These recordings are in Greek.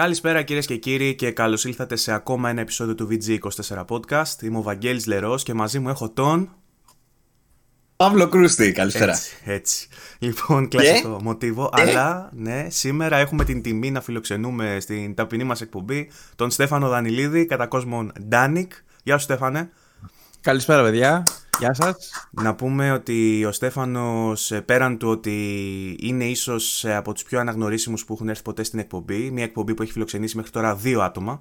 Καλησπέρα κυρίες και κύριοι και καλώς ήλθατε σε ακόμα ένα επεισόδιο του VG24 Podcast. Είμαι ο Βαγγέλης Λερός και μαζί μου έχω τον... Παύλο Κρούστη, καλησπέρα. Έτσι. Λοιπόν, κλασικό μοτίβο, αλλά ναι, σήμερα έχουμε την τιμή να φιλοξενούμε στην ταπεινή μας εκπομπή τον Στέφανο Δανιλίδη, κατά κόσμον Ντάνικ. Γεια σου Στέφανε. Καλησπέρα παιδιά. Γεια σας. Να πούμε ότι ο Στέφανος, πέραν του ότι είναι ίσως από τους πιο αναγνωρίσιμους που έχουν έρθει ποτέ στην εκπομπή, μια εκπομπή που έχει φιλοξενήσει μέχρι τώρα 2 άτομα.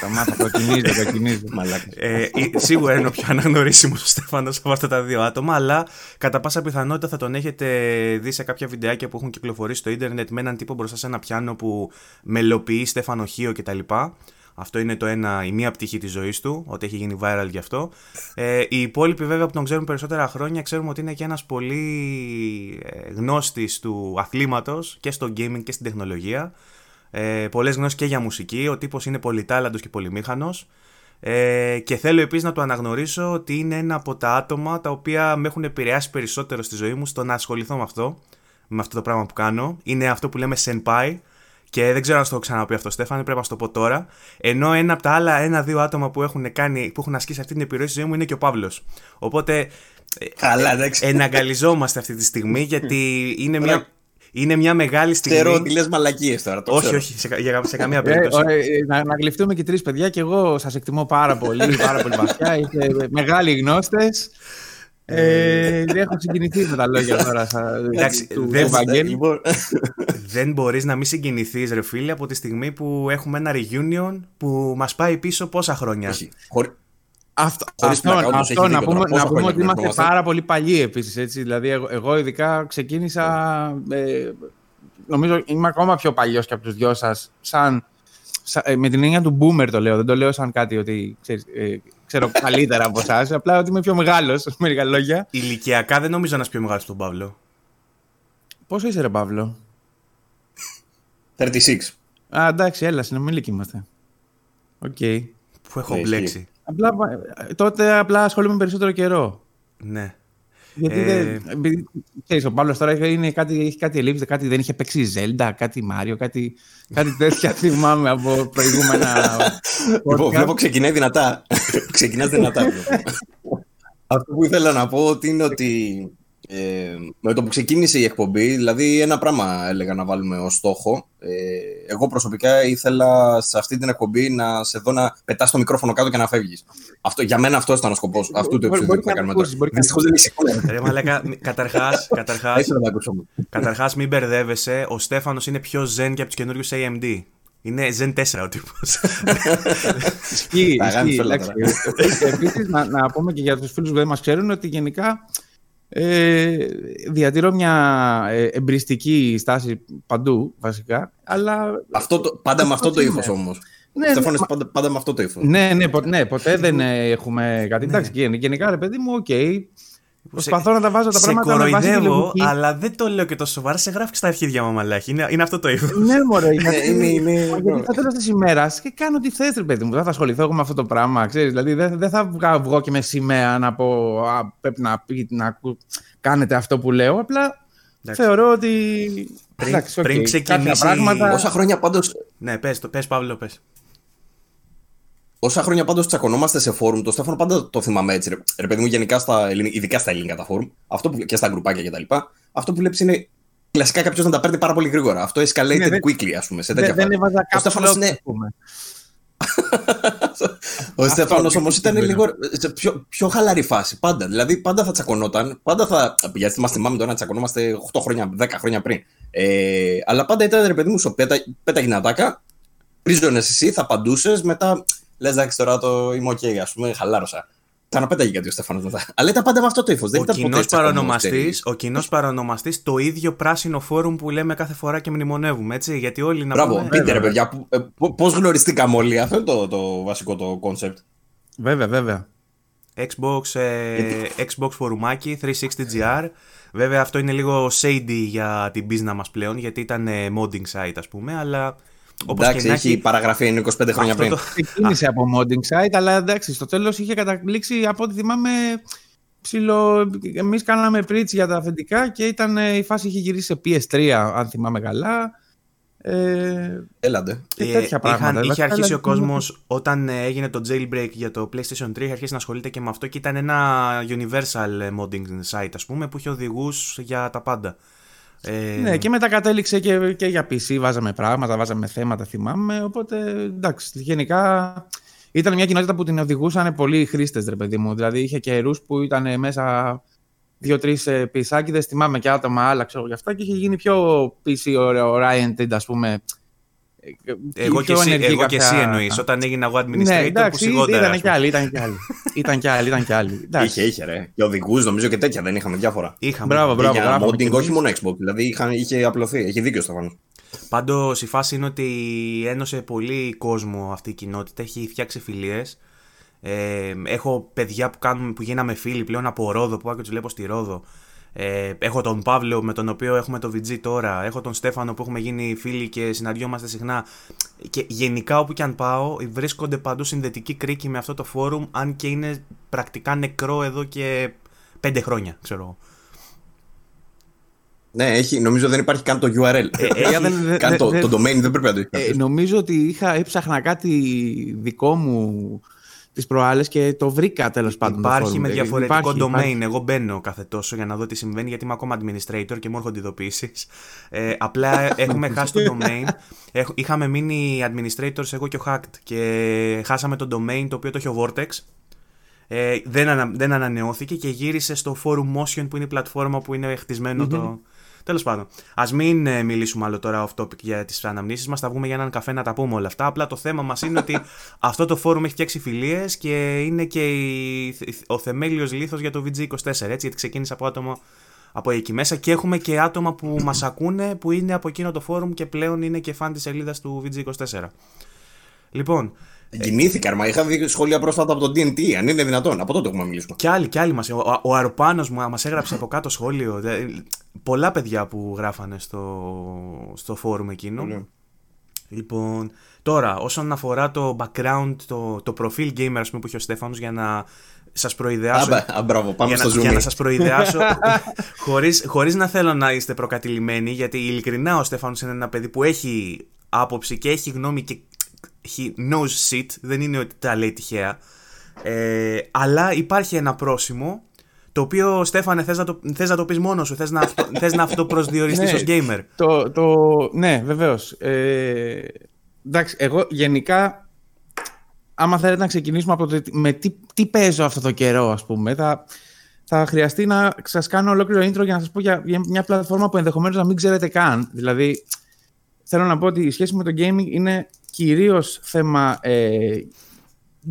Τα μάθα, κοκκινίζω, μαλάκα. Σίγουρα είναι ο πιο αναγνωρίσιμος ο Στέφανος από αυτά τα 2 άτομα, αλλά κατά πάσα πιθανότητα θα τον έχετε δει σε κάποια βιντεάκια που έχουν κυκλοφορήσει στο ίντερνετ με έναν τύπο μπροστά σε ένα πιάνο που μελοποιεί Στέφανο Χίο κτλ. Αυτό είναι το ένα, η μία πτυχή της ζωής του, ότι έχει γίνει viral γι' αυτό. Οι υπόλοιποι βέβαια που τον ξέρουν περισσότερα χρόνια, ξέρουμε ότι είναι και ένας πολύ γνώστης του αθλήματος και στο gaming και στην τεχνολογία. Πολλές γνώσεις και για μουσική, ο τύπος είναι πολυτάλαντος και πολυμήχανος. Και θέλω επίσης να του αναγνωρίσω ότι είναι ένα από τα άτομα τα οποία με έχουν επηρεάσει περισσότερο στη ζωή μου στο να ασχοληθώ με αυτό, με αυτό το πράγμα που κάνω. Είναι αυτό που λέμε senpai. Και δεν ξέρω αν στο έχω ξαναπεί αυτό, Στέφανε, πρέπει να στο πω τώρα. Ενώ ένα από τα άλλα 1-2 άτομα που έχουν ασκήσει αυτή την επιρροή στη ζωή μου είναι και ο Παύλος. Οπότε εναγκαλιζόμαστε αυτή τη στιγμή, γιατί είναι μια μεγάλη στιγμή. Ξέρω ότι λες μαλακίες τώρα. Όχι, σε καμία περίπτωση. Να γλυφτούμε και 3 παιδιά, και εγώ σας εκτιμώ πάρα πολύ, πάρα πολύ βαθιά. Είστε μεγάλοι γνώστες. Έχω συγκινηθεί με τα λόγια τώρα. Εντάξει, δεν μπορείς να μην συγκινηθείς ρε φίλε, από τη στιγμή που έχουμε ένα reunion που μας πάει πίσω πόσα χρόνια. Αυτό να πούμε ότι είμαστε πάρα πολύ παλιοί επίσης. Δηλαδή εγώ ειδικά ξεκίνησα, νομίζω είμαι ακόμα πιο παλιός και από τους δυο σας, με την έννοια του boomer το λέω, δεν το λέω σαν κάτι ότι ξέρω καλύτερα από εσάς, απλά ότι είμαι πιο μεγάλος, με λίγα λόγια. Ηλικιακά δεν νομίζω να είσαι πιο μεγάλος στον Παύλο. Πόσο είσαι ρε Παύλο? 36. Α, εντάξει, έλα, συνομιλικοί είμαστε. Οκ. Που έχω μπλέξει. Τότε ασχολούμαι περισσότερο καιρό. Ναι. Γιατί ξέρεις, ο Παύλος τώρα είναι έχει κάτι ελλείψη, κάτι δεν είχε παίξει Zelda, κάτι Μάριο, κάτι τέτοια θυμάμαι από προηγούμενα. Βλέπω ξεκινάει δυνατά. Ξεκινάς δυνατά. Αυτό που ήθελα να πω είναι ότι με το που ξεκίνησε η εκπομπή, δηλαδή ένα πράγμα έλεγα να βάλουμε ως στόχο. Εγώ προσωπικά ήθελα σε αυτή την εκπομπή να σε δω να πετάς το μικρόφωνο κάτω και να φεύγεις. Για μένα αυτό ήταν ο σκοπός αυτού του επεισοδίου που θα κάνουμε τώρα. Δυστυχώς δεν είσαι κόλλα. Καταρχάς, μην μπερδεύεσαι, ο Στέφανος είναι πιο zen και από τους καινούριους AMD. Είναι Zen 4 ο τύπος. Επίσης, να πούμε και για τους φίλους που δεν μας ξέρουν ότι γενικά διατηρώ μια εμπριστική στάση παντού βασικά, αλλά... Πάντα με αυτό το ήχος όμως. Στέφανες, πάντα με αυτό το ήχος. Ναι, ποτέ δεν έχουμε κάτι. Εντάξει, γενικά ρε παιδί μου, οκ. Προσπαθώ να τα βάζω τα πράγματα να βάζω. Σε κοροϊδεύω, αλλά δεν το λέω και τόσο σοβαρά. Σε γράφει στα αρχίδια μου, μαλάχη. Είναι αυτό το ήχος. Ναι, μωρέ. Γιατί θα τέλος της ημέρας και κάνω τι θες, ρε παιδί μου. Δεν θα ασχοληθώ εγώ με αυτό το πράγμα. Ξέρεις, δηλαδή δεν θα βγω και με σημαία να πω πρέπει να κάνετε αυτό που λέω. Απλά θεωρώ ότι. Πριν ξεκινήσει. Όσα χρόνια πάντως. Ναι, πες, Παύλο, πες. Όσα χρόνια πάντως τσακωνόμαστε σε φόρουμ, το Στέφανο πάντα το θυμάμαι έτσι. Ρε παιδί μου, γενικά ειδικά στα ελληνικά τα φόρουμ, και στα γκρουπάκια κτλ. Αυτό που βλέπεις είναι κλασικά κάποιος να τα παίρνει πάρα πολύ γρήγορα. Αυτό escalated quickly, ας πούμε. Δεν έβαζα κάποιο λόγο, ας πούμε. Ο Στέφανος όμως ήταν λίγο σε πιο χαλαρή φάση. Πάντα. Δηλαδή πάντα θα τσακωνόταν. Γιατί μας θυμάμαι τώρα να τσακωνόμαστε 8 χρόνια, 10 χρόνια πριν. Αλλά πάντα ήταν ρε παιδί μου, σου πέταγε ατάκα, πρίζωνες εσύ, θα απαντούσες μετά. Λες, εντάξει, τώρα το είμαι οκ, ας πούμε, χαλάρωσα. Τα αναπέταγε κάτι ο Στέφανος μετά. Αλλά ήταν πάντα με αυτό το ύφος. Ο κοινός παρονομαστής, το ίδιο πράσινο φόρουμ που λέμε κάθε φορά και μνημονεύουμε, έτσι. Γιατί όλοι να μπράβο, πείτε ρε παιδιά, πώς γνωριστήκαμε όλοι. Αυτό είναι το βασικό το κόνσεπτ. Βέβαια. Xbox φορουμάκι, 360 GR. Βέβαια, αυτό είναι λίγο shady για την business μας πλέον, γιατί ήταν modding site, ας πούμε, αλλά. Εντάξει, έχει παραγραφεί, είναι 25 χρόνια πριν. Ξεκίνησε από modding site, αλλά εντάξει, στο τέλος είχε καταπλήξει από ό,τι θυμάμαι ψηλό. Εμείς κάναμε πρίτσι για τα αφεντικά και η φάση είχε γυρίσει σε PS3, αν θυμάμαι καλά. Έλαντε. Είχε αρχίσει ο κόσμος όταν έγινε το jailbreak για το PlayStation 3, είχε αρχίσει να ασχολείται και με αυτό και ήταν ένα universal modding site, ας πούμε, που είχε οδηγούς για τα πάντα. Ναι, και μετά κατέληξε και για PC, βάζαμε πράγματα, βάζαμε θέματα, θυμάμαι. Οπότε εντάξει, γενικά ήταν μια κοινότητα που την οδηγούσαν πολλοί χρήστες, ρε παιδί μου. Δηλαδή είχε καιρούς που ήταν μέσα 2-3 πισάκιδες, θυμάμαι και άτομα άλλα, ξέρω γι' αυτά, και είχε γίνει πιο PC-oriented, ας πούμε. Εγώ και εσύ εννοείς, όταν έγινε εγώ administrator, ναι, εντάξει, που σιγότερα. Ήταν κι άλλοι. Είχε ρε, και οδηγούς νομίζω και τέτοια, δεν είχαμε διάφορα. Μπράβο. Modding, όχι μόνο Xbox, δηλαδή είχε απλωθεί, έχει δίκιο Στέφανο. Πάντως η φάση είναι ότι ένωσε πολύ κόσμο αυτή η κοινότητα, έχει φτιάξει φιλίες. Έχω παιδιά που γίναμε φίλοι πλέον από Ρόδο, που άκου τους βλέπω στη Ρόδο. Έχω τον Παύλο με τον οποίο έχουμε το VG τώρα. Έχω τον Στέφανο που έχουμε γίνει φίλοι και συναντιόμαστε συχνά. Και γενικά όπου και αν πάω βρίσκονται παντού συνδετικοί κρίκοι με αυτό το φόρουμ, αν και είναι πρακτικά νεκρό εδώ και 5 χρόνια, ξέρω εγώ. Ναι, νομίζω δεν υπάρχει καν το URL. Καν το domain δεν πρέπει να το έχει κάποιος. Νομίζω ότι έψαχνα κάτι δικό μου τις προάλλες και το βρήκα τέλος πάντων. Υπάρχει με διαφορετικό domain. Εγώ μπαίνω κάθε τόσο για να δω τι συμβαίνει, γιατί είμαι ακόμα administrator και μου έρχονται ειδοποιήσεις. Απλά έχουμε χάσει το domain. Είχαμε μείνει administrators εγώ και ο Hacked και χάσαμε το domain, το οποίο το έχει ο Vortex. Δεν ανανεώθηκε και γύρισε στο Forum Motion, που είναι η πλατφόρμα που είναι χτισμένο το. Τέλος πάντων, ας μην μιλήσουμε άλλο τώρα off topic για τις αναμνήσεις μας. Θα βγούμε για έναν καφέ να τα πούμε όλα αυτά. Απλά το θέμα μας είναι ότι αυτό το φόρουμ έχει φτιάξει φιλίες και είναι και ο θεμέλιος λίθος για το VG24. Έτσι, γιατί ξεκίνησε από άτομα από εκεί μέσα και έχουμε και άτομα που μας ακούνε που είναι από εκείνο το φόρουμ και πλέον είναι και φαν της σελίδας του VG24. Λοιπόν. Κινήθηκα, μα είχα δει σχόλια πρόσφατα από το DNT, αν είναι δυνατόν. Από τότε έχουμε μιλήσει. Κι άλλοι μας. Ο Αρπάνος μας έγραψε από κάτω σχόλιο. Πολλά παιδιά που γράφανε στο φόρουμ εκείνο. Ναι. Λοιπόν, τώρα, όσον αφορά το background, το προφίλ gamer, ας πούμε, που είχε ο Στέφανος, για να σας προειδεάσω. Μπράβο, πάμε στο zoom. Για να σας προειδεάσω, χωρίς να θέλω να είστε προκατηλημένοι, γιατί ειλικρινά ο Στέφανος είναι ένα παιδί που έχει άποψη και έχει γνώμη και. He knows shit, δεν είναι ότι τα λέει τυχαία, αλλά υπάρχει ένα πρόσημο, το οποίο, Στέφανε, θες να το πεις μόνος σου, θες να αυτοπροσδιοριστείς ως gamer. Ναι, βεβαίως. Εντάξει, εγώ γενικά, άμα θέλετε να ξεκινήσουμε από το με τι παίζω αυτό το καιρό, ας πούμε, θα χρειαστεί να σας κάνω ολόκληρο intro για να σας πω για μια πλατφόρμα που ενδεχομένως να μην ξέρετε καν. Δηλαδή, θέλω να πω ότι η σχέση με το gaming είναι κυρίως θέμα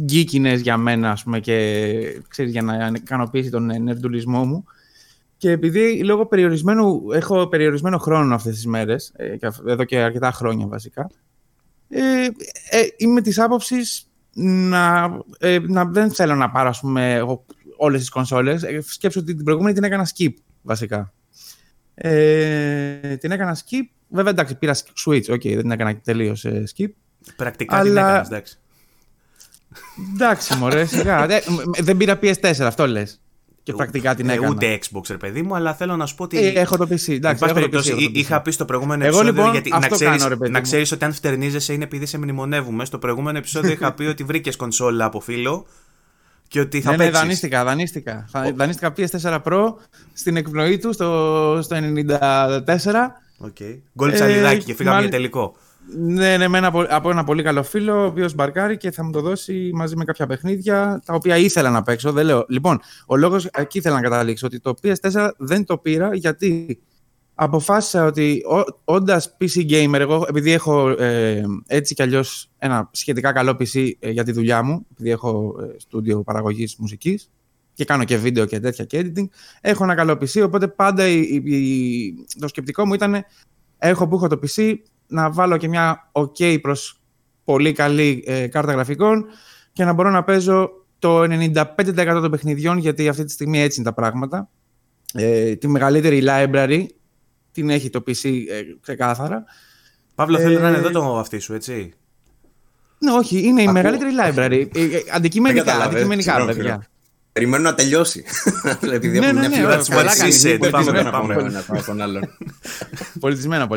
γκίκινες για μένα, ας πούμε, και ξέρεις, για να ικανοποιήσει τον νερντουλισμό μου. Και επειδή έχω περιορισμένο χρόνο αυτές τις μέρες, εδώ και αρκετά χρόνια βασικά, είμαι της άποψης να δεν θέλω να πάρω, ας πούμε, όλες τις κονσόλες. Σκέψω ότι την προηγούμενη την έκανα skip βασικά. Την έκανα skip. Βέβαια, εντάξει, πήρα Switch, δεν την έκανα τελείως skip. Πρακτικά την έκανες, εντάξει. Εντάξει, μωρέ, σιγά. Δεν πήρα PS4, αυτό λες. Και πρακτικά την έκανα. Ούτε Xbox, ρε παιδί μου, αλλά θέλω να σου πω ότι. Έχω το PC, εντάξει. Είχα πει στο προηγούμενο επεισόδιο. Εγώ, γιατί να ξέρεις ότι αν φτερνίζεσαι είναι επειδή σε μνημονεύουμε. Στο προηγούμενο επεισόδιο είχα πει ότι βρήκες κονσόλα από φίλο. Και ότι θα παίξεις. Δανείστηκα. Δανείστηκα PS4 Pro στην εκπνοή του στο 94. Γκολ τσαλιδάκι και φύγαμε για τελικό. Ναι, με από ένα πολύ καλό φίλο, ο οποίος μπαρκάρει και θα μου το δώσει μαζί με κάποια παιχνίδια τα οποία ήθελα να παίξω. Δεν λέω. Λοιπόν, ο λόγος εκεί ήθελα να καταλήξω ότι το PS4 δεν το πήρα γιατί αποφάσισα ότι όντας PC gamer, εγώ επειδή έχω έτσι κι αλλιώς ένα σχετικά καλό PC για τη δουλειά μου, επειδή έχω στούντιο παραγωγής μουσικής και κάνω και βίντεο και τέτοια και editing, έχω ένα καλό PC, οπότε πάντα το σκεπτικό μου ήταν έχω το PC, να βάλω και μια προς πολύ καλή κάρτα γραφικών και να μπορώ να παίζω το 95% των παιχνιδιών, γιατί αυτή τη στιγμή έτσι είναι τα πράγματα. Τη μεγαλύτερη library την έχει το PC ξεκάθαρα. Παύλο, θέλω να είναι εδώ το αυτή σου, έτσι. Ναι, όχι, είναι η μεγαλύτερη library. Αντικειμενικά, παιδιά. Περιμένω να τελειώσει. Επειδή έχουμε μια φιλότητα. Πολιτισμένα.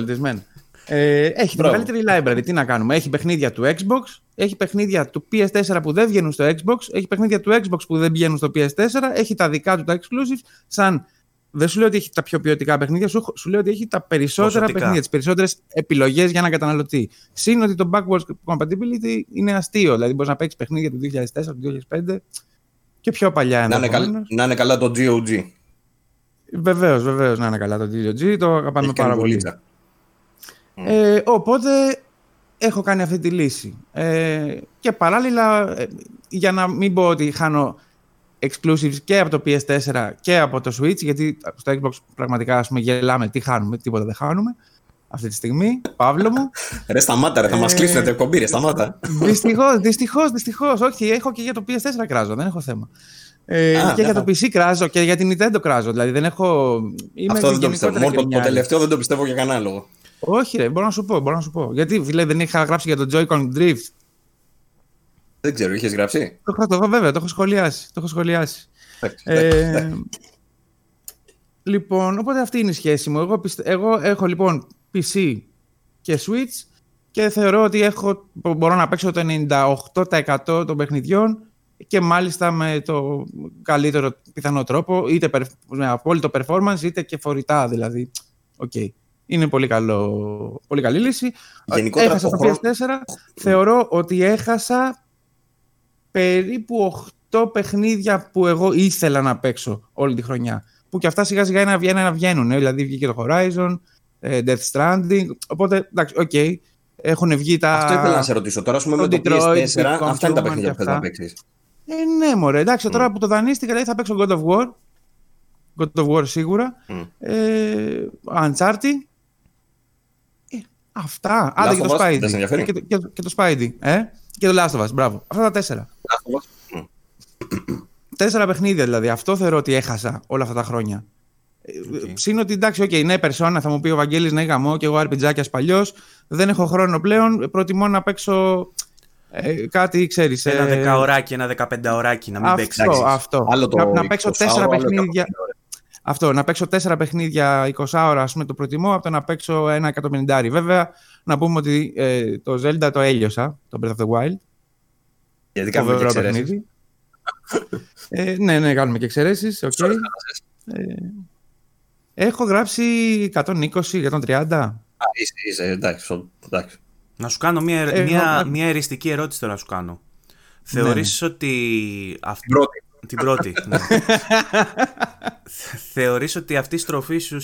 Έχει τη μεγαλύτερη library, τι να κάνουμε. Έχει παιχνίδια του Xbox, έχει παιχνίδια του PS4 που δεν βγαίνουν στο Xbox, έχει παιχνίδια του Xbox που δεν βγαίνουν στο PS4, έχει τα δικά του τα exclusives, σαν... Δεν σου λέω ότι έχει τα πιο ποιοτικά παιχνίδια, σου λέω ότι έχει τα περισσότερα παιχνίδια, τις περισσότερες επιλογές για έναν καταναλωτή. Συν ότι το backwards compatibility είναι αστείο, δηλαδή μπορείς να παίξεις παιχνίδια του 2004, του 2005 και πιο παλιά. Να είναι καλά το GOG. Βεβαίως, βεβαίως να είναι καλά το GOG, το αγαπάμε πάρα πολύ. Οπότε έχω κάνει αυτή τη λύση. Και παράλληλα, για να μην πω ότι χάνω... exclusives και από το PS4 και από το Switch, γιατί στο Xbox πραγματικά, ας πούμε, γελάμε, τι χάνουμε, τίποτα δεν χάνουμε αυτή τη στιγμή, Παύλο μου. Ρε σταμάτα ρε, θα μας κλείσουν το εκπομπή, ρε σταμάτα. Δυστυχώς, όχι, έχω και για το PS4 κράζω, δεν έχω θέμα. Και για το PC κράζω και για την Nintendo κράζω, δηλαδή δεν έχω... Αυτό δεν το πιστεύω, μόνο το τελευταίο δεν το πιστεύω για κανένα λόγο. Όχι ρε, μπορώ να σου πω, γιατί δηλαδή, δεν είχα γράψει για το Joy-Con Drift. Δεν ξέρω, είχες γράψει. Βέβαια, το έχω σχολιάσει. Λοιπόν, οπότε αυτή είναι η σχέση μου. Εγώ έχω λοιπόν PC και Switch και θεωρώ ότι μπορώ να παίξω το 98% των παιχνιδιών και μάλιστα με το καλύτερο πιθανό τρόπο, είτε με απόλυτο performance, είτε και φορητά δηλαδή. Okay. Είναι πολύ καλή λύση. Γενικότερα έχασα το PS4, θεωρώ ότι έχασα... περίπου 8 παιχνίδια που εγώ ήθελα να παίξω όλη τη χρονιά. Που και αυτά σιγά σιγά ένα βγαίνουν. Δηλαδή βγήκε το Horizon, Death Stranding. Οπότε εντάξει, okay, έχουν βγει τα. Αυτό ήθελα να σε ρωτήσω. Τώρα, α πούμε, με το PS4, αυτά είναι τα παιχνίδια που θέλεις να παίξεις. Ναι, μωρέ. Εντάξει, τώρα που το δανείστηκα, δηλαδή θα παίξω God of War. God of War σίγουρα. Uncharted. Αυτά. Άντε και το Spidey. Και το Spidey. Και το Last of Us, μπράβο. Αυτά τα 4. Τέσσερα παιχνίδια δηλαδή. Αυτό θεωρώ ότι έχασα όλα αυτά τα χρόνια. Okay. Συν ότι εντάξει, okay, ναι, περσόνα θα μου πει ο Βαγγέλης, ναι, γαμώ και εγώ RPGάκια παλιός. Δεν έχω χρόνο πλέον. Προτιμώ να παίξω κάτι, ξέρεις. Ένα 10ωράκι, ένα 15ωράκι να μην παίξεις. Αυτό. Να παίξω 4 παιχνίδια. Αυτό, να παίξω 4 παιχνίδια 20 ώρα, ας πούμε, το προτιμώ από το να παίξω ένα 150. Βέβαια, να πούμε ότι το Zelda το έλειωσα, το Breath of the Wild. Γιατί κάνουμε και εξαιρέσεις. Ναι, κάνουμε και εξαιρέσεις. Okay. Έχω γράψει 120-130. Είσαι, εντάξει. Να σου κάνω μια εριστική ερώτηση τώρα, να σου κάνω. Θεωρείς ότι... Την πρώτη. Ναι. Θεωρείς ότι αυτή η στροφή σου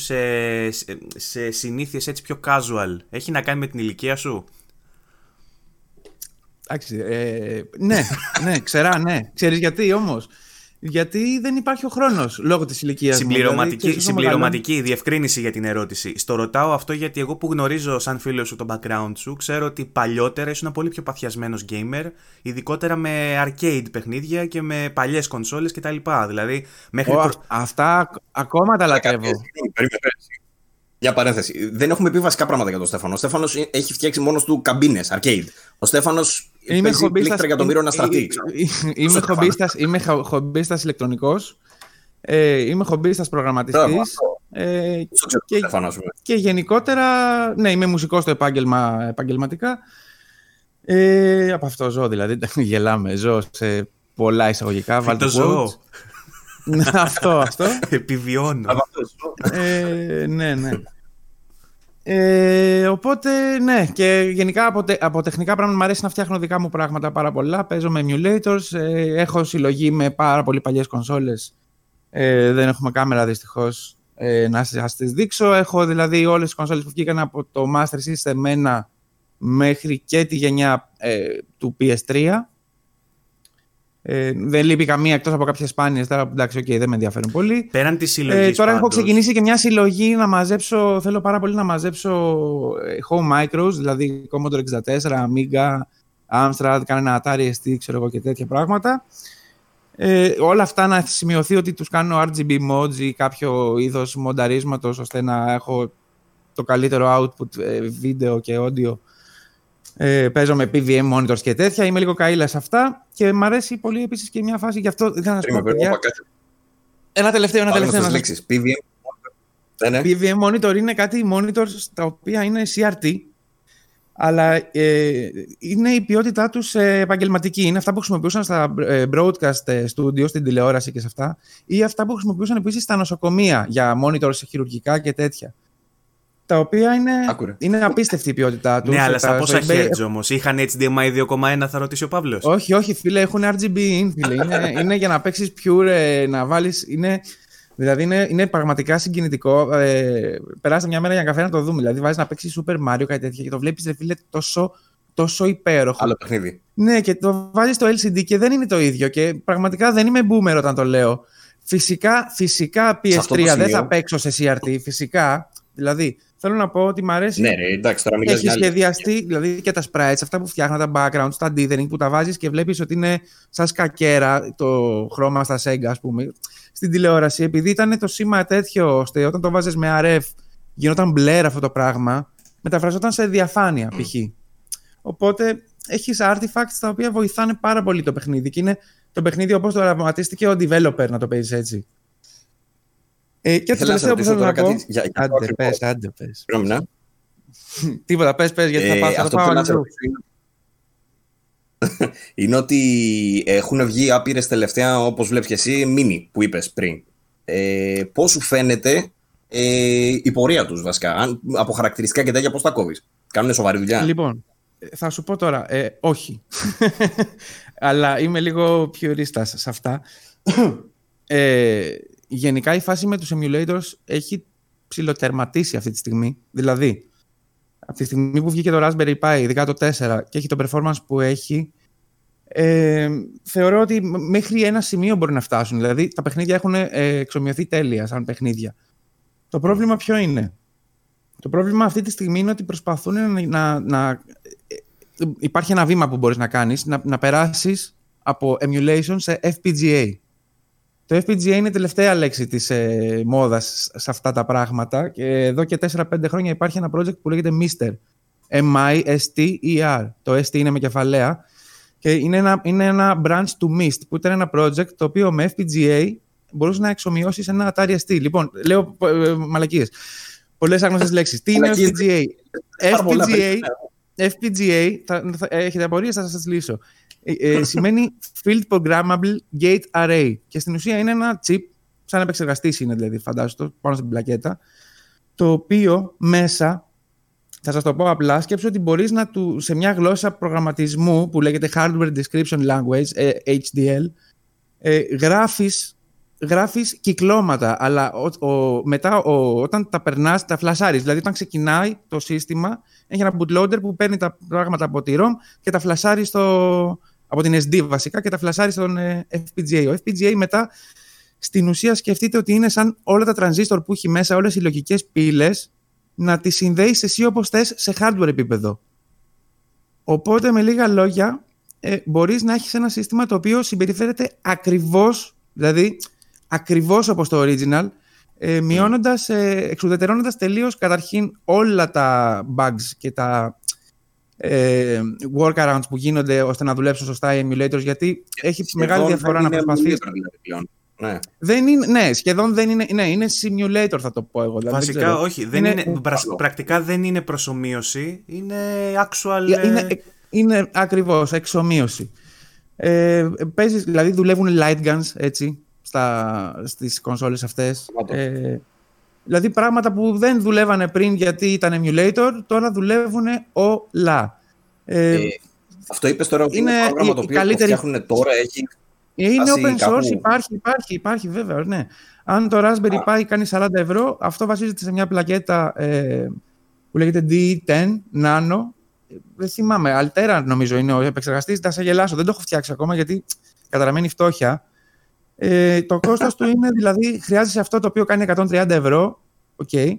σε συνήθειες έτσι πιο casual έχει να κάνει με την ηλικία σου? Εντάξει, ναι, ξερά, ναι. Ξέρεις γιατί όμως? Γιατί δεν υπάρχει ο χρόνος λόγω της ηλικίας. Συμπληρωματική διευκρίνηση για την ερώτηση. Στο ρωτάω αυτό γιατί εγώ που γνωρίζω σαν φίλο σου το background σου, ξέρω ότι παλιότερα ήσουν πολύ πιο παθιασμένος gamer, ειδικότερα με arcade παιχνίδια και με παλιές κονσόλες κτλ. Δηλαδή, αυτά ακόμα τα λατρεύω. Για παρένθεση, δεν έχουμε πει βασικά πράγματα για τον Στέφανο. Ο Στέφανος έχει φτιάξει μόνος του καμπίνες, arcade. Ο Στέφανος παίζει πλήκτρα εκατομμύριο να στρατεί. Είμαι χομπίστας ηλεκτρονικός, είμαι χομπίστας προγραμματιστής και γενικότερα, ναι, είμαι μουσικός στο επάγγελμα επαγγελματικά. Από αυτό ζω δηλαδή, γελάμε, ζω σε πολλά εισαγωγικά. Βάλτε ζω. Αυτό. Επιβιώνω. Ναι. Οπότε, ναι. Και γενικά από τεχνικά πράγματα μου αρέσει να φτιάχνω δικά μου πράγματα πάρα πολλά. Παίζω με emulators. Έχω συλλογή με πάρα πολύ παλιές κονσόλες. Δεν έχουμε κάμερα δυστυχώς να σας τις δείξω. Έχω δηλαδή όλες τις κονσόλες που βγήκαν από το Master System 1 μέχρι και τη γενιά του PS3. Δεν λείπει καμία εκτός από κάποιες σπάνιες τώρα που εντάξει, okay, δεν με ενδιαφέρουν πολύ. Πέραν τη συλλογή. Τώρα πάντως έχω ξεκινήσει και μια συλλογή να μαζέψω. Θέλω πάρα πολύ να μαζέψω home micros, δηλαδή Commodore 64, Amiga, Amstrad, κανένα Atari ST, ξέρω εγώ και τέτοια πράγματα. Όλα αυτά να σημειωθεί ότι τους κάνω RGB mods ή κάποιο είδος μονταρίσματος ώστε να έχω το καλύτερο output βίντεο και audio. Παίζω με PVM monitors και τέτοια. Είμαι λίγο καήλα σε αυτά και μ' αρέσει πολύ επίσης και μια φάση γι' αυτό. Ένα τελευταίο. PVM monitor είναι κάτι monitors τα οποία είναι CRT, αλλά είναι η ποιότητά τους επαγγελματική. Είναι αυτά που χρησιμοποιούσαν στα broadcast studio, στην τηλεόραση και σε αυτά, ή αυτά που χρησιμοποιούσαν επίσης στα νοσοκομεία για monitors χειρουργικά και τέτοια. Τα οποία είναι απίστευτη η ποιότητά τους. Ναι, αλλά στα πόσα χέρτζ όμως? Είχαν HDMI 2,1, θα ρωτήσει ο Παύλος. Όχι, όχι, φίλε, έχουν RGB in, φίλε. Είναι για να παίξεις pure, να βάλεις. Δηλαδή είναι πραγματικά συγκινητικό. Περάστε μια μέρα για καφέ να το δούμε. Δηλαδή βάζεις να παίξεις Super Mario, κάτι τέτοιο, και το βλέπεις, ρε φίλε, τόσο υπέροχο. Άλλο παιχνίδι. Ναι, και το βάζεις στο LCD και δεν είναι το ίδιο. Και πραγματικά δεν είμαι boomer όταν το λέω. Φυσικά PS3 δεν θα παίξω σε CRT, φυσικά. Δηλαδή, θέλω να πω ότι μ' αρέσει. Ναι, ρε, εντάξει, τώρα μιλάς για άλλη. Έχει σχεδιαστεί, δηλαδή, και τα sprites, αυτά που φτιάχνουν, τα backgrounds, τα dithering που τα βάζεις και βλέπεις ότι είναι σαν σκακέρα το χρώμα στα Sega, ας πούμε. Στην τηλεόραση, επειδή ήταν το σήμα τέτοιο, ώστε όταν το βάζες με RF γινόταν μπλερ αυτό το πράγμα, μεταφραζόταν σε διαφάνεια, π.χ. Οπότε έχεις artifacts τα οποία βοηθάνε πάρα πολύ το παιχνίδι. Και είναι το παιχνίδι όπως το οραματίστηκε ο developer, να το παίζεις έτσι. Και το τελευταίο που θέλω να πω. Άντε πες. Τίποτα, πες, γιατί θα πάω. Αυτό που θέλω να πω είναι ότι έχουν βγει άπειρες τελευταία, όπως βλέπεις και εσύ, μίνι που είπες πριν. Πώς σου φαίνεται η πορεία τους βασικά, από χαρακτηριστικά και τέτοια, πώς τα κόβεις? Κάνουν σοβαρή δουλειά? Λοιπόν, θα σου πω τώρα, όχι. Αλλά είμαι λίγο πιο ρίστας σε αυτά. Γενικά η φάση με τους emulators έχει ψηλοτερματίσει αυτή τη στιγμή. Δηλαδή, από τη στιγμή που βγήκε το Raspberry Pi, ειδικά το 4, και έχει το performance που έχει, θεωρώ ότι μέχρι ένα σημείο μπορεί να φτάσουν. Δηλαδή, τα παιχνίδια έχουν εξομοιωθεί τέλεια σαν παιχνίδια. Το πρόβλημα ποιο είναι? Το πρόβλημα αυτή τη στιγμή είναι ότι προσπαθούν να υπάρχει ένα βήμα που μπορείς να κάνεις, να περάσεις από emulation σε FPGA. Το FPGA είναι η τελευταία λέξη της μόδας σε αυτά τα πράγματα. Και εδώ και 4-5 χρόνια υπάρχει ένα project που λέγεται Mister. M-I-S-T-E-R. Το ST είναι με κεφαλαία. Και είναι ένα branch του Mist, που ήταν ένα project το οποίο με FPGA μπορούσε να εξομοιώσει ένα Atari ST. Λοιπόν, λέω μαλακίες. Πολλές άγνωστες λέξεις. Τι είναι FPGA? FPGA, έχετε απορίες, θα σας λύσω. Σημαίνει Field Programmable Gate Array. Και στην ουσία είναι ένα chip, σαν επεξεργαστής είναι, δηλαδή, φαντάζομαι, πάνω στην πλακέτα, το οποίο μέσα, θα σας το πω απλά, σκέψου ότι μπορείς να του, σε μια γλώσσα προγραμματισμού που λέγεται Hardware Description Language, HDL, γράφεις κυκλώματα, αλλά μετά όταν τα περνάς, τα φλασάρεις. Δηλαδή, όταν ξεκινάει το σύστημα, έχει ένα bootloader που παίρνει τα πράγματα από τη ROM και τα φλασάρει από την SD βασικά και τα φλασάρει στον FPGA. Ο FPGA μετά, στην ουσία, σκεφτείτε ότι είναι σαν όλα τα transistor που έχει μέσα, όλες οι λογικές πύλες, να τις συνδέεις εσύ όπως θες σε hardware επίπεδο. Οπότε, με λίγα λόγια, μπορείς να έχεις ένα σύστημα το οποίο συμπεριφέρεται ακριβώς, δηλαδή ακριβώς όπως το original, μειώνοντας, εξουδετερώνοντας τελείως καταρχήν όλα τα bugs και τα workarounds που γίνονται ώστε να δουλέψουν σωστά οι emulators, γιατί έχει μεγάλη διαφορά να προσπαθείς. Ναι. Ναι, σχεδόν δεν είναι. Ναι, είναι simulator, θα το πω εγώ. Δηλαδή, βασικά δεν ξέρω, όχι. Πρακτικά δεν είναι προσομοίωση, είναι actual. Είναι ακριβώς εξομοίωση. Παίζεις, δηλαδή δουλεύουν light guns έτσι, στις κονσόλες αυτές. Δηλαδή πράγματα που δεν δουλεύανε πριν γιατί ήταν emulator, τώρα δουλεύουν όλα. Αυτό είπες τώρα, είναι το πρόγραμμα το οποίο φτιάχνουν τώρα, έχει. Είναι open source, υπάρχει βέβαια, ναι. Αν το Raspberry Pi κάνει 40€, αυτό βασίζεται σε μια πλακέτα που λέγεται D10 Nano. Δεν θυμάμαι, Altera νομίζω είναι ο επεξεργαστής, θα σε γελάσω, δεν το έχω φτιάξει ακόμα γιατί καταραμένει φτώχεια. Το κόστος του είναι, δηλαδή, χρειάζεσαι αυτό το οποίο κάνει 130€, okay,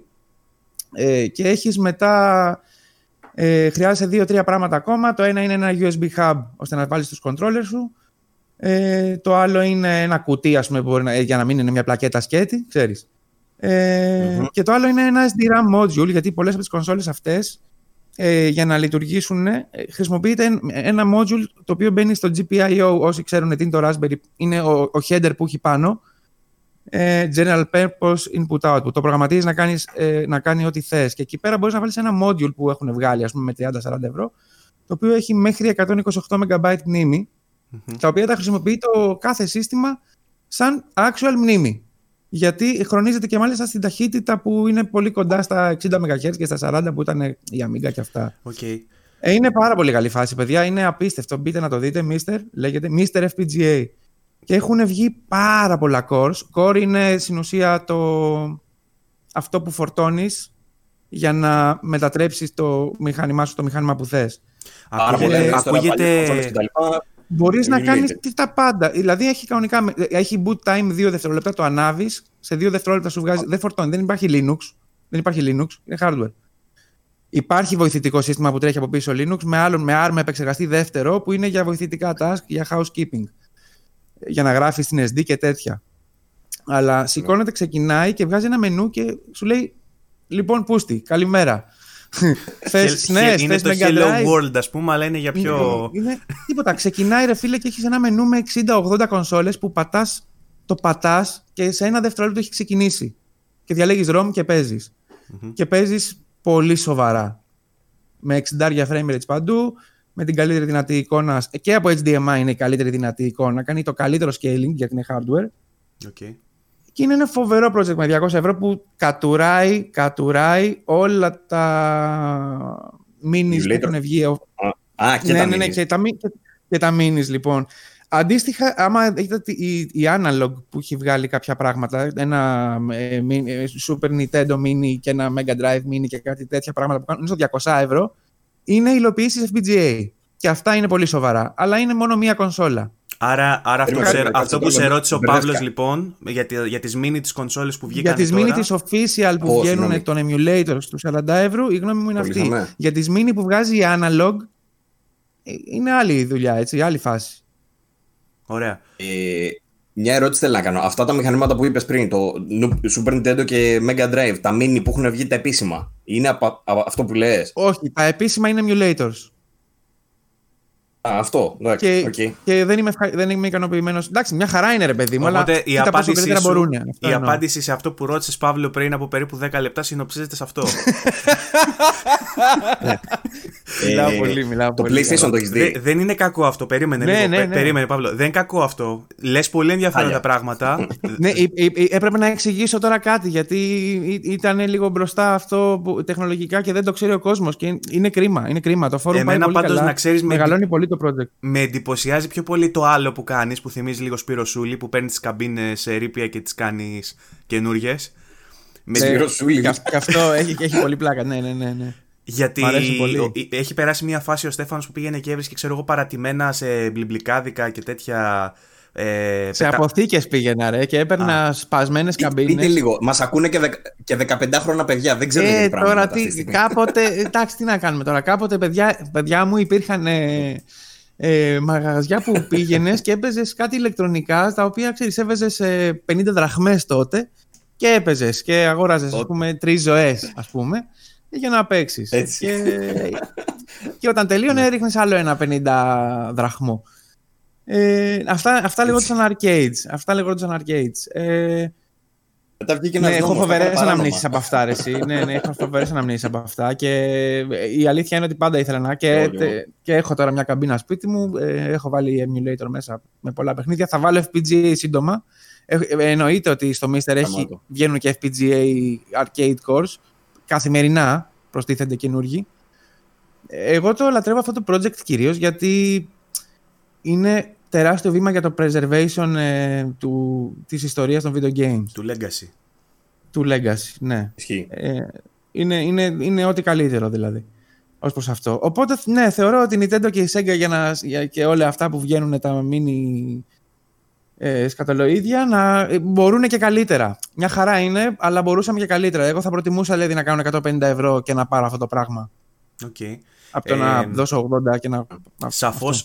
και έχεις μετά, χρειάζεσαι 2-3 πράγματα ακόμα. Το ένα είναι ένα USB hub ώστε να βάλεις τους controller σου, το άλλο είναι ένα κουτί, ας πούμε, που μπορεί να, για να μην είναι μια πλακέτα σκέτη, ξέρεις, και το άλλο είναι ένα SDRAM module, γιατί πολλές από τις κονσόλες αυτές, για να λειτουργήσουν, χρησιμοποιείται ένα module το οποίο μπαίνει στο GPIO. Όσοι ξέρουν τι είναι το Raspberry, είναι ο header που έχει πάνω, general purpose input-output. Το προγραμματίζεις να, να κάνει ό,τι θες. Και εκεί πέρα μπορείς να βάλεις ένα module που έχουν βγάλει, ας πούμε, με 30-40 ευρώ, το οποίο έχει μέχρι 128 MB μνήμη, τα οποία τα χρησιμοποιεί το κάθε σύστημα σαν actual μνήμη. Γιατί χρονίζεται και μάλιστα στην ταχύτητα που είναι πολύ κοντά στα 60 MHz και στα 40 που ήταν η Amiga και αυτά. Okay. Είναι πάρα πολύ καλή φάση, παιδιά. Είναι απίστευτο. Μπείτε να το δείτε. Mister, λέγεται Mister FPGA. Και έχουν βγει πάρα πολλά cores. Core είναι στην ουσία αυτό που φορτώνεις για να μετατρέψεις το μηχάνημά σου στο μηχάνημα που θες. Ακούγεται... Μπορείς να κάνεις τα πάντα. Δηλαδή έχει κανονικά, έχει boot time 2 δευτερόλεπτα, το ανάβεις, σε 2 δευτερόλεπτα σου βγάζει, δεν φορτώνει, δεν υπάρχει Linux, είναι hardware. Υπάρχει βοηθητικό σύστημα που τρέχει από πίσω Linux με ARM επεξεργαστή δεύτερο που είναι για βοηθητικά task, για housekeeping, για να γράφεις στην SD και τέτοια. Αλλά σηκώνεται, ξεκινάει και βγάζει ένα μενού και σου λέει λοιπόν πούστη, καλημέρα. Θες, ναι, είναι το Hello World, ας πούμε, αλλά είναι για πιο... Είναι τίποτα, ξεκινάει ρε φίλε και έχεις ένα μενού με 60-80 κονσόλες που πατάς και σε ένα δευτερόλεπτο έχει ξεκινήσει. Και διαλέγεις ROM και παίζεις. Και παίζεις πολύ σοβαρά. Με 60 frame rates παντού, με την καλύτερη δυνατή εικόνα. Και από HDMI είναι η καλύτερη δυνατή εικόνα. Κάνει το καλύτερο scaling γιατί είναι hardware. Okay. Και είναι ένα φοβερό project με 200 ευρώ που κατουράει όλα τα minis που έχουν βγει. Και τα minis, λοιπόν. Αντίστοιχα, άμα δείτε η Analog που έχει βγάλει κάποια πράγματα, ένα Super Nintendo mini και ένα Mega Drive mini και κάτι τέτοια πράγματα που κάνουν στο 200 ευρώ, είναι υλοποιήσεις FPGA. Και αυτά είναι πολύ σοβαρά. Αλλά είναι μόνο μία κονσόλα. Άρα αυτό που σε ρώτησε ο Παύλος, λοιπόν, για τις mini τις κονσόλες που βγήκαν. Για τις mini τις official που βγαίνουν των emulators στους 40 ευρώ, η γνώμη μου είναι αυτή. Για τις mini που βγάζει η Analog, είναι άλλη δουλειά, έτσι, άλλη φάση. Ωραία. Μια ερώτηση θέλω να κάνω. Αυτά τα μηχανήματα που είπες πριν, το Super Nintendo και Mega Drive, τα mini που έχουν βγει τα επίσημα, είναι αυτό που λες? Όχι, τα επίσημα είναι emulators. Αυτό, εντάξει, και δεν είμαι ικανοποιημένος. Εντάξει, μια χαρά είναι ρε παιδί μου. Οπότε, αλλά η απάντησή σου, η απάντηση σε αυτό που ρώτησες, Παύλο, πριν από περίπου 10 λεπτά συνοψίζεται σε αυτό. Μιλάω πολύ. Το PlayStation το έχεις δει? Δεν είναι κακό αυτό, περίμενε Παύλο. Δεν είναι κακό αυτό, λες πολύ ενδιαφέροντα πράγματα. Ναι, έπρεπε να εξηγήσω τώρα κάτι, γιατί ήταν λίγο μπροστά αυτό τεχνολογικά και δεν το ξέρει ο κόσμος. Και είναι κρίμα, το φόρουμ πάει πολύ καλά. Μεγαλώνει πολύ. Το project. Με εντυπωσιάζει πιο πολύ το άλλο που κάνεις, που θυμίζει λίγο Σπύρο Σούλη, που παίρνει τις καμπίνες σε ρήπια και τις κάνεις καινούργιες. Σπύρο Σούλη. Και αυτό έχει πολύ πλάκα, ναι. Γιατί έχει περάσει μια φάση ο Στέφανος που πήγαινε και έβρισκε, ξέρω εγώ, παρατημένα σε μπλιμπλικάδικα και τέτοια... σε αποθήκες πήγαινα ρε και έπαιρνα σπασμένες καμπίνες. Πείτε λίγο, μας ακούνε και 15 χρόνια παιδιά, δεν ξέρω τι πράγματα. Κάποτε, εντάξει, τι να κάνουμε τώρα. Κάποτε παιδιά μου υπήρχαν μαγαζιά που πήγαινες και έπαιζες κάτι ηλεκτρονικά, τα οποία ξέρεις, έβαιζες 50 δραχμές τότε και έπαιζες και αγόραζες ας πούμε 3 ζωές ας πούμε για να παίξεις. Και όταν τελείωνε έριχνες άλλο ένα 50 δραχμό. Αυτά λεγόντουσαν arcades. Έχω φοβερές αναμνήσεις από αυτά. Έχω φοβερές αναμνήσεις από αυτά. Και η αλήθεια είναι ότι πάντα ήθελα να. Και έχω τώρα μια καμπίνα σπίτι μου. Έχω βάλει emulator μέσα με πολλά παιχνίδια. Θα βάλω FPGA σύντομα. Εννοείται ότι στο Mister βγαίνουν και FPGA arcade cores. Καθημερινά προστίθενται καινούργοι. Εγώ το λατρεύω αυτό το project κυρίως γιατί είναι τεράστιο βήμα για το preservation της ιστορίας των video games. Του legacy, ναι. Είναι ό,τι καλύτερο δηλαδή, ως προς αυτό. Οπότε, ναι, θεωρώ ότι η Nintendo και η Sega και όλα αυτά που βγαίνουν τα mini σκατολοίδια να μπορούν και καλύτερα. Μια χαρά είναι, αλλά μπορούσαμε και καλύτερα. Εγώ θα προτιμούσα, δηλαδή, να κάνω 150 ευρώ και να πάρω αυτό το πράγμα. Okay. Από το να δώσω 80 και να...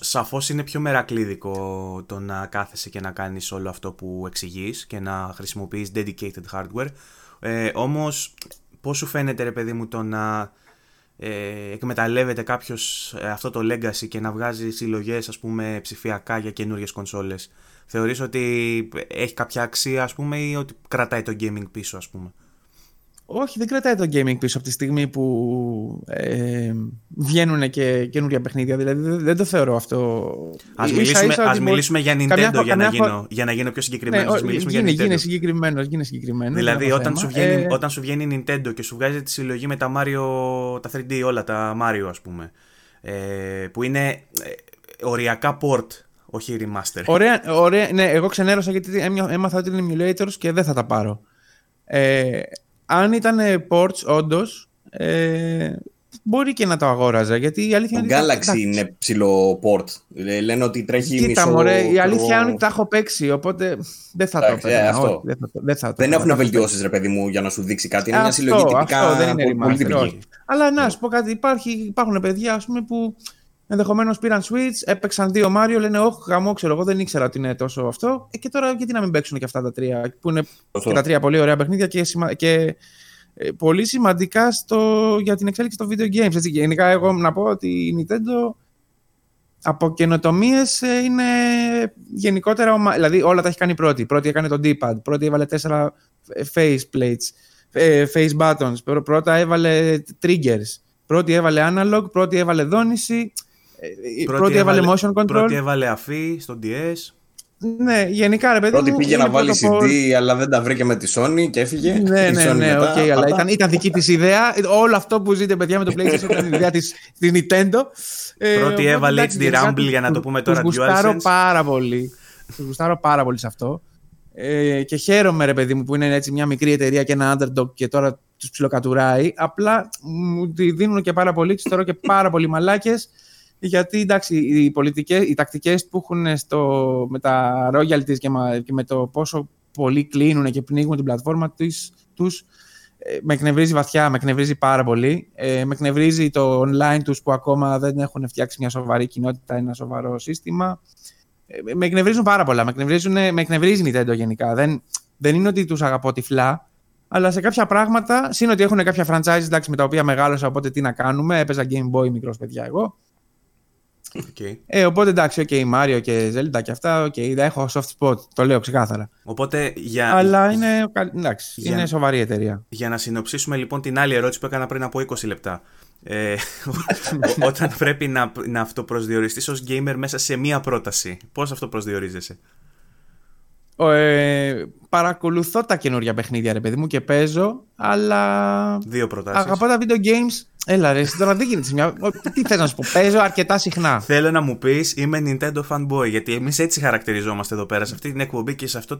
Σαφώς είναι πιο μερακλείδικο το να κάθεσαι και να κάνεις όλο αυτό που εξηγείς και να χρησιμοποιείς dedicated hardware. Όμως πώς σου φαίνεται ρε παιδί μου το να εκμεταλλεύεται κάποιος αυτό το legacy και να βγάζει συλλογές, ας πούμε, ψηφιακά για καινούριες κονσόλες. Θεωρείς ότι έχει κάποια αξία, ας πούμε, ή ότι κρατάει το gaming πίσω, ας πούμε? Όχι, δεν κρατάει το gaming πίσω από τη στιγμή που βγαίνουν και καινούργια παιχνίδια. Δηλαδή δεν το θεωρώ αυτό. Ας μιλήσουμε για Nintendo για να γίνω πιο συγκεκριμένος. Γίνε συγκεκριμένος. Δηλαδή όταν σου βγαίνει Nintendo και σου βγάζει τη συλλογή με τα Mario, τα 3D, όλα τα Mario, ας πούμε, που είναι οριακά port, όχι remaster. Ωραία, ναι, εγώ ξενέρωσα γιατί έμαθα ότι είναι emulators και δεν θα τα πάρω. Αν ήταν ports, όντως, μπορεί και να το αγόραζα. Γιατί η αλήθεια είναι. Galaxy είναι ψηλό port. Λένε ότι τρέχει μισό. Η αλήθεια είναι ότι τα έχω παίξει, οπότε δεν θα το παίξω. Δεν έχουν βελτιώσεις, ρε παιδί μου, για να σου δείξει κάτι. Είναι μια συλλογή τυπικά πολύ τυπική. Αλλά να σου πω κάτι, υπάρχουν παιδιά, ας πούμε, που ενδεχομένως πήραν Switch, έπαιξαν δύο Mario, λένε όχι, γαμό, ξέρω εγώ, δεν ήξερα ότι είναι τόσο αυτό. Και τώρα γιατί να μην παίξουν και αυτά τα τρία, που είναι και τα τρία πολύ ωραία παιχνίδια και πολύ σημαντικά για την εξέλιξη των video games. Έτσι, γενικά, εγώ να πω ότι η Nintendo από καινοτομίες είναι γενικότερα. Δηλαδή, όλα τα έχει κάνει πρώτη. Πρώτη έκανε τον D-pad, πρώτη έβαλε 4 face plates, face buttons, πρώτα έβαλε triggers. Πρώτη έβαλε analog, πρώτη έβαλε δόνηση, πρώτη έβαλε motion control. Πρώτη έβαλε αφή στο DS. Ναι, γενικά, ρε παιδί μου. Πρώτη πήγε να βάλει CD, αλλά δεν τα βρήκε με τη Sony και έφυγε. Ναι, οκ, okay, αλλά ήταν δική της ιδέα. Όλο αυτό που ζείτε, παιδιά, με το PlayStation ήταν η ιδέα της Nintendo. Πρώτη έβαλε HD Rumble, για να το πούμε τώρα, DualSense. Τους γουστάρω πάρα πολύ σε αυτό. Και χαίρομαι, ρε παιδί μου, που είναι έτσι μια μικρή εταιρεία και ένα underdog και τώρα τους ψιλοκατουράει. Απλά μου τη δίνουν και πάρα πολύ, τους θεωρώ και πάρα πολύ μαλάκες. Γιατί εντάξει, οι τακτικές που έχουν με τα royalties και με το πόσο πολύ κλείνουν και πνίγουν την πλατφόρμα τους, με εκνευρίζει βαθιά, με εκνευρίζει πάρα πολύ. Με εκνευρίζει το online τους που ακόμα δεν έχουν φτιάξει μια σοβαρή κοινότητα, ένα σοβαρό σύστημα. Με εκνευρίζουν πάρα πολλά. Με εκνευρίζει η Nintendo γενικά. Δεν είναι ότι τους αγαπώ τυφλά, αλλά σε κάποια πράγματα, σύν ότι έχουν κάποια franchise, εντάξει, με τα οποία μεγάλωσα, οπότε τι να κάνουμε. Έπαιζα Game Boy μικρός, παιδιά, εγώ. Okay. Οπότε εντάξει, και okay, Mario και Zelda και αυτά, okay, έχω soft spot, το λέω ξεκάθαρα. Οπότε, αλλά είναι, εντάξει, είναι σοβαρή εταιρεία. Για να συνοψίσουμε λοιπόν την άλλη ερώτηση που έκανα πριν από 20 λεπτά. Όταν πρέπει να αυτοπροσδιοριστείς ως gamer μέσα σε μία πρόταση, πώς αυτοπροσδιορίζεσαι? Παρακολουθώ τα καινούργια παιχνίδια, ρε παιδί μου, και παίζω, αλλά δύο προτάσεις. Αγαπώ τα video games. Έλα ρε, τώρα δεν γίνεται μια. Τι θες να σου πω? Παίζω αρκετά συχνά. Θέλω να μου πεις, είμαι Nintendo fanboy, γιατί εμείς έτσι χαρακτηριζόμαστε εδώ πέρα σε αυτή την εκπομπή και σε αυτό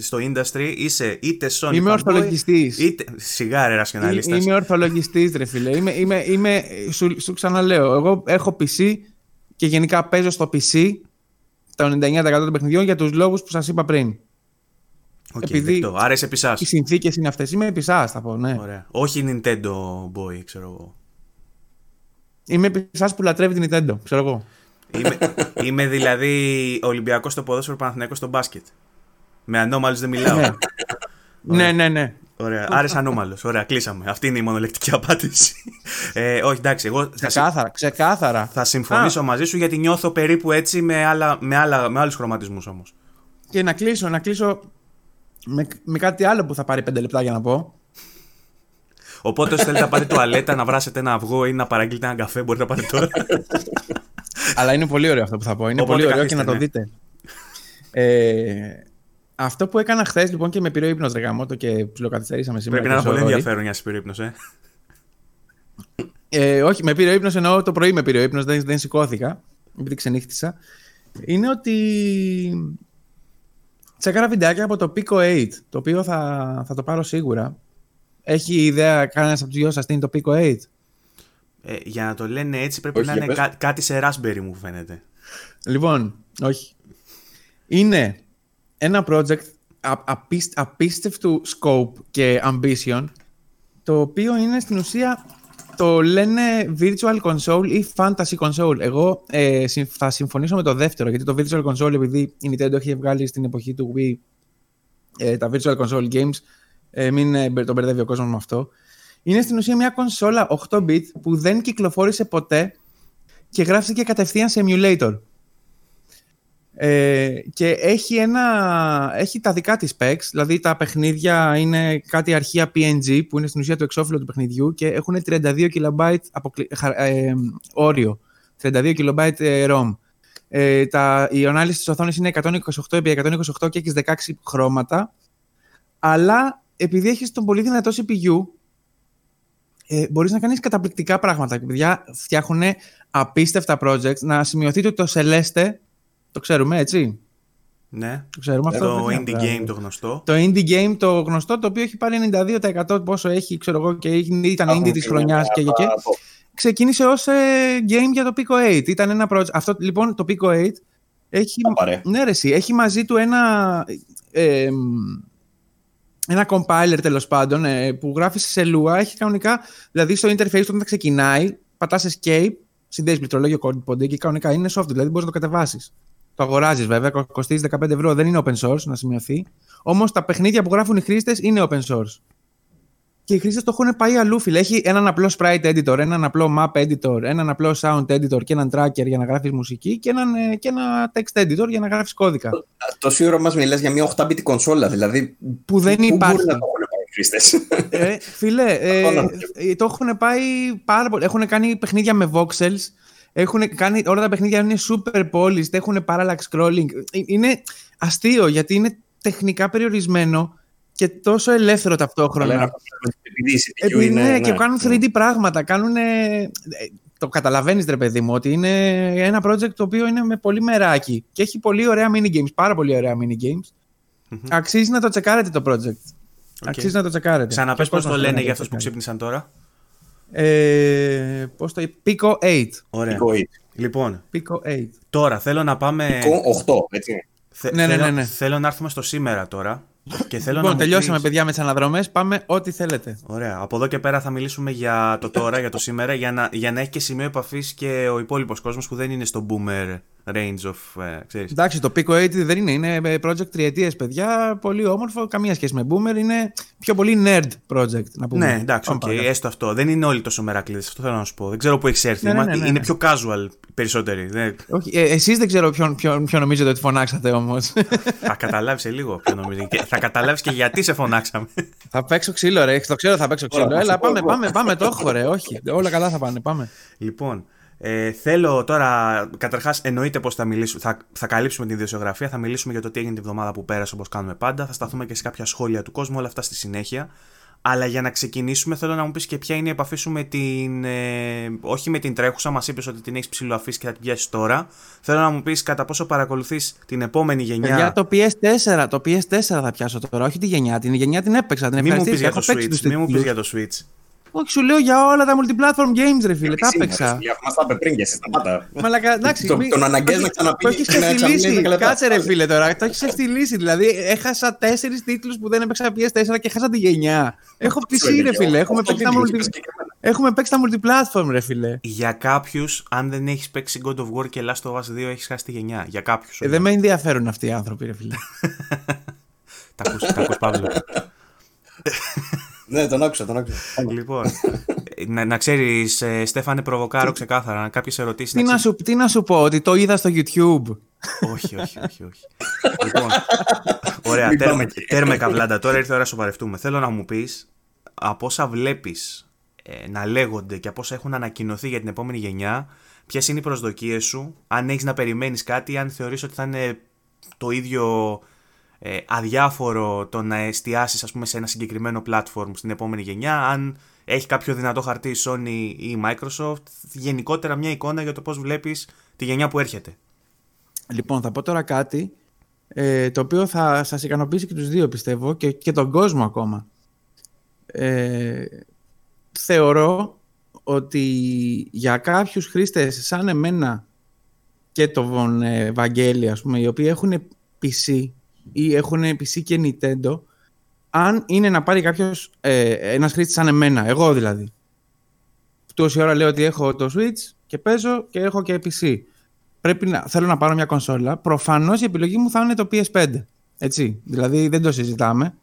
στο industry. Είσαι είτε Sony fanboy. Είμαι ορθολογιστής. Σιγά ρε ρασιοναλίστας. Είμαι ορθολογιστής, ρε φίλε. Σου ξαναλέω, εγώ έχω PC και γενικά παίζω στο PC τα 99% των παιχνιδιών για τους λόγους που σας είπα πριν. Επειδή άρα είσαι πισάς. Οι συνθήκες είναι αυτές. Είμαι πισάς, θα πω, ναι. Ωραία. Όχι Nintendo boy, ξέρω εγώ. Είμαι πισάς που λατρεύει την Nintendo, ξέρω εγώ. Είμαι δηλαδή Ολυμπιακός στο ποδόσφαιρο, Παναθηναϊκός στο μπάσκετ. Με ανώμαλους δεν μιλάω. Ναι. Ωραία, Άρης ανώμαλος. Ωραία, κλείσαμε. Αυτή είναι η μονολεκτική απάντηση. Όχι, εντάξει, εγώ ξεκάθαρα. Θα συμφωνήσω μαζί σου, γιατί νιώθω περίπου έτσι με άλλους χρωματισμούς όμως. Και να κλείσω με κάτι άλλο που θα πάρει 5 λεπτά για να πω. Οπότε όσοι θέλετε να πάτε τουαλέτα, να βράσετε ένα αυγό ή να παραγγείλετε ένα καφέ, μπορείτε να πάτε τώρα. Αλλά είναι πολύ ωραίο αυτό που θα πω. Είναι πολύ ωραίο και να το δείτε. Αυτό που έκανα χθες, λοιπόν, και με πήρε ο ύπνος, ρε γαμώτο, και ψιλοκαθυστερήσαμε σήμερα. Πρέπει να είναι πολύ ενδιαφέρον για να σε πήρε ο ύπνος, Όχι, με πήρε ο ύπνος, εννοώ το πρωί με πήρε ο ύπνος, δεν σηκώθηκα, επειδή ξενύχτησα. Είναι ότι τσέκαρα βιντεάκια από το Pico 8, το οποίο θα το πάρω σίγουρα. Έχει ιδέα κανένας από τους δυο σας τι είναι το Pico 8? Για να το λένε έτσι πρέπει να είναι κάτι σε Raspberry, μου φαίνεται. Λοιπόν, όχι. Είναι ένα project απίστευτου scope και ambition, το οποίο είναι στην ουσία, το λένε virtual console ή fantasy console. Εγώ θα συμφωνήσω με το δεύτερο, γιατί το virtual console, επειδή η Nintendo έχει βγάλει στην εποχή του Wii τα virtual console games, μην τον μπερδεύει ο κόσμος με αυτό, Είναι στην ουσία μια κονσόλα 8-bit που δεν κυκλοφόρησε ποτέ και γράφτηκε κατευθείαν σε emulator. Και έχει τα δικά της specs, δηλαδή τα παιχνίδια είναι κάτι αρχεία PNG που είναι στην ουσία το εξώφυλλο του παιχνιδιού και έχουν 32 KB όριο, 32 KB ROM. Η ανάλυση της οθόνης είναι 128x128 και έχεις 16 χρώματα, αλλά επειδή έχεις τον πολύ δυνατό CPU μπορείς να κάνεις καταπληκτικά πράγματα. Παιδιά φτιάχνουν απίστευτα projects. Να σημειωθείτε ότι το Celeste το ξέρουμε, έτσι? Ναι, το ξέρουμε αυτό. Το indie game το γνωστό. Το indie game το γνωστό, το οποίο έχει πάρει 92% πόσο έχει, ξέρω εγώ, και ήταν indie της χρονιάς και ξεκίνησε ως game για το Pico 8. Ήταν ένα project. Αυτό λοιπόν το Pico 8 έχει, ναι, ρε, έχει μαζί του ένα compiler, τέλος πάντων, που γράφει σε Lua. Έχει κανονικά, δηλαδή στο interface όταν ξεκινάει, πατάς escape, συνδέεις πληκτρολόγιο κωδικό και κανονικά είναι software, δηλαδή μπορείς να το κατεβάσεις. Το αγοράζεις βέβαια, κοστίζει 15 ευρώ, δεν είναι open source, να σημειωθεί. Όμως τα παιχνίδια που γράφουν οι χρήστες είναι open source. Και οι χρήστες το έχουν πάει αλλού, φίλε. Έχει έναν απλό sprite editor, έναν απλό map editor, έναν απλό sound editor και έναν tracker για να γράφεις μουσική και ένα text editor για να γράφεις κώδικα. Τόση ώρα μας μιλάς για μια 8-bit κονσόλα, δηλαδή. Που δεν υπάρχει. Φίλε, το έχουν πάει πάρα πολύ. Έχουν κάνει παιχνίδια με voxels. Όλα τα παιχνίδια είναι super polished. Έχουν parallax scrolling. Είναι αστείο γιατί είναι τεχνικά περιορισμένο και τόσο ελεύθερο ταυτόχρονα. Ναι, και κάνουν 3D πράγματα. Το καταλαβαίνεις, ρε παιδί μου, ότι είναι ένα project το οποίο είναι με πολύ μεράκι και έχει πολύ ωραία minigames. Πάρα πολύ ωραία minigames. Αξίζει να το τσεκάρετε το project. Okay. Αξίζει να το τσεκάρετε. Ξαναπες πώς το λένε για αυτούς που ξύπνησαν τώρα. Πώς το είπε, Pico 8. Ωραία. Pico 8. Λοιπόν, Pico 8. Τώρα θέλω να πάμε. Pico 8, έτσι. Ναι. Θέλω να έρθουμε στο σήμερα τώρα. Και θέλω να τελειώσαμε, παιδιά, με τις αναδρομές. Πάμε ό,τι θέλετε. Ωραία. Από εδώ και πέρα θα μιλήσουμε για το τώρα, για το σήμερα, για να έχει και σημείο επαφής και ο υπόλοιπος κόσμος που δεν είναι στο boomer range of. Ξέρεις. Εντάξει, το Pico 8 δεν είναι project τριετίες, παιδιά. Πολύ όμορφο, καμία σχέση με boomer. Είναι πιο πολύ nerd project, να πούμε. Ναι, εντάξει, okay, έστω αυτό. Δεν είναι όλοι τόσο μερακλείδες, αυτό θέλω να σου πω. Δεν ξέρω που έχεις έρθει. Είναι πιο casual περισσότεροι. Όχι, εσείς δεν ξέρω ποιον νομίζετε ότι φωνάξατε όμως. Θα καταλάβεις λίγο ποιον νομίζετε. Θα καταλάβεις και γιατί σε φωνάξαμε. Θα παίξω ξύλο, ρε. Το ξέρω, θα παίξω ξύλο. Έλα, πάμε το έχω, ρε. Όχι, όλα καλά θα πάνε. Πάμε. Λοιπόν. Θέλω τώρα, καταρχάς εννοείται πως θα καλύψουμε την ιδιοσιογραφία, θα μιλήσουμε για το τι έγινε την εβδομάδα που πέρασε όπως κάνουμε πάντα, θα σταθούμε και σε κάποια σχόλια του κόσμου, όλα αυτά στη συνέχεια. Αλλά για να ξεκινήσουμε θέλω να μου πεις και ποια είναι η επαφή σου με την, όχι με την τρέχουσα, μας είπες ότι την έχεις ψηλοαφήσει και θα την πιάσεις τώρα. Θέλω να μου πεις κατά πόσο παρακολουθείς την επόμενη γενιά. Για το PS4 θα πιάσω τώρα, όχι τη γενιά, την γενιά την έπαιξα, την ευχαριστήκα. Μην μου πεις για το Switch. Όχι, σου λέω για όλα τα multiplatform games, ρε φίλε. Τα έπαιξα. Μα τα είπε πριν και εσύ, σταμάτα. Τον αναγκάζει να ξαναπεί και να εξαφανίσει. Κάτσε, ρε φίλε, τώρα. Το έχει ευθυλίσει. Δηλαδή, έχασα 4 τίτλους που δεν έπαιξα PS4 και χάσα τη γενιά. Έχω PC, ρε φίλε. Έχουμε παίξει τα multiplatform, ρε φίλε. Για κάποιους, αν δεν έχεις παίξει God of War και Last of Us 2, έχεις χάσει τη γενιά. Για κάποιους. Δεν με ενδιαφέρουν αυτοί οι άνθρωποι, ρε φίλε. Τα ακούς, Παύλο. Ναι, τον άκουσα. Λοιπόν, να ξέρεις, Στέφανε, προβοκάρω ξεκάθαρα κάποιες ερωτήσεις. Τι να σου πω, ότι το είδα στο YouTube. Όχι. Λοιπόν, ωραία, τέρμα καβλάντα. Τώρα ήρθε η ώρα να σοβαρευτούμε. Θέλω να μου πεις από όσα βλέπεις να λέγονται και από όσα έχουν ανακοινωθεί για την επόμενη γενιά, ποιες είναι οι προσδοκίες σου, αν έχεις να περιμένεις κάτι, αν θεωρείς ότι θα είναι το ίδιο αδιάφορο το να εστιάσεις, ας πούμε, σε ένα συγκεκριμένο platform στην επόμενη γενιά, αν έχει κάποιο δυνατό χαρτί η Sony ή η Microsoft, γενικότερα μια εικόνα για το πώς βλέπεις τη γενιά που έρχεται. Λοιπόν, θα πω τώρα κάτι το οποίο θα σας ικανοποιήσει και τους δύο, πιστεύω, και τον κόσμο ακόμα. Θεωρώ ότι για κάποιους χρήστες σαν εμένα και τον Βαγγέλη, ας πούμε, οι οποίοι έχουν PC ή έχουν PC και Nintendo, αν είναι να πάρει κάποιος ένας χρήστης σαν εμένα, εγώ δηλαδή, τόση ώρα λέω ότι έχω το Switch και παίζω και έχω και PC, θέλω να πάρω μια κονσόλα, προφανώς η επιλογή μου θα είναι το PS5, έτσι, δηλαδή δεν το συζητάμε.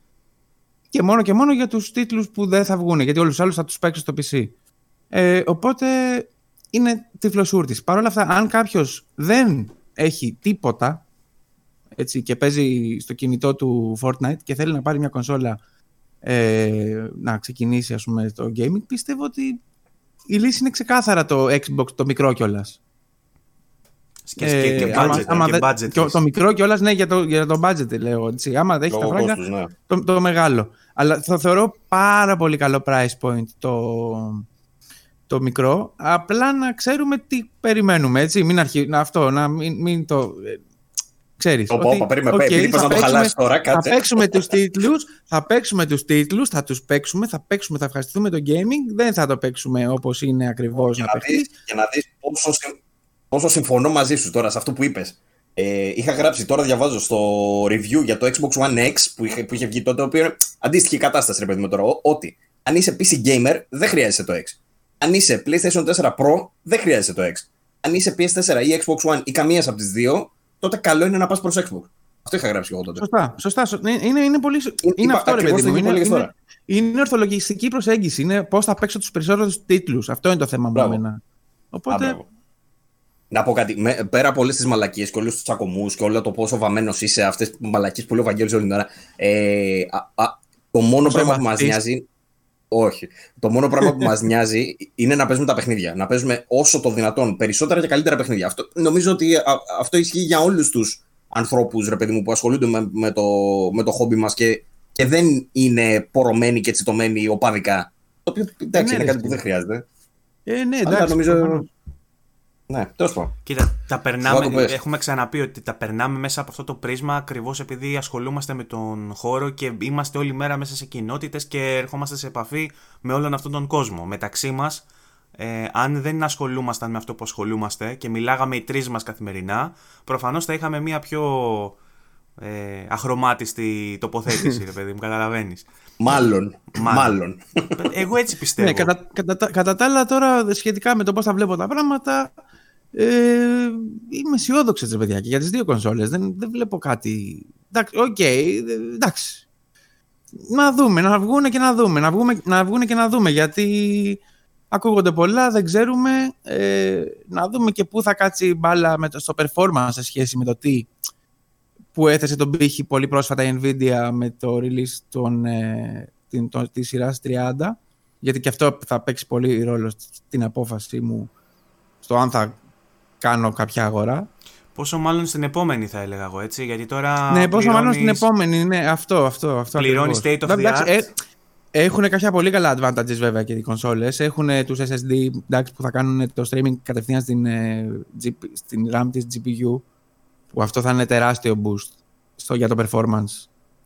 και μόνο και μόνο για τους τίτλους που δεν θα βγουν, γιατί όλους τους άλλους θα τους παίξεις στο PC. Οπότε είναι τυφλοσούρτης. Παρ' όλα αυτά, αν κάποιος δεν έχει τίποτα, έτσι, και παίζει στο κινητό του Fortnite και θέλει να πάρει μια κονσόλα να ξεκινήσει, ας πούμε, το gaming, πιστεύω ότι η λύση είναι ξεκάθαρα το Xbox, το μικρό κιόλας. Και budget. Το μικρό κιόλας, ναι, για το budget λέω. Έτσι, άμα δεν έχει τα φράγκα, ναι, το μεγάλο. Αλλά θα θεωρώ πάρα πολύ καλό price point το μικρό. Απλά να ξέρουμε τι περιμένουμε. Έτσι. Ξέρεις, θα παίξουμε τους τίτλους, θα παίξουμε, θα ευχαριστούμε το gaming. Δεν θα το παίξουμε όπως είναι ακριβώς να παίξεις. Για να δεις πόσο συμφωνώ μαζί σου τώρα σε αυτό που είπες. Είχα γράψει, τώρα διαβάζω στο review για το Xbox One X που είχε βγει τότε, το οποίο είναι αντίστοιχη κατάσταση, ρε παιδί μου, τώρα. Ότι αν είσαι PC gamer, δεν χρειάζεσαι το X. Αν είσαι PlayStation 4 Pro, δεν χρειάζεσαι το X. Αν είσαι PS4 ή Xbox One ή καμίας από τις δύο, τότε καλό είναι να πας προς Xbox. Αυτό είχα γράψει εγώ τότε. Σωστά. Είναι πολύ. Είναι αυτό, ρε παιδί μου. Είναι ορθολογιστική προσέγγιση. Είναι πώς θα παίξω τους περισσότερους τίτλους. Αυτό είναι το θέμα μου εμένα. Οπότε. Να πω κάτι. Πέρα από όλες τις μαλακίες και όλους τους τσακωμούς και όλο το πόσο βαμμένος είσαι, αυτές τις μαλακίες που λέει ο Βαγγέλης όλη την ώρα. Το μόνο πράγμα που μας νοιάζει. Όχι. Το μόνο πράγμα που μας νοιάζει είναι να παίζουμε τα παιχνίδια. Να παίζουμε όσο το δυνατόν περισσότερα και καλύτερα παιχνίδια. Νομίζω ότι αυτό ισχύει για όλους τους ανθρώπους, ρε παιδί μου, που ασχολούνται με το χόμπι μας και δεν είναι πορωμένοι και τσιτωμένοι οπαδικά. Το οποίο, εντάξει, είναι κάτι που δεν χρειάζεται. Ναι, εντάξει. Αλλά νομίζω. Ναι, τέλος πάντων. Κοίτα, έχουμε ξαναπεί ότι τα περνάμε μέσα από αυτό το πρίσμα ακριβώς επειδή ασχολούμαστε με τον χώρο και είμαστε όλη μέρα μέσα σε κοινότητες και ερχόμαστε σε επαφή με όλον αυτόν τον κόσμο. Μεταξύ μας, αν δεν ασχολούμασταν με αυτό που ασχολούμαστε και μιλάγαμε οι τρεις μας καθημερινά, προφανώς θα είχαμε μια πιο αχρωμάτιστη τοποθέτηση, ρε παιδί μου, καταλαβαίνεις. Μάλλον. Εγώ έτσι πιστεύω. Ναι, κατά τα άλλα, τώρα σχετικά με το πώς θα βλέπω τα πράγματα, είμαι αισιόδοξος, ρε παιδιά, και για τις δύο κονσόλες. Δεν βλέπω κάτι. Εντάξει. Να δούμε, να βγούνε και να δούμε. Γιατί ακούγονται πολλά, δεν ξέρουμε. Να δούμε και πού θα κάτσει η μπάλα στο performance σε σχέση με το τι που έθεσε τον πύχη πολύ πρόσφατα η Nvidia με το release της σειράς 30, γιατί και αυτό θα παίξει πολύ ρόλο στην απόφαση μου στο αν θα κάνω κάποια αγορά. Πόσο μάλλον στην επόμενη, θα έλεγα εγώ, έτσι, γιατί τώρα. Ναι, πόσο μάλλον στην επόμενη, ναι, αυτό. Πληρώνει state of the art. Έχουν κάποια πολύ καλά advantages, βέβαια, και οι κονσόλες. Έχουν τους SSD, εντάξει, που θα κάνουν το streaming κατευθείαν στην RAM της GPU. Που αυτό θα είναι τεράστιο boost για το performance.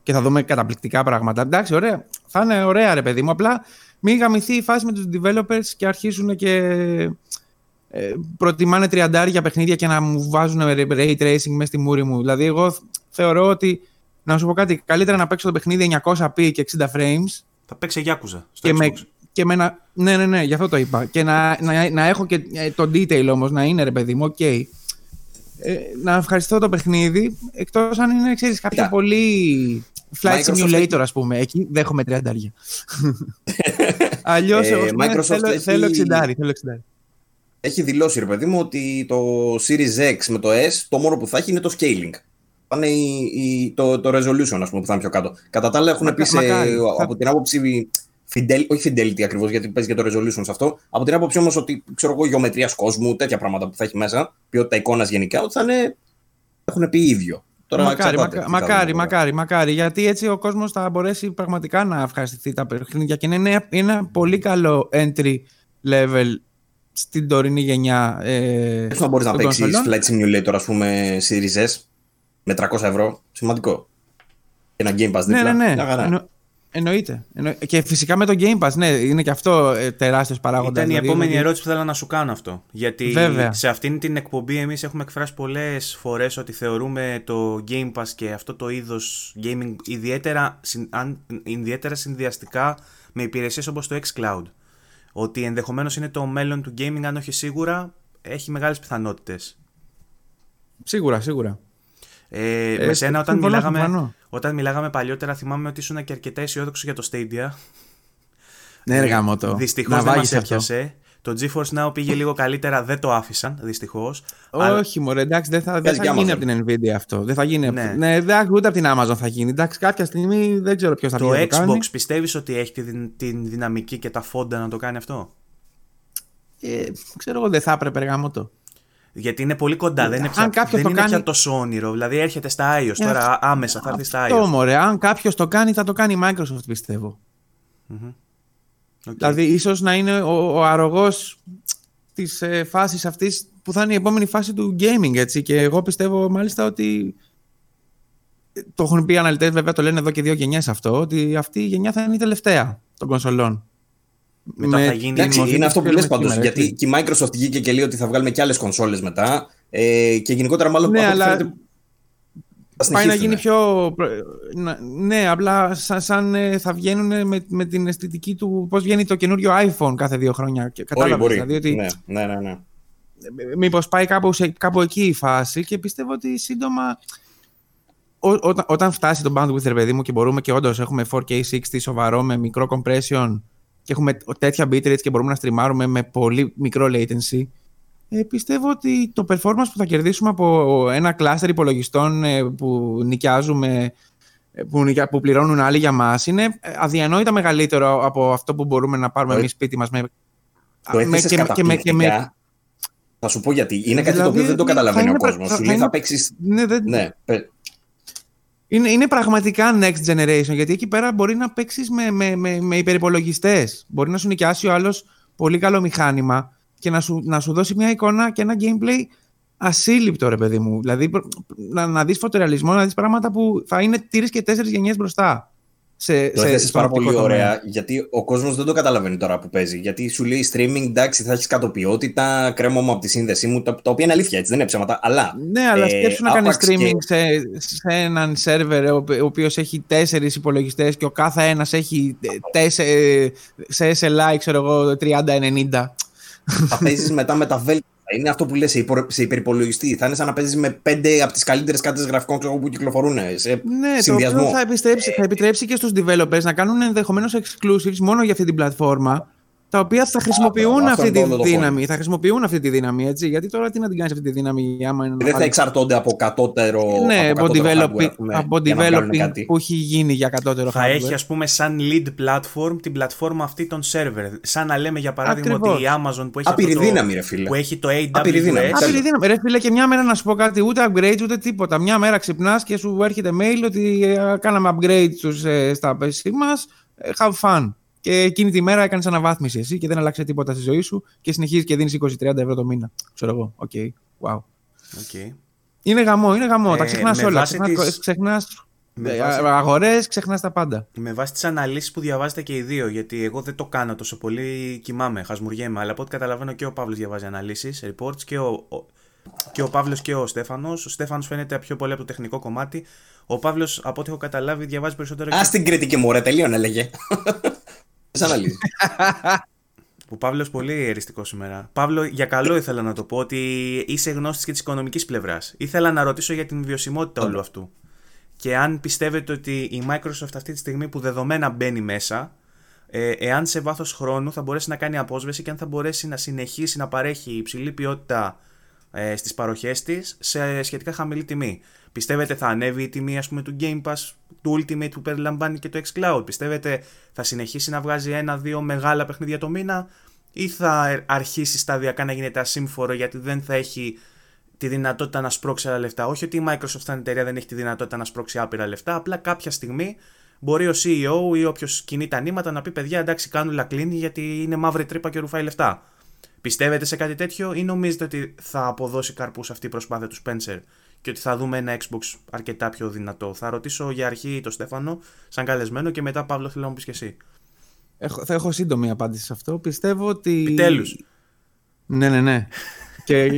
Και θα δούμε καταπληκτικά πράγματα. Εντάξει, ωραία. Θα είναι ωραία, ρε παιδί μου. Απλά μην γαμηθεί η φάση με τους developers και αρχίσουν και προτιμάνε 30 παιχνίδια και να μου βάζουν ray tracing μέσα στη μούρη μου. Δηλαδή, εγώ θεωρώ ότι, να σου πω κάτι, καλύτερα να παίξω το παιχνίδι 900p και 60 frames. Θα παίξει Yakuza στο Xbox. Ναι, γι' αυτό το είπα. Και να έχω και το detail όμως να είναι, ρε παιδί μου, ok. Να ευχαριστώ το παιχνίδι, εκτός αν είναι, ξέρεις, κάποια πολύ flight simulator, ας πούμε. Εκεί δέχομαι 30. Αλλιώς εγώ θέλω 60. Έχει δηλώσει, ρε παιδί μου, ότι το Series X με το S το μόνο που θα έχει είναι το scaling. Πάνε το resolution, ας πούμε, που θα είναι πιο κάτω. Κατά τα άλλα, έχουν πει από την άποψη. Όχι fidelity ακριβώς, γιατί παίζει για το resolution σε αυτό. Από την άποψη όμως ότι, ξέρω εγώ, γεωμετρίας κόσμου, τέτοια πράγματα που θα έχει μέσα, ποιότητα εικόνας γενικά, ότι θα είναι. Έχουν πει ίδιο. Τώρα, μακάρι. Γιατί έτσι ο κόσμος θα μπορέσει πραγματικά να ευχαριστηθεί τα παιχνίδια και είναι ένα πολύ καλό entry level στην τωρινή γενιά. Έτσι να μπορείς να παίξεις Flight Simulator, ας πούμε, Series S με 300€. Σημαντικό. Ένα Game Pass δίπλα. Ναι. Εννοείται. Και φυσικά με το Game Pass, ναι, είναι και αυτό τεράστιος παράγοντας. Ήταν η επόμενη ερώτηση που θέλω να σου κάνω αυτό. Γιατί βέβαια, σε αυτήν την εκπομπή εμείς έχουμε εκφράσει πολλές φορές ότι θεωρούμε το Game Pass και αυτό το είδος gaming ιδιαίτερα συνδυαστικά με υπηρεσίες όπως το xCloud. Ότι ενδεχομένως είναι το μέλλον του gaming, αν όχι σίγουρα, έχει μεγάλες πιθανότητες. Σίγουρα. Με σένα όταν μιλάγαμε παλιότερα θυμάμαι ότι ήσουν και αρκετά αισιόδοξο για το Stadia. Ναι, γαμώτο. Δυστυχώς δεν μας έπιασε. Το GeForce Now πήγε λίγο καλύτερα, δεν το άφησαν, δυστυχώς. Όχι, μωρέ, εντάξει, δεν θα γίνει από την Nvidia αυτό. Δεν θα γίνει. Ναι, ούτε από την Amazon θα γίνει. Εντάξει, κάποια στιγμή δεν ξέρω ποιος θα το κάνει. Το Xbox πιστεύεις ότι έχει την δυναμική και τα φόντα να το κάνει αυτό? Ξέρω εγώ, δεν θα έπρεπε, γαμώτο. Γιατί είναι πολύ κοντά, δεν είναι πια τόσο όνειρο. Δηλαδή έρχεται στα iOS τώρα, άμεσα θα έρθει στα iOS. Αυτό, μωρέ, αν κάποιος το κάνει, θα το κάνει η Microsoft, πιστεύω. Okay. Δηλαδή, ίσως να είναι ο αρρωγός της φάσης αυτής που θα είναι η επόμενη φάση του gaming, έτσι. Και εγώ πιστεύω μάλιστα ότι το έχουν πει οι αναλυτές, βέβαια το λένε εδώ και δύο γενιές αυτό, ότι αυτή η γενιά θα είναι η τελευταία των κονσολών. Είναι αυτό που λες πάντως. Γιατί και η Microsoft βγήκε και λέει ότι θα βγάλουμε και άλλες κονσόλες μετά. Και γενικότερα, μάλλον. Ναι, αλλά πάει να γίνει πιο. Ναι, απλά σαν θα βγαίνουν με την αισθητική του. Πώς βγαίνει το καινούριο iPhone κάθε 2 χρόνια. Κατάλαβες. Δηλαδή ότι ναι. Μήπως πάει κάπου εκεί η φάση και πιστεύω ότι σύντομα. Όταν φτάσει το bandwidth, ρε παιδί μου, και μπορούμε και όντως έχουμε 4K60 σοβαρό με μικρό compression. Και έχουμε τέτοια bitrates και μπορούμε να στριμάρουμε με πολύ μικρό latency. Πιστεύω ότι το performance που θα κερδίσουμε από ένα cluster υπολογιστών που πληρώνουν άλλοι για μας είναι αδιανόητα μεγαλύτερο από αυτό που μπορούμε να πάρουμε εμείς σπίτι μας. Θα σου πω γιατί. Είναι κάτι το οποίο δεν το καταλαβαίνει ο κόσμος. Σου λέει θα παίξεις. Είναι πραγματικά next generation, γιατί εκεί πέρα μπορεί να παίξεις με υπερυπολογιστές. Μπορεί να σου νοικιάσει ο άλλος πολύ καλό μηχάνημα και να σου δώσει μια εικόνα και ένα gameplay ασύλληπτο, ρε παιδί μου. Δηλαδή να δεις φωτορεαλισμό, να δεις πράγματα που θα είναι 3 και 4 γενιές μπροστά. Το έθεσες πάρα πολύ ωραία, γιατί ο κόσμος δεν το καταλαβαίνει τώρα που παίζει. Γιατί σου λέει streaming, εντάξει, θα έχεις κάτω ποιότητα, κρέμω μου από τη σύνδεσή μου, τα οποία είναι αλήθεια, έτσι, δεν είναι ψέματα. Αλλά, ναι, αλλά σκέψου να κάνεις streaming και σε έναν σερβερ ο οποίος έχει 4 υπολογιστές και ο κάθε ένας έχει σε SLI, ξέρω εγώ, 30-90. Θα παίζεις μετά με τα βέλτινα. Είναι αυτό που λες σε υπερυπολογιστή. Θα είναι σαν να παίζεις με 5 από τις καλύτερες κάρτες γραφικών που κυκλοφορούν σε συνδυασμό. Το οποίο θα επιτρέψει και στους developers να κάνουν ενδεχομένως exclusives μόνο για αυτή την πλατφόρμα, τα οποία θα χρησιμοποιούν αυτή τη δύναμη. Θα χρησιμοποιούν αυτή τη δύναμη, έτσι. Γιατί τώρα τι να την κάνεις αυτή τη δύναμη, άμα δεν θα εξαρτώνται από κατώτερο. Ναι, από developing που έχει γίνει για κατώτερο hardware. Θα έχει, ας πούμε, σαν lead platform την πλατφόρμα αυτή των server. Σαν να λέμε, για παράδειγμα, ότι η Amazon που έχει. Απειριδύναμη, ρε φίλε. Που έχει το AWS. Απειριδύναμη. Ρε φίλε, και μια μέρα να σου πω κάτι, ούτε upgrade ούτε τίποτα. Μια μέρα ξυπνάς και σου έρχεται mail ότι κάναμε upgrade στα PC μας. Have fun. Και εκείνη τη μέρα έκανες αναβάθμιση εσύ και δεν αλλάξε τίποτα στη ζωή σου και συνεχίζεις και δίνεις 20-30 ευρώ το μήνα. Ξέρω εγώ. Οκ. Wow. Okay. Είναι γαμό. Τα ξεχνάς όλα. Ξεχνάς αγορές, ξεχνάς τα πάντα. Με βάση τις αναλύσεις που διαβάζετε και οι δύο, γιατί εγώ δεν το κάνω τόσο πολύ, κοιμάμαι, χασμουριέμαι, αλλά από ό,τι καταλαβαίνω και ο Παύλος διαβάζει αναλύσεις, reports και ο Παύλος και ο Στέφανος. Ο Στέφανος φαίνεται πιο πολύ από το τεχνικό κομμάτι. Ο Παύλος, από ό,τι έχω καταλάβει, διαβάζει περισσότερο. Α, στην κριτική μου, ωραία, τελείωνε, λέγε. Ο Παύλος πολύ εριστικός σήμερα. Παύλο, για καλό ήθελα να το πω ότι είσαι γνώστης και της οικονομικής πλευράς. Ήθελα να ρωτήσω για την βιωσιμότητα όλου αυτού. Και αν πιστεύετε ότι η Microsoft αυτή τη στιγμή που δεδομένα μπαίνει μέσα, εάν σε βάθος χρόνου θα μπορέσει να κάνει απόσβεση και αν θα μπορέσει να συνεχίσει να παρέχει υψηλή ποιότητα στις παροχές της σε σχετικά χαμηλή τιμή. Πιστεύετε θα ανέβει η τιμή, ας πούμε, του Game Pass, του Ultimate που περιλαμβάνει και το xCloud? Πιστεύετε θα συνεχίσει να βγάζει 1-2 μεγάλα παιχνίδια το μήνα ή θα αρχίσει σταδιακά να γίνεται ασύμφορο γιατί δεν θα έχει τη δυνατότητα να σπρώξει άλλα λεφτά? Όχι ότι η Microsoft σαν εταιρεία δεν έχει τη δυνατότητα να σπρώξει άπειρα λεφτά, απλά κάποια στιγμή μπορεί ο CEO ή όποιος κινεί τα νήματα να πει παιδιά, εντάξει, κάνουλα κλείνει γιατί είναι μαύρη τρύπα και ρουφάει λεφτά. Πιστεύετε σε κάτι τέτοιο ή νομίζετε ότι θα αποδώσει καρπούς αυτή η προσπάθεια του Spencer και ότι θα δούμε ένα Xbox αρκετά πιο δυνατό? Θα ρωτήσω για αρχή τον Στέφανο σαν καλεσμένο και μετά, Παύλο, θέλω να μου πεις και εσύ. Θα έχω σύντομη απάντηση σε αυτό. Πιστεύω ότι. Επιτέλους. Ναι. Και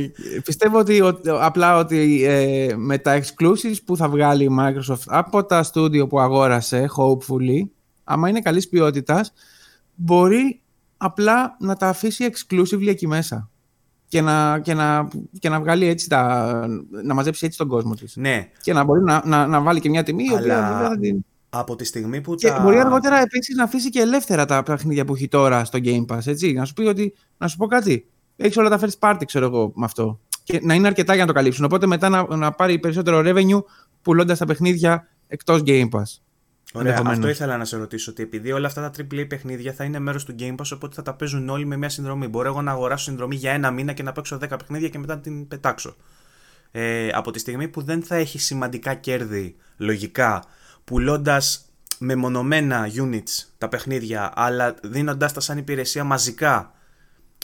πιστεύω ότι απλά ότι με τα exclusives που θα βγάλει η Microsoft από τα studio που αγόρασε, hopefully, άμα είναι καλής ποιότητας, μπορεί απλά να τα αφήσει exclusively εκεί μέσα. και να βγάλει έτσι να μαζέψει έτσι τον κόσμο της. Ναι. Και να μπορεί να βάλει και μια τιμή. Αλλά από τη στιγμή που και μπορεί αργότερα επίσης να αφήσει και ελεύθερα τα παιχνίδια που έχει τώρα στο Game Pass, έτσι. Να σου πει ότι, να σου πω κάτι, έχεις όλα τα first party, ξέρω εγώ, με αυτό. Και να είναι αρκετά για να το καλύψουν. Οπότε μετά να πάρει περισσότερο revenue πουλώντας τα παιχνίδια εκτός Game Pass. Ωραία, αυτό ήθελα να σε ρωτήσω, ότι επειδή όλα αυτά τα AAA παιχνίδια θα είναι μέρος του Game Pass, οπότε θα τα παίζουν όλοι με μια συνδρομή. Μπορώ εγώ να αγοράσω συνδρομή για ένα μήνα και να παίξω 10 παιχνίδια και μετά την πετάξω. Από τη στιγμή που δεν θα έχει σημαντικά κέρδη, λογικά, πουλώντας μεμονωμένα units τα παιχνίδια, αλλά δίνοντάς τα σαν υπηρεσία μαζικά.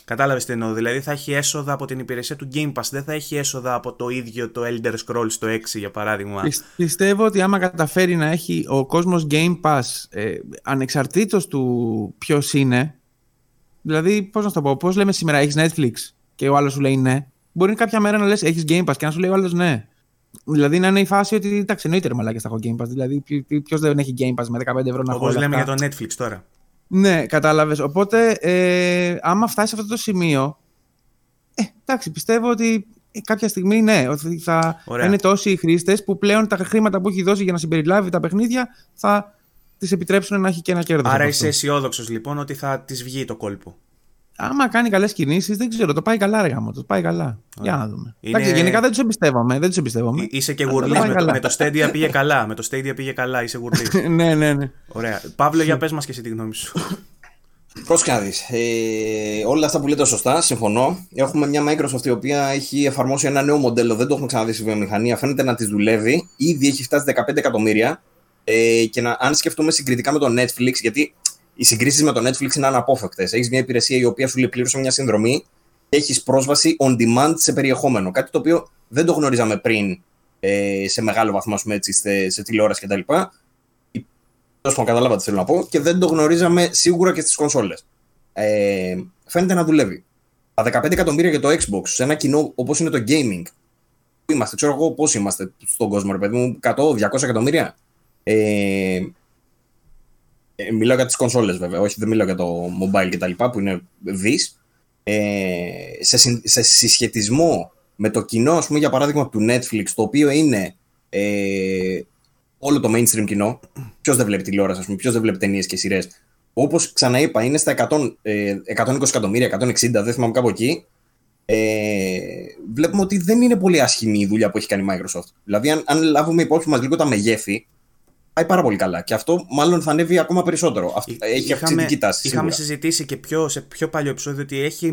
Κατάλαβες τι εννοώ, δηλαδή θα έχει έσοδα από την υπηρεσία του Game Pass, δεν θα έχει έσοδα από το ίδιο το Elder Scrolls το 6 για παράδειγμα. Πιστεύω ότι άμα καταφέρει να έχει ο κόσμος Game Pass ανεξαρτήτως του ποιος είναι, δηλαδή πώς να το πω, πώς λέμε σήμερα έχεις Netflix και ο άλλος σου λέει ναι, μπορεί κάποια μέρα να λες έχεις Game Pass και να σου λέει ο άλλος ναι. Δηλαδή να είναι η φάση ότι εντάξει εννοείται ρε μαλάκες θα έχω Game Pass, δηλαδή ποιος δεν έχει Game Pass με 15€ να χωρίζει. Όπως λέμε για το Netflix τώρα. Ναι, κατάλαβες. Οπότε, άμα φτάσει σε αυτό το σημείο, εντάξει, πιστεύω ότι κάποια στιγμή, ναι, ότι θα είναι τόσοι οι χρήστες που πλέον τα χρήματα που έχει δώσει για να συμπεριλάβει τα παιχνίδια θα τις επιτρέψουν να έχει και ένα κέρδος. Άρα είσαι αισιόδοξος λοιπόν ότι θα της βγει το κόλπο. Άμα κάνει καλές κινήσεις, δεν ξέρω, το πάει καλά ρε γάμο, το πάει καλά. Ωραία. Για να δούμε. Εντάξει, γενικά δεν τους εμπιστεύομαι. Είσαι και γουρλής, με το Stadia πήγε καλά, είσαι γουρλής. Ναι. Ωραία. Παύλο, για πες μας και εσύ τη γνώμη σου. Πρόσεχε να δεις. Όλα αυτά που λέτε σωστά, συμφωνώ. Έχουμε μια Microsoft η οποία έχει εφαρμόσει ένα νέο μοντέλο, δεν το έχουμε ξαναδεί στη βιομηχανία, φαίνεται να της δουλεύει. Ήδη έχει φτάσει 15 εκατομμύρια και αν σκεφτούμε συγκριτικά με το Netflix, γιατί οι συγκρίσεις με το Netflix είναι αναπόφευκτες. Έχεις μια υπηρεσία η οποία σου λέει πλήρωσε μια συνδρομή και έχεις πρόσβαση on demand σε περιεχόμενο. Κάτι το οποίο δεν το γνωρίζαμε πριν σε μεγάλο βαθμό, ας πούμε, έτσι, σε τηλεόραση κτλ. Τέλος πάντων, καταλάβατε τι θέλω να πω. Και δεν το γνωρίζαμε σίγουρα και στις κονσόλες. Φαίνεται να δουλεύει. Τα 15 εκατομμύρια για το Xbox, σε ένα κοινό όπως είναι το gaming. Πού είμαστε, ξέρω εγώ πώς είμαστε στον κόσμο, ρε παιδί μου, 100-200 εκατομμύρια. Μιλάω για τις κονσόλες βέβαια, όχι δεν μιλάω για το mobile κτλ. Που είναι δις. Σε συσχετισμό με το κοινό, ας πούμε, για παράδειγμα του Netflix, το οποίο είναι όλο το mainstream κοινό. Ποιος δεν βλέπει τηλεόραση, ας πούμε, ποιος δεν βλέπει ταινίες και σειρές. Όπως ξαναείπα, είναι στα 120 εκατομμύρια, 160, δεν θυμάμαι κάπου εκεί. Βλέπουμε ότι δεν είναι πολύ άσχημη η δουλειά που έχει κάνει η Microsoft. Δηλαδή, αν λάβουμε υπόψη μας λίγο τα μεγέθη, πάει πάρα πολύ καλά. Και αυτό μάλλον θα ανέβει ακόμα περισσότερο. Έχει αυξητική τάση. Είχαμε συζητήσει και σε πιο παλιό επεισόδιο ότι έχει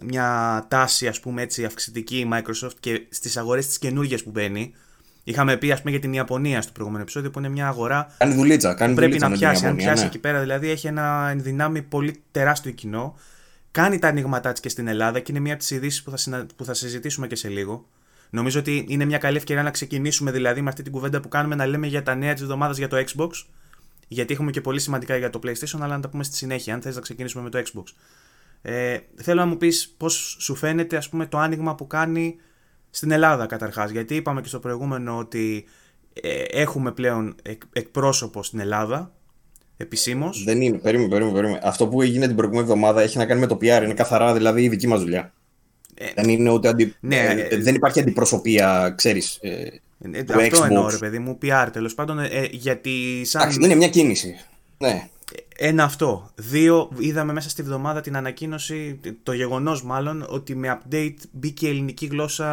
μια τάση, ας πούμε έτσι, αυξητική η Microsoft και στις αγορές τις καινούργιες που μπαίνει. Είχαμε πει, ας πούμε, για την Ιαπωνία στο προηγούμενο επεισόδιο, που είναι μια αγορά. Κάνει δουλίτσα. Πρέπει να πιάσει. Αν πιάσει εκεί πέρα, δηλαδή έχει ένα εν δυνάμει πολύ τεράστιο κοινό. Κάνει τα ανοίγματά της και στην Ελλάδα και είναι μια από τις ειδήσεις που θα συζητήσουμε και σε λίγο. Νομίζω ότι είναι μια καλή ευκαιρία να ξεκινήσουμε δηλαδή με αυτή την κουβέντα που κάνουμε, να λέμε για τα νέα της εβδομάδας για το Xbox, γιατί έχουμε και πολύ σημαντικά για το PlayStation, αλλά να τα πούμε στη συνέχεια, αν θες να ξεκινήσουμε με το Xbox. Θέλω να μου πεις πώς σου φαίνεται, ας πούμε, το άνοιγμα που κάνει στην Ελλάδα καταρχάς, γιατί είπαμε και στο προηγούμενο ότι έχουμε πλέον εκπρόσωπο στην Ελλάδα, επισήμως. Δεν είναι, περίμενε. Αυτό που έγινε την προηγούμενη εβδομάδα έχει να κάνει με το PR, είναι καθαρά δηλαδή η δική μας δουλειά. Δεν είναι ούτε δεν υπάρχει αντιπροσωπεία, ξέρεις. Αυτό εννοώ, ρε παιδί μου, PR τέλος πάντων. Γιατί σαν είναι μια κίνηση. Ναι. Ένα αυτό. Δύο, είδαμε μέσα στη βδομάδα την ανακοίνωση, το γεγονός μάλλον, ότι με update μπήκε η ελληνική γλώσσα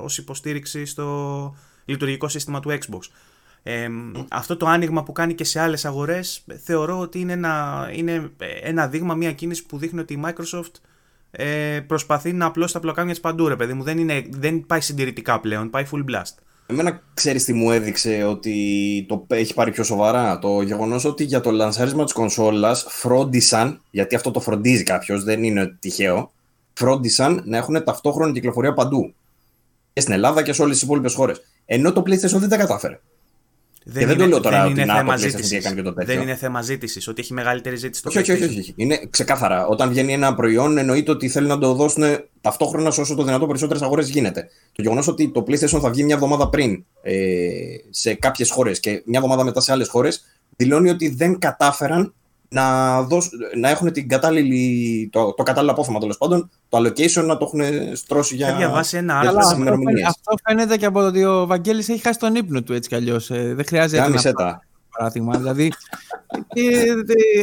ως υποστήριξη στο λειτουργικό σύστημα του Xbox. Αυτό το άνοιγμα που κάνει και σε άλλες αγορές θεωρώ ότι είναι ένα δείγμα, μια κίνηση που δείχνει ότι η Microsoft προσπαθεί να απλώσει τα πλοκάμια της παντού, ρε παιδί μου. Δεν πάει συντηρητικά πλέον, πάει full blast. Εμένα, ξέρεις τι μου έδειξε ότι το έχει πάρει πιο σοβαρά? Το γεγονός ότι για το λανσάρισμα της κονσόλας φρόντισαν, γιατί αυτό το φροντίζει κάποιος, δεν είναι τυχαίο, φρόντισαν να έχουν ταυτόχρονη κυκλοφορία παντού. Και στην Ελλάδα και σε όλες τις υπόλοιπες χώρες. Ενώ το PlayStation δεν τα κατάφερε. Δεν το λέω τώρα ότι δεν είναι θέμα ζήτησης, ότι έχει μεγαλύτερη ζήτηση. Όχι. Είναι ξεκάθαρα. Όταν βγαίνει ένα προϊόν, εννοείται ότι θέλουν να το δώσουν ταυτόχρονα σε όσο το δυνατόν περισσότερες αγορές γίνεται. Το γεγονός ότι το PlayStation θα βγει μια εβδομάδα πριν σε κάποιες χώρες και μια εβδομάδα μετά σε άλλες χώρες, δηλώνει ότι δεν κατάφεραν να έχουν την κατάλληλη, το κατάλληλο απόθεμα, τέλος πάντων, το allocation να το έχουν στρώσει για διαβάσει ένα άρθρο. Αυτό φαίνεται και από το ότι ο Βαγγέλης έχει χάσει τον ύπνο του έτσι κι αλλιώς. Δεν χρειάζεται να παράδειγμα. Δηλαδή,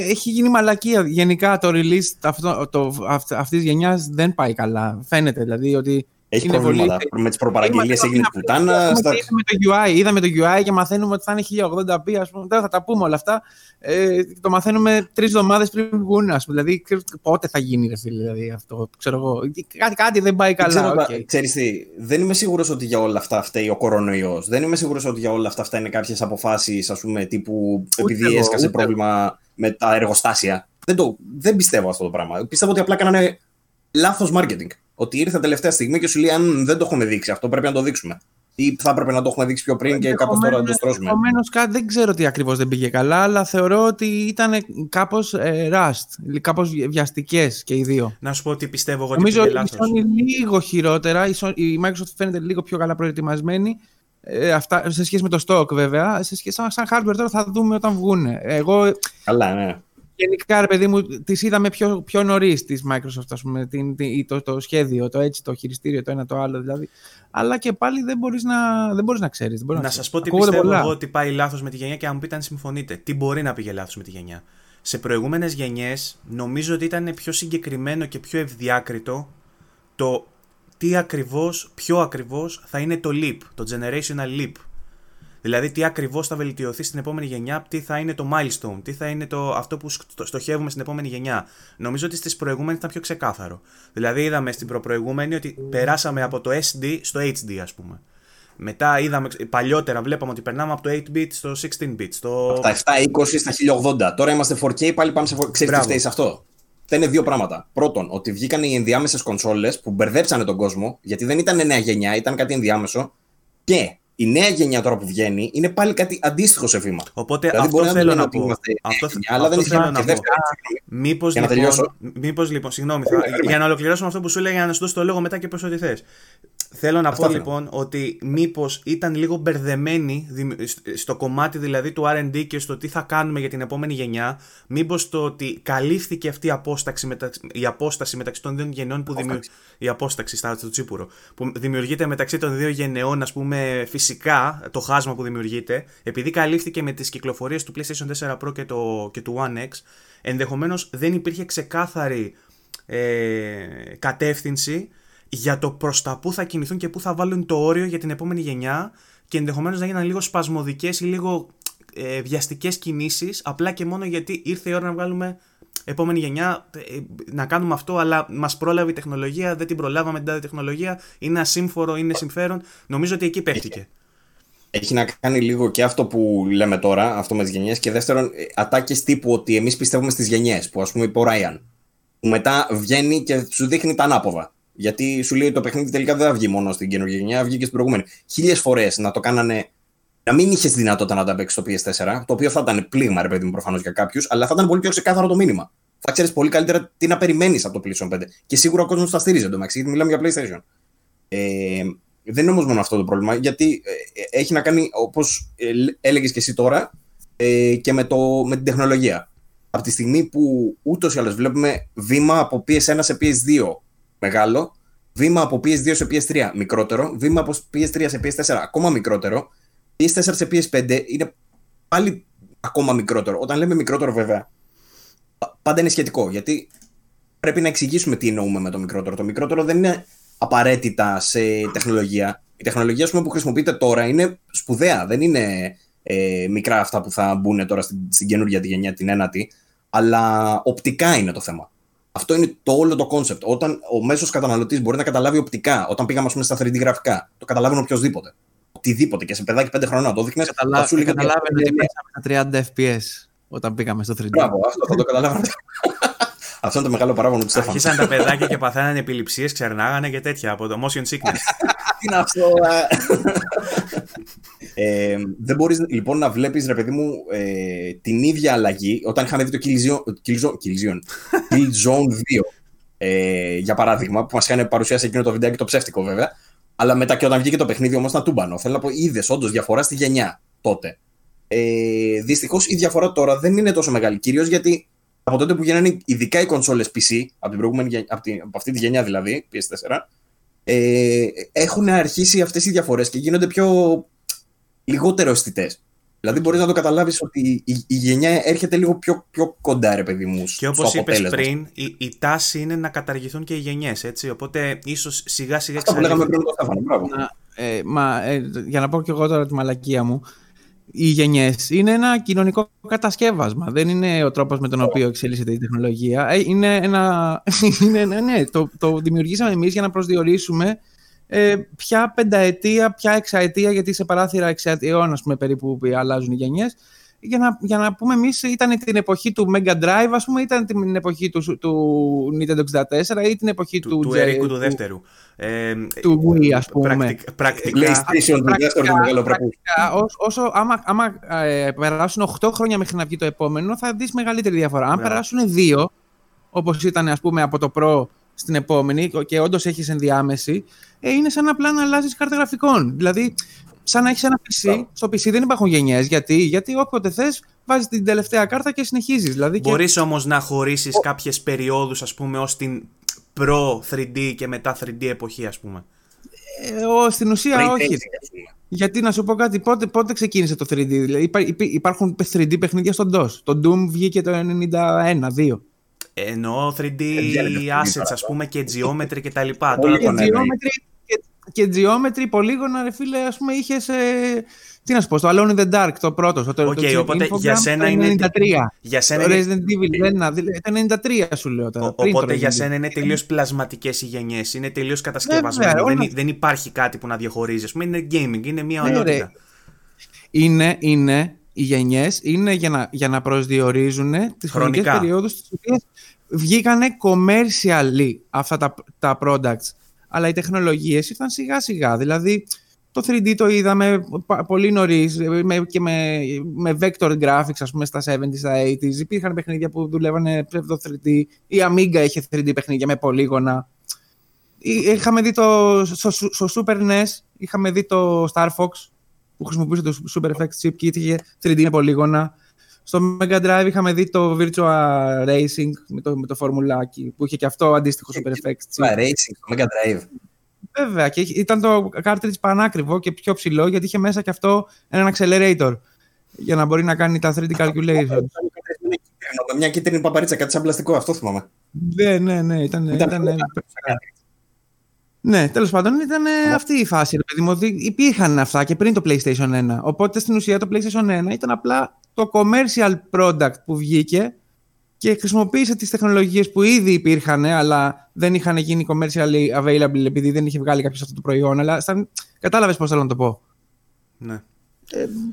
έχει γίνει μαλακία. Γενικά το release αυτής γενιάς δεν πάει καλά. Φαίνεται δηλαδή ότι. Έχει προβλήματα. Με τις προπαραγγελίες έγινε πουτάνα. Είδαμε το UI και μαθαίνουμε ότι θα είναι 1080p. Ας πούμε. Δεν θα τα πούμε όλα αυτά. Το μαθαίνουμε 3 εβδομάδες πριν βγουν. Δηλαδή, πότε θα γίνει δηλαδή, αυτό. Ξέρω εγώ. Κάτι δεν πάει καλά. Okay. Ξέρεις τι, δεν είμαι σίγουρος ότι για όλα αυτά φταίει ο κορονοϊός. Δεν είμαι σίγουρος ότι για όλα αυτά είναι κάποιες αποφάσεις, ας πούμε, τύπου επειδή έσκασε πρόβλημα με τα εργοστάσια. Δεν πιστεύω αυτό το πράγμα. Πιστεύω ότι απλά κάνανε λάθος marketing. Ότι ήρθε τελευταία στιγμή και σου λέει: αν δεν το έχουμε δείξει αυτό, πρέπει να το δείξουμε. Ή θα έπρεπε να το έχουμε δείξει πιο πριν και κάπως τώρα να το στρώσουμε. Επομένως, δεν ξέρω τι ακριβώς δεν πήγε καλά, αλλά θεωρώ ότι ήταν κάπως rushed, κάπως βιαστικές και οι δύο. Να σου πω ότι πιστεύω εγώ ότι πήγε λάθος. Νομίζω ότι η Sony λίγο χειρότερα, η Microsoft φαίνεται λίγο πιο καλά προετοιμασμένη. Αυτά, σε σχέση με το stock, βέβαια. Σε σχέση, σαν hardware τώρα θα δούμε όταν βγουν. Καλά, ναι. Γενικά, ρε παιδί μου, τις είδαμε πιο νωρίς της Microsoft, ας πούμε, το σχέδιο, το έτσι, το χειριστήριο, το ένα, το άλλο δηλαδή. Αλλά και πάλι δεν μπορείς να ξέρεις. Να σας πω τι πιστεύω εγώ ότι πάει λάθος με τη γενιά και αν μου πείτε αν συμφωνείτε. Τι μπορεί να πήγε λάθος με τη γενιά. Σε προηγούμενες γενιές νομίζω ότι ήταν πιο συγκεκριμένο και πιο ευδιάκριτο το τι ακριβώς, πιο ακριβώς θα είναι το leap, το generational leap. Δηλαδή, τι ακριβώς θα βελτιωθεί στην επόμενη γενιά, τι θα είναι το milestone, τι θα είναι αυτό που στοχεύουμε στην επόμενη γενιά. Νομίζω ότι στις προηγούμενες ήταν πιο ξεκάθαρο. Δηλαδή, είδαμε στην προπροηγούμενη ότι περάσαμε από το SD στο HD, ας πούμε. Μετά είδαμε, παλιότερα βλέπαμε ότι περνάμε από το 8-bit στο 16-bit. Από τα 720 στα 1080. Τώρα είμαστε 4K, πάλι πάμε σε 4K. Ξέρεις τι φταίει αυτό. Αυτά είναι δύο πράγματα. Πρώτον, ότι βγήκαν οι ενδιάμεσες κονσόλες που μπερδέψανε τον κόσμο, γιατί δεν ήταν νέα γενιά, ήταν κάτι ενδιάμεσο. Και η νέα γενιά τώρα που βγαίνει είναι πάλι κάτι αντίστοιχο σε βήμα. Οπότε δηλαδή, αυτό θέλω να πω. Αλλά δεν θέλω να πω. Μήπως λοιπόν, συγγνώμη, για να ολοκληρώσουμε αυτό που σου έλεγα, για να σου δώσω το λόγο μετά και πες ό,τι θες. Θέλω να πω λοιπόν ότι μήπως ήταν λίγο μπερδεμένοι στο κομμάτι δηλαδή του R&D και στο τι θα κάνουμε για την επόμενη γενιά. Μήπως το ότι καλύφθηκε αυτή η απόσταση μεταξύ των δύο γενεών που δημιουργείται. Η απόσταση στο τσίπουρο. Που δημιουργείται μεταξύ των δύο γενεών, ας πούμε, φυσικά το χάσμα που δημιουργείται. Επειδή καλύφθηκε με τις κυκλοφορίες του PlayStation 4 Pro και του One X, ενδεχομένως δεν υπήρχε ξεκάθαρη κατεύθυνση για το προς τα που θα κινηθούν και που θα βάλουν το όριο για την επόμενη γενιά και ενδεχομένως να γίνανε λίγο σπασμωδικές ή λίγο βιαστικές κινήσεις απλά και μόνο γιατί ήρθε η ώρα να βγάλουμε επόμενη γενιά, να κάνουμε αυτό, αλλά μας πρόλαβε η τεχνολογία, δεν την προλάβαμε την τάδε τεχνολογία, είναι ασύμφορο, είναι συμφέρον. Νομίζω ότι εκεί παίχτηκε. Έχει να κάνει λίγο και αυτό που λέμε τώρα, αυτό με τις γενιές, και δεύτερον ατάκες τύπου ότι εμείς πιστεύουμε στις γενιές, που ας πούμε είπε ο Ράιαν, που μετά βγαίνει και σου δείχνει τα ανάποδα. Γιατί σου λέει το παιχνίδι τελικά δεν θα βγει μόνο στην καινούργια γενιά, βγει και στην προηγούμενη. 1000 φορές να το κάνανε, να μην είχε δυνατότητα να τα παίξει το PS4, το οποίο θα ήταν πλήγμα, ρε παιδί μου, προφανώς για κάποιους, αλλά θα ήταν πολύ πιο ξεκάθαρο το μήνυμα. Θα ξέρεις πολύ καλύτερα τι να περιμένεις από το PlayStation 5. Και σίγουρα ο κόσμος θα στηρίζει εντωμεταξύ, γιατί μιλάμε για PlayStation. Δεν είναι όμως μόνο αυτό το πρόβλημα, γιατί έχει να κάνει, όπως έλεγες και εσύ τώρα, και με την τεχνολογία. Από τη στιγμή που ούτως ή άλλως βλέπουμε βήμα από PS1 σε PS2. Μεγάλο, βήμα από PS2 σε PS3 μικρότερο, βήμα από PS3 σε PS4 ακόμα μικρότερο, PS4 σε PS5 είναι πάλι ακόμα μικρότερο. Όταν λέμε μικρότερο, βέβαια, πάντα είναι σχετικό, γιατί πρέπει να εξηγήσουμε τι εννοούμε με το μικρότερο. Το μικρότερο δεν είναι απαραίτητα σε τεχνολογία. Η τεχνολογία, ας πούμε, που χρησιμοποιείται τώρα είναι σπουδαία, δεν είναι μικρά αυτά που θα μπουν τώρα στην καινούργια τη γενιά, την ένατη, αλλά οπτικά είναι το θέμα. Αυτό είναι το όλο το κόνσεπτ. Όταν ο μέσος καταναλωτής μπορεί να καταλάβει οπτικά, όταν πήγαμε, ας πούμε, στα 3D γραφικά, το καταλάβαινε οποιοδήποτε. Οτιδήποτε. Και σε παιδάκι 5 χρονών το δείχνες. Καταλάβαινε ότι πήγαμε στα 30 FPS όταν πήγαμε στο 3D. Μπράβο, αυτό θα το καταλάβαινε. Αυτό είναι το μεγάλο παράπονο του Στέφανου. Αρχίσαν τα παιδάκια και παθαίνανε επιληψίες, ξερνάγανε και τέτοια από το motion sickness. Τι είναι αυτό. Δεν μπορείς λοιπόν να βλέπεις, ρε παιδί μου, την ίδια αλλαγή. Όταν είχαμε δει το Killzone 2 για παράδειγμα, που μας είχαν παρουσιάσει εκείνο το βιντεάκι, το ψεύτικο βέβαια, αλλά μετά και όταν βγήκε το παιχνίδι όμως ήταν τούμπανο. Θέλω να πω, είδες όντως διαφορά στη γενιά τότε. Δυστυχώς η διαφορά τώρα δεν είναι τόσο μεγάλη, κυρίως γιατί από τότε που γίνανε ειδικά οι κονσόλες PC, από αυτή τη γενιά δηλαδή, PS4, έχουν αρχίσει αυτές οι διαφορές και γίνονται πιο λιγότερο αισθητές. Δηλαδή μπορείς να το καταλάβεις ότι η γενιά έρχεται λίγο πιο κοντά, ρε παιδί μου, στο αποτέλεσμα. Και όπως είπες πριν, η τάση είναι να καταργηθούν και οι γενιές, έτσι, οπότε ίσως σιγά σιγά για να πω και εγώ τώρα τη μαλακία μου, οι γενιές είναι ένα κοινωνικό κατασκεύασμα. Δεν είναι ο τρόπος με τον οποίο εξελίσσεται η τεχνολογία. Είναι ένα... το δημιουργήσαμε εμείς για να προσδιορίσουμε ποια πενταετία, ποια εξαετία, γιατί σε παράθυρα εξαετιών, ας πούμε, περίπου αλλάζουν οι γενιές. Για να πούμε εμείς, ήταν την εποχή του Mega Drive, ας πούμε, ήταν την εποχή του Nintendo 64 ή την εποχή του Ερικού του δεύτερου. Του Wii, ας πούμε. Πρακτικά. Όσο άμα περάσουν 8 χρόνια μέχρι να βγει το επόμενο, θα δεις μεγαλύτερη διαφορά. Αν περάσουν 2, όπως ήταν, ας πούμε, από το Pro στην επόμενη, και όντως έχεις ενδιάμεση, είναι σαν απλά να αλλάζεις κάρτα γραφικών. Δηλαδή, σαν να έχεις ένα PC, στο PC δεν υπάρχουν γενιές. Γιατί όποτε θες βάζεις την τελευταία κάρτα και συνεχίζεις. Δηλαδή μπορείς όμως να χωρίσεις κάποιες περιόδους, ας πούμε, ως την προ-3D και μετά 3D εποχή, ας πούμε. Στην ουσία όχι. Γιατί να σου πω κάτι, πότε ξεκίνησε το 3D. Δηλαδή, υπάρχουν 3D παιχνίδια στον DOS. Το Doom βγήκε το 91-2. Εννοώ 3D assets, ας πούμε, και geometry και τα λοιπά. Και geometry, πολύγωνα, ρε φίλε, ας πούμε, είχες... τι να σου πω, στο Alone in the Dark, το πρώτο. Οπότε για σένα είναι... Το 93. Το Resident Evil 1, το 93 σου λέω τώρα. Οπότε για σένα είναι τελείως πλασματικές οι γενιές, είναι τελείως κατασκευασμένο. Δεν υπάρχει κάτι που να διαχωρίζει, ας πούμε, είναι gaming, είναι μια ονότητα. Οι γενιές είναι για να προσδιορίζουν τις χρονικές περιόδους στις οποίες βγήκανε commercially αυτά τα products. Αλλά οι τεχνολογίες ήρθαν σιγά σιγά. Δηλαδή το 3D το είδαμε πολύ νωρίς και με vector graphics, ας πούμε, στα 70s, στα 80s. Υπήρχαν παιχνίδια που δουλεύανε ψεύδο 3D. Η Amiga είχε 3D παιχνίδια με πολύγωνα. Είχαμε δει στο Super NES, είχαμε δει το Star Fox, που χρησιμοποιούσε το Super Effects Chip και είχε 3D με πολύγωνα. Στο Mega Drive είχαμε δει το Virtua Racing με το φορμουλάκι που είχε και αυτό αντίστοιχο Super Effects Chip. Racing, το Mega Drive. Βέβαια, και ήταν το cartridge πανάκριβο και πιο ψηλό, γιατί είχε μέσα και αυτό έναν accelerator για να μπορεί να κάνει τα 3D calculations. Μια κίτρινη παπαρίτσα, κάτι σαν πλαστικό, αυτό θυμάμαι. Ναι, ήταν ναι, τέλος πάντων, ήταν αυτή η φάση, παιδί μου, ότι υπήρχαν αυτά και πριν το PlayStation 1. Οπότε στην ουσία το PlayStation 1 ήταν απλά το commercial product που βγήκε και χρησιμοποίησε τις τεχνολογίες που ήδη υπήρχαν, αλλά δεν είχαν γίνει commercially available επειδή δεν είχε βγάλει κάποιος αυτό το προϊόν. Αλλά κατάλαβες πώς θέλω να το πω. Ναι.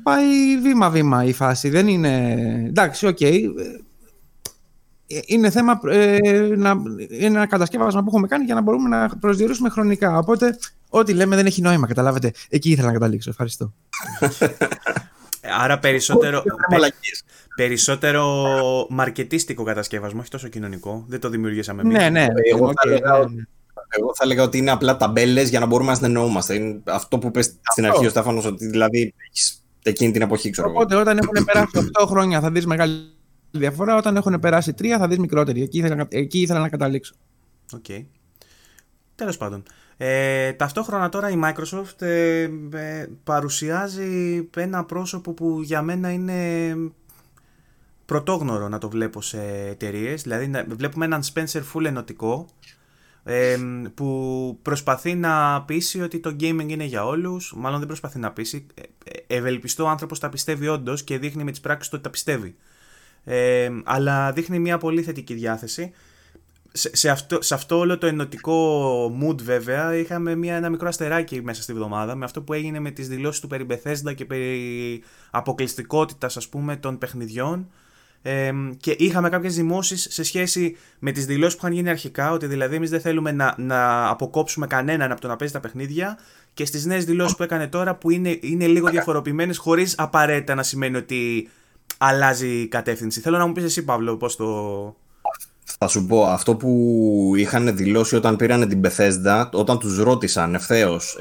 Πάει βήμα-βήμα η φάση. Δεν είναι. Εντάξει, οκ. Είναι θέμα ένα κατασκεύασμα που έχουμε κάνει για να μπορούμε να προσδιορίσουμε χρονικά. Οπότε, ό,τι λέμε δεν έχει νόημα, καταλάβετε. Εκεί ήθελα να καταλήξω. Ευχαριστώ. Άρα περισσότερο μαρκετίστικο κατασκεύασμα, όχι τόσο κοινωνικό. Δεν το δημιουργήσαμε εμείς. Ναι. Εγώ θα έλεγα ότι είναι απλά ταμπέλες για να μπορούμε να συνεννοούμαστε. Είναι αυτό που πες στην αρχή ο Στέφανος, ότι δηλαδή εκείνη την εποχή, ξέρω. Οπότε, όταν έχουν περάσει 8 χρόνια, θα δεις μεγάλη διαφορά. Όταν έχουν περάσει 3, θα δεις μικρότερη. Εκεί ήθελα να καταλήξω. Okay. Τέλος πάντων. Ταυτόχρονα τώρα η Microsoft παρουσιάζει ένα πρόσωπο που για μένα είναι πρωτόγνωρο να το βλέπω σε εταιρείες. Δηλαδή βλέπουμε έναν Spencer full ενωτικό που προσπαθεί να πείσει ότι το gaming είναι για όλους. Μάλλον δεν προσπαθεί να πείσει. Ευελπιστώ ο άνθρωπος τα πιστεύει όντως και δείχνει με τις πράξεις του ότι τα πιστεύει. Αλλά δείχνει μια πολύ θετική διάθεση. Σε αυτό όλο το ενωτικό mood, βέβαια, είχαμε ένα μικρό αστεράκι μέσα στη βδομάδα με αυτό που έγινε με τις δηλώσεις του περί Bethesda και περί αποκλειστικότητας, ας πούμε, των παιχνιδιών. Και είχαμε κάποιες δημόσεις σε σχέση με τις δηλώσεις που είχαν γίνει αρχικά, ότι δηλαδή εμείς δεν θέλουμε να αποκόψουμε κανέναν από το να παίζει τα παιχνίδια, και στις νέες δηλώσεις που έκανε τώρα που είναι λίγο διαφοροποιημένες, χωρίς απαραίτητα να σημαίνει ότι αλλάζει η κατεύθυνση. Θέλω να μου πεις εσύ, Παύλο, πώς το... Θα σου πω, αυτό που είχαν δηλώσει όταν πήραν την Bethesda, όταν τους ρώτησαν ευθέως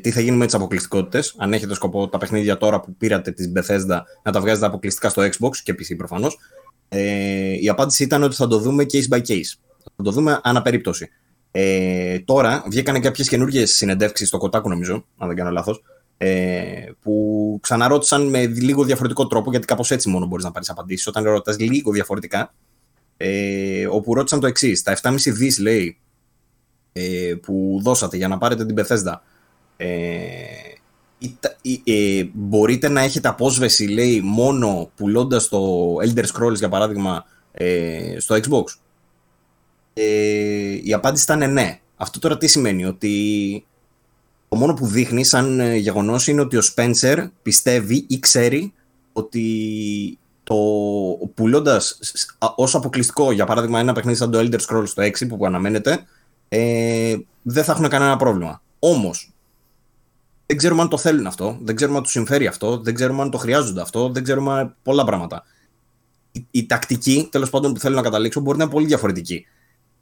τι θα γίνει με τις αποκλειστικότητες, αν έχετε σκοπό τα παιχνίδια τώρα που πήρατε της Bethesda να τα βγάζετε αποκλειστικά στο Xbox και PC προφανώς, Η απάντηση ήταν ότι θα το δούμε case by case. Θα το δούμε ανά περίπτωση. Τώρα βγήκαν κάποιες καινούργιες συνεντεύξεις στο Κοτάκου, νομίζω, αν δεν κάνω λάθος, που ξαναρώτησαν με λίγο διαφορετικό τρόπο, γιατί κάπως έτσι μόνο μπορείς να πάρεις απαντήσεις. Όταν ρωτάς λίγο διαφορετικά, όπου ρώτησαν το εξής. Τα 7,5 δις, λέει, που δώσατε για να πάρετε την Bethesda, μπορείτε να έχετε απόσβεση, λέει, μόνο πουλώντας το Elder Scrolls, για παράδειγμα, στο Xbox. Η απάντηση ήταν ναι. Αυτό τώρα τι σημαίνει? Ότι το μόνο που δείχνει σαν γεγονός είναι ότι ο Spencer πιστεύει ή ξέρει ότι το πουλώντας ως αποκλειστικό, για παράδειγμα, ένα παιχνίδι σαν το Elder Scrolls στο 6 που αναμένεται, δεν θα έχουν κανένα πρόβλημα. Όμως δεν ξέρουμε αν το θέλουν αυτό, δεν ξέρουμε αν τους συμφέρει αυτό, δεν ξέρουμε αν το χρειάζονται αυτό, δεν ξέρουμε πολλά πράγματα. Η τακτική, τέλος πάντων, που θέλω να καταλήξω μπορεί να είναι πολύ διαφορετική.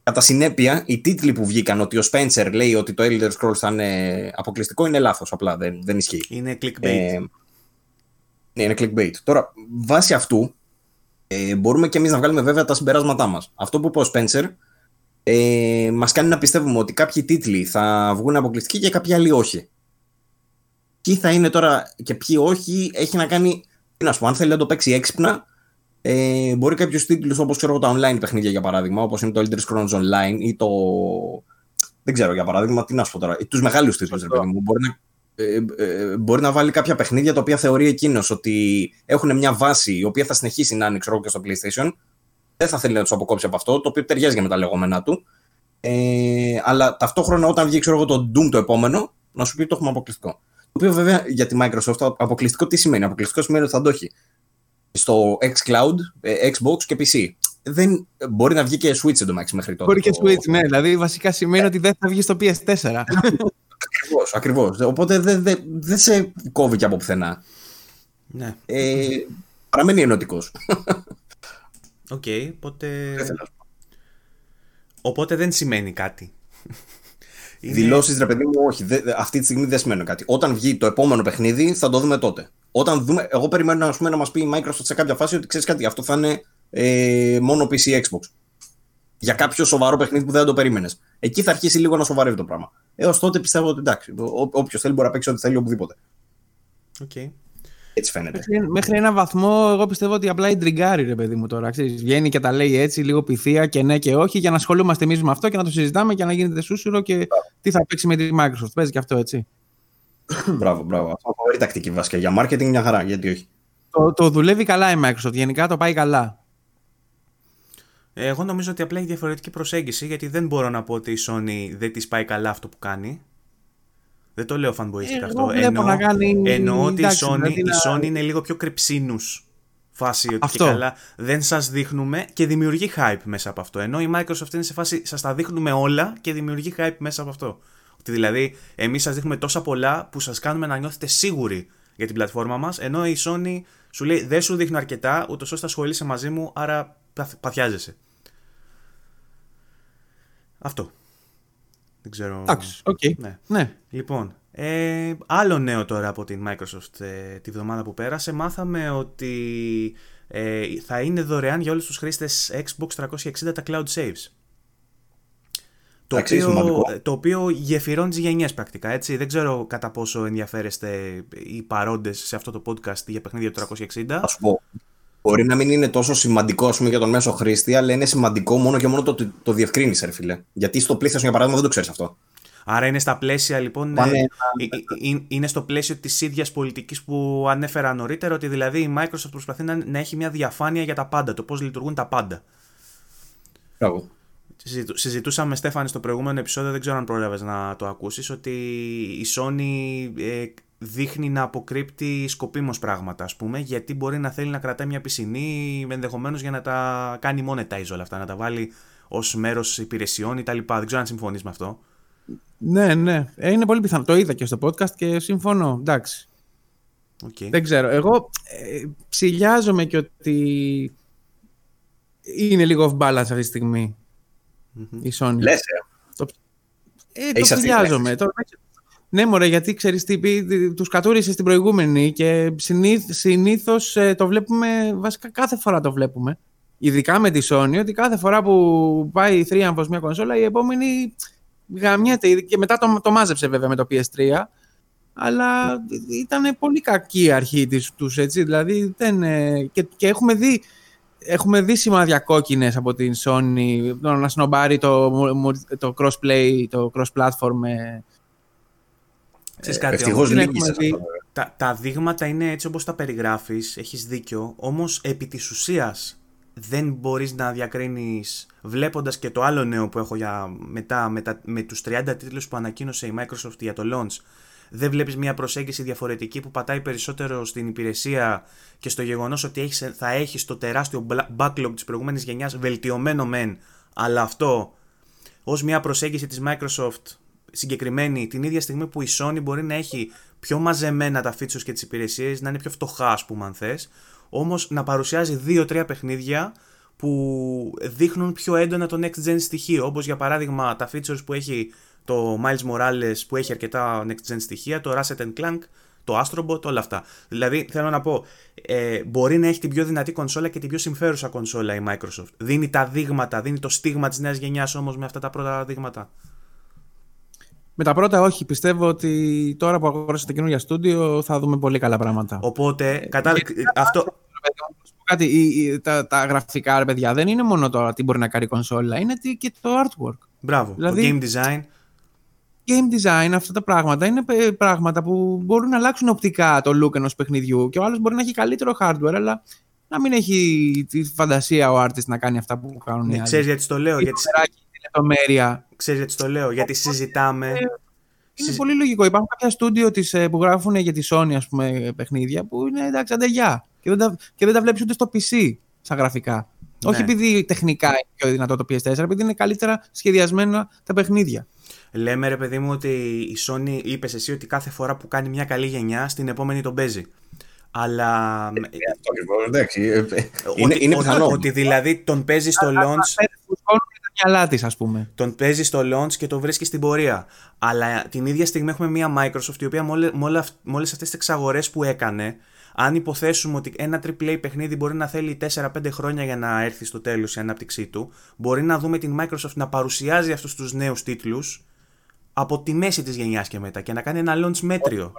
Κατά συνέπεια, οι τίτλοι που βγήκαν ότι ο Spencer λέει ότι το Elder Scrolls θα είναι αποκλειστικό είναι λάθος, απλά δεν ισχύει. Είναι clickbait. Ναι, είναι clickbait. Τώρα, βάσει αυτού, μπορούμε και εμείς να βγάλουμε βέβαια τα συμπεράσματά μας. Αυτό που είπε ο Spencer μας κάνει να πιστεύουμε ότι κάποιοι τίτλοι θα βγουν αποκλειστικοί και κάποιοι άλλοι όχι. Ποιοι θα είναι τώρα και ποιοι όχι, έχει να κάνει. Να σου πω, αν θέλει να το παίξει έξυπνα, μπορεί κάποιους τίτλους, όπως ξέρω τα online παιχνίδια για παράδειγμα, όπως είναι το Elder Scrolls Online ή το. Δεν ξέρω για παράδειγμα, τι να σου πω τώρα. Τους μεγάλους τίτλους, μπορεί να βάλει κάποια παιχνίδια τα οποία θεωρεί εκείνος ότι έχουν μια βάση η οποία θα συνεχίσει να είναι ξέρω και στο PlayStation. Δεν θα θέλει να τους αποκόψει από αυτό, το οποίο ταιριάζει με τα λεγόμενά του. Αλλά ταυτόχρονα όταν βγει ξέρω εγώ το Doom το επόμενο, να σου πει το έχουμε αποκλειστικό. Το οποίο βέβαια για τη Microsoft αποκλειστικό τι σημαίνει? Αποκλειστικό σημαίνει ότι θα το έχει στο xCloud, Xbox και PC. Δεν μπορεί να βγει και Switch εντωμεταξύ μέχρι τώρα. Μπορεί και Switch, ναι. Δηλαδή βασικά σημαίνει ότι δεν θα βγει στο PS4. Ακριβώς. Οπότε δεν σε κόβει και από πουθενά. Ναι. Παραμένει ενωτικός. Οκ, οπότε δεν σημαίνει κάτι. Είναι... Δηλώσεις, ρε παιδί μου, όχι. Αυτή τη στιγμή δεν σημαίνουν κάτι. Όταν βγει το επόμενο παιχνίδι, θα το δούμε τότε. Όταν δούμε, εγώ περιμένω ας πούμε, να μας πει η Microsoft σε κάποια φάση ότι ξέρεις κάτι, αυτό θα είναι μόνο PC Xbox. Για κάποιο σοβαρό παιχνίδι που δεν το περίμενες. Εκεί θα αρχίσει λίγο να σοβαρεύει το πράγμα. Έως τότε πιστεύω ότι εντάξει, όποιος θέλει μπορεί να παίξει ό,τι θέλει οπουδήποτε. Okay. Έτσι φαίνεται. Μέχρι έναν βαθμό, εγώ πιστεύω ότι απλά ιντριγκάρει, ρε παιδί μου τώρα. Ξέρεις, βγαίνει και τα λέει έτσι, λίγο πυθία και ναι και όχι, για να ασχολούμαστε εμείς με αυτό και να το συζητάμε και να γίνεται σούσουρο και τι θα παίξει με τη Microsoft. Παίζει και αυτό έτσι. Μπράβο. Αυτό είναι τακτική βασικά. Για marketing μια χαρά, γιατί όχι. Το δουλεύει καλά η Microsoft. Γενικά το πάει καλά. Εγώ νομίζω ότι απλά έχει διαφορετική προσέγγιση, γιατί δεν μπορώ να πω ότι η Sony δεν της πάει καλά αυτό που κάνει. Δεν το λέω φανμποίστηκα αυτό. Εννοώ ότι η Sony είναι λίγο πιο κρυψίνους φάση. Ότι και καλά δεν σας δείχνουμε και δημιουργεί hype μέσα από αυτό. Ενώ η Microsoft είναι σε φάση σας τα δείχνουμε όλα και δημιουργεί hype μέσα από αυτό. Ότι δηλαδή εμείς σας δείχνουμε τόσα πολλά που σας κάνουμε να νιώθετε σίγουροι για την πλατφόρμα μας. Ενώ η Sony σου λέει δεν σου δείχνω αρκετά ούτως ώστε ασχολείσαι μαζί μου, άρα παθιάζεσαι. Αυτό. Δεν ξέρω. Okay. Ναι. Λοιπόν, άλλο νέο τώρα από την Microsoft τη βδομάδα που πέρασε. Μάθαμε ότι θα είναι δωρεάν για όλους τους χρήστες Xbox 360 τα cloud saves. Το οποίο γεφυρώνει τις γενιές πρακτικά, έτσι. Δεν ξέρω κατά πόσο ενδιαφέρεστε οι παρόντες σε αυτό το podcast για παιχνίδια του 360. Ας πω. Μπορεί να μην είναι τόσο σημαντικό για τον μέσο χρήστη, αλλά είναι σημαντικό μόνο και μόνο το ότι το διευκρίνησε, ρε φίλε. Γιατί στο PlayStation, για παράδειγμα, δεν το ξέρεις αυτό. Άρα είναι στα πλαίσια, λοιπόν. Είναι στο πλαίσιο της ίδιας πολιτικής που ανέφερα νωρίτερα, ότι δηλαδή η Microsoft προσπαθεί να έχει μια διαφάνεια για τα πάντα, το πώς λειτουργούν τα πάντα. Μπράβο. Συζητούσαμε, Στέφανη, στο προηγούμενο επεισόδιο, δεν ξέρω αν πρόλαβες να το ακούσεις, ότι η Sony δείχνει να αποκρύπτει σκοπίμως πράγματα, ας πούμε, γιατί μπορεί να θέλει να κρατάει μια πισινή ενδεχομένως για να τα κάνει monetize όλα αυτά, να τα βάλει ως μέρος υπηρεσιών ή τα λοιπά. Δεν ξέρω αν συμφωνείς με αυτό. Ναι. Είναι πολύ πιθανό. Το είδα και στο podcast και συμφωνώ. Εντάξει. Okay. Δεν ξέρω. Εγώ ψηλιάζομαι και ότι είναι λίγο off balance αυτή τη στιγμή η Sony. Λες, το ψηλιάζομαι. Ναι, μωρέ, γιατί ξέρεις τι πει, τους κατούρισε στην προηγούμενη και συνήθως το βλέπουμε, βασικά κάθε φορά το βλέπουμε. Ειδικά με τη Sony, ότι κάθε φορά που πάει θρίαμβος μια κονσόλα, η επόμενη γαμιέται. Και μετά το μάζεψε βέβαια με το PS3. Αλλά ήταν πολύ κακή η αρχή τους, έτσι. Δηλαδή, και έχουμε δει σημάδια κόκκινες από την Sony να σνομπάρει το crossplay, το cross-platform. Ευτυχώς νίκησε αυτό. Τα δείγματα είναι έτσι όπως τα περιγράφεις, έχεις δίκιο. Όμως επί της ουσίας δεν μπορείς να διακρίνεις, βλέποντας και το άλλο νέο που έχω για μετά με τους 30 τίτλους που ανακοίνωσε η Microsoft για το launch. Δεν βλέπεις μια προσέγγιση διαφορετική που πατάει περισσότερο στην υπηρεσία και στο γεγονός ότι θα έχεις το τεράστιο backlog της προηγούμενης γενιάς, βελτιωμένο μεν, αλλά αυτό ως μια προσέγγιση της Microsoft συγκεκριμένη, την ίδια στιγμή που η Sony μπορεί να έχει πιο μαζεμένα τα features και τις υπηρεσίες, να είναι πιο φτωχά, ας πούμε, αν θες, όμως να παρουσιάζει 2-3 παιχνίδια που δείχνουν πιο έντονα το next gen στοιχείο, όπως για παράδειγμα τα features που έχει το Miles Morales, που έχει αρκετά next gen στοιχεία, το Ratchet & Clank, το Astrobot, όλα αυτά. Δηλαδή, θέλω να πω, μπορεί να έχει την πιο δυνατή κονσόλα και την πιο συμφέρουσα κονσόλα η Microsoft. Δίνει τα δείγματα, δίνει το στίγμα της νέας γενιάς όμως με αυτά τα πρώτα δείγματα. Με τα πρώτα όχι, πιστεύω ότι τώρα που αγόρασε τα καινούργια στούντιο θα δούμε πολύ καλά πράγματα. Οπότε, τα γραφικά, ρε παιδιά, δεν είναι μόνο τώρα τι μπορεί να κάνει η κονσόλα, είναι και το artwork. Μπράβο, δηλαδή, το game design, αυτά τα πράγματα είναι πράγματα που μπορούν να αλλάξουν οπτικά το look ενός παιχνιδιού και ο άλλος μπορεί να έχει καλύτερο hardware, αλλά να μην έχει τη φαντασία ο artist να κάνει αυτά που κάνουν οι άλλοι. Ξέρεις γιατί το λέω, γιατί συζητάμε. Είναι πολύ λογικό. Υπάρχουν κάποια στούντιο που γράφουν για τη Sony, ας πούμε, παιχνίδια που είναι εντάξει, αντεγιά. Και δεν τα βλέπεις ούτε στο PC σαν γραφικά. Ναι. Όχι επειδή τεχνικά είναι πιο δυνατό το PS4, επειδή είναι καλύτερα σχεδιασμένα τα παιχνίδια. Λέμε, ρε παιδί μου, ότι η Sony, είπες εσύ, ότι κάθε φορά που κάνει μια καλή γενιά, στην επόμενη τον παίζει. Αλλά. Αυτό ακριβώς, εντάξει. Είναι πιθανό. Ότι δηλαδή τον παίζει στο launch. Ας πούμε. Τον παίζει στο launch και το βρίσκει στην πορεία. Αλλά την ίδια στιγμή έχουμε μια Microsoft η οποία με όλες αυτές τις εξαγορές που έκανε, αν υποθέσουμε ότι ένα AAA παιχνίδι μπορεί να θέλει 4-5 χρόνια για να έρθει στο τέλος η ανάπτυξή του, μπορεί να δούμε την Microsoft να παρουσιάζει αυτούς τους νέους τίτλους από τη μέση της γενιάς και μετά και να κάνει ένα launch μέτριο. Όχι.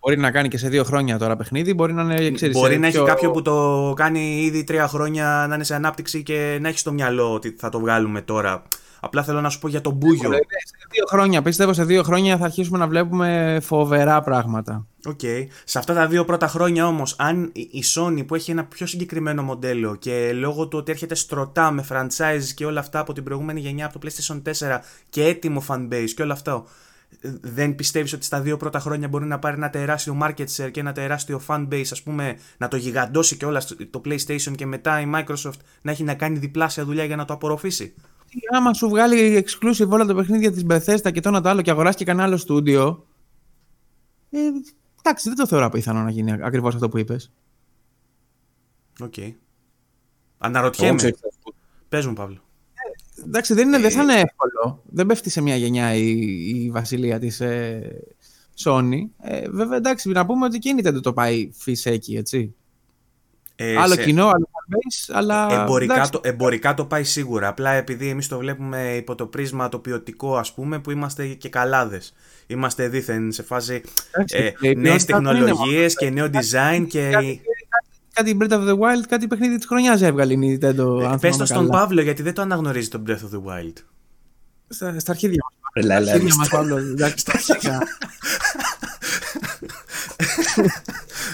Μπορεί να κάνει και σε 2 χρόνια τώρα παιχνίδι, μπορεί να είναι. Μπορεί να έχει κάποιο που το κάνει ήδη 3 χρόνια να είναι σε ανάπτυξη και να έχει στο μυαλό ότι θα το βγάλουμε τώρα. Απλά θέλω να σου πω για τον Μπούγιο. Πιστεύω σε 2 χρόνια θα αρχίσουμε να βλέπουμε φοβερά πράγματα. Okay. Σε αυτά τα 2 πρώτα χρόνια όμως, αν η Sony που έχει ένα πιο συγκεκριμένο μοντέλο και λόγω του ότι έρχεται στρωτά με franchise και όλα αυτά από την προηγούμενη γενιά, από το PlayStation 4 και έτοιμο fanbase και όλα αυτά, δεν πιστεύεις ότι στα 2 πρώτα χρόνια μπορεί να πάρει ένα τεράστιο market share και ένα τεράστιο fanbase, ας πούμε, να το γιγαντώσει και όλα το PlayStation και μετά η Microsoft να έχει να κάνει διπλάσια δουλειά για να το απορροφήσει? Άμα σου βγάλει exclusive όλα τα παιχνίδια της Bethesda και το άλλο και αγοράσει και κανένα άλλο στούντιο, εντάξει, δεν το θεωρώ πιθανό να γίνει ακριβώς αυτό που είπες. Οκ. Okay. Αναρωτιέμαι. Πες μου, Παύλο. Εντάξει, δεν θα είναι εύκολο. Δεν πέφτει σε μια γενιά η βασιλεία της Sony. Βέβαια, εντάξει, να πούμε ότι κινείται το πάει φυσέκι, έτσι. Άλλο κοινό, άλλο fanbase, αλλά. Εμπορικά το πάει σίγουρα. Απλά επειδή εμείς το βλέπουμε υπό το πρίσμα το ποιοτικό, ας πούμε, που είμαστε και καλάδες. Είμαστε δίθεν σε φάση νέες τεχνολογίες και νέο design και. Κάτι Breath of the Wild, κάτι παιχνίδι της χρονιάς έβγαλε η Nintendo. Πες το στον Παύλο, γιατί δεν το αναγνωρίζει τον Breath of the Wild. Στα αρχίδια μας, Παύλο.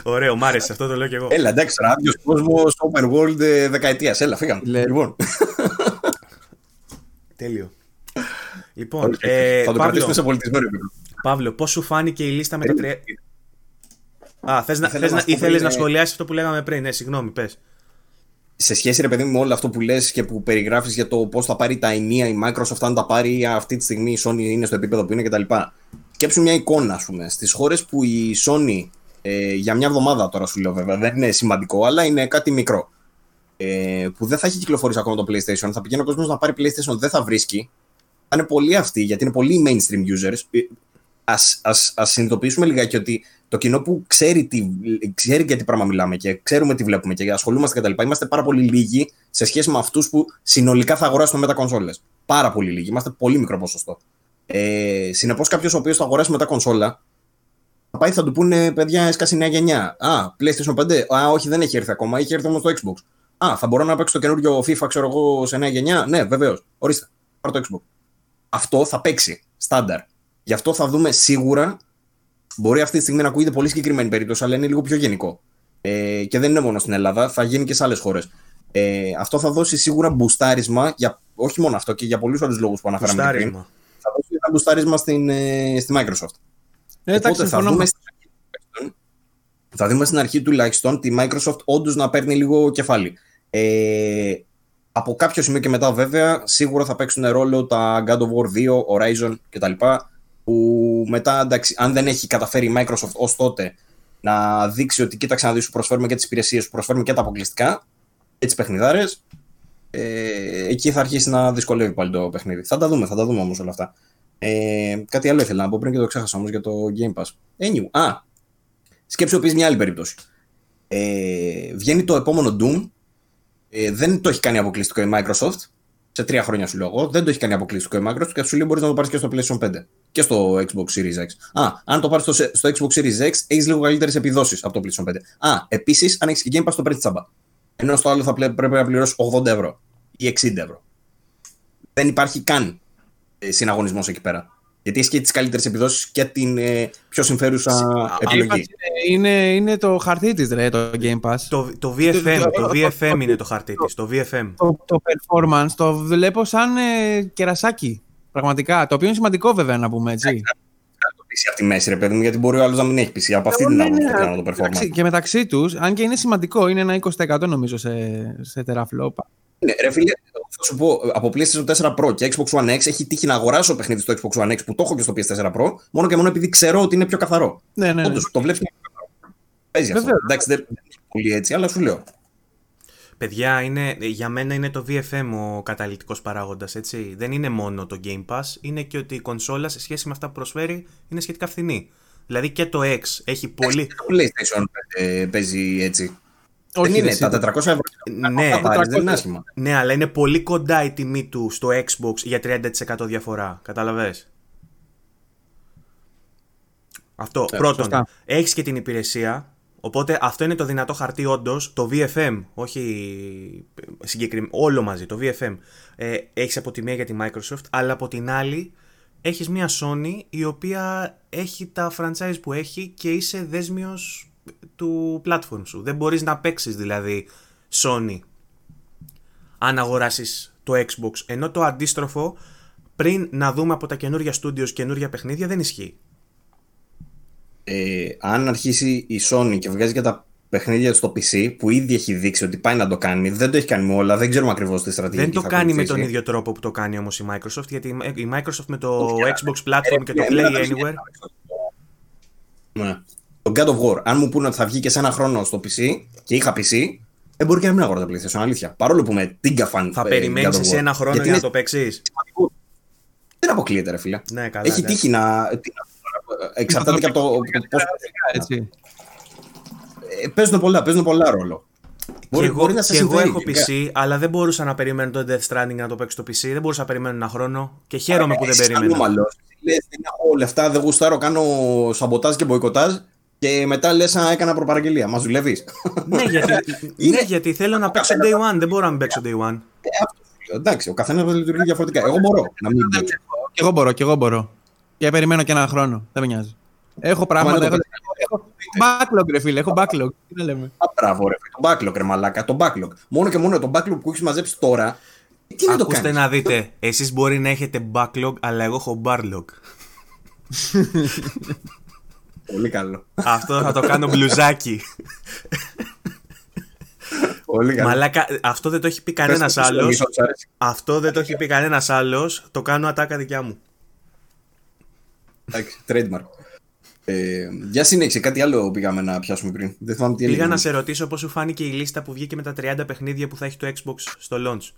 Ωραίο, μ' άρεσε, αυτό το λέω και εγώ. Έλα, εντάξει, άδειος κόσμος, open world δεκαετίας. Έλα, φύγαμε. Λοιπόν. Τέλειο. Λοιπόν, θα το κρατήσουμε σε πολιτισμένο επίπεδο. Παύλο, πώς σου φάνηκε η λίστα με τα 30? Ήθελες να σχολιάσεις αυτό που λέγαμε πριν. Ναι, συγγνώμη, πες. Σε σχέση, ρε παιδί μου, με όλο αυτό που λες και που περιγράφεις για το πώς θα πάρει τα ενία η Microsoft, αν τα πάρει αυτή τη στιγμή η Sony είναι στο επίπεδο που είναι κτλ. Σκέψου μια εικόνα, ας πούμε, στις χώρες που η Sony για μια εβδομάδα τώρα σου λέω, βέβαια, δεν είναι σημαντικό, αλλά είναι κάτι μικρό. Που δεν θα έχει κυκλοφορήσει ακόμα το PlayStation. Θα πηγαίνει ο κόσμος να πάρει PlayStation, δεν θα βρίσκει. Θα είναι πολλοί αυτοί, γιατί είναι πολλοί mainstream users. Ας συνειδητοποιήσουμε λιγάκι ότι το κοινό που ξέρει για τι πράγμα μιλάμε και ξέρουμε τι βλέπουμε και ασχολούμαστε κτλ. Είμαστε πάρα πολύ λίγοι σε σχέση με αυτούς που συνολικά θα αγοράσουμε μετά κονσόλες. Πάρα πολύ λίγοι. Είμαστε πολύ μικρό ποσοστό. Συνεπώς, κάποιος ο οποίος θα αγοράσει μετά κονσόλα, θα πάει, θα του πούνε παιδιά, έσκασε η νέα γενιά. Α, PlayStation 5. Α, όχι, δεν έχει έρθει ακόμα. Έχει έρθει όμως το Xbox. Α, θα μπορώ να παίξω το καινούριο FIFA, ξέρω εγώ, σε νέα γενιά. Ναι, βεβαίως. Ορίστε. Πάρ' το Xbox. Αυτό θα παίξει. Στάνταρ. Γι' αυτό θα δούμε σίγουρα. Μπορεί αυτή τη στιγμή να ακούγεται πολύ συγκεκριμένη περίπτωση, αλλά είναι λίγο πιο γενικό. Και δεν είναι μόνο στην Ελλάδα, θα γίνει και σε άλλες χώρες. Αυτό θα δώσει σίγουρα μπουστάρισμα, για, όχι μόνο αυτό και για πολλούς άλλους λόγους που αναφέραμε πριν. Θα δώσει ένα μπουστάρισμα στη Microsoft. Οπότε θα δούμε στην αρχή τουλάχιστον τη Microsoft όντως να παίρνει λίγο κεφάλι. Από κάποιο σημείο και μετά, βέβαια, σίγουρα θα παίξουν ρόλο τα God of War 2, Horizon κτλ. Που μετά, εντάξει, αν δεν έχει καταφέρει η Microsoft ως τότε να δείξει ότι κοίταξε να δεις, σου προσφέρουμε και τις υπηρεσίες, σου προσφέρουμε και τα αποκλειστικά και τις παιχνιδάρες, εκεί θα αρχίσει να δυσκολεύει πάλι το παιχνίδι. Θα τα δούμε όμως όλα αυτά. Κάτι άλλο ήθελα να πω πριν και το ξέχασα όμως για το Game Pass. Σκέψου επίσης μια άλλη περίπτωση. Βγαίνει το επόμενο Doom, δεν το έχει κάνει αποκλειστικό η Microsoft. Σε 3 χρόνια σου λέω εγώ, δεν το έχει κάνει αποκλειστικό η Microsoft και σου λέει μπορείς να το πάρεις και στο PlayStation 5 και στο Xbox Series X. Αν το πάρεις στο Xbox Series X, έχεις λίγο καλύτερες επιδόσεις από το PlayStation 5. Επίσης, αν έχεις και Game Pass, το παίρνεις τσάμπα. Ενώ στο άλλο θα πρέπει να πληρώσεις 80 ευρώ ή 60 ευρώ. Δεν υπάρχει καν συναγωνισμός εκεί πέρα. Γιατί έχει και τις καλύτερες επιδόσεις και την πιο συμφέρουσα επιλογή. Είναι το χαρτί της, ρε, το Game Pass. Το VFM είναι το χαρτί της. Το VFM. Το performance το βλέπω σαν κερασάκι. Πραγματικά. Το οποίο είναι σημαντικό, βέβαια, να πούμε έτσι. Να το πείσει από τη μέση, ρε παιδί μου, γιατί μπορεί ο άλλος να μην έχει πείσει. Από αυτή την άποψη θα κάνω το performance. Και μεταξύ τους, αν και είναι σημαντικό, είναι ένα 20% νομίζω σε teraflop. Ναι, ρε φίλε, θα σου πω, από PlayStation 4 Pro και Xbox One X έχει τύχει να αγοράσω παιχνίδι στο Xbox One X που το έχω και στο PS4 Pro, μόνο και μόνο επειδή ξέρω ότι είναι πιο καθαρό. Ναι. Όντως, το βλέπεις πιο καθαρό. Παίζει αυτό. Εντάξει, δεν είναι πολύ έτσι, αλλά σου λέω. Παιδιά, για μένα είναι το VFM ο καταλυτικός παράγοντας, έτσι. Δεν είναι μόνο το Game Pass, είναι και ότι η κονσόλα σε σχέση με αυτά που προσφέρει είναι σχετικά φθηνή. Δηλαδή και το X έχει πολύ. Και το PlayStation παίζει έτσι. Όχι, είναι τα 400 ευρώ. Ναι, δεν είναι άσχημα. Ναι, αλλά είναι πολύ κοντά η τιμή του στο Xbox για 30% διαφορά. Καταλαβες. Αυτό. Πρώτον, έχεις και την υπηρεσία. Οπότε αυτό είναι το δυνατό χαρτί, όντως. Το VFM, όχι συγκεκριμένα. Όλο μαζί, το VFM. Έχεις από τη μία για τη Microsoft, αλλά από την άλλη έχεις μία Sony η οποία έχει τα franchise που έχει και είσαι δέσμιος του platform σου. Δεν μπορείς να παίξεις δηλαδή Sony αν αγοράσεις το Xbox, ενώ το αντίστροφο πριν να δούμε από τα καινούργια studios καινούργια παιχνίδια δεν ισχύει. Αν αρχίσει η Sony και βγάζει και τα παιχνίδια στο PC που ήδη έχει δείξει ότι πάει να το κάνει, δεν το έχει κάνει με όλα, δεν ξέρουμε ακριβώς τη στρατηγική. Δεν το κάνει με τον ίδιο τρόπο που το κάνει όμως η Microsoft, γιατί η Microsoft με το Xbox Platform και το Play Anywhere. Ναι. Το God of War, αν μου πούνε ότι θα βγει και σε ένα χρόνο στο PC και είχα PC, δεν μπορεί και να μην αγοράζω το PlayStation, αλήθεια. Παρόλο που με τίγκα φαν. Θα περιμένεις σε ένα χρόνο γιατί για να το παίξεις. Δεν αποκλείεται, ρε φίλε. Ναι, καλά, έχει τύχει να. Εξαρτάται και από το πώς. Παίζουν πολλά ρόλο. Εγώ έχω PC, αλλά δεν μπορούσα να περιμένω το Death Stranding να το παίξω στο PC. Δεν μπορούσα να περιμένω ένα χρόνο και χαίρομαι που δεν περίμενα. Λες, δεν έχω λεφτά, δεν γουστάρω, κάνω σαμποτάζ και μποϊκοτάζ. Και μετά λες, έκανα προπαραγγελία. Μας δουλεύεις. γιατί θέλω να παίξω day one. Δεν μπορώ να μην παίξω day one. Εντάξει, ο καθένας θα λειτουργεί διαφορετικά. Εγώ μπορώ να μην παίξω. Και εγώ μπορώ. Και περιμένω και έναν χρόνο. Δεν με νοιάζει. Έχω πράγματα. Έχω backlog, ρε φίλε. Έχω backlog. Τι λέμε. Μπράβο, ρε φίλε. Το backlog, ρε μαλάκα. Το backlog. Μόνο και μόνο το backlog που έχεις μαζέψει τώρα. Τι να το κάνεις. Ακούστε να δείτε. Εσείς μπορεί να έχετε backlog, αλλά εγώ έχω barlog. Πολύ καλό. Αυτό θα το κάνω μπλουζάκι. Πολύ καλό. Μαλάκα, αυτό δεν το έχει πει κανένας άλλος. Αυτό δεν το έχει πει κανένας άλλος. Το κάνω ατάκα δικιά μου. Εντάξει, trademark. Για συνέχισε, κάτι άλλο πήγαμε να πιάσουμε πριν. Δεν θυμάμαι τι έλεγε. Πήγα να σε ρωτήσω πώς σου φάνηκε η λίστα που βγήκε με τα 30 παιχνίδια που θα έχει το Xbox στο launch.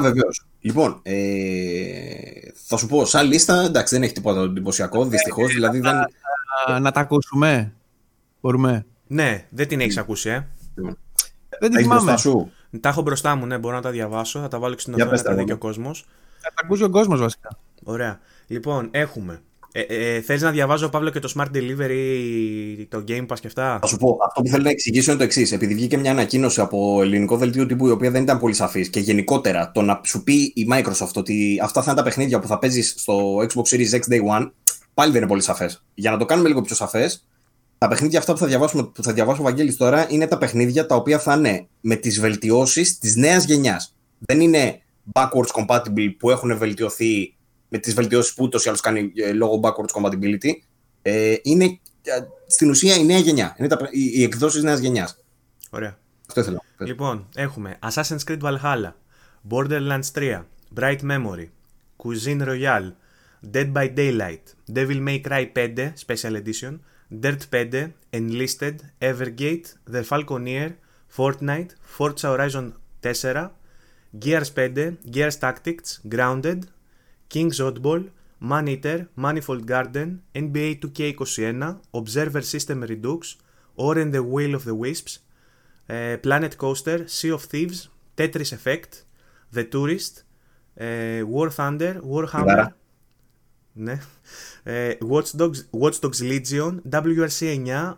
Βεβαίως. Λοιπόν, θα σου πω, σαν λίστα, εντάξει, δεν έχει τίποτα εντυπωσιακό, δυστυχώς. Δηλαδή, δεν. να τα ακούσουμε. Μπορούμε. Ναι, δεν την έχεις ακούσει, ε. Δεν την θυμάμαι. Τα έχω μπροστά μου, ναι, μπορώ να τα διαβάσω. Θα τα βάλω στην οθόνη να τα δει και ο κόσμος. Θα τα ακούσει ο κόσμος βασικά. Ωραία. Λοιπόν, έχουμε. Θέλεις να διαβάζω, Παύλο, και το Smart Delivery, το Game Pass και αυτά. Θα σου πω, αυτό που θέλω να εξηγήσω είναι το εξής. Επειδή βγήκε μια ανακοίνωση από ελληνικό δελτίο τύπου, η οποία δεν ήταν πολύ σαφής, και γενικότερα το να σου πει η Microsoft ότι αυτά θα είναι τα παιχνίδια που θα παίζεις στο Xbox Series X Day One, πάλι δεν είναι πολύ σαφές. Για να το κάνουμε λίγο πιο σαφές, τα παιχνίδια αυτά που θα διαβάσω, Βαγγέλης, τώρα είναι τα παιχνίδια τα οποία θα είναι με τις βελτιώσεις της νέας γενιάς. Δεν είναι backwards compatible που έχουν βελτιωθεί. Με τις βελτιώσεις που ούτως ή άλλως κάνει λόγω backwards compatibility, είναι στην ουσία η νέα γενιά. Είναι οι εκδόσεις νέας γενιάς. Ωραία. Αυτό ήθελα. Λοιπόν, έχουμε Assassin's Creed Valhalla, Borderlands 3, Bright Memory, Cuisine Royale, Dead by Daylight, Devil May Cry 5 Special Edition, Dirt 5, Enlisted, Evergate, The Falconeer, Fortnite, Forza Horizon 4, Gears 5, Gears Tactics, Grounded, King's Oddball, Man Eater, Manifold Garden, NBA 2K21, Observer System Redux, Or and the Will of the Wisps, Planet Coaster, Sea of Thieves, Tetris Effect, The Tourist, War Thunder, Warhammer, ναι, Watch Dogs Legion, WRC9,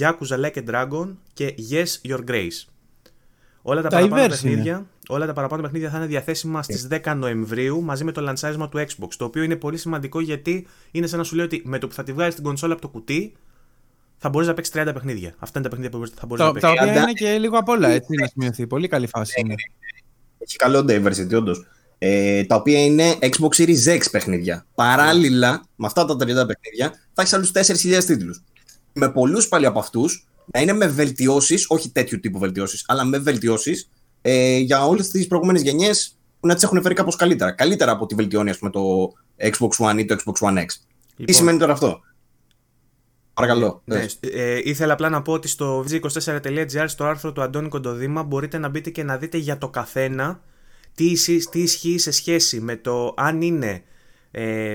Yakuza Like a Dragon και Yes Your Grace. Όλα τα παραπάνω παιχνίδια. Όλα τα παραπάνω παιχνίδια θα είναι διαθέσιμα στις 10 Νοεμβρίου μαζί με το λαντσάρισμα του Xbox. Το οποίο είναι πολύ σημαντικό, γιατί είναι σαν να σου λέει ότι με το που θα τη βγάλεις την κονσόλα από το κουτί θα μπορείς να παίξεις 30 παιχνίδια. Αυτά είναι τα παιχνίδια που θα μπορείς να παίξεις. Τα οποία είναι και λίγο απ' όλα, έτσι να σημειωθεί. Πολύ καλή φάση. Έχει καλό diversity, όντως. Τα οποία είναι Xbox Series X παιχνίδια. Παράλληλα με αυτά τα 30 παιχνίδια θα έχεις άλλους 4.000 τίτλους. Με πολλούς πάλι από αυτούς να είναι με βελτιώσεις, όχι τέτοιου τύπου βελτιώσεις, αλλά με βελτιώσεις. Για όλες τις προηγούμενες γενιές που να τις έχουν φέρει κάπως καλύτερα. Καλύτερα από τη βελτιώνει, ας πούμε, το Xbox One ή το Xbox One X. Λοιπόν, τι σημαίνει τώρα αυτό? Παρακαλώ. Ναι, ήθελα απλά να πω ότι στο vg24.gr, στο άρθρο του Αντώνη Κοντοδήμα, μπορείτε να μπείτε και να δείτε για το καθένα τι ισχύει σε σχέση με το αν είναι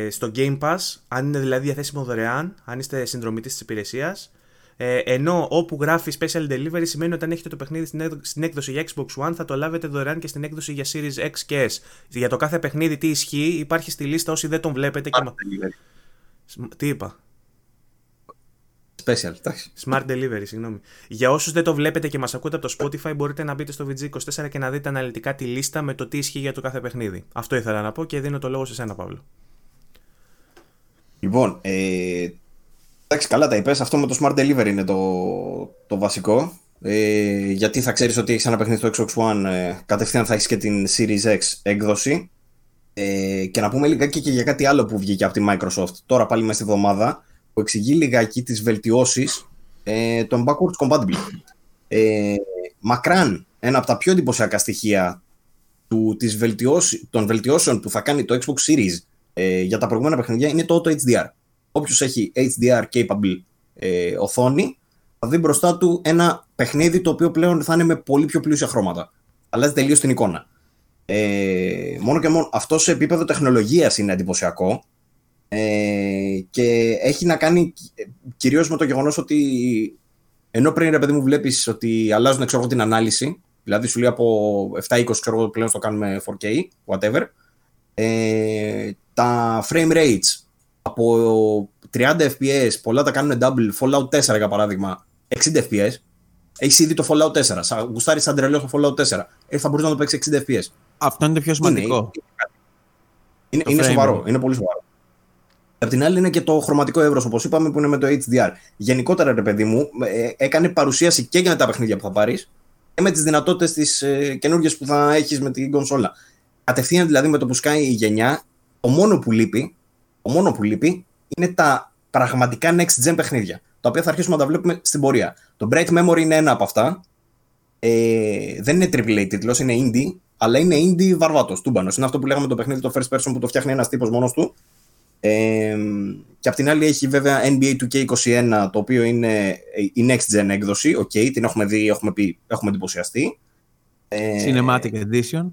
στο Game Pass, αν είναι δηλαδή διαθέσιμο δωρεάν, αν είστε συνδρομητής της υπηρεσίας. Ενώ όπου γράφει Special Delivery σημαίνει ότι αν έχετε το παιχνίδι στην έκδοση για Xbox One θα το λάβετε δωρεάν και στην έκδοση για Series X και S. Για το κάθε παιχνίδι τι ισχύει υπάρχει στη λίστα, όσοι δεν τον βλέπετε. Smart Delivery. Τι είπα? Special, εντάξει. Smart Delivery, συγγνώμη. Για όσους δεν το βλέπετε και μας ακούτε από το Spotify, μπορείτε να μπείτε στο VG24 και να δείτε αναλυτικά τη λίστα με το τι ισχύει για το κάθε παιχνίδι. Αυτό ήθελα να πω και δίνω το λόγο σε εσένα, Παύλο. Λοιπόν, εντάξει, καλά τα είπες. Αυτό με το Smart Delivery είναι το βασικό. Γιατί θα ξέρεις ότι έχεις ένα παιχνίδι στο Xbox One, κατευθείαν θα έχεις και την Series X έκδοση. Και να πούμε λιγάκι και για κάτι άλλο που βγήκε από τη Microsoft τώρα πάλι μέσα στη εβδομάδα, που εξηγεί λιγάκι τις βελτιώσεις των backwards compatible. Μακράν ένα από τα πιο εντυπωσιακά στοιχεία των βελτιώσεων που θα κάνει το Xbox Series για τα προηγούμενα παιχνίδια είναι το Auto HDR. Όποιος έχει HDR capable οθόνη θα δει μπροστά του ένα παιχνίδι το οποίο πλέον θα είναι με πολύ πιο πλούσια χρώματα. Αλλάζει τελείως την εικόνα. Μόνο και μόνο αυτό σε επίπεδο τεχνολογίας είναι εντυπωσιακό, και έχει να κάνει κυρίως με το γεγονός ότι ενώ πριν, ρε παιδί μου, βλέπεις ότι αλλάζουν την ανάλυση, δηλαδή σου λέει από 720 πλέον στο κάνουμε 4K, whatever, τα frame rates από 30 FPS, πολλά τα κάνουν double, Fallout 4 για παράδειγμα, 60 FPS. Έχεις ήδη το Fallout 4, γουστάρεις σαν τρελός το Fallout 4, θα μπορείς να το παίξεις 60 FPS. Αυτό είναι το πιο σημαντικό. Είναι σοβαρό, είναι πολύ σοβαρό. Απ' την άλλη είναι και το χρωματικό εύρος, όπως είπαμε, που είναι με το HDR. Γενικότερα, ρε παιδί μου, έκανε παρουσίαση και για τα παιχνίδια που θα πάρεις και με τις δυνατότητες τις καινούργιες που θα έχεις με την κονσόλα. Κατευθείαν δηλαδή με το που σκάει η γενιά, το μόνο που λείπει είναι τα πραγματικά next gen παιχνίδια, τα οποία θα αρχίσουμε να τα βλέπουμε στην πορεία. Το Bright Memory είναι ένα από αυτά. Δεν είναι AAA τίτλος, είναι indie, αλλά είναι indie βαρβάτος, τούμπανος. Είναι αυτό που λέγαμε το παιχνίδι το first person που το φτιάχνει ένας τύπος μόνος του. Και απ' την άλλη έχει βέβαια NBA 2K21, το οποίο είναι η next gen έκδοση. Okay, την έχουμε δει, έχουμε εντυπωσιαστεί. Cinematic Edition.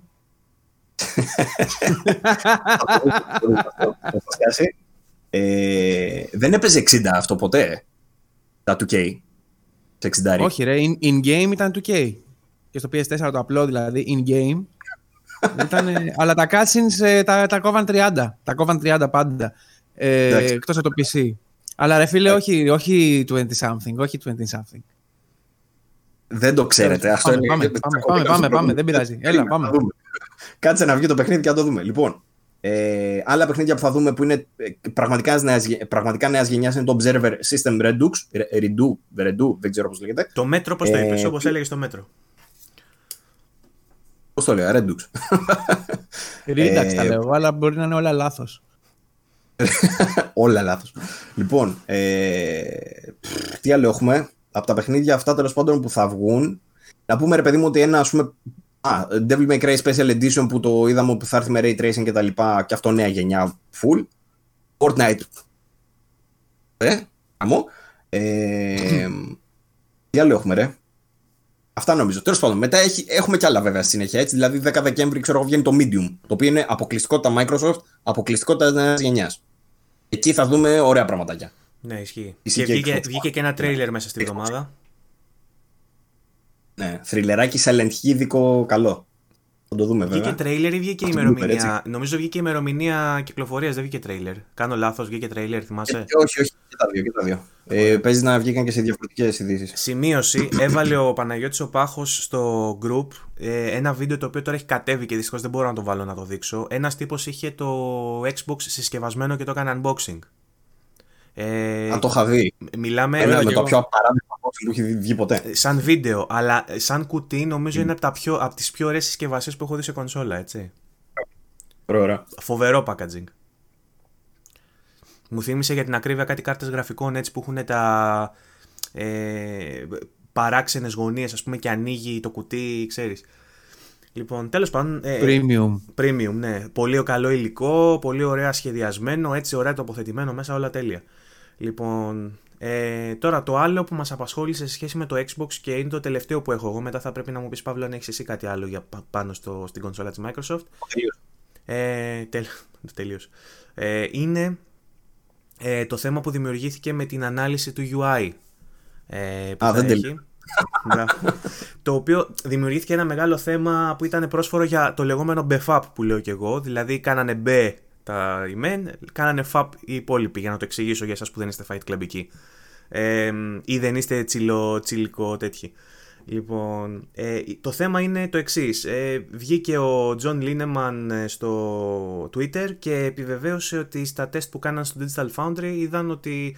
δεν έπαιζε 60 αυτό ποτέ. Τα 2K. Σε 60. Όχι ρε, in-game ήταν 2K. Και στο PS4 το απλό δηλαδή, in-game. Ήτανε, αλλά τα cutscenes τα κόβαν 30. Τα κόβαν 30 πάντα. Εκτός από το PC. Αλλά ρε φίλε, όχι 20 something, όχι 20 something. Δεν το ξέρετε. Πάμε, αυτό πάμε, δεν πειράζει. Έλα, πάμε. Κάτσε να βγει το παιχνίδι και να το δούμε. Λοιπόν, άλλα παιχνίδια που θα δούμε που είναι πραγματικά νέας γενιάς είναι το Observer System Redux, δεν ξέρω πώς λέγεται. Το μέτρο, πώς το είπες, όπως έλεγες το μέτρο. Πώς το λέω, Redux. Redux τα λέω, αλλά μπορεί να είναι όλα λάθος. Όλα λάθος. Λοιπόν, τι άλλο έχουμε. Από τα παιχνίδια αυτά τέλος πάντων που θα βγουν, να πούμε ρε παιδί μου ότι ένα ας πούμε Devil May Cry Special Edition που το είδαμε που θα έρθει με Ray Tracing και τα λοιπά, και αυτό νέα γενιά full. Fortnite. Τι άλλο έχουμε ρε. Αυτά νομίζω. Τέλος πάντων, μετά έχουμε κι άλλα βέβαια στη συνέχεια. Έτσι, δηλαδή 10 Δεκέμβρη ξέρω βγαίνει το Medium, το οποίο είναι αποκλειστικότητα Microsoft, αποκλειστικότητα νέας γενιάς. Εκεί θα δούμε ωραία πραγματάκια. Ναι, ισχύει. Βγήκε και ένα τρέιλερ μέσα στην εβδομάδα. Ναι, θριλεράκι σαλεντχή ειδικό καλό. Θα το δούμε βέβαια. Βγήκε τρέιλερ ή βγήκε ημερομηνία. Νομίζω βγήκε ημερομηνία κυκλοφορίας, δεν βγήκε τρέιλερ. Κάνω λάθος, βγήκε τρέιλερ, θυμάσαι. Όχι, και τα δύο. Παίζει να βγήκαν και σε διαφορετικές ειδήσεις. Σημείωση, έβαλε ο Παναγιώτης ο Πάχος στο group ένα βίντεο το οποίο τώρα έχει κατέβει και δυστυχώς δεν μπορώ να το βάλω να το δείξω. Ένας τύπος είχε το Xbox συσκευασμένο και το έκανε unboxing. Αν το είχα δει. Μιλάμε με το πιο απαράδεκτο που έχει βγει ποτέ. Σαν βίντεο, αλλά σαν κουτί νομίζω είναι από τις πιο ωραίες συσκευασίες που έχω δει σε κονσόλα, έτσι. Ωραία. Φοβερό packaging. Μου θύμισε για την ακρίβεια κάτι κάρτες γραφικών έτσι που έχουν τα παράξενες γωνίες, ας πούμε, και ανοίγει το κουτί, ξέρεις. Λοιπόν, τέλος πάντων. Premium, ναι. Πολύ καλό υλικό, πολύ ωραία σχεδιασμένο, έτσι ωραία τοποθετημένο μέσα, όλα τέλεια. Λοιπόν, τώρα το άλλο που μας απασχόλησε σε σχέση με το Xbox και είναι το τελευταίο που έχω εγώ. Μετά θα πρέπει να μου πεις, Παύλο, αν έχεις εσύ κάτι άλλο για πάνω στην κονσόλα της Microsoft. Τελείως. Είναι το θέμα που δημιουργήθηκε με την ανάλυση του UI. Δεν τελείωσε. Το οποίο δημιουργήθηκε ένα μεγάλο θέμα που ήταν πρόσφορο για το λεγόμενο BFAP που λέω και εγώ. Δηλαδή κάνανε B τα ημέν, κάνανε FAP οι υπόλοιποι, για να το εξηγήσω για εσάς που δεν είστε Fight Club εκεί ή δεν είστε τσιλικό τέτοιοι. Λοιπόν, το θέμα είναι το εξής. Βγήκε ο John Lineman στο Twitter και επιβεβαίωσε ότι στα τεστ που κάναν στο Digital Foundry είδαν ότι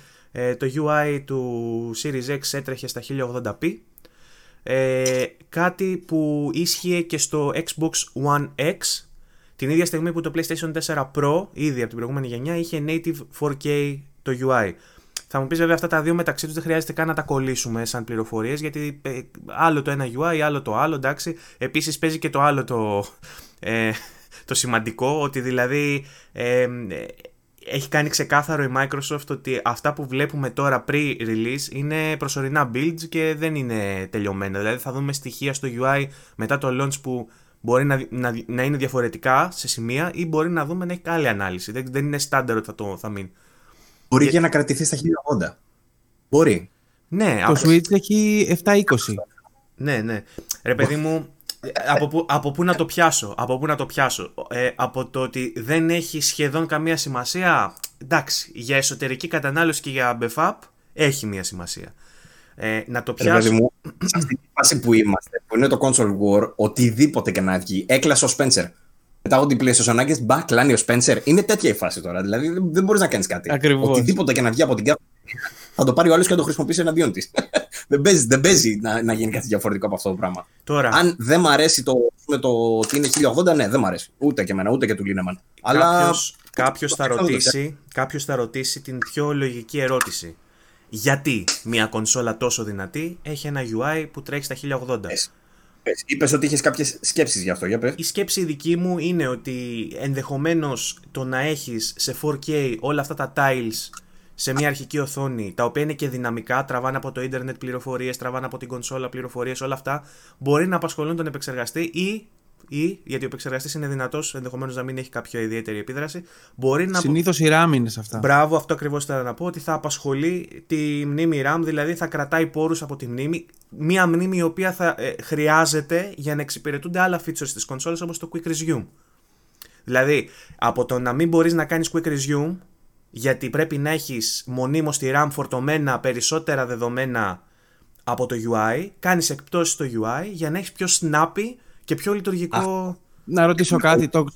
το UI του Series X έτρεχε στα 1080p, κάτι που ίσχυε και στο Xbox One X την ίδια στιγμή που το PlayStation 4 Pro ήδη από την προηγούμενη γενιά είχε native 4K το UI. Θα μου πεις βέβαια αυτά τα δύο μεταξύ τους δεν χρειάζεται καν να τα κολλήσουμε σαν πληροφορίες, γιατί άλλο το ένα UI, άλλο το άλλο, εντάξει. Επίσης παίζει και το άλλο το σημαντικό, ότι δηλαδή έχει κάνει ξεκάθαρο η Microsoft ότι αυτά που βλέπουμε τώρα pre-release είναι προσωρινά builds και δεν είναι τελειωμένα. Δηλαδή θα δούμε στοιχεία στο UI μετά το launch που μπορεί να είναι διαφορετικά σε σημεία ή μπορεί να δούμε να έχει άλλη ανάλυση. Δεν είναι στάνταρ ότι θα μείνει. Μπορεί και να κρατηθεί στα 1080. Μπορεί. Ναι, το Switch έχει 720. Ναι. Ρε παιδί μου, από πού να το πιάσω. Από το ότι δεν έχει σχεδόν καμία σημασία. Εντάξει, για εσωτερική κατανάλωση και για BFAP έχει μια σημασία. Να το πιάσω. Ρε παιδί μου, σε αυτή τη φάση που είμαστε, που είναι το console war, οτιδήποτε και να βγει, έκλασε ο Spencer. Μετά ό,τι πλαίσιο ανάγκε, μπακλάνει ο Spencer. Είναι τέτοια η φάση τώρα. Δηλαδή δεν μπορεί να κάνει κάτι. Ακριβώς. Οτιδήποτε και να βγει από την κάθε. Θα το πάρει ο άλλο και θα το χρησιμοποιήσει εναντίον τη. Δεν παίζει να γίνει κάτι διαφορετικό από αυτό το πράγμα. Τώρα. Αν δεν μ' αρέσει το ότι είναι 1080, ναι, δεν μ' αρέσει. Ούτε και εμένα, ούτε και του Λίνεμαν. Κάποιος θα ρωτήσει την πιο λογική ερώτηση. Γιατί μια κονσόλα τόσο δυνατή έχει ένα UI που τρέχει στα 1080. Είπες ότι είχες κάποιες σκέψεις γι' αυτό, για πες. Η σκέψη δική μου είναι ότι ενδεχομένως το να έχεις σε 4K όλα αυτά τα tiles σε μια αρχική οθόνη, τα οποία είναι και δυναμικά, τραβάνε από το ίντερνετ πληροφορίες, τραβάνε από την κονσόλα πληροφορίες, όλα αυτά μπορεί να απασχολούν τον επεξεργαστή ή ή γιατί ο επεξεργαστής είναι δυνατός, ενδεχομένως να μην έχει κάποια ιδιαίτερη επίδραση. Συνήθως η RAM είναι σε αυτά. Μπράβο, αυτό ακριβώς ήθελα να πω, ότι θα απασχολεί τη μνήμη RAM, δηλαδή θα κρατάει πόρους από τη μνήμη. Μία μνήμη η οποία θα χρειάζεται για να εξυπηρετούνται άλλα features της κονσόλας, όπως το Quick Resume. Δηλαδή, από το να μην μπορείς να κάνεις Quick Resume, γιατί πρέπει να έχεις μονίμως τη RAM φορτωμένα περισσότερα δεδομένα από το UI, κάνεις εκπτώσεις στο UI για να έχεις πιο snappy και πιο λειτουργικό. Να ρωτήσω κάτι. Το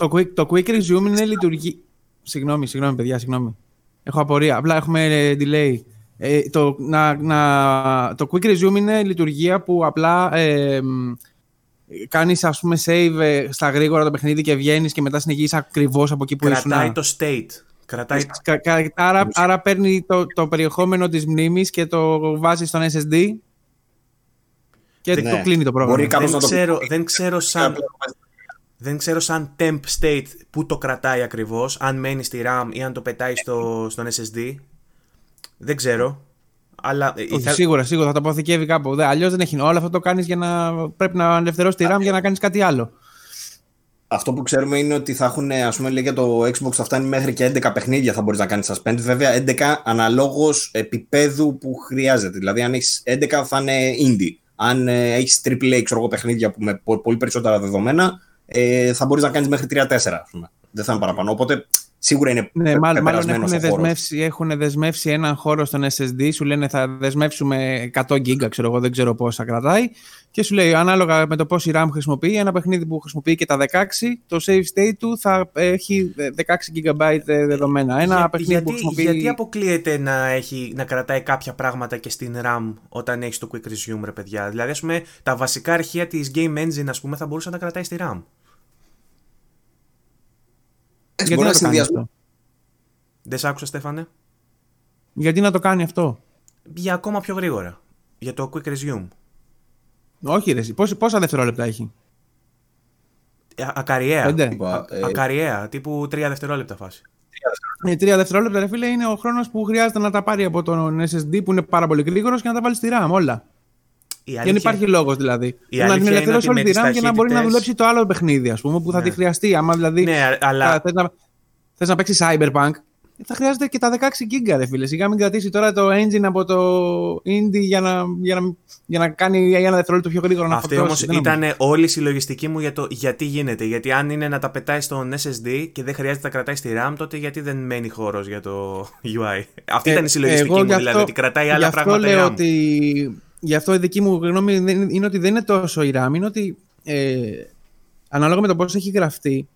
Quick Resume είναι λειτουργικό. Συγγνώμη, παιδιά, συγγνώμη. Έχω απορία. Απλά έχουμε delay. Το Quick Resume είναι λειτουργία που απλά κάνεις, ας πούμε, save στα γρήγορα το παιχνίδι και βγαίνεις και μετά συνεχίζεις ακριβώς από εκεί που ήσουν. Κρατάει το state. Άρα παίρνει το περιεχόμενο της μνήμης και το βάζει στον SSD και το κλείνει το πρόγραμμα. Δεν ξέρω σαν temp state που το κρατάει ακριβώς, αν μένει στη RAM ή αν το πετάει στον SSD. Δεν ξέρω. Αλλά σίγουρα θα το αποθηκεύει κάπου. Αλλιώς δεν έχει. Όλο αυτό το κάνεις για να πρέπει να ελευθερώσεις τη RAM για να κάνεις κάτι άλλο. Αυτό που ξέρουμε είναι ότι θα έχουν, ας πούμε, λέει για το Xbox θα φτάνει μέχρι και 11 παιχνίδια θα μπορείς να κάνεις suspend. Βέβαια 11 αναλόγως επίπεδου που χρειάζεται. Δηλαδή αν έχεις 11 θα είναι indie. Αν έχεις AAA παιχνίδια που με πολύ περισσότερα δεδομένα θα μπορείς να κάνεις μέχρι 3-4, ας πούμε. Δεν θα είναι παραπάνω. Οπότε σίγουρα είναι περασμένο στο χώρο. Έχουν δεσμεύσει έναν χώρο στον SSD. Σου λένε θα δεσμεύσουμε 100 GB, ξέρω εγώ, δεν ξέρω πόσα κρατάει. Και σου λέει ανάλογα με το πόση RAM χρησιμοποιεί, ένα παιχνίδι που χρησιμοποιεί και τα 16, το save state του θα έχει 16 GB δεδομένα. Γιατί αποκλείεται να κρατάει κάποια πράγματα και στην RAM όταν έχει το Quick Resume, ρε παιδιά. Δηλαδή, ας πούμε, τα βασικά αρχεία της Game Engine, ας πούμε, θα μπορούσε να τα κρατάει στη RAM. Γιατί να το κάνει αυτό? Δεν σ' άκουσα, Στέφανε. Γιατί να το κάνει αυτό? Για ακόμα πιο γρήγορα. Για το Quick Resume. Όχι ρε, πόσα δευτερόλεπτα έχει? Ακαριαία, τύπου 3 δευτερόλεπτα φάση. 3 δευτερόλεπτα, ρε φίλε, είναι ο χρόνος που χρειάζεται να τα πάρει από τον SSD που είναι πάρα πολύ γρήγορος και να τα βάλει στη RAM όλα. Δεν υπάρχει λόγος δηλαδή. Να την ελευθερώσει όλη τη RAM και να μπορεί να δουλέψει το άλλο παιχνίδι, ας πούμε, που θα τη χρειαστεί. Άμα δηλαδή θες να παίξεις Cyberpunk, θα χρειάζεται και τα 16 GB, ρε φίλε. Σιγά μην κρατήσει τώρα το engine από το Indie για να κάνει ένα δευτερόλεπτο πιο γρήγορα να φορτώσει. Αυτή όμως ήταν όλη η συλλογιστική μου για το γιατί γίνεται. Γιατί αν είναι να τα πετάει στον SSD και δεν χρειάζεται να τα κρατάει στη RAM, τότε γιατί δεν μένει χώρος για το UI. Αυτή ήταν η συλλογιστική μου, δηλαδή ότι κρατάει άλλα πράγματα. Γι' αυτό η δική μου γνώμη είναι ότι δεν είναι τόσο η RAM, είναι ότι ανάλογα με το πώς έχει γραφτεί,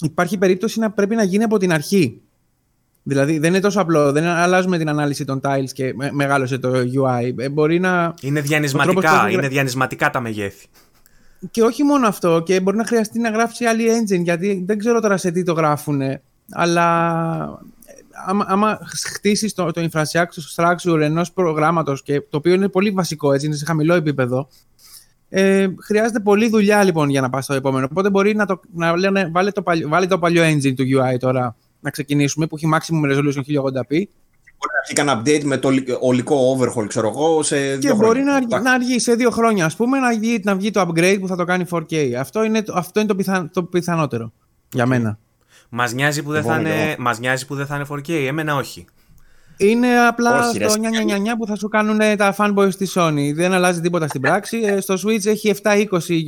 υπάρχει περίπτωση να πρέπει να γίνει από την αρχή. Δηλαδή δεν είναι τόσο απλό, δεν αλλάζουμε την ανάλυση των tiles και μεγάλωσε το UI. Μπορεί να... είναι διανυσματικά τα μεγέθη. Και όχι μόνο αυτό, και μπορεί να χρειαστεί να γράψει άλλη engine, γιατί δεν ξέρω τώρα σε τι το γράφουνε, αλλά... Άμα χτίσεις το infrastructure ενός προγράμματος, και το οποίο είναι πολύ βασικό, έτσι, είναι σε χαμηλό επίπεδο, χρειάζεται πολλή δουλειά λοιπόν για να πας στο επόμενο. Οπότε μπορεί να λένε βάλε το παλιό engine του UI τώρα να ξεκινήσουμε, που έχει maximum resolution 1080p. Μπορεί να βγει κανένα update με το ολικό overhaul, ξέρω εγώ, σε 2 χρόνια. Και μπορεί να αργεί σε 2 χρόνια, ας πούμε, να βγει το upgrade που θα το κάνει 4K. Αυτό είναι το πιθανότερο για μένα. Μας νοιάζει που δεν θα είναι 4K, εμένα όχι. Είναι απλά όχι, το 999 που θα σου κάνουν τα fanboys της Sony. Δεν αλλάζει τίποτα στην πράξη. Στο Switch έχει 720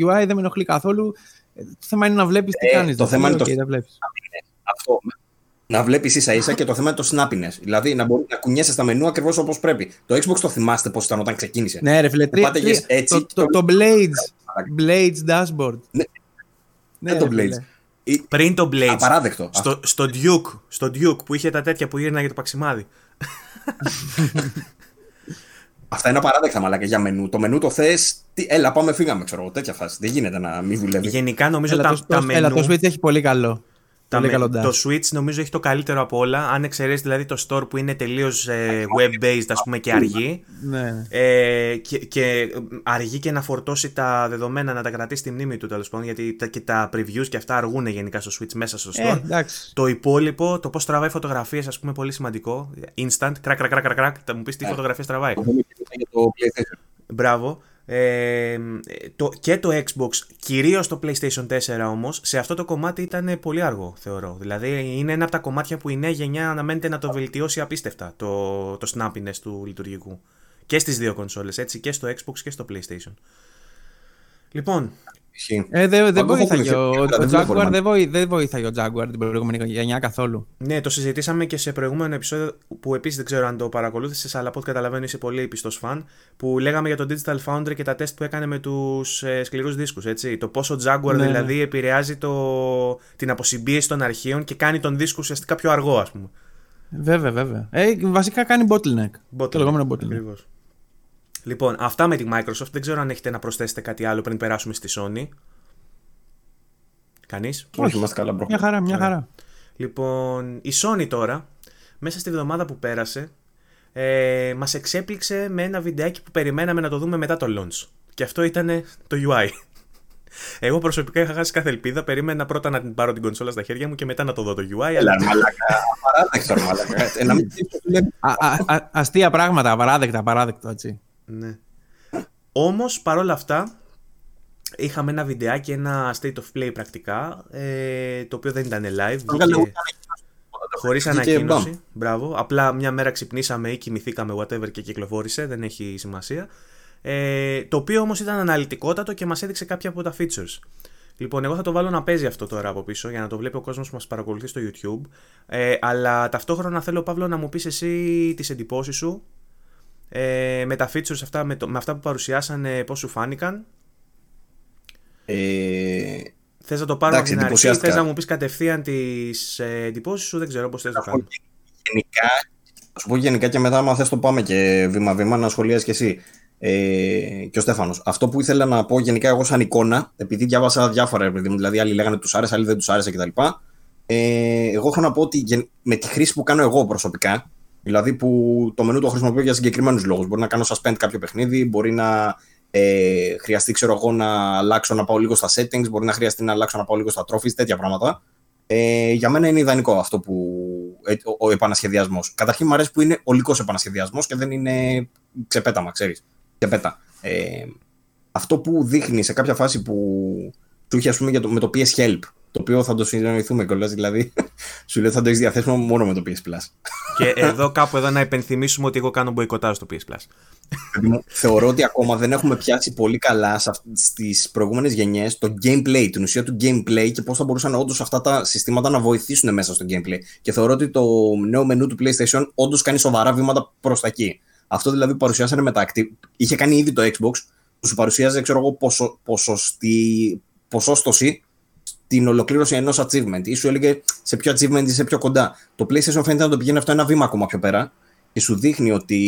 UI, δεν με ενοχλεί καθόλου. Το θέμα είναι να βλέπεις τι κάνεις. Το θέμα είναι το snappiness. Να βλέπεις ίσα ίσα, και το θέμα είναι το snappiness. Δηλαδή να μπορείς να κουνιέσαι στα μενού ακριβώς όπως πρέπει. Το Xbox το θυμάστε πώς ήταν όταν ξεκίνησε? Ναι ρε φίλε, το Blades Dashboard. Ναι, το Blades. Πριν το Blades. Απαράδεκτο. Στο Duke που είχε τα τέτοια που γύρναγε το παξιμάδι. Αυτά είναι απαράδεκτα, μαλάκα, για μενού. Το μενού το θες. Έλα, πάμε, φύγαμε, ξέρω. Τέτοια φάση. Δεν γίνεται να μην δουλεύει. Γενικά νομίζω το Switch έχει πολύ καλό. Το Switch νομίζω έχει το καλύτερο από όλα. Αν εξαιρέσει δηλαδή το store που είναι τελείως web-based, ας πούμε, και αργή. Ναι. Και αργή και να φορτώσει τα δεδομένα, να τα κρατήσει στη μνήμη του, τέλος πάντων. Γιατί και τα previews και αυτά αργούν γενικά στο Switch μέσα στο store. Το υπόλοιπο, το πώς τραβάει φωτογραφίες, ας πούμε, πολύ σημαντικό. Instant, κρακ, κρακ, κρακ, κρακ. Θα μου πεις τι φωτογραφίες τραβάει. Μπράβο. Και το Xbox, κυρίως το PlayStation 4 όμως, σε αυτό το κομμάτι ήταν πολύ αργό, θεωρώ. Δηλαδή είναι ένα από τα κομμάτια που η νέα γενιά αναμένεται να το βελτιώσει απίστευτα, το snappiness του λειτουργικού. Και στις δύο κονσόλες, έτσι, και στο Xbox και στο PlayStation. Λοιπόν, δεν βοήθαγε ο Jaguar, την προηγούμενη γενιά καθόλου. Ναι, το συζητήσαμε και σε προηγούμενο επεισόδιο που επίσης δεν ξέρω αν το παρακολούθησες, αλλά από ό,τι καταλαβαίνω είσαι πολύ πιστός φαν, που λέγαμε για το Digital Foundry και τα τεστ που έκανε με τους σκληρούς δίσκους, έτσι. Το πόσο Jaguar δηλαδή επηρεάζει την αποσυμπίεση των αρχείων και κάνει τον δίσκο ουσιαστικά πιο αργό, ας πούμε. Βέβαια. Βασικά κάνει bottleneck. Το λεγόμενο bottleneck. Ακριβώς. Λοιπόν, αυτά με τη Microsoft. Δεν ξέρω αν έχετε να προσθέσετε κάτι άλλο πριν περάσουμε στη Sony. Κανείς? Όχι, μας καλά μπρο. Μια χαρά. Λοιπόν, η Sony τώρα, μέσα στη βδομάδα που πέρασε, μας εξέπληξε με ένα βιντεάκι που περιμέναμε να το δούμε μετά το launch. Και αυτό ήταν το UI. Εγώ προσωπικά είχα χάσει κάθε ελπίδα. Περίμενα πρώτα να την πάρω την κονσόλα στα χέρια μου και μετά να το δω το UI. Αλλά μαλάκα. Αστεία πράγματα, απαράδεκτα, έτσι. Ναι. Όμως παρόλα αυτά είχαμε ένα βιντεάκι, ένα state of play πρακτικά, το οποίο δεν ήταν live, χωρίς ανακοίνωση. Μπράβο. Απλά μια μέρα ξυπνήσαμε ή κοιμηθήκαμε whatever και κυκλοφόρησε, δεν έχει σημασία. Το οποίο όμως ήταν αναλυτικότατο και μας έδειξε κάποια από τα features. Λοιπόν, εγώ θα το βάλω να παίζει αυτό τώρα από πίσω για να το βλέπει ο κόσμος που μας παρακολουθεί στο YouTube. Αλλά ταυτόχρονα θέλω, Παύλο, να μου πεις εσύ τις εντυπώσεις σου με τα features αυτά, με αυτά που παρουσιάσανε, πώς σου φάνηκαν. Θες να το πάρω από την αρχή, θες να μου πεις κατευθείαν τις εντυπώσεις σου, δεν ξέρω πώς θες να το κάνω. Θα σου πω γενικά και μετά, άμα θες το πάμε και βήμα-βήμα να σχολιάσεις και εσύ. Και ο Στέφανος. Αυτό που ήθελα να πω γενικά εγώ σαν εικόνα, επειδή διάβασα διάφορα, δηλαδή άλλοι λέγανε τους άρεσε, άλλοι δεν τους άρεσε κτλ. Εγώ έχω να πω ότι με τη χρήση που κάνω εγώ προσωπικά, δηλαδή που το μενού το χρησιμοποιώ για συγκεκριμένους λόγους. Μπορεί να κάνω suspend κάποιο παιχνίδι, μπορεί να χρειαστεί, ξέρω εγώ, να αλλάξω, να πάω λίγο στα settings, μπορεί να χρειαστεί να αλλάξω, να πάω λίγο στα trophies, τέτοια πράγματα. Για μένα είναι ιδανικό αυτό που, ο επανασχεδιασμός. Καταρχήν μου αρέσει που είναι ολικός επανασχεδιασμός και δεν είναι ξεπέταμα, ξέρεις. Αυτό που δείχνει σε κάποια φάση που του είχε, ας πούμε, με το PS Help, το οποίο θα το συνεννοηθούμε κιόλας, δηλαδή σου λέει θα το έχεις διαθέσιμο μόνο με το PS Plus. Και κάπου εδώ να υπενθυμίσουμε ότι εγώ κάνω μποϊκοτάζ στο PS Plus. Θεωρώ ότι ακόμα δεν έχουμε πιάσει πολύ καλά στις προηγούμενες γενιές το gameplay, την ουσία του gameplay και πώς θα μπορούσαν όντως αυτά τα συστήματα να βοηθήσουν μέσα στο gameplay. Και θεωρώ ότι το νέο μενού του PlayStation όντως κάνει σοβαρά βήματα προς τα εκεί. Αυτό δηλαδή που παρουσιάσανε μετά, είχε κάνει ήδη το Xbox, που σου παρουσιάζει, ξέρω εγώ, ποσόστοση στην ολοκλήρωση ενός achievement. Ή σου έλεγε σε ποιο achievement είσαι πιο κοντά. Το PlayStation φαίνεται να το πηγαίνει αυτό ένα βήμα ακόμα πιο πέρα και σου δείχνει ότι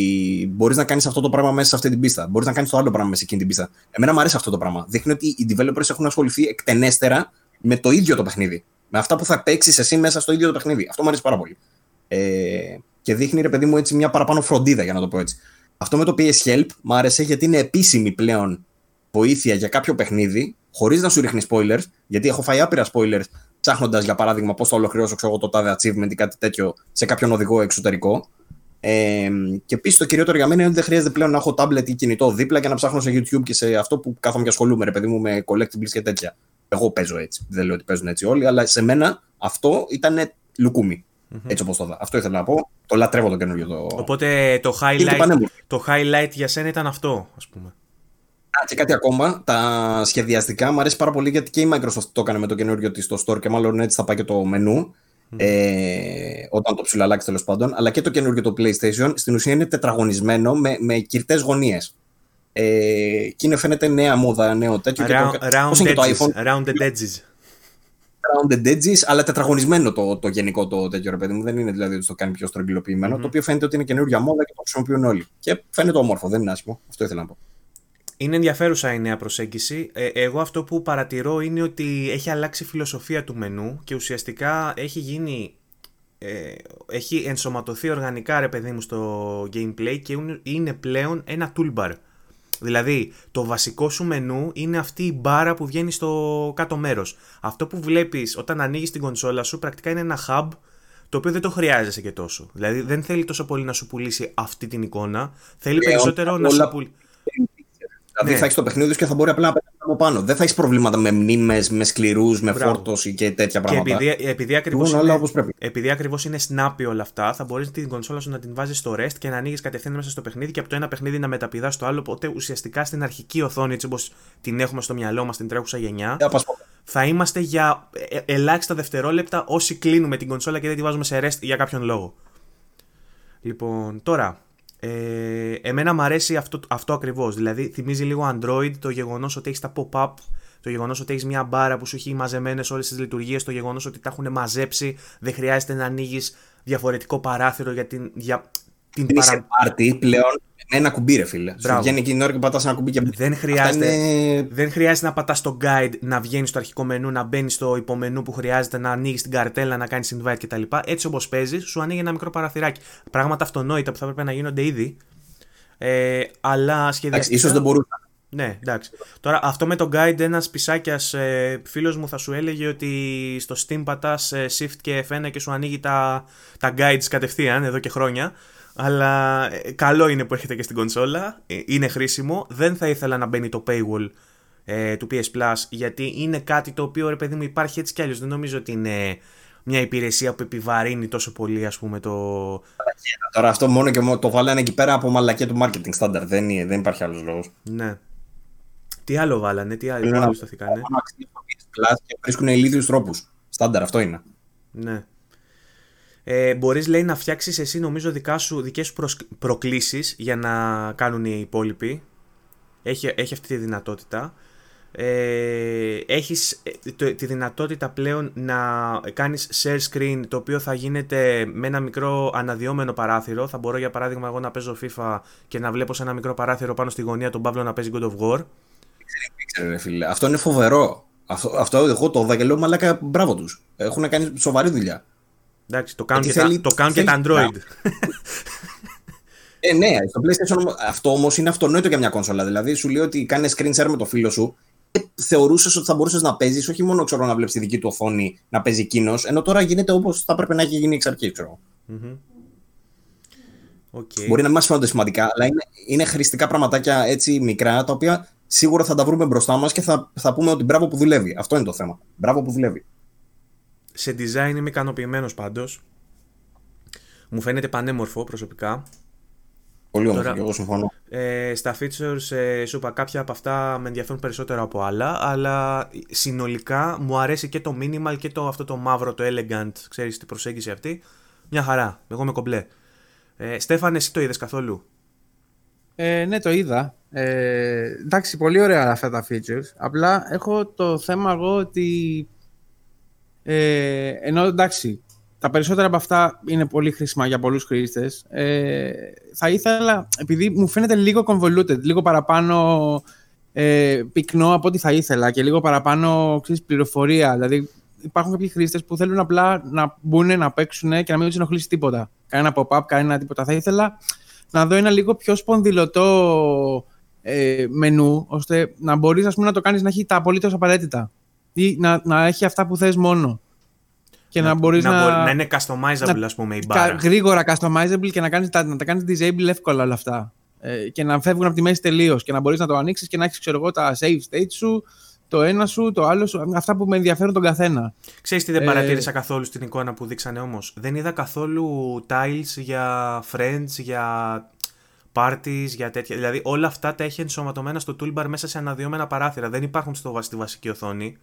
μπορείς να κάνεις αυτό το πράγμα μέσα σε αυτή την πίστα. Μπορείς να κάνεις το άλλο πράγμα μέσα σε εκείνη την πίστα. Εμένα μου αρέσει αυτό το πράγμα. Δείχνει ότι οι developers έχουν ασχοληθεί εκτενέστερα με το ίδιο το παιχνίδι. Με αυτά που θα παίξεις εσύ μέσα στο ίδιο το παιχνίδι. Αυτό μου αρέσει πάρα πολύ. Και δείχνει, ρε παιδί μου, έτσι μια παραπάνω φροντίδα, για να το πω έτσι. Αυτό με το PS Help μου άρεσε γιατί είναι επίσημη πλέον βοήθεια για κάποιο παιχνίδι, χωρίς να σου ρίχνει spoilers, γιατί έχω φάει άπειρα spoilers ψάχνοντας, για παράδειγμα, πώς θα ολοκληρώσω το τάδε achievement ή κάτι τέτοιο σε κάποιον οδηγό εξωτερικό. Και επίσης το κυριότερο για μένα είναι ότι δεν χρειάζεται πλέον να έχω tablet ή κινητό δίπλα για να ψάχνω σε YouTube και σε αυτό που κάθομαι και ασχολούμαι, ρε παιδί μου, με collectibles και τέτοια. Εγώ παίζω έτσι. Δεν λέω ότι παίζουν έτσι όλοι, αλλά σε μένα αυτό ήταν λουκούμι. Mm-hmm. Έτσι όπως το δω. Αυτό ήθελα να πω. Το λατρεύω το καινούριο. Οπότε το highlight για σένα ήταν αυτό, ας πούμε. Και κάτι ακόμα. Τα σχεδιαστικά μου αρέσει πάρα πολύ γιατί και η Microsoft το έκανε με το καινούριο της στο Store και μάλλον έτσι θα πάει και το μενού. Mm-hmm. Όταν το ψιλοαλλάξει τέλος πάντων. Αλλά και το καινούριο το PlayStation στην ουσία είναι τετραγωνισμένο με κυρτές γωνίες. Και είναι φαίνεται νέα μόδα, νέο τέτοιο. Rounded edges. Rounded edges, αλλά τετραγωνισμένο το γενικό το τέτοιο, ρε παιδί μου. Δεν είναι δηλαδή ότι το κάνει πιο στρογγυλοποιημένο. Mm-hmm. Το οποίο φαίνεται ότι είναι καινούργια μόδα και το χρησιμοποιούν όλοι. Και φαίνεται όμορφο, δεν είναι άσχημο. Αυτό ήθελα να πω. Είναι ενδιαφέρουσα η νέα προσέγγιση. Εγώ αυτό που παρατηρώ είναι ότι έχει αλλάξει η φιλοσοφία του μενού και ουσιαστικά έχει γίνει. Έχει ενσωματωθεί οργανικά, ρε παιδί μου, στο gameplay και είναι πλέον ένα toolbar. Δηλαδή, το βασικό σου μενού είναι αυτή η μπάρα που βγαίνει στο κάτω μέρος. Αυτό που βλέπεις όταν ανοίγεις την κονσόλα σου πρακτικά είναι ένα hub το οποίο δεν το χρειάζεσαι και τόσο. Δηλαδή, δεν θέλει τόσο πολύ να σου πουλήσει αυτή την εικόνα. Θέλει περισσότερο να σου πουλήσει. Δηλαδή θα έχεις το παιχνίδι και θα μπορεί απλά να πέσει από πάνω. Δεν θα έχεις προβλήματα με μνήμες, με σκληρούς, με φόρτωση και τέτοια πράγματα. Και επειδή ακριβώς είναι snappy όλα αυτά, θα μπορείς την κονσόλα σου να την βάζεις στο rest και να ανοίγεις κατευθείαν μέσα στο παιχνίδι και από το ένα παιχνίδι να μεταπηδάς στο άλλο. Οπότε ουσιαστικά στην αρχική οθόνη, έτσι όπως την έχουμε στο μυαλό μας, την τρέχουσα γενιά, θα είμαστε για ελάχιστα δευτερόλεπτα όσοι κλείνουμε την κονσόλα και δεν τη βάζουμε σε rest για κάποιον λόγο. Λοιπόν, τώρα. Εμένα μου αρέσει αυτό ακριβώς. Δηλαδή θυμίζει λίγο Android το γεγονός ότι έχεις τα pop-up, το γεγονός ότι έχεις μια μπάρα που σου έχει μαζεμένες όλες τις λειτουργίες, το γεγονός ότι τα έχουν μαζέψει, δεν χρειάζεται να ανοίγεις διαφορετικό παράθυρο για την. Είσαι πάρτι πλέον με ένα κουμπί, ρε φίλε. Βγαίνει εκείνη την ώρα και πατάς ένα κουμπί και δεν χρειάζεται να πατάς το guide, να βγαίνεις στο αρχικό μενού, να μπαίνεις στο υπομενού που χρειάζεται, να ανοίγεις την καρτέλα, να κάνεις invite κτλ. Έτσι όπως παίζεις, σου ανοίγει ένα μικρό παραθυράκι. Πράγματα αυτονόητα που θα έπρεπε να γίνονται ήδη. Αλλά σχεδιαστικά. Ίσως δεν μπορούσαν. Ναι, εντάξει. Τώρα, αυτό με το guide, ένας πισάκιας φίλος μου θα σου έλεγε ότι στο Steam πατάς Shift και F1 και σου ανοίγει τα guides κατευθείαν εδώ και χρόνια. Αλλά καλό είναι που έρχεται και στην κονσόλα, είναι χρήσιμο. Δεν θα ήθελα να μπαίνει το paywall του PS Plus, γιατί είναι κάτι το οποίο, ρε παιδί μου, υπάρχει έτσι κι αλλιώς. Δεν νομίζω ότι είναι μια υπηρεσία που επιβαρύνει τόσο πολύ, ας πούμε, το... Τώρα αυτό μόνο και μόνο το βάλανε εκεί πέρα από μαλακία του marketing standard, δεν υπάρχει άλλος λόγος. Ναι. Τι άλλο βάλανε, τι άλλο σταθήκανε. Βρίσκουν ηλίθιους τρόπους, στάνταρ, αυτό είναι. Ναι. Μπορείς, λέει, να φτιάξεις εσύ, νομίζω, δικές σου προκλήσεις για να κάνουν οι υπόλοιποι. Έχει αυτή τη δυνατότητα. Έχεις τη δυνατότητα πλέον να κάνεις share screen, το οποίο θα γίνεται με ένα μικρό αναδυόμενο παράθυρο. Θα μπορώ, για παράδειγμα, εγώ να παίζω FIFA και να βλέπω σε ένα μικρό παράθυρο πάνω στη γωνία τον Παύλο να παίζει God of War. Ήξερε, ρε φίλε. Αυτό είναι φοβερό. Αυτό εγώ το δω και λέω, μαλάκα, μπράβο τους. Έχουν κάνει σοβαρή δουλειά. Εντάξει, το κάνουν και τα Android. Ναι, στο PlayStation αυτό όμως είναι αυτονόητο για μια κονσόλα. Δηλαδή σου λέει ότι κάνεις screen share με το φίλο σου και θεωρούσες ότι θα μπορούσες να παίζεις, όχι μόνο ξέρω να βλέπεις τη δική του οθόνη να παίζει εκείνος, ενώ τώρα γίνεται όπως θα έπρεπε να έχει γίνει εξ αρχής. Okay. Μπορεί να μην μας φαίνονται σημαντικά, αλλά είναι χρηστικά πραγματάκια έτσι μικρά, τα οποία σίγουρα θα τα βρούμε μπροστά μας και θα πούμε ότι μπράβο που δουλεύει. Αυτό είναι το θέμα. Μπράβο που δουλεύει. Σε design είμαι ικανοποιημένος πάντως. Μου φαίνεται πανέμορφο προσωπικά. Πολύ όμορφο, και εγώ συμφωνώ. Στα features, σου είπα, κάποια από αυτά με ενδιαφέρουν περισσότερο από άλλα, αλλά συνολικά μου αρέσει και το minimal και αυτό το μαύρο, το elegant, ξέρεις, την προσέγγιση αυτή. Μια χαρά, εγώ με κομπλέ. Στέφανε, εσύ το είδες καθόλου? Ναι, το είδα. Εντάξει, πολύ ωραία αυτά τα features. Απλά έχω το θέμα εγώ ότι... ενώ εντάξει, τα περισσότερα από αυτά είναι πολύ χρήσιμα για πολλούς χρήστες, θα ήθελα, επειδή μου φαίνεται λίγο convoluted, λίγο παραπάνω πυκνό από ό,τι θα ήθελα και λίγο παραπάνω, ξέρεις, πληροφορία. Δηλαδή υπάρχουν κάποιοι χρήστες που θέλουν απλά να μπουν, να παίξουν και να μην τους ενοχλήσει τίποτα, κανένα pop-up, κανένα τίποτα. Θα ήθελα να δω ένα λίγο πιο σπονδυλωτό μενού, ώστε να μπορείς, ας πούμε, να το κάνεις να έχει τα απολύτως απαραίτητα ή να έχει αυτά που θες μόνο και να μπορείς να είναι customizable, ας πούμε, η μπάρα. Γρήγορα customizable και να τα κάνεις disable εύκολα όλα αυτά, και να φεύγουν από τη μέση τελείως και να μπορείς να το ανοίξεις και να έχεις, ξέρω εγώ, τα save state σου, το ένα σου, το άλλο σου, αυτά που με ενδιαφέρουν τον καθένα. Ξέρεις τι δεν παρατήρησα καθόλου στην εικόνα που δείξανε όμως? Δεν είδα καθόλου tiles για friends, για parties, για τέτοια. Δηλαδή όλα αυτά τα έχει ενσωματωμένα στο toolbar μέσα σε αναδυόμενα παράθυρα. Δεν υπάρχουν στη βασική οθόνη.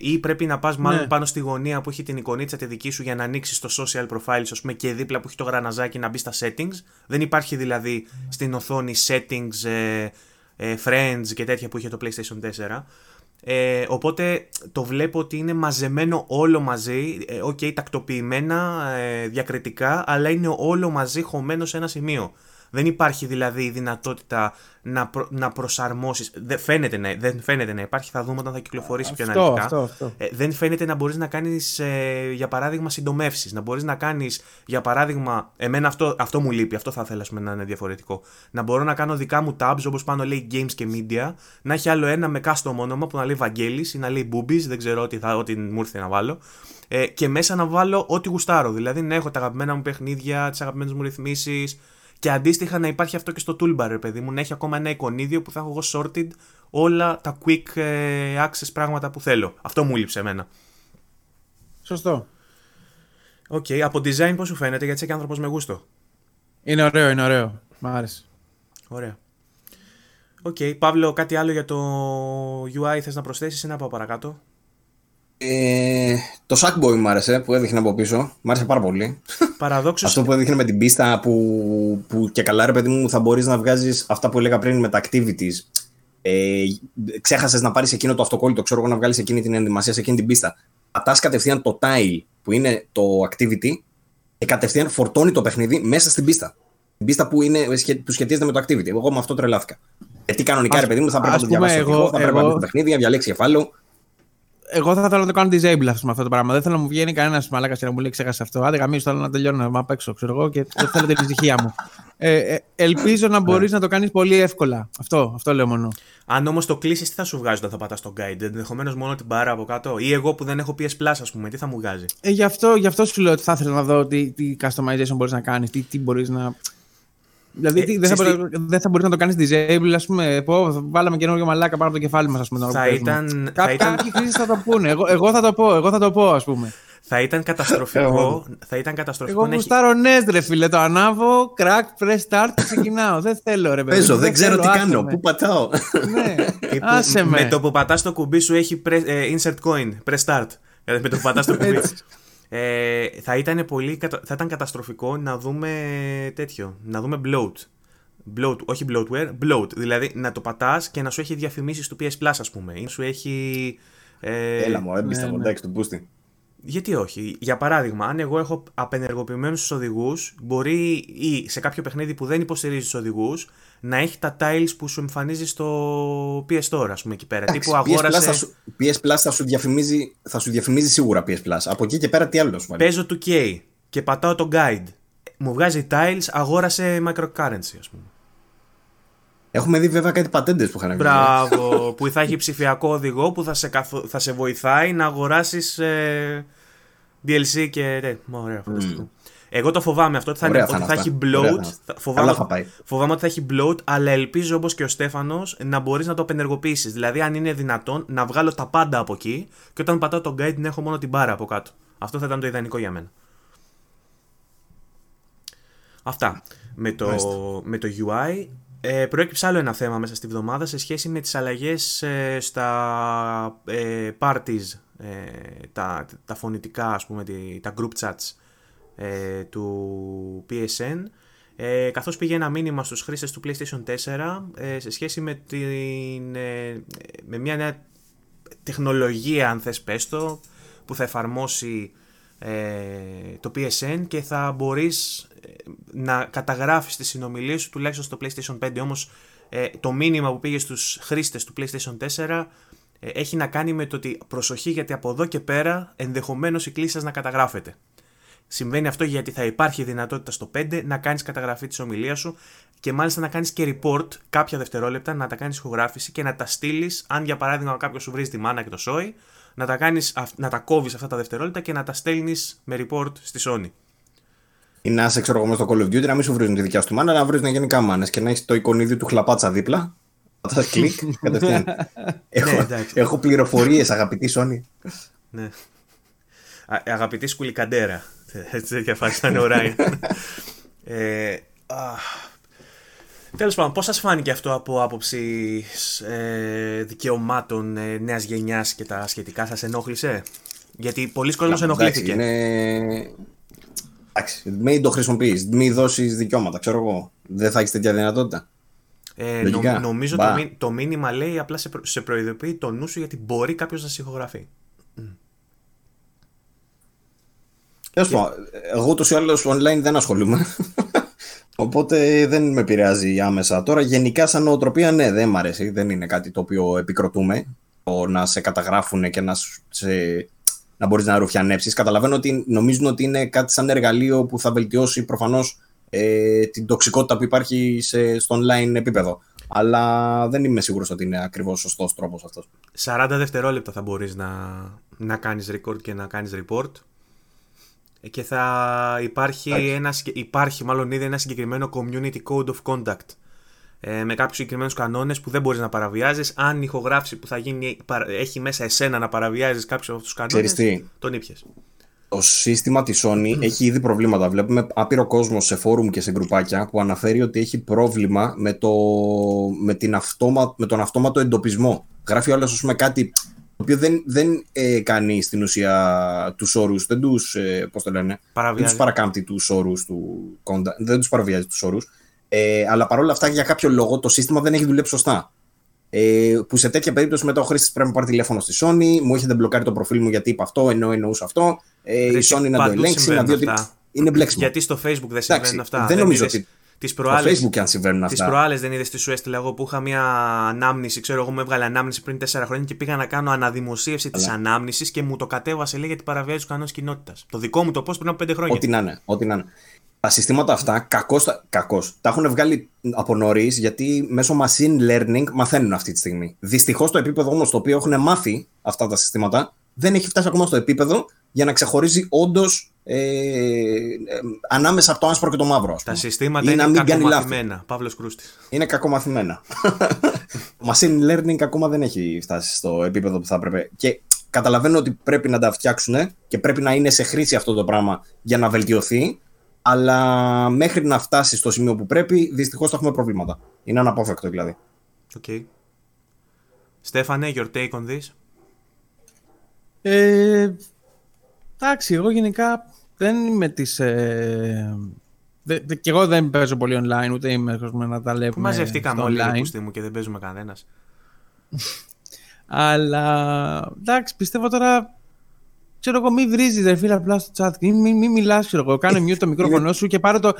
Ή πρέπει να πας μάλλον πάνω στη γωνία που έχει την εικονίτσα τη δική σου για να ανοίξεις το social profile, ας πούμε, και δίπλα που έχει το γραναζάκι να μπει στα settings. Δεν υπάρχει δηλαδή στην οθόνη settings, friends και τέτοια που είχε το PlayStation 4. Οπότε το βλέπω ότι είναι μαζεμένο όλο μαζί, τακτοποιημένα, διακριτικά, αλλά είναι όλο μαζί χωμένο σε ένα σημείο. Δεν υπάρχει δηλαδή η δυνατότητα να προσαρμόσεις. Δεν φαίνεται να υπάρχει. Θα δούμε όταν θα κυκλοφορήσει πιο αναλυτικά. Αυτό. Δεν φαίνεται να μπορείς να κάνεις, για παράδειγμα, συντομεύσεις. Να μπορείς να κάνεις, για παράδειγμα, εμένα αυτό μου λείπει. Αυτό θα ήθελα να είναι διαφορετικό. Να μπορώ να κάνω δικά μου tabs, όπως πάνω λέει games και media. Να έχει άλλο ένα με custom όνομα που να λέει Βαγγέλης ή να λέει Boobies. Δεν ξέρω ό,τι μου ήρθε να βάλω. Και μέσα να βάλω ό,τι γουστάρω. Δηλαδή να έχω τα αγαπημένα μου παιχνίδια, τις αγαπημένες μου ρυθμίσεις. Και αντίστοιχα να υπάρχει αυτό και στο toolbar, ρε παιδί μου, να έχει ακόμα ένα εικονίδιο που θα έχω εγώ sorted όλα τα quick access πράγματα που θέλω. Αυτό μου λείψε εμένα. Σωστό. Οκ, από design πώς σου φαίνεται, γιατί είσαι και άνθρωπος με γούστο. Είναι ωραίο, είναι ωραίο. Μ' άρεσε. Ωραία. Οκ, Παύλο, κάτι άλλο για το UI θες να προσθέσεις ή να πάω παρακάτω? Το Sackboy μου άρεσε που έδειχνε από πίσω. Μ' άρεσε πάρα πολύ. Παραδόξως. Αυτό που έδειχνε με την πίστα που και καλά, ρε παιδί μου, θα μπορείς να βγάζεις αυτά που έλεγα πριν με τα activities. Ξέχασες να πάρεις εκείνο το αυτοκόλλητο, ξέρω εγώ, να βγάλεις εκείνη την ενδυμασία σε εκείνη την πίστα. Πατάς κατευθείαν το tile που είναι το activity και κατευθείαν φορτώνει το παιχνίδι μέσα στην πίστα. Την πίστα που σχετίζεται με το activity. Εγώ με αυτό τρελάθηκα. Γιατί κανονικά, ρε παιδί μου, θα πρέπει να το διαβάσεις. Θα πρέπει να μπει το παιχνίδι, να διαλέξει κεφάλαιο. Εγώ θα θέλω να το κάνω disable αυτό το πράγμα. Δεν θέλω να μου βγαίνει κανένα μαλάκα και να μου λέει ξέχασε αυτό. Άντε γαμίζω, θέλω να τελειώνω να παίξω, ξέρω εγώ, και θέλω την ησυχία μου. Ελπίζω να μπορείς να το κάνεις πολύ εύκολα. Αυτό λέω μόνο. Αν όμως το κλείσεις, τι θα σου βγάζει όταν θα πατάς το guide? Ενδεχομένως μόνο την μπάρα από κάτω, ή εγώ που δεν έχω PS Plus, ας πούμε, τι θα μου βγάζει? Γι' αυτό σου λέω ότι θα ήθελα να δω τι customization μπορείς να κάνεις, τι μπορείς να. Δηλαδή δεν θα μπορείς να το κάνεις disable, ας πούμε, βάλαμε καινούργια μαλάκα πάνω από το κεφάλι μας, ας πούμε. Κάποιοι χρήστες θα το πούνε, εγώ θα το πω, ας πούμε. Θα ήταν καταστροφικό. Εγώ γουστάρω NES, ρε φίλε, το ανάβω, crack, press start, ξεκινάω. Δεν θέλω, ρε παιδί. Παίζω, δεν ξέρω τι κάνω, πού πατάω. Ναι, άσε με. Με το που πατάς το κουμπί σου έχει insert coin, press start. Με το που πατάς το κουμπί. Θα ήταν καταστροφικό να δούμε τέτοιο, να δούμε bloat, όχι bloatware, bloat, δηλαδή να το πατάς και να σου έχει διαφημίσεις του PS Plus, ας πούμε, ή να σου έχει... Έλα μου, έμπιστα, εντάξει, του boosting. Γιατί όχι, για παράδειγμα, αν εγώ έχω απενεργοποιημένους τους οδηγούς, μπορεί ή σε κάποιο παιχνίδι που δεν υποστηρίζει τους οδηγούς να έχει τα tiles που σου εμφανίζει στο PS Store, ας πούμε, εκεί πέρα. Τύπου αγόρασε. PS Plus θα σου διαφημίζει σίγουρα PS Plus. Από εκεί και πέρα τι άλλο σου φαίνεται? Παίζω 2K και πατάω το guide. Μου βγάζει tiles, αγόρασε microcurrency, ας πούμε. Έχουμε δει βέβαια κάτι πατέντες που είχαν. Μπράβο, που θα έχει ψηφιακό οδηγό που θα σε βοηθάει να αγοράσεις DLC και... Ωραία, φανταστικό. Εγώ το φοβάμαι αυτό, ότι θα έχει bloat. Φοβάμαι ότι θα έχει bloat, αλλά ελπίζω, όπως και ο Στέφανος, να μπορείς να το απενεργοποιήσεις. Δηλαδή, αν είναι δυνατόν, να βγάλω τα πάντα από εκεί και όταν πατάω το guide να έχω μόνο την μπάρα από κάτω. Αυτό θα ήταν το ιδανικό για μένα. Αυτά. Με το UI... προέκυψε άλλο ένα θέμα μέσα στη βδομάδα σε σχέση με τις αλλαγές στα parties, τα φωνητικά, ας πούμε, τα group chats του PSN, καθώς πήγε ένα μήνυμα στους χρήστες του PlayStation 4 σε σχέση με μια νέα τεχνολογία, αν θες πες το, που θα εφαρμόσει το PSN και θα μπορείς να καταγράφεις τις συνομιλίες σου τουλάχιστον στο PlayStation 5. Όμως το μήνυμα που πήγε στους χρήστες του PlayStation 4 έχει να κάνει με το ότι προσοχή, γιατί από εδώ και πέρα ενδεχομένως η κλήση σας να καταγράφεται. Συμβαίνει αυτό γιατί θα υπάρχει δυνατότητα στο 5 να κάνεις καταγραφή της ομιλίας σου και μάλιστα να κάνεις και report κάποια δευτερόλεπτα, να τα κάνεις ηχογράφηση και να τα στείλεις. Αν για παράδειγμα κάποιος σου βρίζει τη μάνα και το σόι, να τα κόβεις αυτά τα δευτερόλεπτα και να τα στέλνεις με report στη Sony. Ή να σε ξέρω εγώ μέσα στο Call of Duty, να μην σου βρίζουν τη δικιά σου μάνα, να βρίζουν γενικά μάνες και να έχεις το εικονίδιο του χλαπάτσα δίπλα. Πατάς κλικ, κατευθείαν. Έχω πληροφορίες, αγαπητή Sony. Ναι. Αγαπητή σκουλικαντέρα. Έτσι τέτοια φάση θα είναι ο Ράιν. Τέλος πάντων, πώς σας φάνηκε αυτό από άποψη δικαιωμάτων νέας γενιάς και τα σχετικά, σας ενόχλησε? Γιατί πολλοί κόσμος ενοχλήθηκε. Εντάξει, μην το χρησιμοποιείς, μην δώσεις δικαιώματα, ξέρω εγώ. Δεν θα έχεις τέτοια δυνατότητα. Νομίζω το μήνυμα λέει απλά σε προειδοποιεί το νου σου γιατί μπορεί κάποιος να σε ηχογραφεί. Εγώ ούτως ή άλλως online δεν ασχολούμαι. Οπότε δεν με επηρεάζει άμεσα. Τώρα γενικά σαν νοοτροπία, ναι, δεν μ' αρέσει. Δεν είναι κάτι το οποίο επικροτούμε. Το να σε καταγράφουν και να μπορείς να ρουφιανέψεις. Καταλαβαίνω ότι νομίζουν ότι είναι κάτι σαν εργαλείο που θα βελτιώσει προφανώς την τοξικότητα που υπάρχει στο online επίπεδο. Αλλά δεν είμαι σίγουρος ότι είναι ακριβώς σωστός τρόπος αυτός. 40 δευτερόλεπτα θα μπορείς να κάνεις record και να κάνεις report. και θα υπάρχει, υπάρχει μάλλον ήδη ένα συγκεκριμένο community code of conduct με κάποιους συγκεκριμένους κανόνες που δεν μπορείς να παραβιάζεις. Αν η ηχογράφηση που θα γίνει έχει μέσα εσένα να παραβιάζεις κάποιους από τους κανόνες, τον ήπιες. Το σύστημα της Sony έχει ήδη προβλήματα. Βλέπουμε άπειρο κόσμο σε φόρουμ και σε γκρουπάκια που αναφέρει ότι έχει πρόβλημα με τον αυτόματο εντοπισμό. Γράφει όλος, ας πούμε, κάτι το οποίο δεν κάνει στην ουσία τους όρους, δεν τους παρακάμπτει τους όρους του conduct, δεν τους παραβιάζει τους όρους, αλλά παρόλα αυτά για κάποιο λόγο το σύστημα δεν έχει δουλέψει σωστά. Που σε τέτοια περίπτωση μετά ο χρήστης πρέπει να πάρει τηλέφωνο στη Sony, μου έχετε μπλοκάρει το προφίλ μου γιατί είπα αυτό, ενώ εννοούσα αυτό. Η Sony να το ελέγξει, να δει ότι είναι μπλέξιμο. Γιατί στο Facebook δεν συμβαίνουν αυτά. Δεν νομίζω ότι. Τις προάλλες, στο Facebook αν συμβαίνουν αυτά. Τις προάλλες δεν είδες τι σου έστειλα εγώ που είχα μια ανάμνηση. Ξέρω εγώ, μου έβγαλε ανάμνηση πριν 4 χρόνια και πήγα να κάνω αναδημοσίευση της ανάμνησης και μου το κατέβασε, λέει, γιατί παραβιάζει τους κανόνες κοινότητας. Το δικό μου το post πριν από 5 χρόνια. Ό,τι να είναι. Τα συστήματα αυτά κακώς τα έχουν βγάλει από νωρίς, γιατί μέσω machine learning μαθαίνουν αυτή τη στιγμή. Δυστυχώς το επίπεδο όμως το οποίο έχουν μάθει αυτά τα συστήματα δεν έχει φτάσει ακόμα στο επίπεδο για να ξεχωρίζει όντως ανάμεσα από το άσπρο και το μαύρο. Τα συστήματα είναι κακομαθημένα. Παύλος Κρούστης. Είναι κακομαθημένα. Machine learning ακόμα δεν έχει φτάσει στο επίπεδο που θα έπρεπε. Και καταλαβαίνω ότι πρέπει να τα φτιάξουν και πρέπει να είναι σε χρήση αυτό το πράγμα για να βελτιωθεί. Αλλά μέχρι να φτάσει στο σημείο που πρέπει, δυστυχώς θα έχουμε προβλήματα. Είναι αναπόφευκτο δηλαδή. Okay. Στέφανε, your take on this? Εντάξει, εγώ γενικά δεν είμαι της... και εγώ δεν παίζω πολύ online, ούτε είμαι να τα λέμε. Που μαζευτήκαμε όλοι οι κουστοί μου και δεν παίζουμε κανένας. Αλλά εντάξει, πιστεύω τώρα... Ξέρω εγώ, μη βρίζεις ρε φίλε απλά στο chat, μη μιλάς, ξέρω εγώ, κάνε mute το μικρόφωνο σου και πάρε τον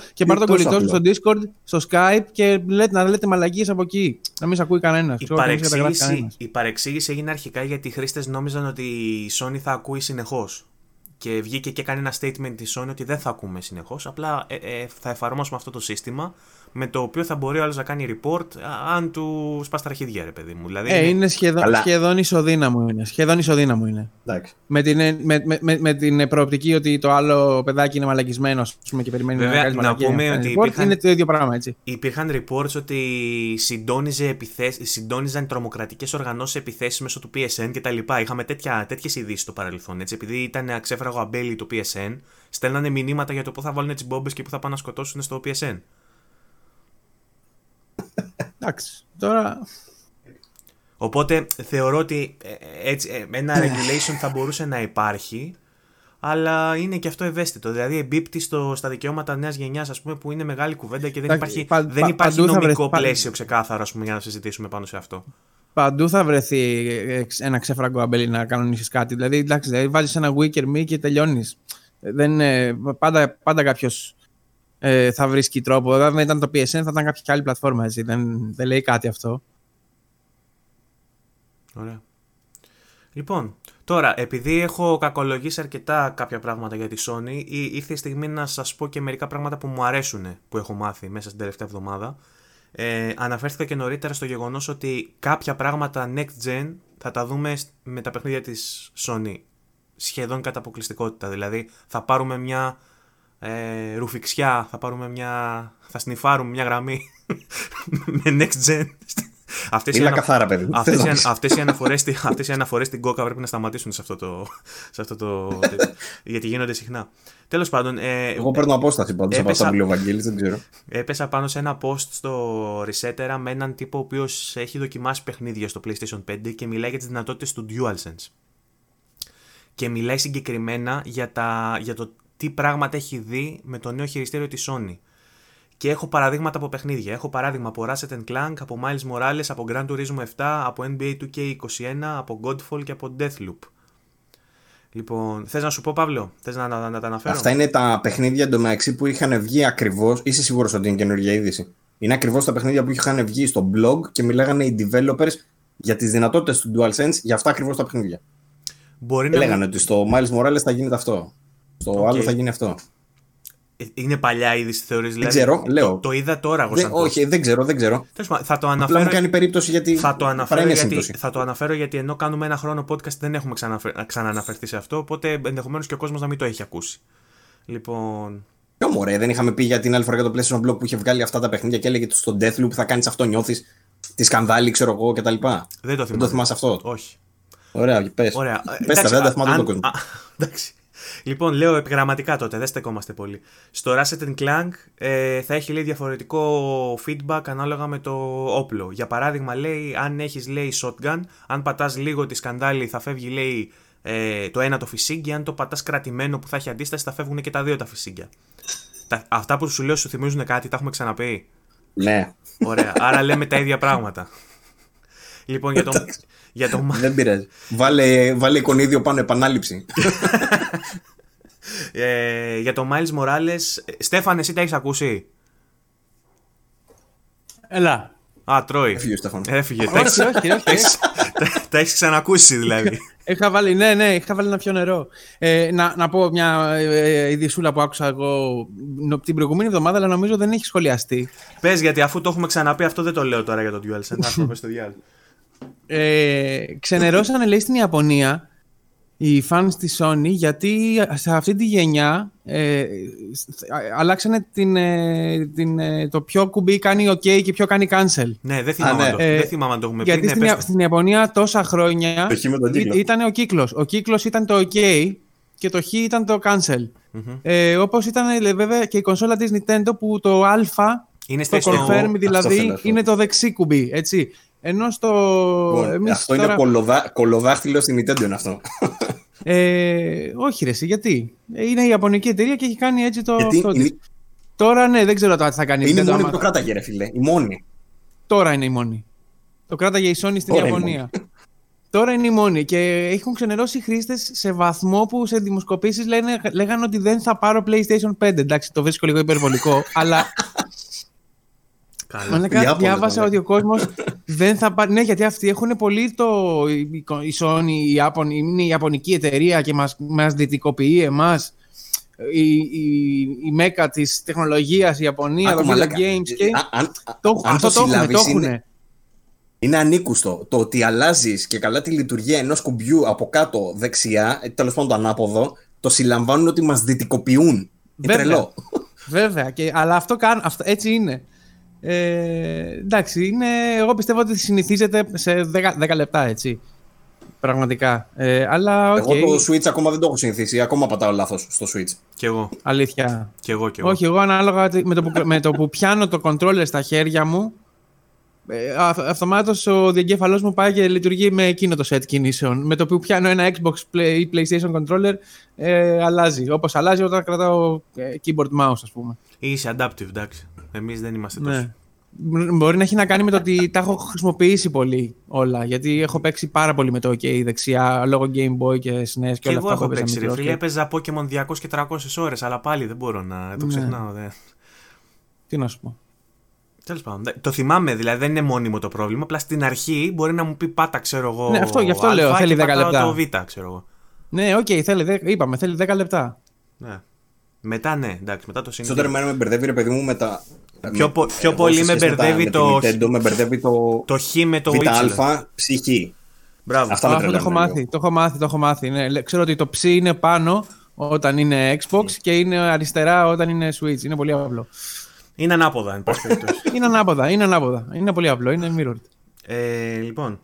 κολλητό σου στο Discord, στο Skype και να λέτε μαλαγίες από εκεί, να μην σε ακούει κανένας. Η παρεξήγηση έγινε αρχικά γιατί οι χρήστες νόμιζαν ότι η Sony θα ακούει συνεχώς και βγήκε και έκανε ένα statement της Sony ότι δεν θα ακούμε συνεχώς, απλά θα εφαρμόσουμε αυτό το σύστημα με το οποίο θα μπορεί ο άλλος να κάνει report αν του σπάς τα αρχίδια, ρε παιδί μου. Δηλαδή είναι σχεδόν ισοδύναμο είναι. Με την προοπτική ότι το άλλο παιδάκι είναι μαλακισμένο, ας πούμε, και περιμένει βέβαια, να κάνει μαλακία. Να πούμε ότι είναι το ίδιο πράγμα, έτσι. Υπήρχαν reports ότι συντόνιζαν τρομοκρατικές οργανώσεις επιθέσεις μέσω του PSN κτλ. Είχαμε τέτοιες ειδήσεις στο παρελθόν. Έτσι, επειδή ήταν αξέφραγο αμπέλι το PSN, στέλνανε μηνύματα για το πού θα βάλουν τις μπόμπες και πού θα πάνε να σκοτώσουν στο PSN. Εντάξει, τώρα... Οπότε θεωρώ ότι έτσι, ένα regulation θα μπορούσε να υπάρχει, αλλά είναι και αυτό ευαίσθητο. Δηλαδή εμπίπτει στα δικαιώματα νέας γενιάς, ας πούμε, που είναι μεγάλη κουβέντα και δεν υπάρχει νομικό πλαίσιο ξεκάθαρο, ας πούμε, για να συζητήσουμε πάνω σε αυτό. Παντού θα βρεθεί ένα ξέφραγκο αμπέλι να κανονίσεις κάτι. Δηλαδή, εντάξει, δηλαδή, βάζεις ένα weaker me και τελειώνεις. Πάντα κάποιος... θα βρίσκει τρόπο. Δεν ήταν το PSN, θα ήταν κάποια άλλη πλατφόρμα. Έτσι. Δεν λέει κάτι αυτό. Ωραία. Λοιπόν, τώρα, επειδή έχω κακολογήσει αρκετά κάποια πράγματα για τη Sony, ήρθε η στιγμή να σας πω και μερικά πράγματα που μου αρέσουν, που έχω μάθει μέσα στην τελευταία εβδομάδα. Αναφέρθηκα και νωρίτερα στο γεγονός ότι κάποια πράγματα next gen θα τα δούμε με τα παιχνίδια της Sony. Σχεδόν κατά αποκλειστικότητα. Δηλαδή, θα πάρουμε μια... ρουφιξιά, θα σνιφάρουμε μια γραμμή με next gen. Αυτές οι αναφορές στην κόκα πρέπει να σταματήσουν σε αυτό το γιατί γίνονται συχνά. Τέλος πάντων, εγώ παίρνω απόσταση πάντως από αυτά που λέει ο Βαγγέλης, δεν ξέρω. Έπεσα πάνω σε ένα post στο Resetera με έναν τύπο ο οποίος έχει δοκιμάσει παιχνίδια στο PlayStation 5 και μιλάει για τις δυνατότητες του DualSense. Και μιλάει συγκεκριμένα για το τι πράγματα έχει δει με το νέο χειριστήριο της Sony. Και έχω παραδείγματα από παιχνίδια. Έχω παράδειγμα από Ratchet & Clank, από Miles Morales, από Gran Turismo 7, από NBA 2K21, από Godfall και από Deathloop. Λοιπόν, θες να σου πω, Παύλο, θες να τα αναφέρω? Αυτά είναι τα παιχνίδια εντωμεταξύ που είχαν βγει ακριβώς. Είσαι σίγουρος ότι είναι καινούργια είδηση? Είναι ακριβώς τα παιχνίδια που είχαν βγει στο blog και μιλάγανε οι developers για τις δυνατότητες του DualSense, για αυτά ακριβώς τα παιχνίδια. Λέγανε ότι στο Miles Morales θα γίνεται αυτό. Το άλλο θα γίνει αυτό. Είναι παλιά είδηση, θεωρείς? Δεν ξέρω, λέω. Το είδα τώρα εγώ σαν όχι, πώς. Δεν ξέρω. Θα το αναφέρω. Απλά μου κάνει περίπτωση γιατί. Θα το αναφέρω γιατί ενώ κάνουμε ένα χρόνο podcast δεν έχουμε ξανααναφερθεί σε αυτό. Οπότε ενδεχομένως και ο κόσμος να μην το έχει ακούσει. Λοιπόν. Πιο μωρέ, δεν είχαμε πει για την άλλη φορά για το PlayStation Blog που είχε βγάλει αυτά τα παιχνίδια και έλεγε στον Deathloop που θα κάνεις αυτό, νιώθεις τη σκανδάλι, ξέρω εγώ κτλ. Δεν το θυμάσαι αυτό? Όχι. Ωραία, πες. Ωραία. Πες τα, δεν τα θυμάται τον κόσμο. Εντάξει. Λοιπόν, λέω επιγραμματικά τότε, δεν στεκόμαστε πολύ. Στο Ratchet & Clank θα έχει λέει διαφορετικό feedback ανάλογα με το όπλο. Για παράδειγμα, λέει, αν έχεις λέει shotgun, αν πατάς λίγο τη σκανδάλι θα φεύγει λέει το ένα το φυσίγγι, αν το πατάς κρατημένο που θα έχει αντίσταση θα φεύγουν και τα δύο τα φυσίγγια. Αυτά που σου λέω σου θυμίζουν κάτι, τα έχουμε ξαναπεί? Ναι. Ωραία, άρα λέμε τα ίδια πράγματα. Λοιπόν, για τον... Δεν πειράζει. Βάλε εικονίδιο πάνω, επανάληψη. Για το Miles Morales. Στέφανε, εσύ τα έχεις ακούσει? Έλα. Α, τρώει. Έφυγε ο Στέφανος. Έφυγε. Τα έχεις ξανακούσει δηλαδή? Είχα βάλει ένα πιο νερό. Να πω μια ειδισούλα που άκουσα εγώ την προηγούμενη εβδομάδα, αλλά νομίζω δεν έχει σχολιαστεί. Πες, γιατί αφού το έχουμε ξαναπεί αυτό, δεν το λέω τώρα για το DualSense. Θα το πες στο διάλειμμα. Ξενερώσανε λέει στην Ιαπωνία οι φανς της Sony, γιατί σε αυτή τη γενιά αλλάξανε το ποιο κουμπί κάνει OK και ποιο κάνει cancel. Ναι, δεν θυμάμαι αν το έχουμε πει. Γιατί στην Ιαπωνία τόσα χρόνια ήταν ο κύκλος. Ο κύκλος ήταν το OK και το Χ ήταν το cancel. Όπως ήταν βέβαια και η κονσόλα της Nintendo που το Α το confirm δηλαδή είναι το δεξί κουμπί, έτσι. Ενώ στο... αυτό τώρα... είναι κολοδάχτυλο στην Nintendo είναι αυτό. Όχι ρε εσύ, γιατί. Είναι η Ιαπωνική εταιρεία και έχει κάνει έτσι το... Τώρα ναι, δεν ξέρω τι θα κάνει. Είναι η μόνη που το κράταγε ρε φίλε, η μόνη. Τώρα είναι η μόνη. Το κράταγε η Sony στην Ιαπωνία. Τώρα είναι η μόνη και έχουν ξενερώσει οι χρήστες σε βαθμό που σε δημοσκοπήσεις λέγανε ότι δεν θα πάρω PlayStation 5. Εντάξει, το βρίσκω λίγο υπερβολικό, αλλά... διάβασα ότι ο κόσμος δεν θα πάρει. Ναι, γιατί αυτοί έχουν πολύ το. Η Sony, είναι η Ιαπωνική εταιρεία και μας δυτικοποιεί εμάς. Η μέκα της τεχνολογίας, η Ιαπωνία, τα games και. Αυτό το έχουν. Είναι ανήκουστο. Το ότι αλλάζεις και καλά τη λειτουργία ενός κουμπιού από κάτω δεξιά, τέλος πάντων το ανάποδο, το συλλαμβάνουν ότι μας δυτικοποιούν. Είναι τρελό. Βέβαια, αλλά αυτό έτσι είναι. Εντάξει, εγώ πιστεύω ότι συνηθίζεται σε 10 λεπτά, έτσι. Πραγματικά. Αλλά, okay. Εγώ το Switch ακόμα δεν το έχω συνηθίσει. Ακόμα πατάω λάθος στο Switch. Κι εγώ. Αλήθεια. Κι εγώ. Όχι, εγώ ανάλογα με το που πιάνω το controller στα χέρια μου, αυτομάτως ο διεγκέφαλός μου πάει και λειτουργεί με εκείνο το set κινήσεων. Με το που πιάνω ένα Xbox ή PlayStation controller, αλλάζει. Όπως αλλάζει όταν κρατάω keyboard mouse, ας πούμε. Είσαι adaptive, εντάξει. Εμείς δεν είμαστε τόσο. Ναι. Μπορεί να έχει να κάνει με το ότι τα έχω χρησιμοποιήσει πολύ όλα. Γιατί έχω παίξει πάρα πολύ με το OK δεξιά, λόγω Game Boy και SNES και όλα αυτά. Έχω παίξει ρε φίλε, έπαιζα Pokemon 200 και 300 ώρες, αλλά πάλι δεν μπορώ να το ξεχνάω. Ναι. Τι να σου πω. Τέλος πάντων. Το θυμάμαι, δηλαδή δεν είναι μόνιμο το πρόβλημα. Απλά στην αρχή μπορεί να μου πει πάτα, ξέρω εγώ. Ναι, αυτό, γι' αυτό α, λέω. Θέλει 10 λεπτά. Το Β, ξέρω εγώ. Ναι, OK, είπαμε, θέλει 10 λεπτά. Ναι. Μετά ναι, εντάξει, μετά το συνήθω. Σωτέρα μέρα με μπερδεύει ρε παιδί μου με τα. Πιο πολύ με μπερδεύει το Χ με το Β. Α, ψυχή. Μπράβο. Αυτό το έχω μάθει. Ναι. Ξέρω ότι το ψ είναι πάνω όταν είναι Xbox και είναι αριστερά όταν είναι Switch. Είναι πολύ απλό. Είναι ανάποδα, εν πάση περιπτώσει. είναι ανάποδα. Είναι πολύ απλό, είναι mirrored. Λοιπόν.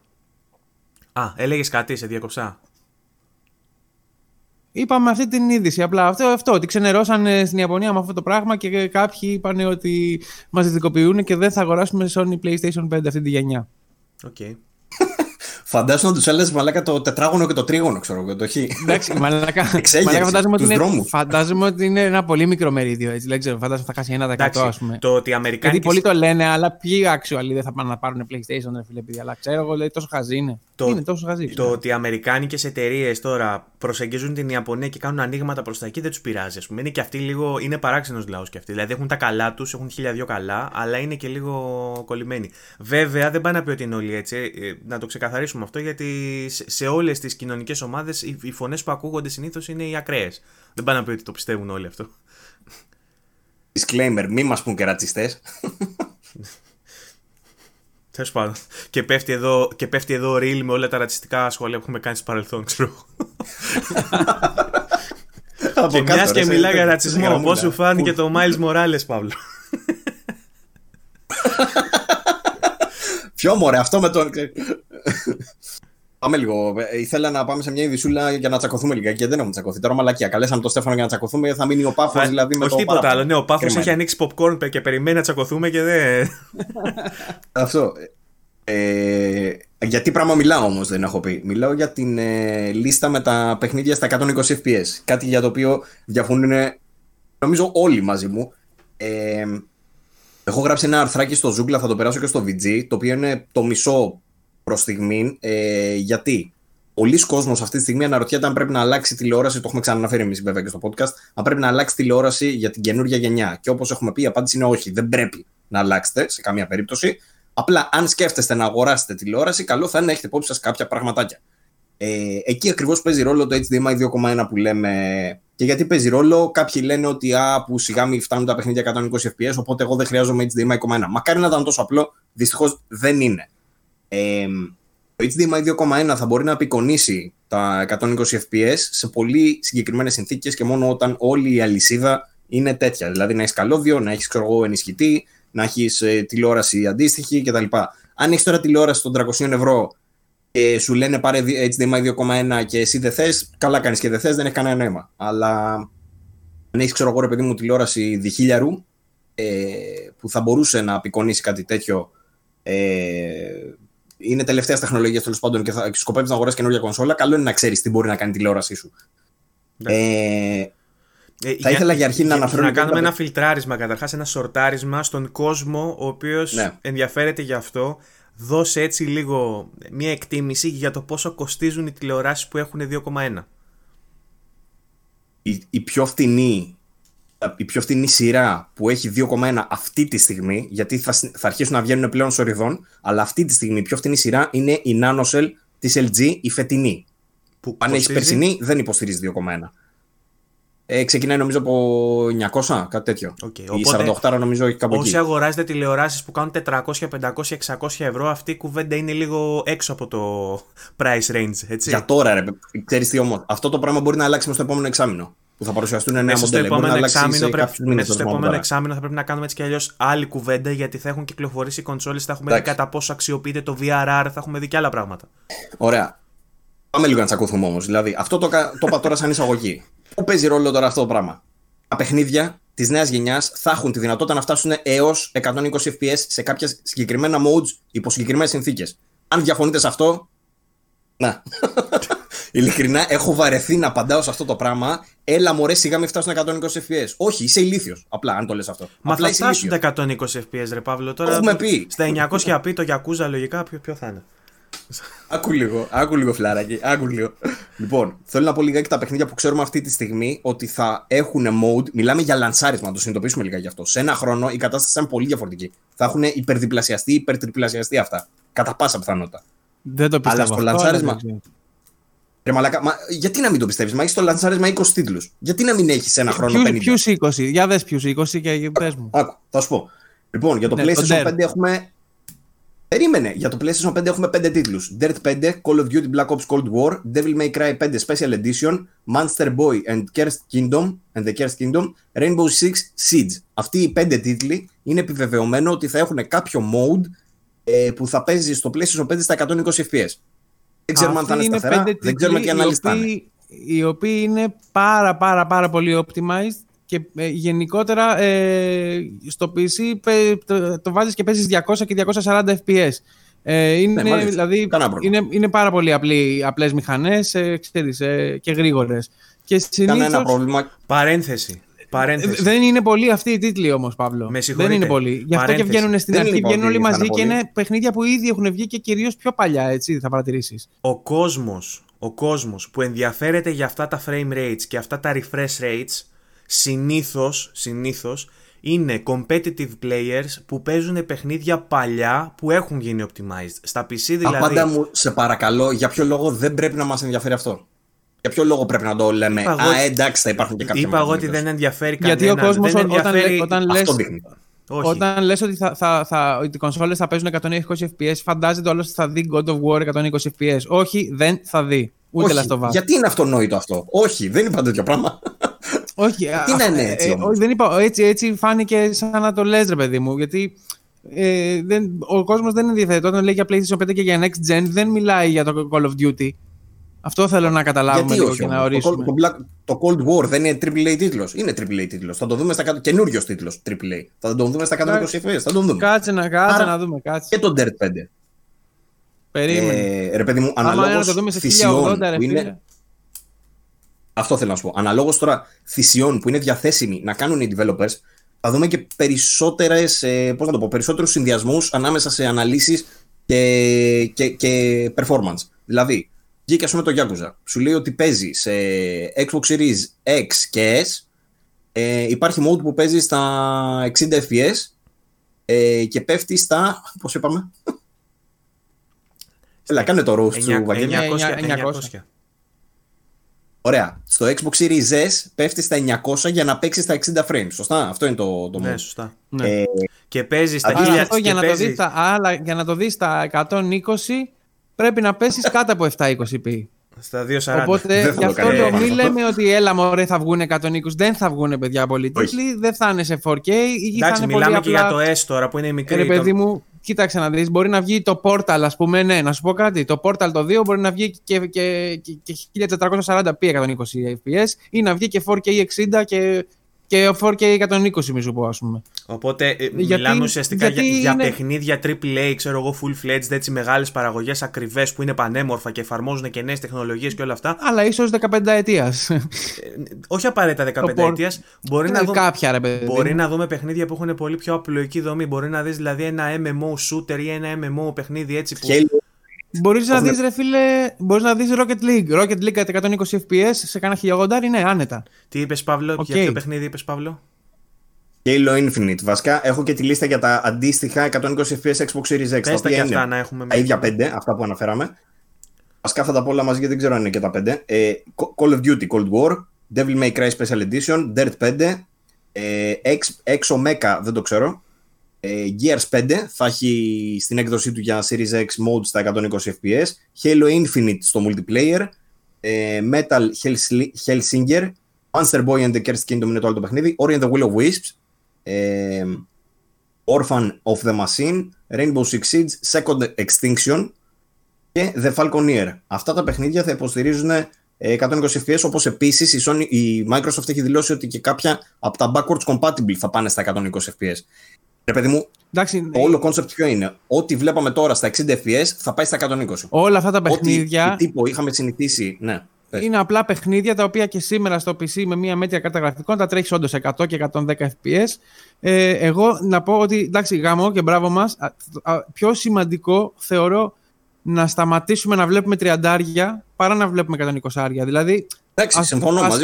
Α, έλεγες κάτι, σε διακοψά. Είπαμε αυτή την είδηση. Απλά αυτό ότι ξενερώσαν στην Ιαπωνία με αυτό το πράγμα και κάποιοι είπαν ότι μας διδικοποιούν και δεν θα αγοράσουμε Sony PlayStation 5 αυτή τη γενιά. Οκ. Okay. Φαντάζομαι να τους έλεγες μαλάκα το τετράγωνο και το τρίγωνο, ξέρω εγώ. Εντάξει, μαλάκα. Φαντάζομαι ότι είναι ένα πολύ μικρό μερίδιο. Έτσι, δεν ξέρω, φαντάζομαι θα χάσει 1%, ας πούμε. Το ότι Αμερικάνικες... Γιατί πολλοί το λένε, αλλά ποιοι actually δεν θα πάνε να πάρουν PlayStation, ρε φίλε, παιδιά. Αλλά ξέρω εγώ, λέει, τόσο χαζή είναι. Το ότι οι αμερικάνικες εταιρείες τώρα προσεγγίζουν την Ιαπωνία και κάνουν ανοίγματα προς τα εκεί δεν τους πειράζει, ας πούμε. Είναι και αυτοί λίγο. Είναι παράξενος λαός και αυτοί. Δηλαδή έχουν τα καλά τους, έχουν 1002 καλά, αλλά είναι και λίγο κολλημένοι. Βέβαια δεν πάνε να πει ότι είναι όλοι έτσι. Να το ξεκαθαρίσουμε αυτό, γιατί σε όλες τις κοινωνικές ομάδες οι φωνές που ακούγονται συνήθως είναι οι ακραίες. Δεν πάνε να πει ότι το πιστεύουν όλοι αυτό. Disclaimer, μη μας πουν και ρατσιστές. Και πέφτει εδώ ρίλ με όλα τα ρατσιστικά σχόλια που έχουμε κάνει στο παρελθόν, ξέρω. Μπράβο, μιας και μιλάει για ρατσισμό. Πώς σου φάνηκε το Miles Morales, Παύλο? Ποιο μωρέ, αυτό με τον... Πάμε λίγο. Ήθελα να πάμε σε μια ειδισούλα για να τσακωθούμε λίγα και δεν έχουμε τσακωθεί. Τώρα μαλακία. Καλέσαμε τον Στέφανο για να τσακωθούμε. Θα μείνει ο Πάφος δηλαδή με το παράδειγμα. Όχι τίποτα άλλο. Ναι, ο Πάφος έχει ανοίξει popcorn και περιμένει να τσακωθούμε και δεν. Αυτό. Για τι πράγμα μιλάω όμως δεν έχω πει. Μιλάω για την λίστα με τα παιχνίδια στα 120 FPS. Κάτι για το οποίο διαφωνούν νομίζω όλοι μαζί μου. Έχω γράψει ένα αρθράκι στο Ζούγκλα, θα το περάσω και στο VG, το οποίο είναι το μισό προς στιγμή, γιατί πολλοί κόσμος αυτή τη στιγμή αναρωτιέται αν πρέπει να αλλάξει τηλεόραση. Το έχουμε ξαναναφέρει εμείς βέβαια και στο podcast. Αν πρέπει να αλλάξει τηλεόραση για την καινούργια γενιά. Και όπως έχουμε πει, η απάντηση είναι όχι, δεν πρέπει να αλλάξετε σε καμία περίπτωση. Απλά αν σκέφτεστε να αγοράσετε τηλεόραση, καλό θα είναι να έχετε υπόψη σας κάποια πραγματάκια. Εκεί ακριβώς παίζει ρόλο το HDMI 2,1 που λέμε. Και γιατί παίζει ρόλο, κάποιοι λένε ότι που σιγά μην φτάνουν τα παιχνίδια 120 FPS, οπότε εγώ δεν χρειάζομαι HDMI 2,1. Μακάρι να ήταν τόσο απλό, δυστυχώς δεν είναι. Το HDMI 2,1 θα μπορεί να απεικονίσει τα 120 FPS σε πολύ συγκεκριμένες συνθήκες και μόνο όταν όλη η αλυσίδα είναι τέτοια. Δηλαδή να έχεις καλώδιο, να έχεις ενισχυτή, να έχεις τηλεόραση αντίστοιχη κτλ. Αν έχεις τώρα τηλεόραση των 300 ευρώ και σου λένε πάρε HDMI 2,1 και εσύ δεν θες, καλά κάνεις και δεν θες, δεν έχει κανένα νόημα. Αλλά αν έχεις ρε παιδί μου τηλεόραση διχίλιαρου που θα μπορούσε να απεικονίσει κάτι τέτοιο, είναι τελευταία τεχνολογία τέλος πάντων και σκοπεύεις να αγοράσεις καινούργια κονσόλα, καλό είναι να ξέρεις τι μπορεί να κάνει τηλεόρασή σου. Ναι. Θα ήθελα για αρχή να κάνουμε ένα φιλτράρισμα καταρχάς, ένα σορτάρισμα στον κόσμο ο οποίος ενδιαφέρεται γι' αυτό. Δώσε έτσι λίγο μια εκτίμηση για το πόσο κοστίζουν οι τηλεοράσεις που έχουν 2,1. Η πιο φτηνή σειρά που έχει 2,1 αυτή τη στιγμή, γιατί θα αρχίσουν να βγαίνουν πλέον σοριδών, αλλά αυτή τη στιγμή η πιο φτηνή σειρά είναι η NanoCell της LG, η φετινή. Που αν έχει περσινή δεν υποστηρίζει 2,1. Ξεκινάει νομίζω από 900, κάτι τέτοιο. Okay, η 48 νομίζω έχει κάπου εκεί. Όσοι αγοράζετε τηλεοράσεις που κάνουν 400, 500, 600 ευρώ, αυτή η κουβέντα είναι λίγο έξω από το price range. Έτσι. Για τώρα, ρε, ξέρεις τι όμως. Αυτό το πράγμα μπορεί να αλλάξει μέσα στο επόμενο εξάμηνο. Που θα παρουσιαστούν νέα μοντέλα. Στο επόμενο εξάμηνο θα πρέπει να κάνουμε έτσι κι αλλιώς άλλη κουβέντα, γιατί θα έχουν κυκλοφορήσει οι κονσόλες, θα έχουμε δει κατά πόσο αξιοποιείται το VRR, θα έχουμε δει και άλλα πράγματα. Ωραία. Πάμε λίγο να τσακωθούμε όμως. Δηλαδή, αυτό το είπα τώρα σαν εισαγωγή. Πού παίζει ρόλο τώρα αυτό το πράγμα? Τα παιχνίδια της νέας γενιάς θα έχουν τη δυνατότητα να φτάσουν έως 120 FPS σε κάποια συγκεκριμένα modes υπό συγκεκριμένες συνθήκες. Αν διαφωνείτε σε αυτό, να. Ειλικρινά, έχω βαρεθεί να απαντάω σε αυτό το πράγμα. Έλα μωρέ, σιγά μην φτάσουν 120 FPS. Όχι, είσαι ηλίθιος. Απλά, αν το λες αυτό. Μα απλά θα φτάσουν τα 120 FPS, ρε Παύλο. Τώρα έχουμε πει. Στα 900 πει το Yakuza, λογικά ποιο θα είναι. Άκου λίγο φιλαράκι, άκου λίγο. Λοιπόν, θέλω να πω λιγάκι τα παιχνίδια που ξέρουμε αυτή τη στιγμή ότι θα έχουν mode. Μιλάμε για λανσάρισμα, να το συνειδητοποιήσουμε λίγα γι' αυτό. Σε ένα χρόνο η κατάσταση θα είναι πολύ διαφορετική. Θα έχουν υπερδιπλασιαστεί, υπερτριπλασιαστεί αυτά. Κατά πάσα πιθανότητα. Δεν το πιστεύω. Αλλά στο λανσάρισμα. Ρε μαλάκα, γιατί να μην το πιστεύεις? Μα έχεις στο λανσάρισμα 20 τίτλους. Γιατί να μην έχεις ένα χρόνο 50? Ποιους 20, για δες ποιους 20 και πες μου. Άκου, θα σου πω. Λοιπόν, για το PlayStation 5 έχουμε. Περίμενε, για το PlayStation 5 έχουμε 5 τίτλους. Dirt 5, Call of Duty Black Ops Cold War, Devil May Cry 5 Special Edition, Monster Boy and the Cursed Kingdom, Rainbow Six Siege. Αυτοί οι 5 τίτλοι είναι επιβεβαιωμένο ότι θα έχουν κάποιο mode που θα παίζει στο PlayStation 5 στα 120 FPS. Δεν ξέρουμε αν θα είναι σταθερά, δεν ξέρουμε τι αναλυστάνε. Οι οποίοι είναι πάρα πολύ optimized και γενικότερα στο PC το βάζεις και παίζεις 200 και 240 FPS. Είναι πάρα πολύ απλές μηχανές, ξέρεις, και γρήγορες. Και συνήθως... Κανένα πρόβλημα. Παρένθεση. Δεν είναι πολύ αυτοί οι τίτλοι όμως, Παύλο. Με συγχωρείτε. Δεν είναι πολύ. Γι' αυτό και βγαίνουν στην αρχή, βγαίνουν όλοι μαζί και είναι παιχνίδια που ήδη έχουν βγει και κυρίως πιο παλιά, έτσι θα παρατηρήσεις. Ο κόσμος που ενδιαφέρεται για αυτά τα frame rates και αυτά τα refresh rates συνήθως είναι competitive players που παίζουν παιχνίδια παλιά που έχουν γίνει optimized. Στα PC δηλαδή. Απάντα μου, σε παρακαλώ, για ποιο λόγο δεν πρέπει να μας ενδιαφέρει αυτό? Για ποιο λόγο πρέπει να το λέμε? Εντάξει, θα υπάρχουν και κάποια. Είπα εγώ ότι δεν ενδιαφέρει κανέναν. Γιατί ο κόσμος όταν λες ότι οι κονσόλες θα παίζουν 120 FPS, φαντάζεται όλος ότι θα δει God of War 120 FPS. Όχι, δεν θα δει. Ούτε λαστοβά. Γιατί είναι αυτονόητο αυτό? Όχι, δεν είπα τέτοιο πράγμα. Όχι, τι να είναι έτσι όμως. Δεν είπα, έτσι φάνηκε σαν να το λες, ρε παιδί μου, γιατί ο κόσμος δεν ενδιαφέρεται. Όταν λέει για PlayStation 5 και για Next Gen, δεν μιλάει για το Call of Duty. Αυτό θέλω να καταλάβουμε λίγο και να ορίσουμε. Το Cold War δεν είναι AAA τίτλος. Είναι AAA τίτλος. Θα το δούμε στα κάτω. Καινούριος τίτλος AAA. Θα τον δούμε στα 120 FPS. Θα τον δούμε. Κάτσε να δούμε. Κάτσε. Και το Dirt 5. Περίμενε. Ρε παιδί μου, αναλόγως θυσιών. Αυτό θέλω να σου πω. Αναλόγως τώρα θυσιών που είναι διαθέσιμοι να κάνουν οι developers, θα δούμε και περισσότερους συνδυασμούς ανάμεσα σε αναλύσεις και performance. Δηλαδή, βγήκε ας πούμε το Yakuza. Σου λέει ότι παίζει σε Xbox Series X και S. Υπάρχει mode που παίζει στα 60 FPS και πέφτει στα... πώς είπαμε? Έλα, κάνε το roast του Βαγγέλη. 900. Ωραία. Στο Xbox Series S πέφτει στα 900 για να παίξει στα 60 frames. Σωστά. Αυτό είναι το mode. Ναι, σωστά. Και παίζει στα 1000. Για να το δει στα 120... πρέπει να πέσεις κάτω από 720p. Στα 240. Οπότε γι' αυτό το μη λέμε ότι έλα μωρέ θα βγουν 120. Δεν θα βγουν, παιδιά, πολλοί τίτλοι. Δεν θα είναι σε 4K. Εντάξει, μιλάμε και για το S τώρα που είναι μικρή. Ρε παιδί μου, κοίταξε να δεις. Μπορεί να βγει το Portal, ας πούμε. Ναι, να σου πω κάτι. Το Portal το 2 μπορεί να βγει και 1440p 120fps ή να βγει και 4K 60 και 4K 120, μη σου πω, ας πούμε. Οπότε μιλάμε ουσιαστικά για παιχνίδια AAA, ξέρω εγώ, full-fledged, έτσι, μεγάλες παραγωγές, ακριβές, που είναι πανέμορφα και εφαρμόζουν και νέες τεχνολογίες και όλα αυτά. Αλλά ίσως 15 ετίας. Όχι απαραίτητα 15 ετίας. Μπορεί να δούμε παιχνίδια που έχουν πολύ πιο απλοϊκή δομή. Μπορεί να δεις δηλαδή ένα MMO shooter ή ένα MMO παιχνίδι έτσι που... Μπορείς να δεις, ρε φίλε, μπορείς να δεις Rocket League. Rocket League κατά 120 FPS σε κάνα 1080, είναι άνετα. Τι είπες, Παύλο, για ποιο παιχνίδι είπες, Παύλο? Halo Infinite. Βασικά έχω και τη λίστα για τα αντίστοιχα 120 FPS Xbox Series X. Πες τα και αυτά να έχουμε. Τα ίδια 5, αυτά που αναφέραμε. Βασικά θα τα πω όλα μαζί γιατί δεν ξέρω αν είναι και τα 5. Call of Duty Cold War, Devil May Cry Special Edition, Dirt 5, Exomecha, δεν το ξέρω. Gears 5 θα έχει στην έκδοσή του για Series X mode στα 120 FPS, Halo Infinite στο multiplayer, Metal Hellsinger, Monster Boy and the Cursed Kingdom είναι το άλλο το παιχνίδι, Ori and the Will of Wisps, Orphan of the Machine, Rainbow Six Siege, Second Extinction και The Falconeer. Αυτά τα παιχνίδια θα υποστηρίζουν 120 FPS, όπως επίσης η Microsoft έχει δηλώσει ότι και κάποια από τα backwards compatible θα πάνε στα 120 FPS. Ρε παιδί μου, εντάξει, όλο το concept ποιο είναι? Ό,τι βλέπαμε τώρα στα 60 FPS θα πάει στα 120. Όλα αυτά τα παιχνίδια. Ό,τι τύπο είχαμε συνηθίσει. Ναι. Είναι απλά παιχνίδια τα οποία και σήμερα στο PC με μια μέτρια κάρτα γραφικών τα τρέχει όντως 100 και 110 FPS. Εγώ να πω ότι εντάξει, γάμο και μπράβο μας. Πιο σημαντικό θεωρώ να σταματήσουμε να βλέπουμε 30άρια παρά να βλέπουμε 120άρια. Δηλαδή,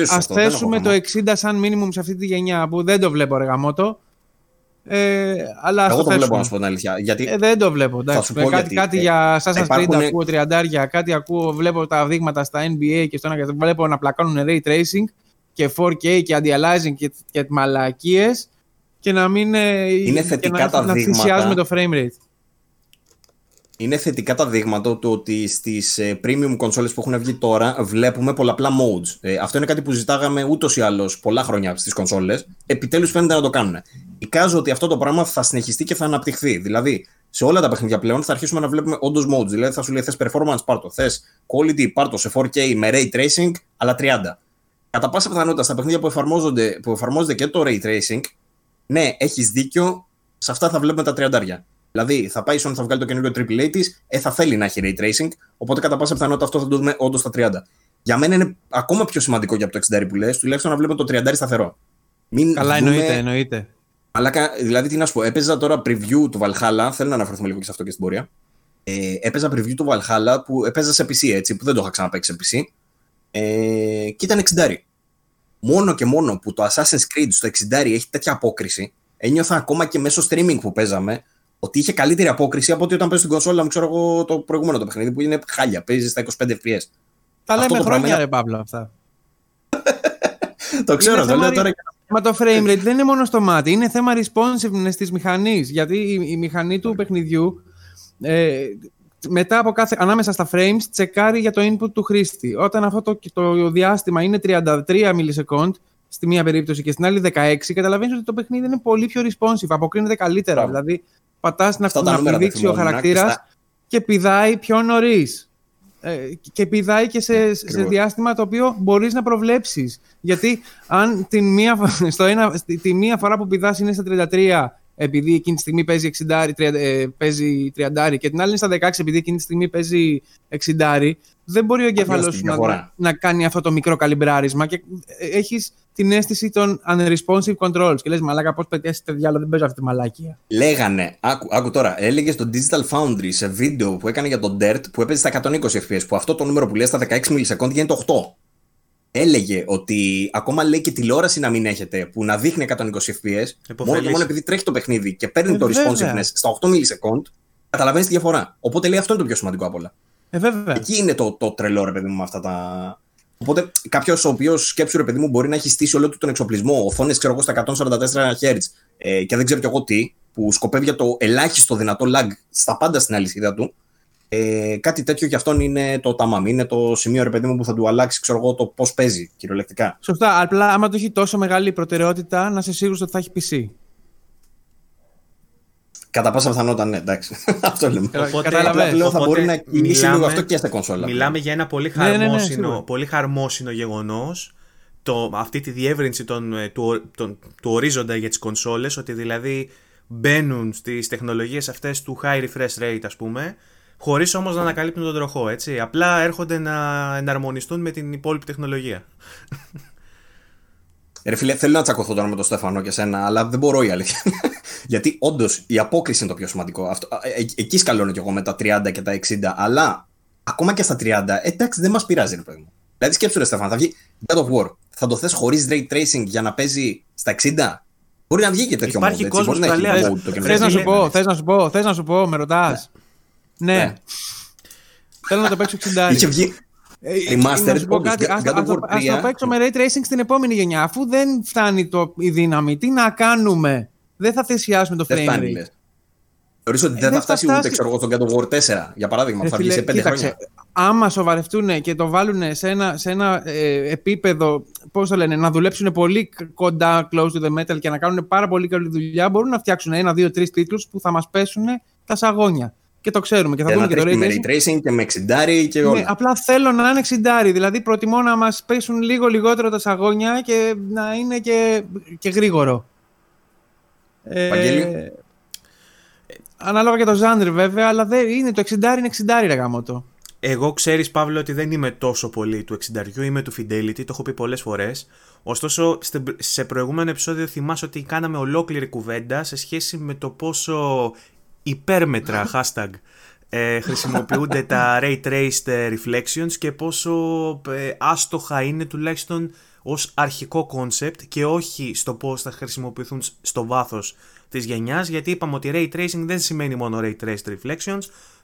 ας θέσουμε το 60 σαν minimum σε αυτή τη γενιά που δεν το βλέπω, ρε γαμότο. Αλλά εγώ το βλέπω, να σου πω την αλήθεια. Γιατί δεν το βλέπω. Εντάξει, κάτι για Assassin's Creed ακούω 30, κάτι ακούω, βλέπω τα δείγματα στα NBA και βλέπω να πλακώνουν ray tracing και 4K και anti-aliasing και μαλακίες και να μην να θυσιάζουμε το frame rate. Είναι θετικά τα δείγματα του ότι στις premium consoles που έχουν βγει τώρα βλέπουμε πολλαπλά modes. Αυτό είναι κάτι που ζητάγαμε ούτως ή άλλως πολλά χρόνια στις κονσόλες. Επιτέλους φαίνεται να το κάνουν. Εικάζω ότι αυτό το πράγμα θα συνεχιστεί και θα αναπτυχθεί. Δηλαδή, σε όλα τα παιχνίδια πλέον θα αρχίσουμε να βλέπουμε όντως modes. Δηλαδή, θα σου λέει θες performance, πάρτο. Θες quality, πάρτο σε 4K με ray tracing, αλλά 30. Κατά πάσα πιθανότητα στα παιχνίδια που εφαρμόζεται και το ray tracing, ναι, έχεις δίκιο, σε αυτά θα βλέπουμε τα 30. Δηλαδή, θα πάει η Sony, θα βγάλει το καινούριο AAA της, θα θέλει να έχει ray tracing. Οπότε, κατά πάσα πιθανότητα, αυτό θα το δούμε όντως στα 30. Για μένα είναι ακόμα πιο σημαντικό και από το 60 που λες, τουλάχιστον να βλέπουμε το 30 σταθερό. Καλά, εννοείται. Αλλά, δηλαδή, τι να σου πω, έπαιζα τώρα preview του Valhalla. Θέλω να αναφερθούμε λίγο και σε αυτό και στην πορεία. Έπαιζα preview του Valhalla που έπαιζα σε PC, έτσι, που δεν το είχα ξαναπαίξει σε PC. Και ήταν 60. Μόνο και μόνο που το Assassin's Creed στο 60 έχει τέτοια απόκριση, ένιωθα ακόμα και μέσω streaming που παίζαμε ότι είχε καλύτερη απόκριση από ότι όταν παίζει την κονσόλα μου, ξέρω εγώ, το προηγούμενο το παιχνίδι που είναι χάλια. Παίζει στα 25 FPS. Τα λέμε χρόνια, ρε Παύλο, αυτά. Το ξέρω, το λέω τώρα. Μα το frame rate δεν είναι μόνο στο μάτι, είναι θέμα responsiveness της μηχανής. Γιατί η μηχανή του παιχνιδιού μετά από κάθε, ανάμεσα στα frames, τσεκάρει για το input του χρήστη. Όταν αυτό το διάστημα είναι 33 millisecond, στη μία περίπτωση και στην άλλη 16, καταλαβαίνεις ότι το παιχνίδι είναι πολύ πιο responsive, αποκρίνεται καλύτερα. Yeah. Δηλαδή, πατάς να φληδίξει ο χαρακτήρας και πηδάει πιο νωρίς. Και πηδάει και σε διάστημα το οποίο μπορείς να προβλέψεις. Γιατί αν τη μία φορά που πηδάς είναι στα 33, επειδή εκείνη τη στιγμή παίζει 30 και την άλλη είναι στα 16, επειδή εκείνη τη στιγμή παίζει 60, δεν μπορεί ο εγκέφαλος σου να κάνει αυτό το μικρό καλυμπράρισμα και έχεις την αίσθηση των unresponsive controls. Και λες, μαλάκα, πώς πετιάσεις το διάλογο, δεν παίζω αυτή τη μαλάκια. Λέγανε, άκου τώρα, έλεγε στο Digital Foundry σε βίντεο που έκανε για τον Dirt που έπαιζε στα 120 FPS, που αυτό το νούμερο που λέει στα 16 μιλισεκόντ γίνεται 8. Έλεγε ότι ακόμα λέει και τηλεόραση να μην έχετε που να δείχνει 120 FPS, μόνο και μόνο επειδή τρέχει το παιχνίδι και παίρνει το responsiveness στα 8 μιλισεκόντ, καταλαβαίνεις τη διαφορά. Οπότε λέει αυτό είναι το πιο σημαντικό απ' όλα. Εκεί είναι το τρελό, ρε παιδί μου, με αυτά τα. Οπότε κάποιος ο οποίος σκέψου, ρε παιδί μου, μπορεί να έχει στήσει όλο του τον εξοπλισμό, οθόνες ξέρω εγώ στα 144 Hz και δεν ξέρω κι εγώ τι, που σκοπεύει για το ελάχιστο δυνατό lag στα πάντα στην αλυσίδα του. Κάτι τέτοιο για αυτόν είναι το ταμάμι. Είναι το σημείο, ρε παιδί μου, που θα του αλλάξει ξέρω εγώ, το πώς παίζει κυριολεκτικά. Σωστά. Απλά άμα το έχει τόσο μεγάλη προτεραιότητα, να είσαι σίγουρος ότι θα έχει PC. Κατά πάσα πιθανότητα, ναι, εντάξει. Αυτό λέμε. Οπότε θα μπορεί να κινήσει λίγο αυτό και στα κονσόλα. Μιλάμε για ένα πολύ χαρμόσυνο γεγονός, αυτή τη διεύρυνση του ορίζοντα για τις κονσόλες, ότι δηλαδή μπαίνουν στις τεχνολογίες αυτές του high refresh rate, ας πούμε, χωρίς όμως να ανακαλύπτουν τον τροχό, έτσι. Απλά έρχονται να εναρμονιστούν με την υπόλοιπη τεχνολογία. Ρε φίλε, θέλω να τσακωθώ τώρα με τον Στέφανο και σένα, αλλά δεν μπορώ η αλήθεια. Γιατί όντως η απόκριση είναι το πιο σημαντικό. Εκεί σκαλώνω κι εγώ με τα 30 και τα 60, αλλά ακόμα και στα 30, εντάξει, δεν μας πειράζει, ρε παιδί μου. Δηλαδή σκέψου, ρε Στέφανο, θα βγει God of War. Θα το θες χωρίς ray tracing για να παίζει στα 60. Μπορεί να βγει και τέτοιο μοντ. Υπάρχει κόσμο που λέει. Θες να σου πω, με ρωτάς. Ναι. Θέλω να το παίξω 60. Remastered, ας το παίξω με Ray Tracing στην επόμενη γενιά. Αφού δεν φτάνει η δύναμη, τι να κάνουμε? Δεν θα θυσιάσουμε το frame rate. Θεωρείς ότι δεν θα φτάσει ούτε στον God of War 4, για παράδειγμα, που θα βγει σε 5 χρόνια. Άμα σοβαρευτούν και το βάλουν σε ένα επίπεδο, πώς το λένε, να δουλέψουν πολύ κοντά, close to the metal και να κάνουν πάρα πολύ καλή δουλειά, μπορούν να φτιάξουν 1, 2, 3 τίτλους που θα μας πέσουν τα σαγόνια. Και το ξέρουμε και θα δούμε και το ray tracing και με 60 και όλα. Ναι, απλά θέλω να είναι 60. Δηλαδή προτιμώ να μας πέσουν λίγο λιγότερο τα σαγόνια και να είναι και γρήγορο. Βαγγέλη. Ανάλογα και το ζάντρ βέβαια, αλλά δεν είναι το 60 είναι 60 ρε γαμώτο. Εγώ ξέρεις Παύλο ότι δεν είμαι τόσο πολύ του 60, είμαι του Fidelity, το έχω πει πολλές φορές. Ωστόσο σε προηγούμενο επεισόδιο θυμάσαι ότι κάναμε ολόκληρη κουβέντα σε σχέση με το πόσο υπέρμετρα hashtag χρησιμοποιούνται τα Ray Traced Reflections και πόσο άστοχα είναι τουλάχιστον ως αρχικό concept και όχι στο πώς θα χρησιμοποιηθούν στο βάθος της γενιάς, γιατί είπαμε ότι Ray Tracing δεν σημαίνει μόνο Ray Traced Reflections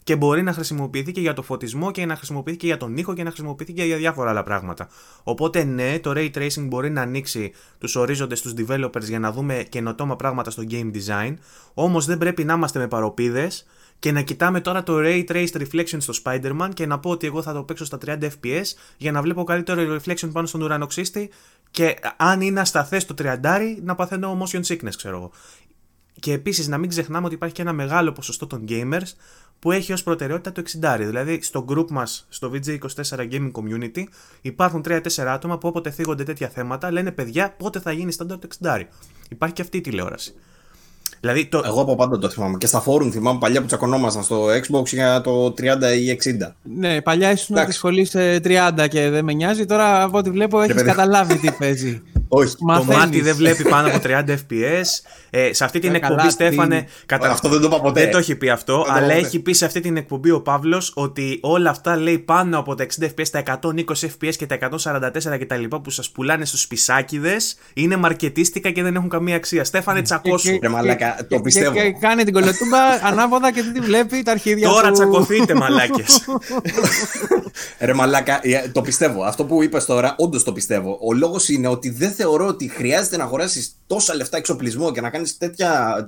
και μπορεί να χρησιμοποιηθεί και για το φωτισμό και να χρησιμοποιηθεί και για τον ήχο και να χρησιμοποιηθεί και για διάφορα άλλα πράγματα. Οπότε ναι, το Ray Tracing μπορεί να ανοίξει τους ορίζοντες τους developers για να δούμε καινοτόμα πράγματα στο game design, όμως δεν πρέπει να είμαστε με παροπίδες και να κοιτάμε τώρα το Ray Traced Reflection στο Spider-Man και να πω ότι εγώ θα το παίξω στα 30 FPS για να βλέπω καλύτερο reflection πάνω στον ουρανοξύστη και αν είναι ασταθές το 30 να παθαίνω motion sickness, ξέρω εγώ. Και επίσης να μην ξεχνάμε ότι υπάρχει και ένα μεγάλο ποσοστό των gamers που έχει ως προτεραιότητα το 60. Δηλαδή στο group μας, στο VG24 Gaming Community, υπάρχουν 3-4 άτομα που όποτε θίγονται τέτοια θέματα λένε παιδιά πότε θα γίνει στάνταρ το 60. Υπάρχει και αυτή η τηλεόραση. Δηλαδή, εγώ από πάντα το θυμάμαι. Και στα forum θυμάμαι παλιά που τσακωνόμασταν στο Xbox για το 30 ή 60. Ναι, παλιά ήσουν από τη σχολή σε 30 και δεν με νοιάζει. Τώρα από ό,τι βλέπω έχεις καταλάβει τι παίζει. Όχι. Μαθαίνεις. Το μάτι δεν βλέπει πάνω από 30 FPS. Σε αυτή την εκπομπή, Στέφανε. Αυτό δεν το είπα ποτέ. Δεν το έχει πει αυτό, αλλά έχει πει σε αυτή την εκπομπή ο Παύλος ότι όλα αυτά λέει πάνω από τα 60 FPS, τα 120 FPS και τα 144 κτλ. Που σας πουλάνε στους πισάκιδες είναι μαρκετίστικα και δεν έχουν καμία αξία. Στέφανε, τσακώσου. Το πιστεύω. Και κάνει την κολοτούμπα ανάποδα και δεν τη βλέπει τα αρχίδια του. Τώρα τσακωθείτε, μαλάκες. Ρε μαλάκα, το πιστεύω. Αυτό που είπες τώρα, όντως το πιστεύω. Ο λόγος είναι ότι δεν θεωρώ ότι χρειάζεται να αγοράσεις τόσα λεφτά εξοπλισμό και να κάνεις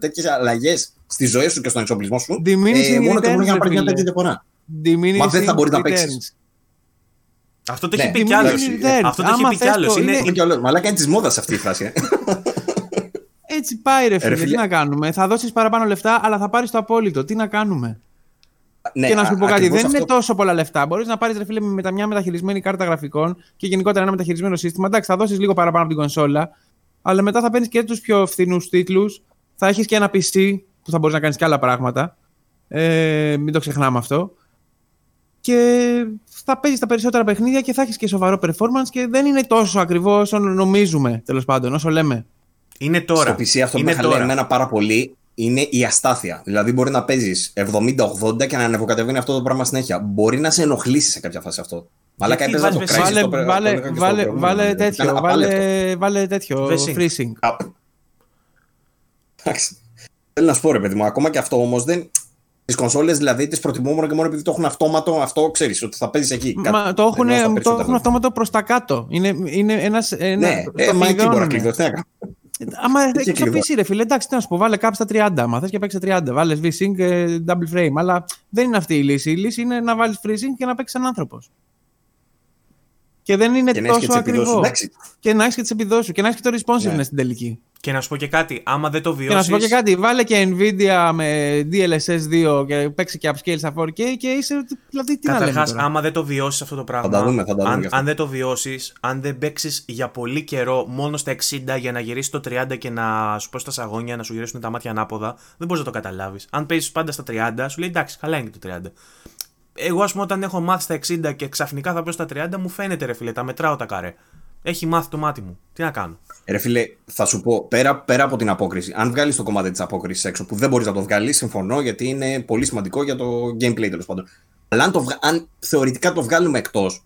τέτοιες αλλαγές στη ζωή σου και στον εξοπλισμό σου. Μόνο και μόνο για να πάρεις μια τέτοια διαφορά. Μα δεν θα μπορείς να παίξεις. Αυτό το έχει πει κι άλλος. Αυτό το έχει πει κι άλλος. Είναι... Μαλάκα είναι της μόδας αυτή η φράση. Έτσι πάει ρε φίλε, τι να κάνουμε. Θα δώσεις παραπάνω λεφτά, αλλά θα πάρεις το απόλυτο. Τι να κάνουμε. Ναι, και να σου πω κάτι, δεν αυτό... είναι τόσο πολλά λεφτά. Μπορείς να πάρεις ρε φίλε με μια μεταχειρισμένη κάρτα γραφικών και γενικότερα ένα μεταχειρισμένο σύστημα. Εντάξει, θα δώσεις λίγο παραπάνω από την κονσόλα, αλλά μετά θα παίρνεις και τους πιο φθηνούς τίτλους. Θα έχεις και ένα PC που θα μπορείς να κάνεις και άλλα πράγματα. Μην το ξεχνάμε αυτό. Και θα παίζεις τα περισσότερα παιχνίδια και θα έχεις και σοβαρό performance και δεν είναι τόσο ακριβό όσο νομίζουμε, τέλος πάντων, όσο λέμε. Είναι τώρα. Στο PC αυτό που με χαλάει εμένα πάρα πολύ είναι η αστάθεια. Δηλαδή, μπορεί να παίζεις 70-80 και να ανεβοκατεβαίνει αυτό το πράγμα συνέχεια. Μπορεί να σε ενοχλήσει σε κάποια φάση αυτό. Αλλά κάτι να το κρατήσει. Βάλε τέτοιο. Βάλε τέτοιο. Freezing. Εντάξει. Θέλω να σου πω ρε παιδί μου, ακόμα και αυτό όμως δεν. Τις κονσόλες δηλαδή τις προτιμώ μόνο και μόνο επειδή το έχουν αυτόματο, αυτό ξέρεις ότι θα παίζεις εκεί. Μα, το έχουν αυτόματο προς τα κάτω. Είναι ένας. Μα εκεί μπορεί να κλειδωθεί. Άμα έχει το PC, ρε φίλε, εντάξει, τι να σου πω, βάλε κάπου στα 30. Άμα θες και παίξε 30, βάλε V-Sync, double frame. Αλλά δεν είναι αυτή η λύση. Η λύση είναι να βάλεις FreeSync και να παίξεις έναν άνθρωπο. Και δεν είναι και τόσο ακριβό. Και να έχεις και τις επιδόσεις σου και να έχεις και το responsiveness στην τελική. Και να σου πω και κάτι, άμα δεν το βιώσεις. Και να σου πω και κάτι, βάλε και Nvidia με DLSS 2 και παίξει και upscale στα 4K και είσαι. Δηλαδή, τι να λέμε. Καταρχάς, άμα δεν το βιώσεις αυτό το πράγμα. Θα τα δούμε αν δεν το βιώσεις, αν δεν παίξεις για πολύ καιρό μόνο στα 60 για να γυρίσεις το 30 και να σου πω στα σαγόνια να σου γυρίσουν τα μάτια ανάποδα, δεν μπορείς να το καταλάβεις. Αν παίζεις πάντα στα 30, σου λέει εντάξει, καλά είναι και το 30. Εγώ, ας πούμε, όταν έχω μάθει στα 60 και ξαφνικά θα πω στα 30, μου φαίνεται ρε φίλε, τα μετράω τα καρέ. Έχει μάθει το μάτι μου. Τι να κάνω. Ρε φίλε, θα σου πω πέρα από την απόκριση. Αν βγάλεις το κομμάτι της απόκρισης έξω, που δεν μπορείς να το βγάλεις, συμφωνώ, γιατί είναι πολύ σημαντικό για το gameplay τέλος πάντων. Αλλά αν θεωρητικά το βγάλουμε εκτός,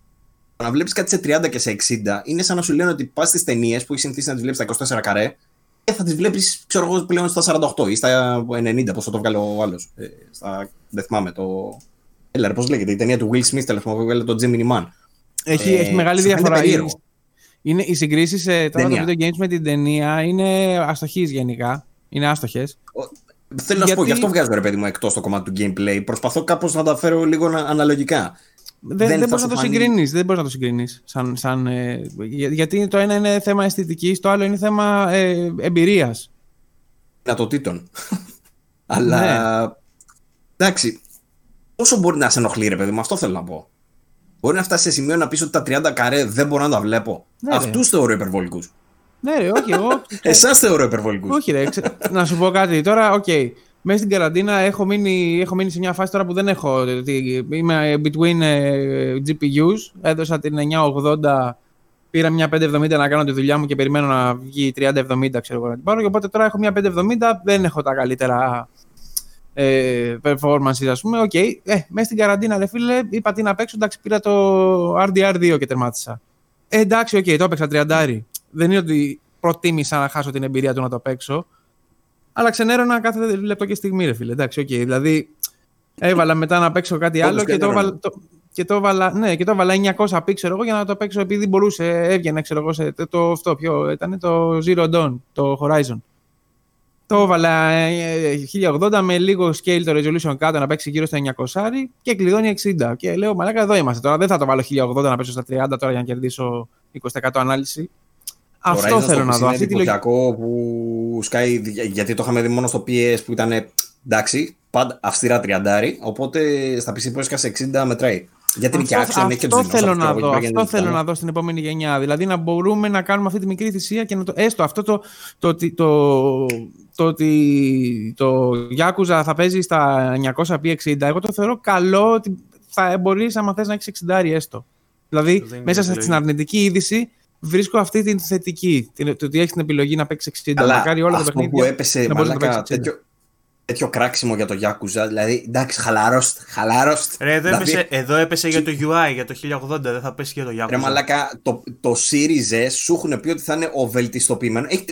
να βλέπεις κάτι σε 30 και σε 60, είναι σαν να σου λένε ότι πας στις ταινίες που έχεις συνηθίσει να τις βλέπεις στα 24 καρέ και θα τις βλέπεις, ξέρω εγώ, πλέον στα 48 ή στα 90, πώς θα το βγάλει ο άλλος. Δεν θυμάμαι το. Έλα, πώς λέγεται, η ταινία του Will Smith, τελευταία που το Gemini Man. Έχει μεγάλη διαφορά. Είναι, οι συγκρίσεις τώρα των video games με την ταινία είναι αστοχείς γενικά. Είναι άστοχες. Θέλω να σου πω, γι' αυτό βγάζω ρε παιδί μου εκτός το κομμάτι του gameplay. Προσπαθώ κάπως να τα φέρω λίγο αναλογικά. Δεν μπορείς να το συγκρίνεις. Δεν μπορείς να το συγκρίνεις. Γιατί το ένα είναι θέμα αισθητικής, το άλλο είναι θέμα εμπειρίας. Δυνατοτήτων. Αλλά. Ναι. Εντάξει. Πόσο μπορεί να σε ενοχλεί, ρε παιδί μου, αυτό θέλω να πω. Μπορεί να φτάσει σε σημείο να πεις ότι τα 30 καρέ δεν μπορώ να τα βλέπω. Ναι, αυτούς θεωρώ υπερβολικούς. Ναι, ρε, όχι, εγώ. Εσάς θεωρώ υπερβολικούς. Όχι, ρε. Να σου πω κάτι τώρα. Okay. Μέσα στην καραντίνα έχω μείνει σε μια φάση τώρα που δεν έχω. Είμαι between GPUs. Έδωσα την 980, πήρα μια 570 να κάνω τη δουλειά μου και περιμένω να βγει 3070, ξέρω εγώ να την πάρω. Και οπότε τώρα έχω μια 570, δεν έχω τα καλύτερα. Performance, ας πούμε, okay. Μέσα στην καραντίνα, ρε φίλε, είπα τι να παίξω. Εντάξει, πήρα το RDR2 και τερμάτισα. Εντάξει, το έπαιξα 30. Δεν είναι ότι προτίμησα να χάσω την εμπειρία του να το παίξω. Αλλά ξενέρωνα κάθε λεπτό και στιγμή, ρε φίλε. Εντάξει, δηλαδή, έβαλα μετά να παίξω κάτι άλλο και το έβαλα 900 πίξερ εγώ για να το παίξω επειδή μπορούσε. Έβγαινε, ξέρω εγώ, σε αυτό ποιο ήταν, το Zero Dawn, το Horizon. Το έβαλα 1080 με λίγο scale το resolution κάτω να παίξει γύρω στα 900 και κλειδώνει 60. Και λέω, μαλάκα, εδώ είμαστε τώρα. Δεν θα το βάλω 1080 να πέσω στα 30 τώρα για να κερδίσω 20% ανάλυση. Αυτό θέλω να δω. Είναι εντυπωσιακό που σκάει, γιατί το είχαμε δει μόνο στο PS που ήταν εντάξει, πάντα αυστηρά 30. Οπότε στα PC που έσκασε 60 μετράει. Γιατί είναι και άξιο, είναι και τζινός. Αυτό θέλω να δω στην επόμενη γενιά. Δηλαδή να μπορούμε να κάνουμε αυτή τη μικρή θυσία και να το. Έστω αυτό το ότι το Yakuza θα παίζει στα 900p60, εγώ το θεωρώ καλό ότι θα μπορείς άμα θες να έχεις 60 έστω. Δηλαδή μέσα στην αρνητική είδηση βρίσκω αυτή την θετική. Το ότι έχεις την επιλογή να παίξεις 60. Αλλά να όλα αυτό που έπεσε μαλάκα τέτοιο κράξιμο για το Yakuza, δηλαδή εντάξει, χαλαρώστε. Ρε, εδώ έπεσε για το UI, για το 1080, δεν θα πέσει για το Yakuza. Ρε μαλάκα, το Series S σου έχουν πει ότι θα είναι βελτιστοποιημένο. Έχει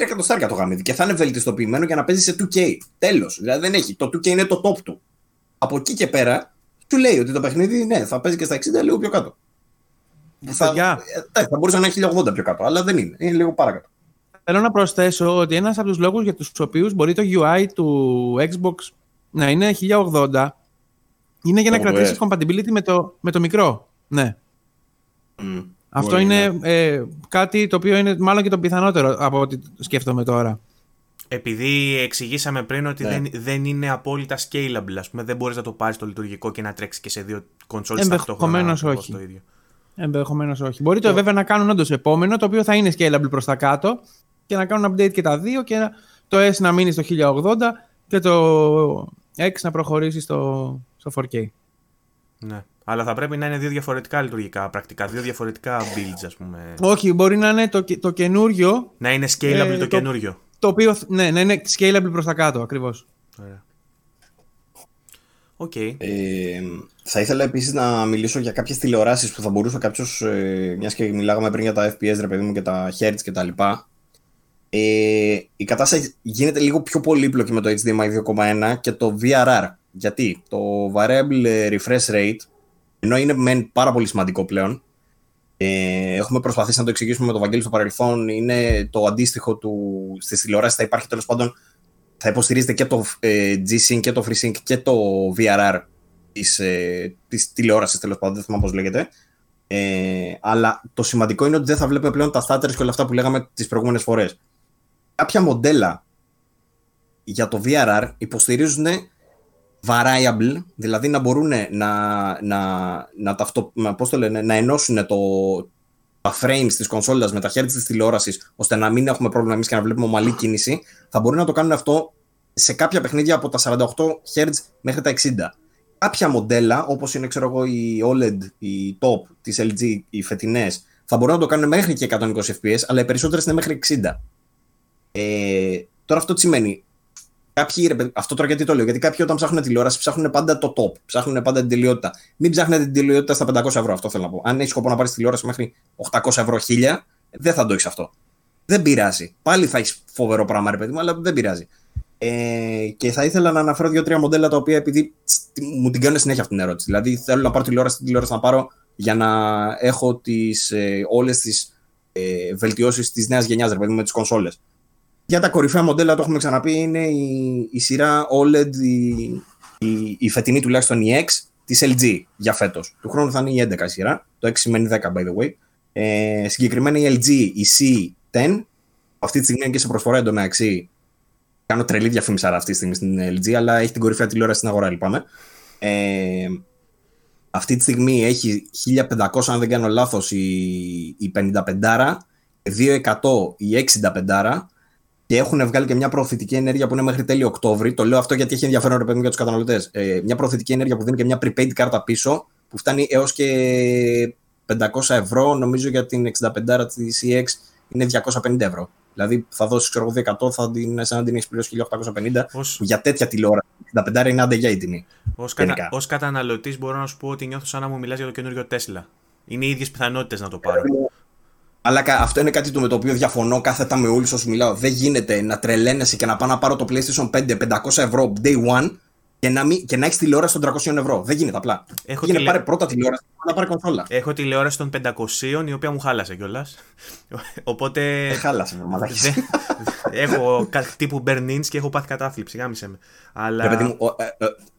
300 το γαμίδι και θα είναι βελτιστοποιημένο για να παίζει σε 2K. Τέλος. Δηλαδή δεν έχει. Το 2K είναι το top του. Από εκεί και πέρα, του λέει ότι το παιχνίδι θα παίζει και στα 60 λίγο πιο κάτω. Θα μπορούσε να είναι 1080 πιο κάτω, αλλά δεν είναι. Είναι λίγο παρακάτω. Θέλω να προσθέσω ότι ένας από τους λόγους για τους οποίους μπορεί το UI του Xbox να είναι 1080 είναι για να κρατήσεις compatibility με το μικρό. Ναι. Αυτό είναι κάτι το οποίο είναι μάλλον και το πιθανότερο από ό,τι σκέφτομαι τώρα. Επειδή εξηγήσαμε πριν ότι δεν είναι απόλυτα scalable, ας πούμε, δεν μπορείς να το πάρεις το λειτουργικό και να τρέξεις και σε δύο κονσόλες ταυτόχρονα. Ενδεχομένως όχι. Μπορεί το βέβαια να κάνουν όντως επόμενο, το οποίο θα είναι scalable προς τα κάτω και να κάνουν update και τα δύο και το S να μείνει στο 1080 και το X να προχωρήσει στο 4K. Ναι. Αλλά θα πρέπει να είναι δύο διαφορετικά λειτουργικά πρακτικά, δύο διαφορετικά builds, ας πούμε. Όχι, μπορεί να είναι το καινούριο. Να είναι scalable το καινούριο. Το οποίο, ναι, να είναι scalable προς τα κάτω, ακριβώς. Ωραία. Okay. Θα ήθελα επίσης να μιλήσω για κάποιες τηλεοράσεις που θα μπορούσε κάποιος, μιας και μιλάγαμε πριν για τα FPS, ρε παιδί μου, και τα Hertz και τα λοιπά. Η κατάσταση γίνεται λίγο πιο πολύπλοκη με το HDMI 2.1 και το VRR. Γιατί το Variable Refresh Rate, ενώ είναι μεν πάρα πολύ σημαντικό πλέον, έχουμε προσπαθήσει να το εξηγήσουμε με τον Βαγγέλη στο παρελθόν, είναι το αντίστοιχο του στις τηλεοράσεις, θα υπάρχει τέλος πάντων, θα υποστηρίζεται και το G-Sync και το FreeSync και το VRR της τηλεόρασης, τέλος πάντων, δεν θυμάμαι πώς λέγεται, αλλά το σημαντικό είναι ότι δεν θα βλέπουμε πλέον τα stutters και όλα αυτά που λέγαμε τις προηγούμενες φορές. Κάποια μοντέλα για το VRR υποστηρίζουν variable, δηλαδή να μπορούν να ενώσουν τα frames της κονσόλας με τα hertz της τηλεόρασης, ώστε να μην έχουμε πρόβλημα εμείς και να βλέπουμε ομαλή κίνηση. Θα μπορούν να το κάνουν αυτό σε κάποια παιχνίδια από τα 48 hertz μέχρι τα 60. Κάποια μοντέλα, όπως είναι ξέρω εγώ, η OLED, η top, της LG, οι φετινές, θα μπορούν να το κάνουν μέχρι και 120 fps, αλλά οι περισσότερες είναι μέχρι 60. Τώρα αυτό τι σημαίνει? Αυτό τώρα γιατί το λέω? Γιατί κάποιοι όταν ψάχνουν τηλεόραση ψάχνουν πάντα το top, ψάχνουν πάντα την τελειότητα. Μην ψάχνετε την τελειότητα στα 500 ευρώ, αυτό θέλω να πω. Αν έχει σκοπό να πάρει τηλεόραση μέχρι 800 ευρώ, 1000, δεν θα το έχει αυτό. Δεν πειράζει. Πάλι θα έχει φοβερό πράγμα, ρε παιδί μου, αλλά δεν πειράζει. Και θα ήθελα να αναφέρω 2-3 μοντέλα τα οποία, επειδή μου την κάνουν συνέχεια αυτή την ερώτηση. Δηλαδή θέλω να πάρω τηλεόραση να πάρω για να έχω όλες τις βελτιώσεις της νέας γενιάς, ρε παιδί μου, με τις κονσόλες. Για τα κορυφαία μοντέλα, το έχουμε ξαναπεί, είναι η σειρά OLED, η φετινή τουλάχιστον η X, της LG για φέτος. Του χρόνου θα είναι η 11 η σειρά, το 6 σημαίνει 10 by the way. Συγκεκριμένα η LG, η C10, αυτή τη στιγμή είναι και σε προσφορά εντωμεταξύ. Κάνω τρελή διαφήμιση αυτή τη στιγμή στην LG, αλλά έχει την κορυφαία τηλεόραση στην αγορά, λυπάμαι. Αυτή τη στιγμή έχει 1500, αν δεν κάνω λάθος, η 55, 2100 η 65. Και έχουν βγάλει και μια προωθητική ενέργεια που είναι μέχρι τέλη Οκτώβρη. Το λέω αυτό γιατί έχει ενδιαφέρον, ρε παιδί μου, για τους καταναλωτές. Μια προωθητική ενέργεια που δίνει και μια prepaid κάρτα πίσω, που φτάνει έως και 500 ευρώ. Νομίζω για την 65 της EX είναι 250 ευρώ. Δηλαδή θα δώσεις, ξέρω εγώ, 100, θα την, σαν να την έχεις πληρώσει 1850. Για τέτοια τηλεόραση, 65 είναι άντε για η τιμή. Ως καταναλωτής, μπορώ να σου πω ότι νιώθω σαν να μου μιλάς για το καινούριο Tesla. Είναι οι ίδιες πιθανότητες να το πάρω. Αλλά αυτό είναι κάτι με το οποίο διαφωνώ κάθετα με όλους όσους μιλάω. Δεν γίνεται να τρελαίνεσαι και να πάω να πάρω το PlayStation 5 500 ευρώ day one και να έχεις τηλεόραση των 300 ευρώ. Δεν γίνεται απλά. Πάρε πρώτα τηλεόραση και να πάρε κονσόλα. Έχω τηλεόραση των 500, η οποία μου χάλασε κιόλας. Οπότε. Χάλασε, μαλάκι. Έχω τύπου burn-ins και έχω πάθει κατάθλιψη. Γάμισε με. Αλλά...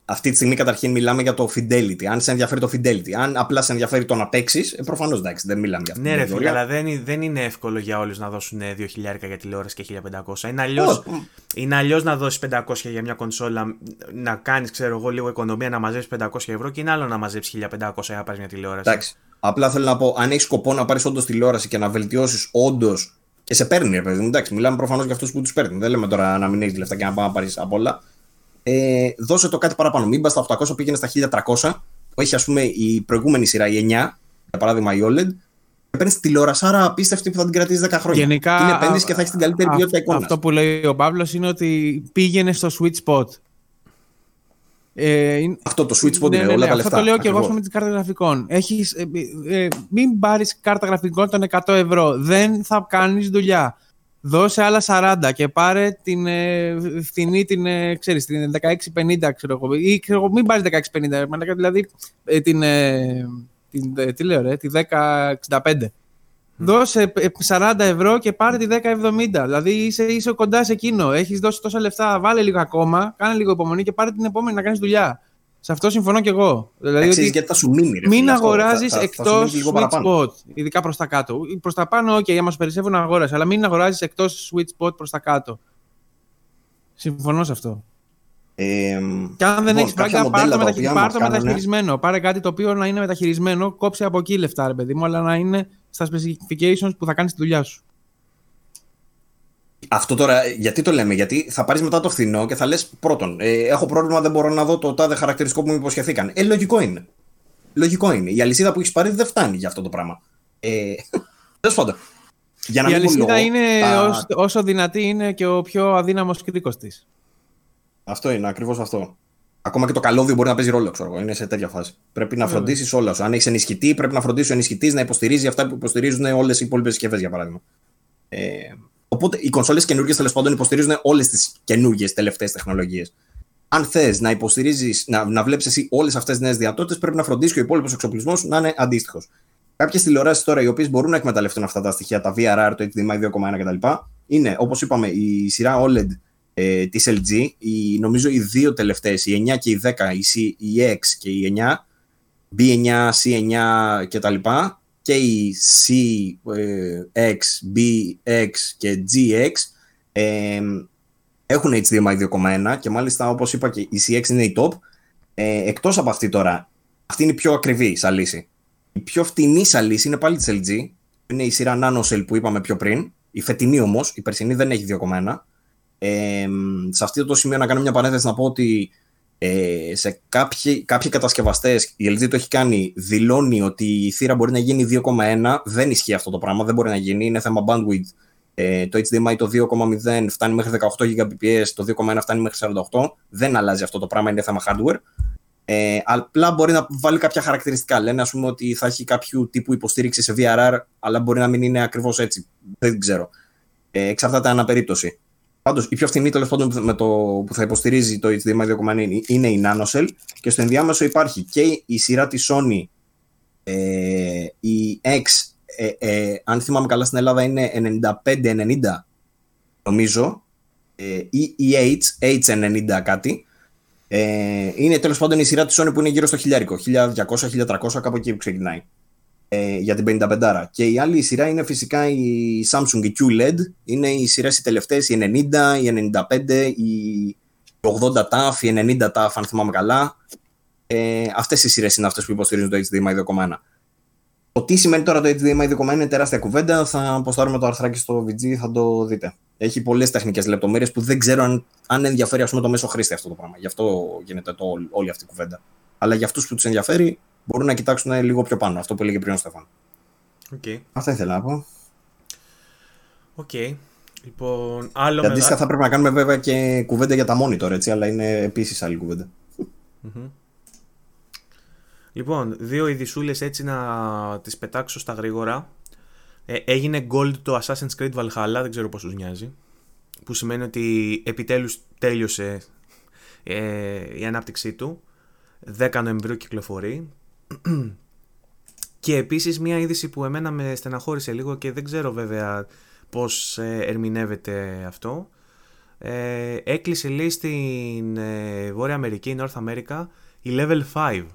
αυτή τη στιγμή καταρχήν μιλάμε για το fidelity. Αν σε ενδιαφέρει το fidelity, αν απλά σε ενδιαφέρει το να παίξεις, προφανώς εντάξει, δεν μιλάμε για αυτό. Ναι, ρε φίλε, αλλά δεν είναι εύκολο για όλους να δώσουν 2.000 για τηλεόραση και 1.500. Είναι αλλιώς να δώσεις 500 για μια κονσόλα, να κάνεις, ξέρω εγώ, λίγο οικονομία, να μαζέψεις 500 ευρώ, και είναι άλλο να μαζέψεις 1.500 για να πάρεις μια τηλεόραση. Εντάξει. Απλά θέλω να πω, αν έχεις σκοπό να πάρεις όντως τηλεόραση και να βελτιώσεις όντως. Και σε παίρνει, παιδί μου, εντάξει, μιλάμε προφανώς για αυτούς που τους παίρνουν. Δεν λέμε τώρα να μην έχεις λεφτά και να πάρεις απ' όλα. Δώσε το κάτι παραπάνω. Μην πας στα 800, πήγαινε στα 1300 που έχει, ας πούμε, η προηγούμενη σειρά, η 9, για παράδειγμα η OLED, και παίρνεις τηλεορασάρα απίστευτη που θα την κρατήσεις 10 χρόνια. Γενικά, την επένδυση και θα έχεις την καλύτερη ποιότητα εικόνας. Αυτό που λέει ο Παύλος είναι ότι πήγαινε στο sweet spot. Αυτό το sweet spot, όλα τα λεφτά. Αυτό το λέω και εγώ με την κάρτα γραφικών. Μην πάρεις κάρτα γραφικών των 100 ευρώ. Δεν θα κάνεις δουλειά. Δώσε άλλα 40 και πάρε την φθηνή, την 1650, ξέρω εγώ. Ή μην πάρεις 1650, δηλαδή τι λέω, τη 1065. Δώσε 40 ευρώ και πάρε τη 1070. Δηλαδή είσαι κοντά σε εκείνο. Έχεις δώσει τόσα λεφτά, βάλε λίγο ακόμα, κάνε λίγο υπομονή και πάρε την επόμενη να κάνεις δουλειά. Σε αυτό συμφωνώ και εγώ. Δηλαδή γιατί θα σου μείνει. Μην αγοράζεις εκτός sweet spot, ειδικά προς τα κάτω. Προς τα πάνω, OK, για να μας περισσεύουν αγόρες, αλλά μην αγοράζεις εκτός sweet spot προς τα κάτω. Συμφωνώ σε αυτό. Και αν δεν έχεις πράγματα, πάρ' το μεταχειρισμένο. Πάρε κάτι το οποίο να είναι μεταχειρισμένο, κόψε από εκεί λεφτά, ρε παιδί μου, αλλά να είναι στα specifications που θα κάνεις τη δουλειά σου. Αυτό τώρα γιατί το λέμε? Γιατί θα πάρεις μετά το φθηνό και θα λες πρώτον, έχω πρόβλημα, δεν μπορώ να δω το τάδε χαρακτηριστικό που μου υποσχεθήκαν. Λογικό είναι. Λογικό είναι. Η αλυσίδα που έχεις πάρει δεν φτάνει για αυτό το πράγμα. Τέλος πάντων. Η αλυσίδα είναι όσο δυνατή είναι και ο πιο αδύναμος κριτικός της. Αυτό είναι, ακριβώς αυτό. Ακόμα και το καλώδιο μπορεί να παίζει ρόλο, ξέρω. Είναι σε τέτοια φάση. Πρέπει να φροντίσεις όλα σου. Αν έχεις ενισχυτή, πρέπει να φροντίσεις ο ενισχυτής να υποστηρίζει αυτά που υποστηρίζουν όλες οι υπόλοιπες συσκευές, για παράδειγμα. Οπότε οι κονσόλες καινούργιες, τέλος πάντων, υποστηρίζουν όλες τις καινούργιες τελευταίες τεχνολογίες. Αν θες να υποστηρίζεις, να βλέπεις εσύ όλες αυτές τις νέες δυνατότητες, πρέπει να φροντίσεις και ο υπόλοιπος εξοπλισμός να είναι αντίστοιχος. Κάποιες τηλεοράσεις τώρα, οι οποίες μπορούν να εκμεταλλευτούν αυτά τα στοιχεία, τα VRR, το HDMI 2.1 κτλ., είναι, όπως είπαμε, η σειρά OLED της LG, νομίζω οι δύο τελευταίες, η 9 και η 10, η X και η 9, B9, C9 κτλ. Και η CX, BX και GX έχουν HDMI 2.1 και μάλιστα, όπως είπα, και η CX είναι η top. Εκτός από αυτή τώρα, αυτή είναι η πιο ακριβή σαν λύση. Η πιο φτηνή σαν λύση είναι πάλι της LG. Είναι η σειρά NanoCell που είπαμε πιο πριν. Η φετινή όμως, η περσινή δεν έχει 2.1. Σε αυτό το σημείο να κάνω μια παρένθεση να πω ότι σε κάποιοι κατασκευαστές, η LG το έχει κάνει, δηλώνει ότι η θύρα μπορεί να γίνει 2.1. Δεν ισχύει αυτό το πράγμα, δεν μπορεί να γίνει, είναι θέμα bandwidth. Το HDMI το 2.0 φτάνει μέχρι 18 Gbps, το 2.1 φτάνει μέχρι 48. Δεν αλλάζει αυτό το πράγμα, είναι θέμα hardware. Απλά μπορεί να βάλει κάποια χαρακτηριστικά. Λένε, ας πούμε, ότι θα έχει κάποιο τύπου υποστήριξη σε VRR, αλλά μπορεί να μην είναι ακριβώς έτσι. Δεν ξέρω. Εξαρτάται ανά περίπτωση. Πάντως, η πιο φθηνή, τέλος πάντων, με το που θα υποστηρίζει το HDMI 2.1 είναι η NanoCell, και στο ενδιάμεσο υπάρχει και η σειρά της Sony, η X, αν θυμάμαι καλά στην Ελλάδα είναι 95-90 νομίζω, ή η H90 κάτι. Είναι, τέλος πάντων, η σειρά της Sony που είναι γύρω στο 1200-1300, κάπου εκεί που ξεκινάει, για την 55. Και η άλλη σειρά είναι φυσικά η Samsung, η QLED. Είναι οι σειρές οι τελευταίες, οι 90, οι 95, οι 80 TAF, οι 90 TAF, αν θυμάμαι καλά. Αυτές οι σειρές είναι αυτές που υποστηρίζουν το HDMI 2.1. Το τι σημαίνει τώρα το HDMI 2.1 είναι τεράστια κουβέντα. Θα ποστάρουμε το αρθράκι στο VG, θα το δείτε. Έχει πολλές τεχνικές λεπτομέρειες που δεν ξέρω αν ενδιαφέρει, ας πούμε, το μέσο χρήστη αυτό το πράγμα. Γι' αυτό γίνεται όλη αυτή η κουβέντα. Αλλά για αυτούς που τους ενδιαφέρει, μπορούν να κοιτάξουν λίγο πιο πάνω. Αυτό που έλεγε πριν ο Στέφανο. Okay. Αυτά ήθελα να πω. Οκ. Okay. Λοιπόν, άλλο μετά. Αντίστοιχα θα πρέπει να κάνουμε βέβαια και κουβέντα για τα monitor, έτσι, αλλά είναι επίσης άλλη κουβέντα. Mm-hmm. Λοιπόν, δύο ειδισούλες έτσι να τις πετάξω στα γρήγορα. Έγινε gold το Assassin's Creed Valhalla, δεν ξέρω πώς τους νοιάζει. Που σημαίνει ότι επιτέλους τέλειωσε η ανάπτυξή του. 10 Νοεμβρίου κυκλοφορεί. Και επίσης μια είδηση που εμένα με στεναχώρησε λίγο και δεν ξέρω βέβαια πώς ερμηνεύεται αυτό. Έκλεισε λέει στην Βόρεια Αμερική, North America, η Level 5.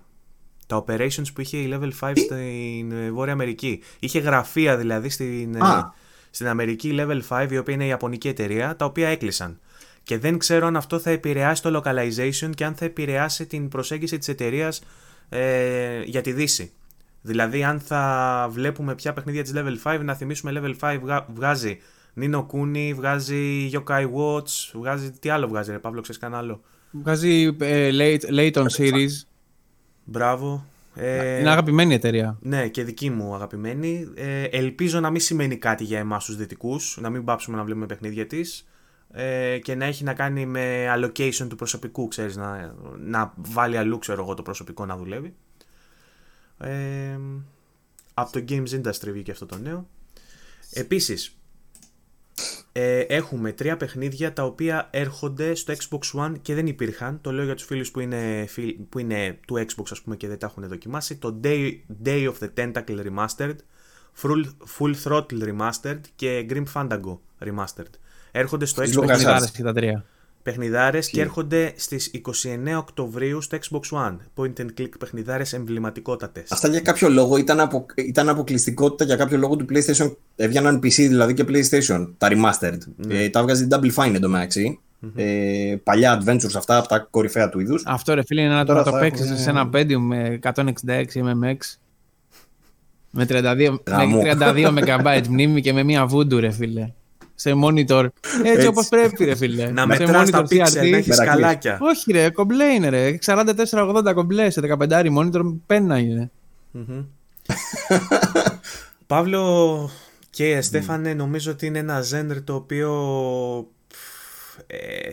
Τα operations που είχε η Level 5 στην Βόρεια Αμερική. Είχε γραφεία δηλαδή στην Αμερική, η Level 5, η οποία είναι η ιαπωνική εταιρεία, τα οποία έκλεισαν. Και δεν ξέρω αν αυτό θα επηρεάσει το localization και αν θα επηρεάσει την προσέγγιση της εταιρείας για τη Δύση. Δηλαδή αν θα βλέπουμε πια παιχνίδια της Level 5, να θυμίσουμε Level 5 βγάζει Nino Kuni, βγάζει Yokai Watch, βγάζει τι άλλο βγάζει, ρε Παύλο, ξέρεις κανένα άλλο? Βγάζει Layton Series. Μπράβο. Είναι αγαπημένη εταιρεία. Ναι, και δική μου αγαπημένη. Ελπίζω να μην σημαίνει κάτι για εμάς τους δυτικούς, να μην πάψουμε να βλέπουμε παιχνίδια της. Και να έχει να κάνει με allocation του προσωπικού, ξέρεις, να βάλει αλλού, ξέρω εγώ, το προσωπικό να δουλεύει. Από το Games Industry βγήκε αυτό το νέο. Επίσης, έχουμε 3 παιχνίδια τα οποία έρχονται στο Xbox One και δεν υπήρχαν. Το λέω για τους φίλους που είναι του Xbox, ας πούμε, και δεν τα έχουν δοκιμάσει. Το Day of the Tentacle Remastered, Full Throttle Remastered και Grim Fandango Remastered. Έρχονται στο Xbox. παιχνιδάρες και έρχονται στις 29 Οκτωβρίου στο Xbox One. Point and click παιχνιδάρες εμβληματικότατες. Αυτά για κάποιο λόγο ήταν αποκλειστικότητα για κάποιο λόγο του PlayStation. Έβγαιναν PC δηλαδή και PlayStation, τα remastered. Ναι. Τα έβγαζε Double Fine εντωμεταξύ. Mm-hmm. Παλιά adventures αυτά, από τα κορυφαία του είδους. Αυτό ρε φίλε είναι ένα τώρα το παίξεις σε ένα Pentium με 166 MMX. Με 32 MB μνήμη και με μια Voodoo ρε φίλε. Σε monitor. Έτσι όπως πρέπει ρε φίλε. Να μετράς τα pixel, να έχεις καλάκια. Όχι ρε, κομπλέ είναι ρε. 4480 κομπλέ σε 15 monitor, πένα είναι. Παύλο και Στέφανε, νομίζω ότι είναι ένα ζέντρ το οποίο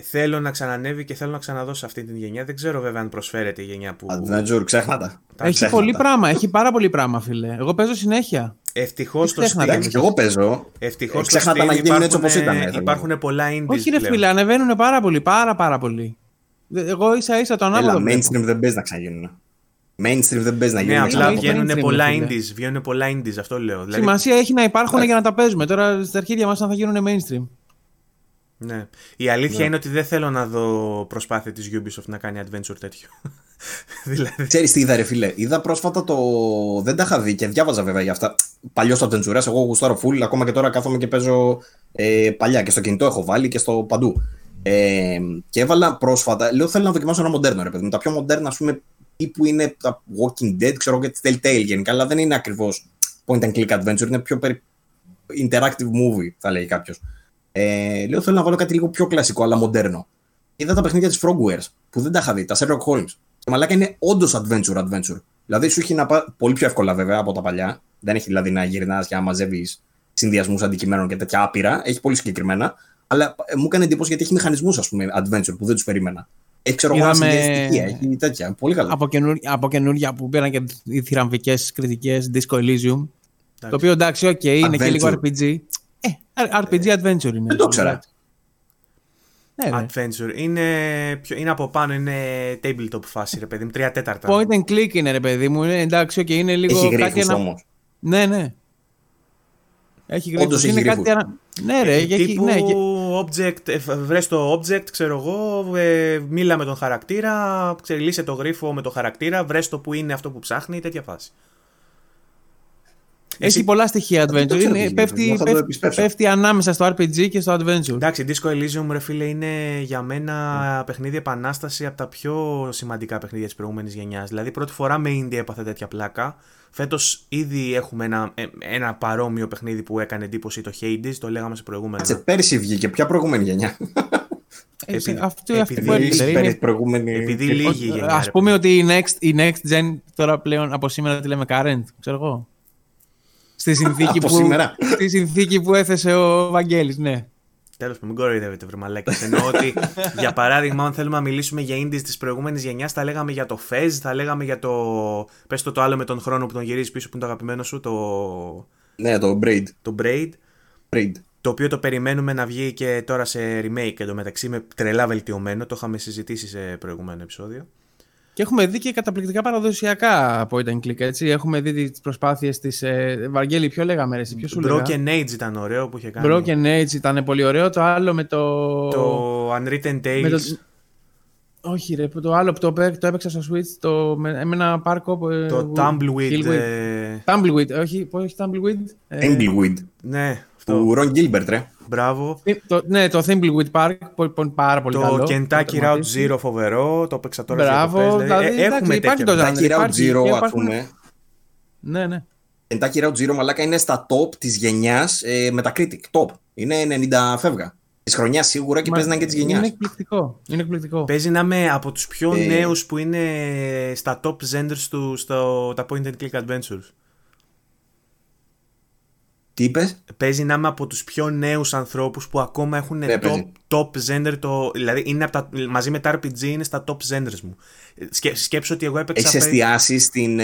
θέλω να ξανανεύει και θέλω να ξαναδώσω αυτή την γενιά. Δεν ξέρω βέβαια αν προσφέρεται η γενιά που. Adventure, ξέχνα τα. Έχει πολύ πράγμα, έχει πάρα πολύ πράγμα φίλε. Εγώ παίζω συνέχεια. Ευτυχώς το Steam. Εντάξει, και εγώ παίζω. Ευτυχώς το Steam να γίνουν έτσι όπως ήταν. Υπάρχουν πολλά indies. Όχι ρε φίλε, ανεβαίνουν πάρα πολύ, πάρα πολύ. Εγώ ίσα ίσα το ανάποδο. Mainstream δεν πες να ξαναγίνουν. Mainstream δεν πες να γίνουν. Ναι, απλά βγαίνουν πολλά indies, αυτό λέω. Σημασία έχει να υπάρχουν για να τα παίζουμε. Τώρα στα αρχίδια μας αν θα γίνουν mainstream. Ναι. Η αλήθεια είναι ότι δεν θέλω να δω προσπάθεια της Ubisoft να κάνει adventure τέτοιο. Δηλαδή... Ξέρεις τι είδα ρε φίλε, είδα πρόσφατα το... Δεν τα είχα δει και διάβαζα βέβαια για αυτά. Παλιός adventure, εγώ γουστάρω full, ακόμα και τώρα κάθομαι και παίζω παλιά. Και στο κινητό έχω βάλει και στο παντού. Και έβαλα πρόσφατα, λέω θέλω να δοκιμάσω ένα μοντέρνο ρε παιδί μου. Τα πιο μοντέρνα ας πούμε ή που είναι τα Walking Dead, ξέρω και Telltale γενικά. Αλλά δεν είναι ακριβώς point and click adventure, είναι πιο interactive movie θα λέει κάποιος. Λέω θέλω να βάλω κάτι λίγο πιο κλασικό αλλά μοντέρνο. Είδα τα παιχνίδια της Frogwares που δεν τα είχα δει, τα Sherlock Holmes. Και μαλάκα είναι όντως adventure. Δηλαδή σου έχει να πάει πολύ πιο εύκολα βέβαια από τα παλιά. Δεν έχει δηλαδή να γυρνάς και να μαζεύεις συνδυασμούς αντικειμένων και τέτοια άπειρα. Έχει πολύ συγκεκριμένα. Αλλά μου έκανε εντύπωση γιατί έχει μηχανισμούς ας πούμε adventure που δεν τους περίμενα. Έχει ξέρω εγώ στοιχεία, έχει τέτοια. Πολύ καλά. Από καινούργια που πήραν και οι θηραμβικές κριτικές, Disco Elysium. Το οποίο εντάξει, οκ, είναι και λίγο RPG. RPG adventure είναι. Δεν το ξέρα. Adventure. Είναι από πάνω, είναι tabletop φάση ρε παιδί μου, 3/4. Point and click είναι ρε παιδί μου, εντάξει και είναι λίγο. Έχει γρίφους ένα... όμως. Ναι, ναι. Έχει γρίφους. Όντως είναι κάτι ανα... Ναι ρε, έχει τύπου ναι, object, βρες το object, ξέρω εγώ, μίλα με τον χαρακτήρα, λύσε το γρίφο με τον χαρακτήρα, βρες το που είναι αυτό που ψάχνει, τέτοια φάση. Έχει πολλά στοιχεία adventure. Είναι, πέφτει ανάμεσα στο RPG και στο adventure. Εντάξει, Disco Elysium ρε φίλε είναι για μένα παιχνίδι επανάσταση από τα πιο σημαντικά παιχνίδια της προηγούμενης γενιάς. Δηλαδή πρώτη φορά με indie έπαθε τέτοια πλάκα. Φέτος ήδη έχουμε ένα παρόμοιο παιχνίδι που έκανε εντύπωση, το Hades, το λέγαμε σε προηγούμενα. Σε πέρσι βγήκε, ποια προηγούμενη γενιά. Επειδή λίγη γενιά. Ας πούμε ότι η next gen τώρα πλέον από σήμερα τη λέμε current, ξέρω εγώ. Στη συνθήκη που έθεσε ο Βαγγέλης, ναι. Τέλος που μην κοροϊδεύετε βρε μαλάκες. Εννοώ ότι για παράδειγμα, αν θέλουμε να μιλήσουμε για indies της προηγούμενης γενιάς, θα λέγαμε για το Fez, θα λέγαμε για το. Πες το άλλο με τον χρόνο που τον γυρίζεις πίσω που είναι το αγαπημένο σου, το. Ναι, το Braid. Το Braid. Το οποίο το περιμένουμε να βγει και τώρα σε remake εντωμεταξύ, με τρελά βελτιωμένο. Το είχαμε συζητήσει σε προηγούμενο επεισόδιο. Και έχουμε δει και καταπληκτικά παραδοσιακά point and click, έτσι. Έχουμε δει τις προσπάθειες της Βαγγέλη, ποιο λέγαμε ρε, ποιο σου λέγα. Broken Age ήταν ωραίο που είχε κάνει. Broken Age ήταν πολύ ωραίο, το άλλο με το... Το Unwritten Tales. Όχι ρε, το άλλο που το έπαιξα στο Switch, με ένα πάρκο... Το Tumbleweed. Tumbleweed, όχι Tumbleweed. Tumbleweed. Ναι. Του Ron Gilbert, ρε. Μπράβο. Ναι, το Thimbleweed Park, πάρα πολύ καλό. Το Kentucky Route Zero φοβερό, το έπαιξα τώρα. Μπράβο, δηλαδή, έχουμε τέτοια. Kentucky Route Zero, ας πούμε. Ναι, ναι. Kentucky Route Zero, μαλάκα, είναι στα top της γενιάς Metacritic, top. Είναι 90 φεύγα. Της χρονιάς σίγουρα και παίζει να είναι και της γενιάς. Είναι εκπληκτικό. Παίζει να είμαι από τους πιο νέους που είναι στα top zenders του, τα Point and Click Adventures. Παίζει να είμαι από τους πιο νέους ανθρώπους που ακόμα έχουν top gender. Δηλαδή είναι από τα, μαζί με τα RPG είναι στα top genders μου. Σκέψω ότι εγώ έπαιξα. Έχεις εστιάσει στην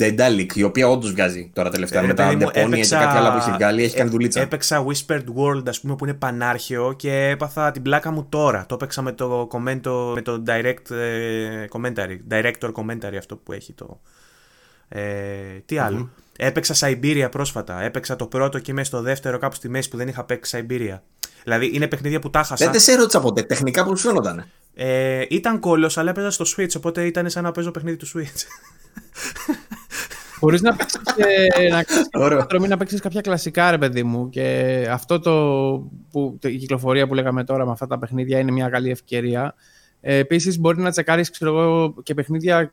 Daedalic, η οποία όντως βγάζει τώρα τελευταία. Μετά την Deponia και κάτι άλλο που έχει βγάλει, έχει κάνει δουλίτσα. Έπαιξα Whispered World, ας πούμε, που είναι πανάρχαιο και έπαθα την πλάκα μου τώρα. Το έπαιξα με το, director commentary αυτό που έχει το. Τι άλλο. Έπαιξα Siberia πρόσφατα. Έπαιξα το πρώτο και είμαι στο δεύτερο, κάπου στη μέση που δεν είχα παίξει Siberia. Δηλαδή είναι παιχνίδια που τα χάσα. Δεν σε ρώτησα ποτέ. Τεχνικά που σου φαίνονταν. Ήταν κόλλος, αλλά έπαιζα στο Switch. Οπότε ήταν σαν να παίζω παιχνίδι του Switch. Χωρίς να παίξεις να παίξεις κάποια κλασικά, ρε παιδί μου. Και αυτό η κυκλοφορία που λέγαμε τώρα με αυτά τα παιχνίδια είναι μια καλή ευκαιρία. Επίσης μπορεί να τσεκάρεις και παιχνίδια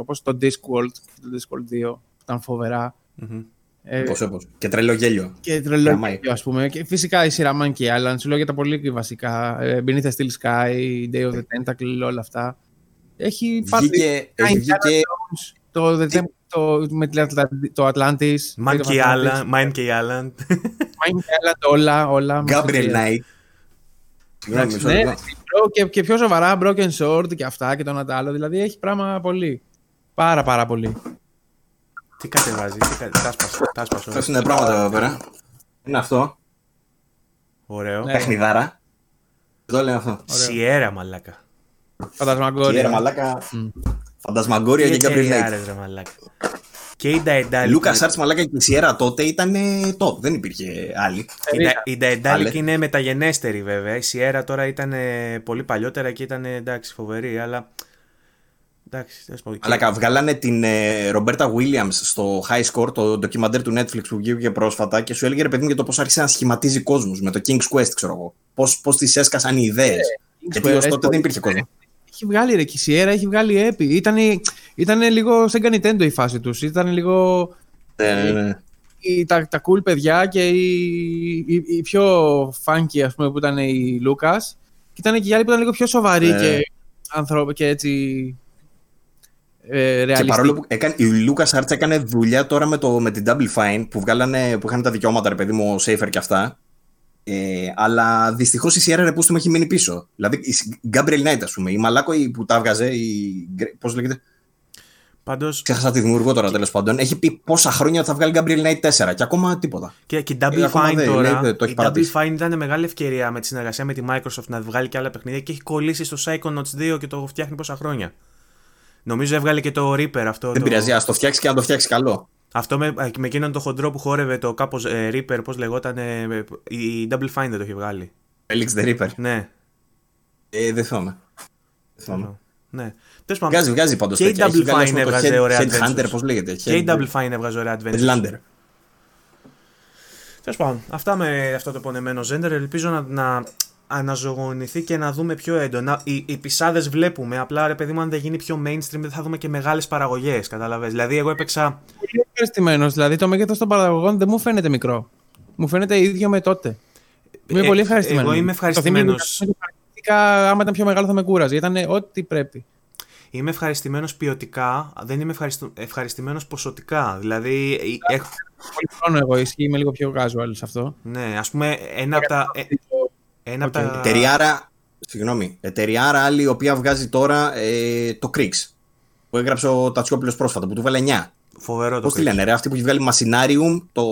όπως το Discworld, το Discworld 2, που ήταν φοβερά. Mm-hmm. Πώς. Και τρελογέλιο. Και τρελογέλιο, ας πούμε. Και φυσικά η σειρά Monkey Island, σου λέω για τα πολύ βασικά. Beneath the Steel Sky, Day of the Tentacle, όλα αυτά. Έχει πάθει. Βγήκε το Atlantis. Monkey Island. Monkey Island, όλα. Gabriel Knight. Ναι, και πιο σοβαρά, Broken Sword και αυτά και το ένα τα άλλο. Δηλαδή έχει πράγμα πολύ. Πάρα πάρα πολύ. Τι κατεβάζει, τάσπασε. Αυτά είναι πράγματα εδώ πέρα. Είναι αυτό. Ωραίο. Παιχνιδάρα. Εδώ λέει αυτό. Σιέρα μαλάκα. Φαντασμαγκόρια. Σιέρα μαλάκα. Φαντασμαγκόρια και Gabriel Knight. Και η Daedalic. Lucas Arts μαλάκα και η Sierra τότε ήταν top, δεν υπήρχε άλλη. Η Daedalic είναι μεταγενέστερη βέβαια. Η Sierra τώρα ήταν πολύ παλιότερα και ήταν εντάξει φοβερή, αλλά. Αλλά βγάλανε την Ρομπέρτα Williams στο High Score, το ντοκιμαντέρ του Netflix που βγήκε πρόσφατα και σου έλεγε ρε παιδί μου για το πώς άρχισε να σχηματίζει κόσμους με το King's Quest, ξέρω εγώ. Πώς τις έσκασαν οι ιδέες. Γιατί ως τότε δεν υπήρχε κόσμο. Έχει βγάλει ρε Κισιέρα, έχει βγάλει Epi. Ήτανε λίγο σαν Nintendo η φάση τους. Ήτανε λίγο. Τα cool παιδιά και οι πιο funky, ας πούμε, που ήταν η Lucas. Και ήτανε και οι άλλοι που ήταν λίγο πιο σοβαροί και έτσι. Και παρόλο που η Lucas Arts έκανε δουλειά τώρα με την Double Fine που είχαν τα δικαιώματα, ρε παιδί μου, Safer και αυτά. Αλλά δυστυχώς η Sierra Repustum έχει μείνει πίσω. Δηλαδή η Gabriel Knight, ας πούμε, η Μαλάκο που τα έβγαζε, πώς λέγεται. Πάντως. Ξέχασα τη δημιουργό τώρα τέλος πάντων. Έχει πει πόσα χρόνια θα βγάλει Gabriel Knight 4 και ακόμα τίποτα. Και η Double Fine τώρα. Η Double Fine ήταν μεγάλη ευκαιρία με τη συνεργασία με τη Microsoft να βγάλει και άλλα παιχνίδια και έχει κολλήσει στο Psychonauts 2 και το φτιάχνει πόσα χρόνια. Νομίζω έβγαλε και το Reaper αυτό. Δεν πειράζει, ας το φτιάξει και αν το φτιάξει καλό. Αυτό με εκείνον το χοντρό που χόρευε το κάπως Reaper, πώς λεγόταν. Η Double Fine δεν το έχει βγάλει. Felix the Reaper. Ναι. Δεν θυμάμαι. Ναι. Βγάζει πάντως τέτοια. Και η Double Fine έβγαζε ωραία adventure. Πώς λέγεται. Και η Double Fine έβγαζε ωραία adventure. Τέλος πάντων, αυτά με αυτό το πονεμένο Zender. Ελπίζω να αναζωογονηθεί και να δούμε πιο έντονα. Οι πισάδες βλέπουμε. Απλά ρε παιδί μου, αν δεν γίνει πιο mainstream, δεν θα δούμε και μεγάλες παραγωγές. Καταλαβες. Δηλαδή, εγώ έπαιξα. Πολύ ευχαριστημένος. Δηλαδή, το μέγεθος των παραγωγών δεν μου φαίνεται μικρό. Μου φαίνεται ίδιο με τότε. Είμαι πολύ ευχαριστημένος. Εγώ είμαι ευχαριστημένος. Άμα ήταν πιο μεγάλο, θα με κούραζε. Ήταν ό,τι πρέπει. Είμαι ευχαριστημένος ποιοτικά. Δεν είμαι ευχαριστημένος ποσοτικά. Δηλαδή. Πολύ χρόνο εγώ. Είμαι λίγο πιο casual σε αυτό. Ναι, ας πούμε, ένα από τα. Εταιρεία άλλη η οποία βγάζει τώρα το Crix που έγραψε ο Τατσιόπουλος πρόσφατα που του βάλε 9. Φοβερό το Crix. Πώς τη λένε ρε, αυτή που έχει βγάλει Machinarium, το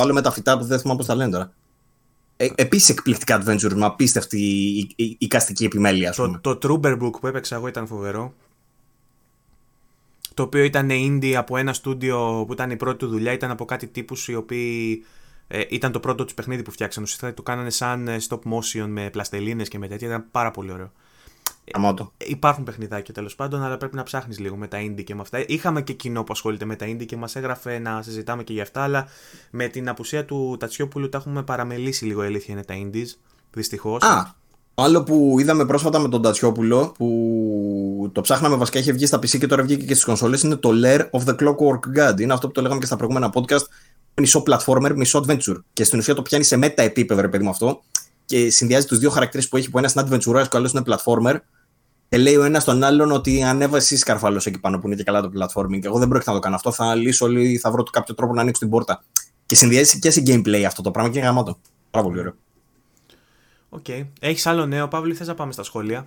άλλο με τα φυτά που δεν θυμάμαι πώς τα λένε τώρα. Επίσης εκπληκτικά adventure, μα απίστευτη η εικαστική επιμέλεια. Το Trooberbrook που έπαιξα εγώ ήταν φοβερό. Το οποίο ήταν indie από ένα στούντιο που ήταν η πρώτη του δουλειά, ήταν από κάτι τύπους οι οποίοι. Ήταν το πρώτο τους παιχνίδι που φτιάξαν. Ουσιαστικά το κάνανε σαν stop motion με πλαστελίνες και με τέτοια. Ήταν πάρα πολύ ωραίο. Υπάρχουν παιχνιδάκια τέλος πάντων, αλλά πρέπει να ψάχνεις λίγο με τα indie και με αυτά. Είχαμε και κοινό που ασχολείται με τα indie και μας έγραφε να συζητάμε και για αυτά, αλλά με την απουσία του Τατσιόπουλου τα έχουμε παραμελήσει λίγο. Η αλήθεια είναι τα indies. Δυστυχώς. Το άλλο που είδαμε πρόσφατα με τον Τατσιόπουλο, που το ψάχναμε βασικά, είχε βγει στα PC και τώρα βγήκε και στις κονσόλες, είναι το Lair of the Clockwork God. Είναι αυτό που το λέγαμε και στα προηγούμενα podcast. Μισό platformer, μισό adventure. Και στην ουσία το πιάνει σε μέτα επίπεδο, ρε παιδί μου, αυτό. Και συνδυάζει τους δύο χαρακτήρες που έχει, που ένας είναι adventure, ο άλλος είναι platformer. Και λέει ο ένας τον άλλον ότι ανέβα εσύ σκαρφαλός εκεί πάνω που είναι και καλά το platforming. Εγώ δεν πρόκειται να το κάνω αυτό. Θα λύσω όλοι, θα βρω κάποιο τρόπο να ανοίξω την πόρτα. Και συνδυάζει και σε gameplay αυτό το πράγμα και είναι γαμάτο. Πάρα πολύ ωραίο. Οκ. Έχεις άλλο νέο, Παύλη, θες να πάμε στα σχόλια?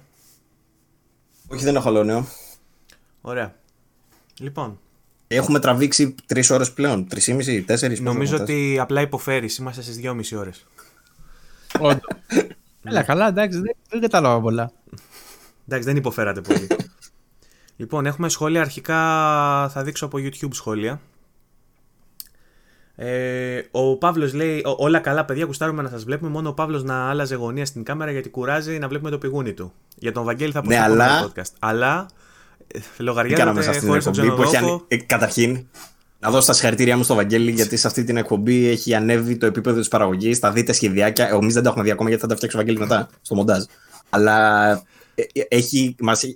Όχι, δεν έχω άλλο νέο. Ωραία. Λοιπόν. Έχουμε τραβήξει 3 ώρες πλέον, 3,5-4. Νομίζω ότι απλά υποφέρεις, είμαστε στις 2,5 ώρες. Όντως. Έλα καλά, εντάξει, δεν κατάλαβα πολλά. Εντάξει, δεν υποφέρατε πολύ. Λοιπόν, έχουμε σχόλια αρχικά, θα δείξω από YouTube σχόλια. Ο Παύλος λέει: όλα καλά, παιδιά, κουστάρουμε να σας βλέπουμε. Μόνο ο Παύλος να άλλαζε γωνία στην κάμερα γιατί κουράζει να βλέπουμε το πηγούνι του. Για τον Βαγγέλη θα πούμε στο podcast. Αλλά λογαριάζεται χωρίς τον ξενοδόχο. Καταρχήν, να δώσω τα συγχαρητήριά μου στο Βαγγέλη, γιατί σε αυτή την εκπομπή έχει ανέβει το επίπεδο της παραγωγής. Θα δείτε σχεδιάκια. Εμείς δεν τα έχουμε δει ακόμα, γιατί θα τα φτιάξει ο Βαγγέλης μετά στο μοντάζ. Αλλά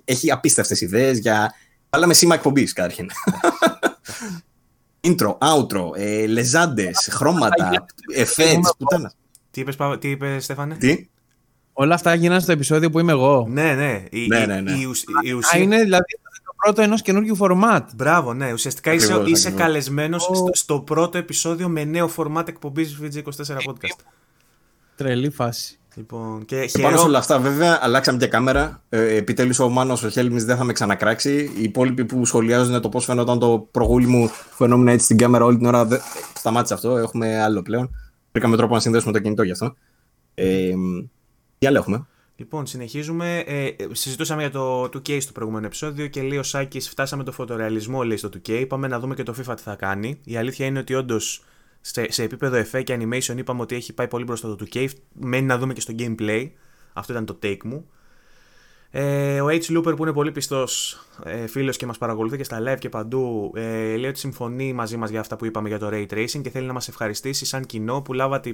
έχει απίστευτες ιδέες για. Βάλαμε σήμα εκπομπής καταρχήν. Intro, outro, λεζάντες, χρώματα, εφέτς, πουτάνα. Τι είπες, Στέφανε? Τι? Όλα αυτά έγιναν στο επεισόδιο που είμαι εγώ. Ναι. Η ουσία είναι δηλαδή το πρώτο ενός καινούργιου φορμάτ. Μπράβο, ναι. Ουσιαστικά είσαι καλεσμένος στο πρώτο επεισόδιο με νέο φορμάτ εκπομπής VG24 podcast. Τρελή φάση. Λοιπόν, πάνω σε όλα αυτά, βέβαια, αλλάξαμε και κάμερα. Επιτέλους, ο Μάνος, ο Χέλμης δεν θα με ξανακράξει. Οι υπόλοιποι που σχολιάζουν το πώς φαινόταν το προγούλι μου, φαινόμουν έτσι στην κάμερα όλη την ώρα. Σταμάτησε αυτό. Έχουμε άλλο πλέον. Βρήκαμε τρόπο να συνδέσουμε το κινητό γι' αυτό. Τι άλλο έχουμε? Λοιπόν, συνεχίζουμε. Συζητούσαμε για το 2K στο προηγούμενο επεισόδιο και λέει ο Σάκης: φτάσαμε το φωτορεαλισμό, λέει, στο 2K. Πάμε να δούμε και το FIFA τι θα κάνει. Η αλήθεια είναι ότι όντως. Σε επίπεδο εφέ και animation είπαμε ότι έχει πάει πολύ μπροστά το 2K. Μένει να δούμε και στο gameplay. Αυτό ήταν το take μου. Ο H-Looper, που είναι πολύ πιστός φίλος και μας παρακολουθεί και στα live και παντού, λέει ότι συμφωνεί μαζί μας για αυτά που είπαμε για το Ray Tracing και θέλει να μας ευχαριστήσει σαν κοινό που λάβατε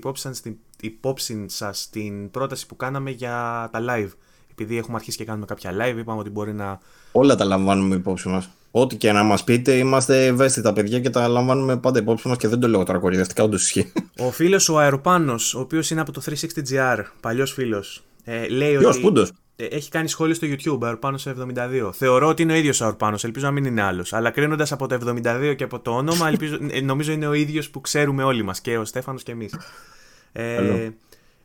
υπόψη σας την πρόταση που κάναμε για τα live. Επειδή έχουμε αρχίσει και κάνουμε κάποια live, είπαμε ότι μπορεί να... Όλα τα λαμβάνουμε υπόψη μας. Ό,τι και να μας πείτε, είμαστε ευαίσθητα παιδιά και τα λαμβάνουμε πάντα υπόψη μας και δεν το λέω τώρα κορυδευτικά, όντως ισχύει. Ο φίλος ο Αεροπάνος, ο οποίος είναι από το 360GR, παλιός φίλος, λέει ποιος, ότι πούντος? Έχει κάνει σχόλιο στο YouTube, Αεροπάνος 72. Θεωρώ ότι είναι ο ίδιος ο Αεροπάνος, ελπίζω να μην είναι άλλος. Αλλά κρίνοντας από το 72 και από το όνομα, νομίζω είναι ο ίδιος που ξέρουμε όλοι μας, και ο Στέφανος και εμείς.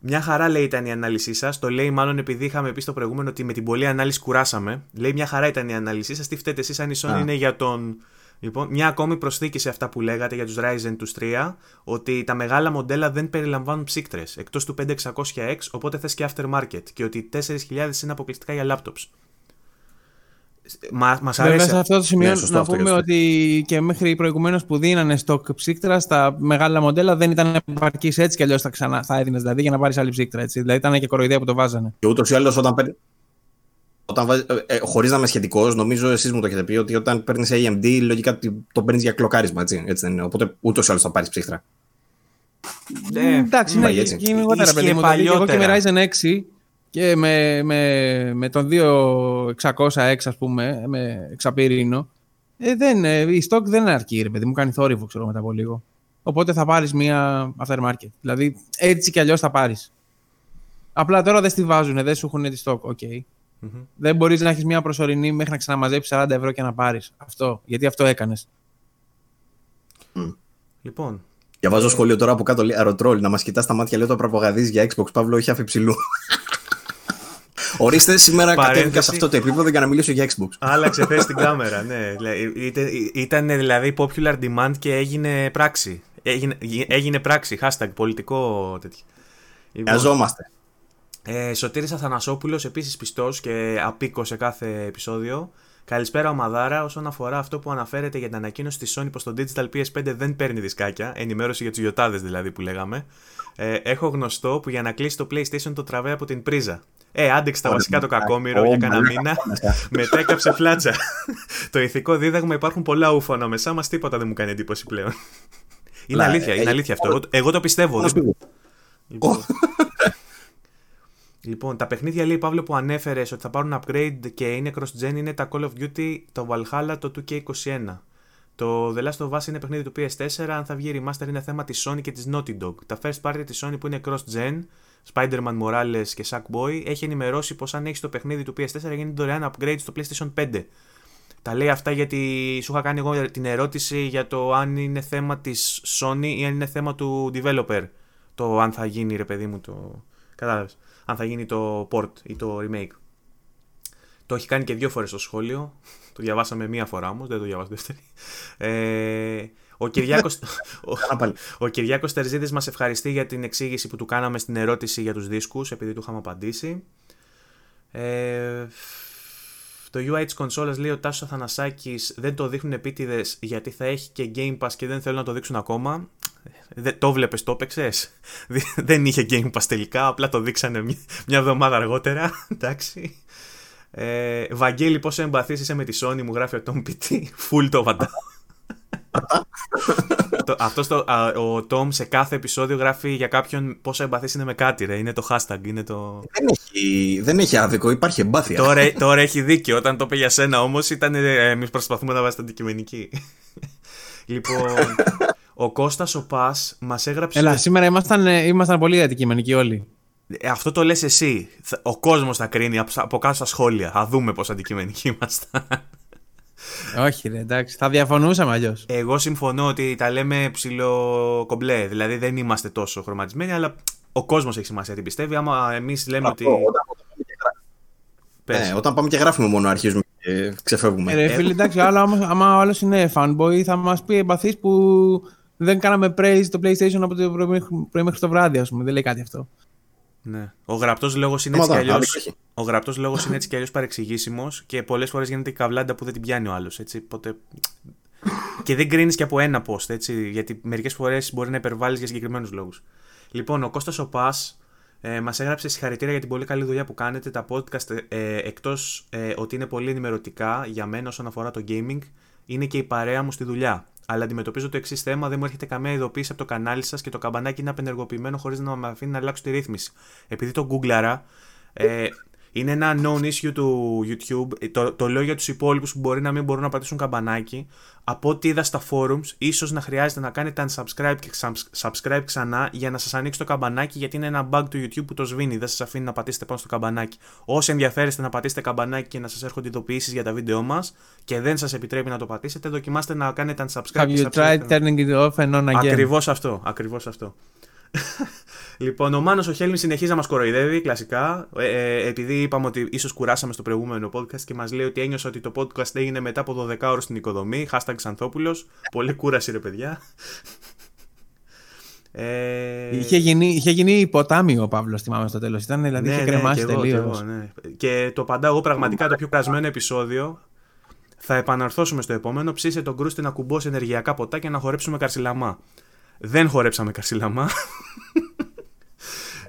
Μια χαρά, λέει, ήταν η ανάλυση σας. Το λέει μάλλον επειδή είχαμε πει στο προηγούμενο ότι με την πολλή ανάλυση κουράσαμε. Λέει: μια χαρά ήταν η ανάλυση σας. Τι φταίτε εσείς, αν η Sony είναι για τον. Λοιπόν, μια ακόμη προσθήκη σε αυτά που λέγατε για τους Ryzen τους 3, ότι τα μεγάλα μοντέλα δεν περιλαμβάνουν ψύκτρες εκτός του 5600X, οπότε θες και aftermarket. Και ότι 4.000 είναι αποκλειστικά για laptops. Μας αρέσει. Βέβαια, σε αυτό το σημείο να πούμε ότι και μέχρι προηγουμένως που δίνανε στοκ ψύκτρα στα μεγάλα μοντέλα δεν ήταν επαρκής, έτσι κι αλλιώς θα έδινες δηλαδή για να πάρεις άλλη ψύκτρα. Έτσι. Δηλαδή ήταν και κοροϊδία που το βάζανε. Και ούτως ή άλλως χωρίς να είμαι σχετικός, νομίζω εσείς μου το έχετε πει ότι όταν παίρνεις AMD λογικά το παίρνεις για κλοκάρισμα. Έτσι δεν είναι. Οπότε ούτως ή άλλως θα πάρεις ψύκτρα. Ναι, εντάξει, είναι λιγότερα παιδί μου. Εγώ και με Ryzen 6. Και με τον 2600X, ας πούμε, με εξαπειρίνο, η stock δεν αρκεί, ρε παιδί μου, κάνει θόρυβο, ξέρω, μετά από λίγο. Οπότε θα πάρεις μία aftermarket. Δηλαδή, έτσι κι αλλιώς θα πάρεις. Απλά τώρα δεν στη βάζουν, δεν σου έχουν τη stock, okay. Mm-hmm. Δεν μπορείς να έχεις μία προσωρινή μέχρι να ξαναμαζέψεις 40 ευρώ και να πάρεις. Αυτό, γιατί αυτό έκανες. Mm. Λοιπόν... Διαβάζω σχολείο τώρα από κάτω, λέει, αεροτρόλ, να μας κοιτάς τα μάτια, λέει, το προπαγαδείς για Xbox, Παύλο, έχει αφιψηλού. Ορίστε, σήμερα κατέβηκα σε αυτό το επίπεδο για να μιλήσω για Xbox. Άλλαξε θέση την κάμερα, ναι. Ήταν δηλαδή popular demand και έγινε πράξη. Έγινε πράξη, hashtag πολιτικό τέτοιο. Χρειαζόμαστε. Σωτήρης Αθανασόπουλος, επίσης πιστός και απίκο σε κάθε επεισόδιο. Καλησπέρα, ομαδάρα. Όσον αφορά αυτό που αναφέρεται για την ανακοίνωση της Sony πως το Digital PS5 δεν παίρνει δισκάκια, ενημέρωση για τους γιοτάδες δηλαδή που λέγαμε, έχω γνωστό που για να κλείσει το PlayStation το τραβάει από την πρίζα. Άντεξε τα βασικά το κακόμοιρο για κανένα μήνα, μετά έκαψε φλάτσα. Το ηθικό δίδαγμα, υπάρχουν πολλά ούφα ανάμεσά μας, τίποτα δεν μου κάνει εντύπωση πλέον. Είναι αλήθεια αυτό. Εγώ το πιστεύω. Λοιπόν, τα παιχνίδια, λέει, Παύλο, που ανέφερες ότι θα πάρουν upgrade και είναι cross-gen είναι τα Call of Duty, το Valhalla, το 2K21. Το The Last of Us είναι παιχνίδι του PS4, αν θα βγει remaster είναι θέμα της Sony και της Naughty Dog. Τα first party της Sony που είναι cross-gen, Spider-Man Morales και Sackboy, έχει ενημερώσει πως αν έχεις το παιχνίδι του PS4 γίνεται δωρεάν upgrade στο PlayStation 5. Τα λέει αυτά γιατί σου είχα κάνει εγώ την ερώτηση για το αν είναι θέμα της Sony ή αν είναι θέμα του developer. Το αν θα γίνει, ρε παιδί μου, το... Κατάλαβες. Αν θα γίνει το port ή το remake. Το έχει κάνει και δύο φορές στο σχόλιο. Το διαβάσαμε μία φορά όμως, δεν το διαβάσαμε δεύτερη. Ο Κυριάκος Τερζίδης μας ευχαριστεί για την εξήγηση που του κάναμε στην ερώτηση για τους δίσκους, επειδή του είχαμε απαντήσει. Το UI της κονσόλας, λέει ο Τάσος Αθανασάκης, δεν το δείχνουν επίτηδες γιατί θα έχει και Game Pass και δεν θέλουν να το δείξουν ακόμα. Το βλέπες, το έπαιξες. Δεν είχε Game Pass τελικά, απλά το δείξανε μια εβδομάδα αργότερα. Εντάξει. Βαγγέλη, πόσο εμπαθείς είσαι με τη Sony, μου γράφει ο Tom PT. Full το βαντά. Ο Tom σε κάθε επεισόδιο γράφει για κάποιον πόσο εμπαθείς είναι με κάτι, ρε. Είναι το hashtag, είναι το... Δεν έχει άδικο, υπάρχει εμπάθεια. Τώρα έχει δίκιο, όταν το είπε για σένα όμως ήταν εμείς προσπαθούμε να βάζετε αντικειμενική. Λοιπόν... Ο Κώστας ο Πας μας έγραψε... Έλα, σήμερα ήμασταν πολύ αντικειμενικοί όλοι. Αυτό το λες εσύ. Ο κόσμος θα κρίνει από κάτω στα σχόλια. Θα δούμε πώς αντικειμενικοί ήμασταν. Όχι, ρε, εντάξει. Θα διαφωνούσαμε αλλιώς. Εγώ συμφωνώ ότι τα λέμε ψιλοκομπλέ. Δηλαδή δεν είμαστε τόσο χρωματισμένοι, αλλά ο κόσμος έχει σημασία τι πιστεύει. Άμα εμείς λέμε ότι... Όταν πάμε και γράφουμε μόνο αρχίζουμε. Ξεφεύγουμε. Φίλοι, εντάξει, αλλά άμα ο άλλος είναι fanboy θα μας πει εμπαθείς που δεν κάναμε praise το PlayStation από το πρωί μέχρι το βράδυ, ας πούμε. Δεν λέει κάτι αυτό. Ναι. Ο γραπτός λόγος είναι έτσι κι αλλιώς παρεξηγήσιμος και πολλές φορές γίνεται η καβλάντα που δεν την πιάνει ο άλλος. Έτσι, ποτέ... και δεν κρίνεις και από ένα post, έτσι, γιατί μερικές φορές μπορεί να υπερβάλλεις για συγκεκριμένους λόγους. Λοιπόν, ο Κώστας ο Πας μας έγραψε συγχαρητήρια για την πολύ καλή δουλειά που κάνετε. Τα podcast εκτός ότι είναι πολύ ενημερωτικά για μένα όσον αφορά το gaming, είναι και η παρέα μου στη δουλειά. Αλλά αντιμετωπίζω το εξής θέμα: δεν μου έρχεται καμία ειδοποίηση από το κανάλι σας και το καμπανάκι είναι απενεργοποιημένο χωρίς να με αφήνει να αλλάξω τη ρύθμιση. Επειδή το Googleαρα, είναι ένα known issue του YouTube. Το λέω για τους υπόλοιπους που μπορεί να μην μπορούν να πατήσουν καμπανάκι. Από ό,τι είδα στα forums, ίσως να χρειάζεται να κάνετε unsubscribe και subscribe ξανά για να σας ανοίξει το καμπανάκι, γιατί είναι ένα bug του YouTube που το σβήνει. Δεν σας αφήνει να πατήσετε πάνω στο καμπανάκι. Όσοι ενδιαφέρεστε να πατήσετε καμπανάκι και να σας έρχονται ειδοποιήσεις για τα βίντεο μας και δεν σας επιτρέπει να το πατήσετε, δοκιμάστε να κάνετε unsubscribe. Have you tried turning it off and on again? Ακριβώς αυτό. Λοιπόν, ο Μάνος ο Χέλμης συνεχίζει να μας κοροϊδεύει κλασικά, επειδή είπαμε ότι ίσως κουράσαμε στο προηγούμενο podcast και μας λέει ότι ένιωσε ότι το podcast έγινε μετά από 12 ώρες στην οικοδομή. Hashtag Ξανθόπουλος. Πολύ κούραση, ρε παιδιά. Είχε γίνει ποτάμι ο Παύλος, θυμάμαι, στο τέλος. Ήταν, δηλαδή, είχε κρεμάσει τελείως. Και το παντάω εγώ πραγματικά το πιο κουρασμένο επεισόδιο. Θα επαναρθώσουμε στο επόμενο. Ψήσε τον Κρούστη να κουμπώσει ενεργειακά ποτά και να χορέψουμε καρσιλαμά. Δεν χορέψαμε καρσιλαμά.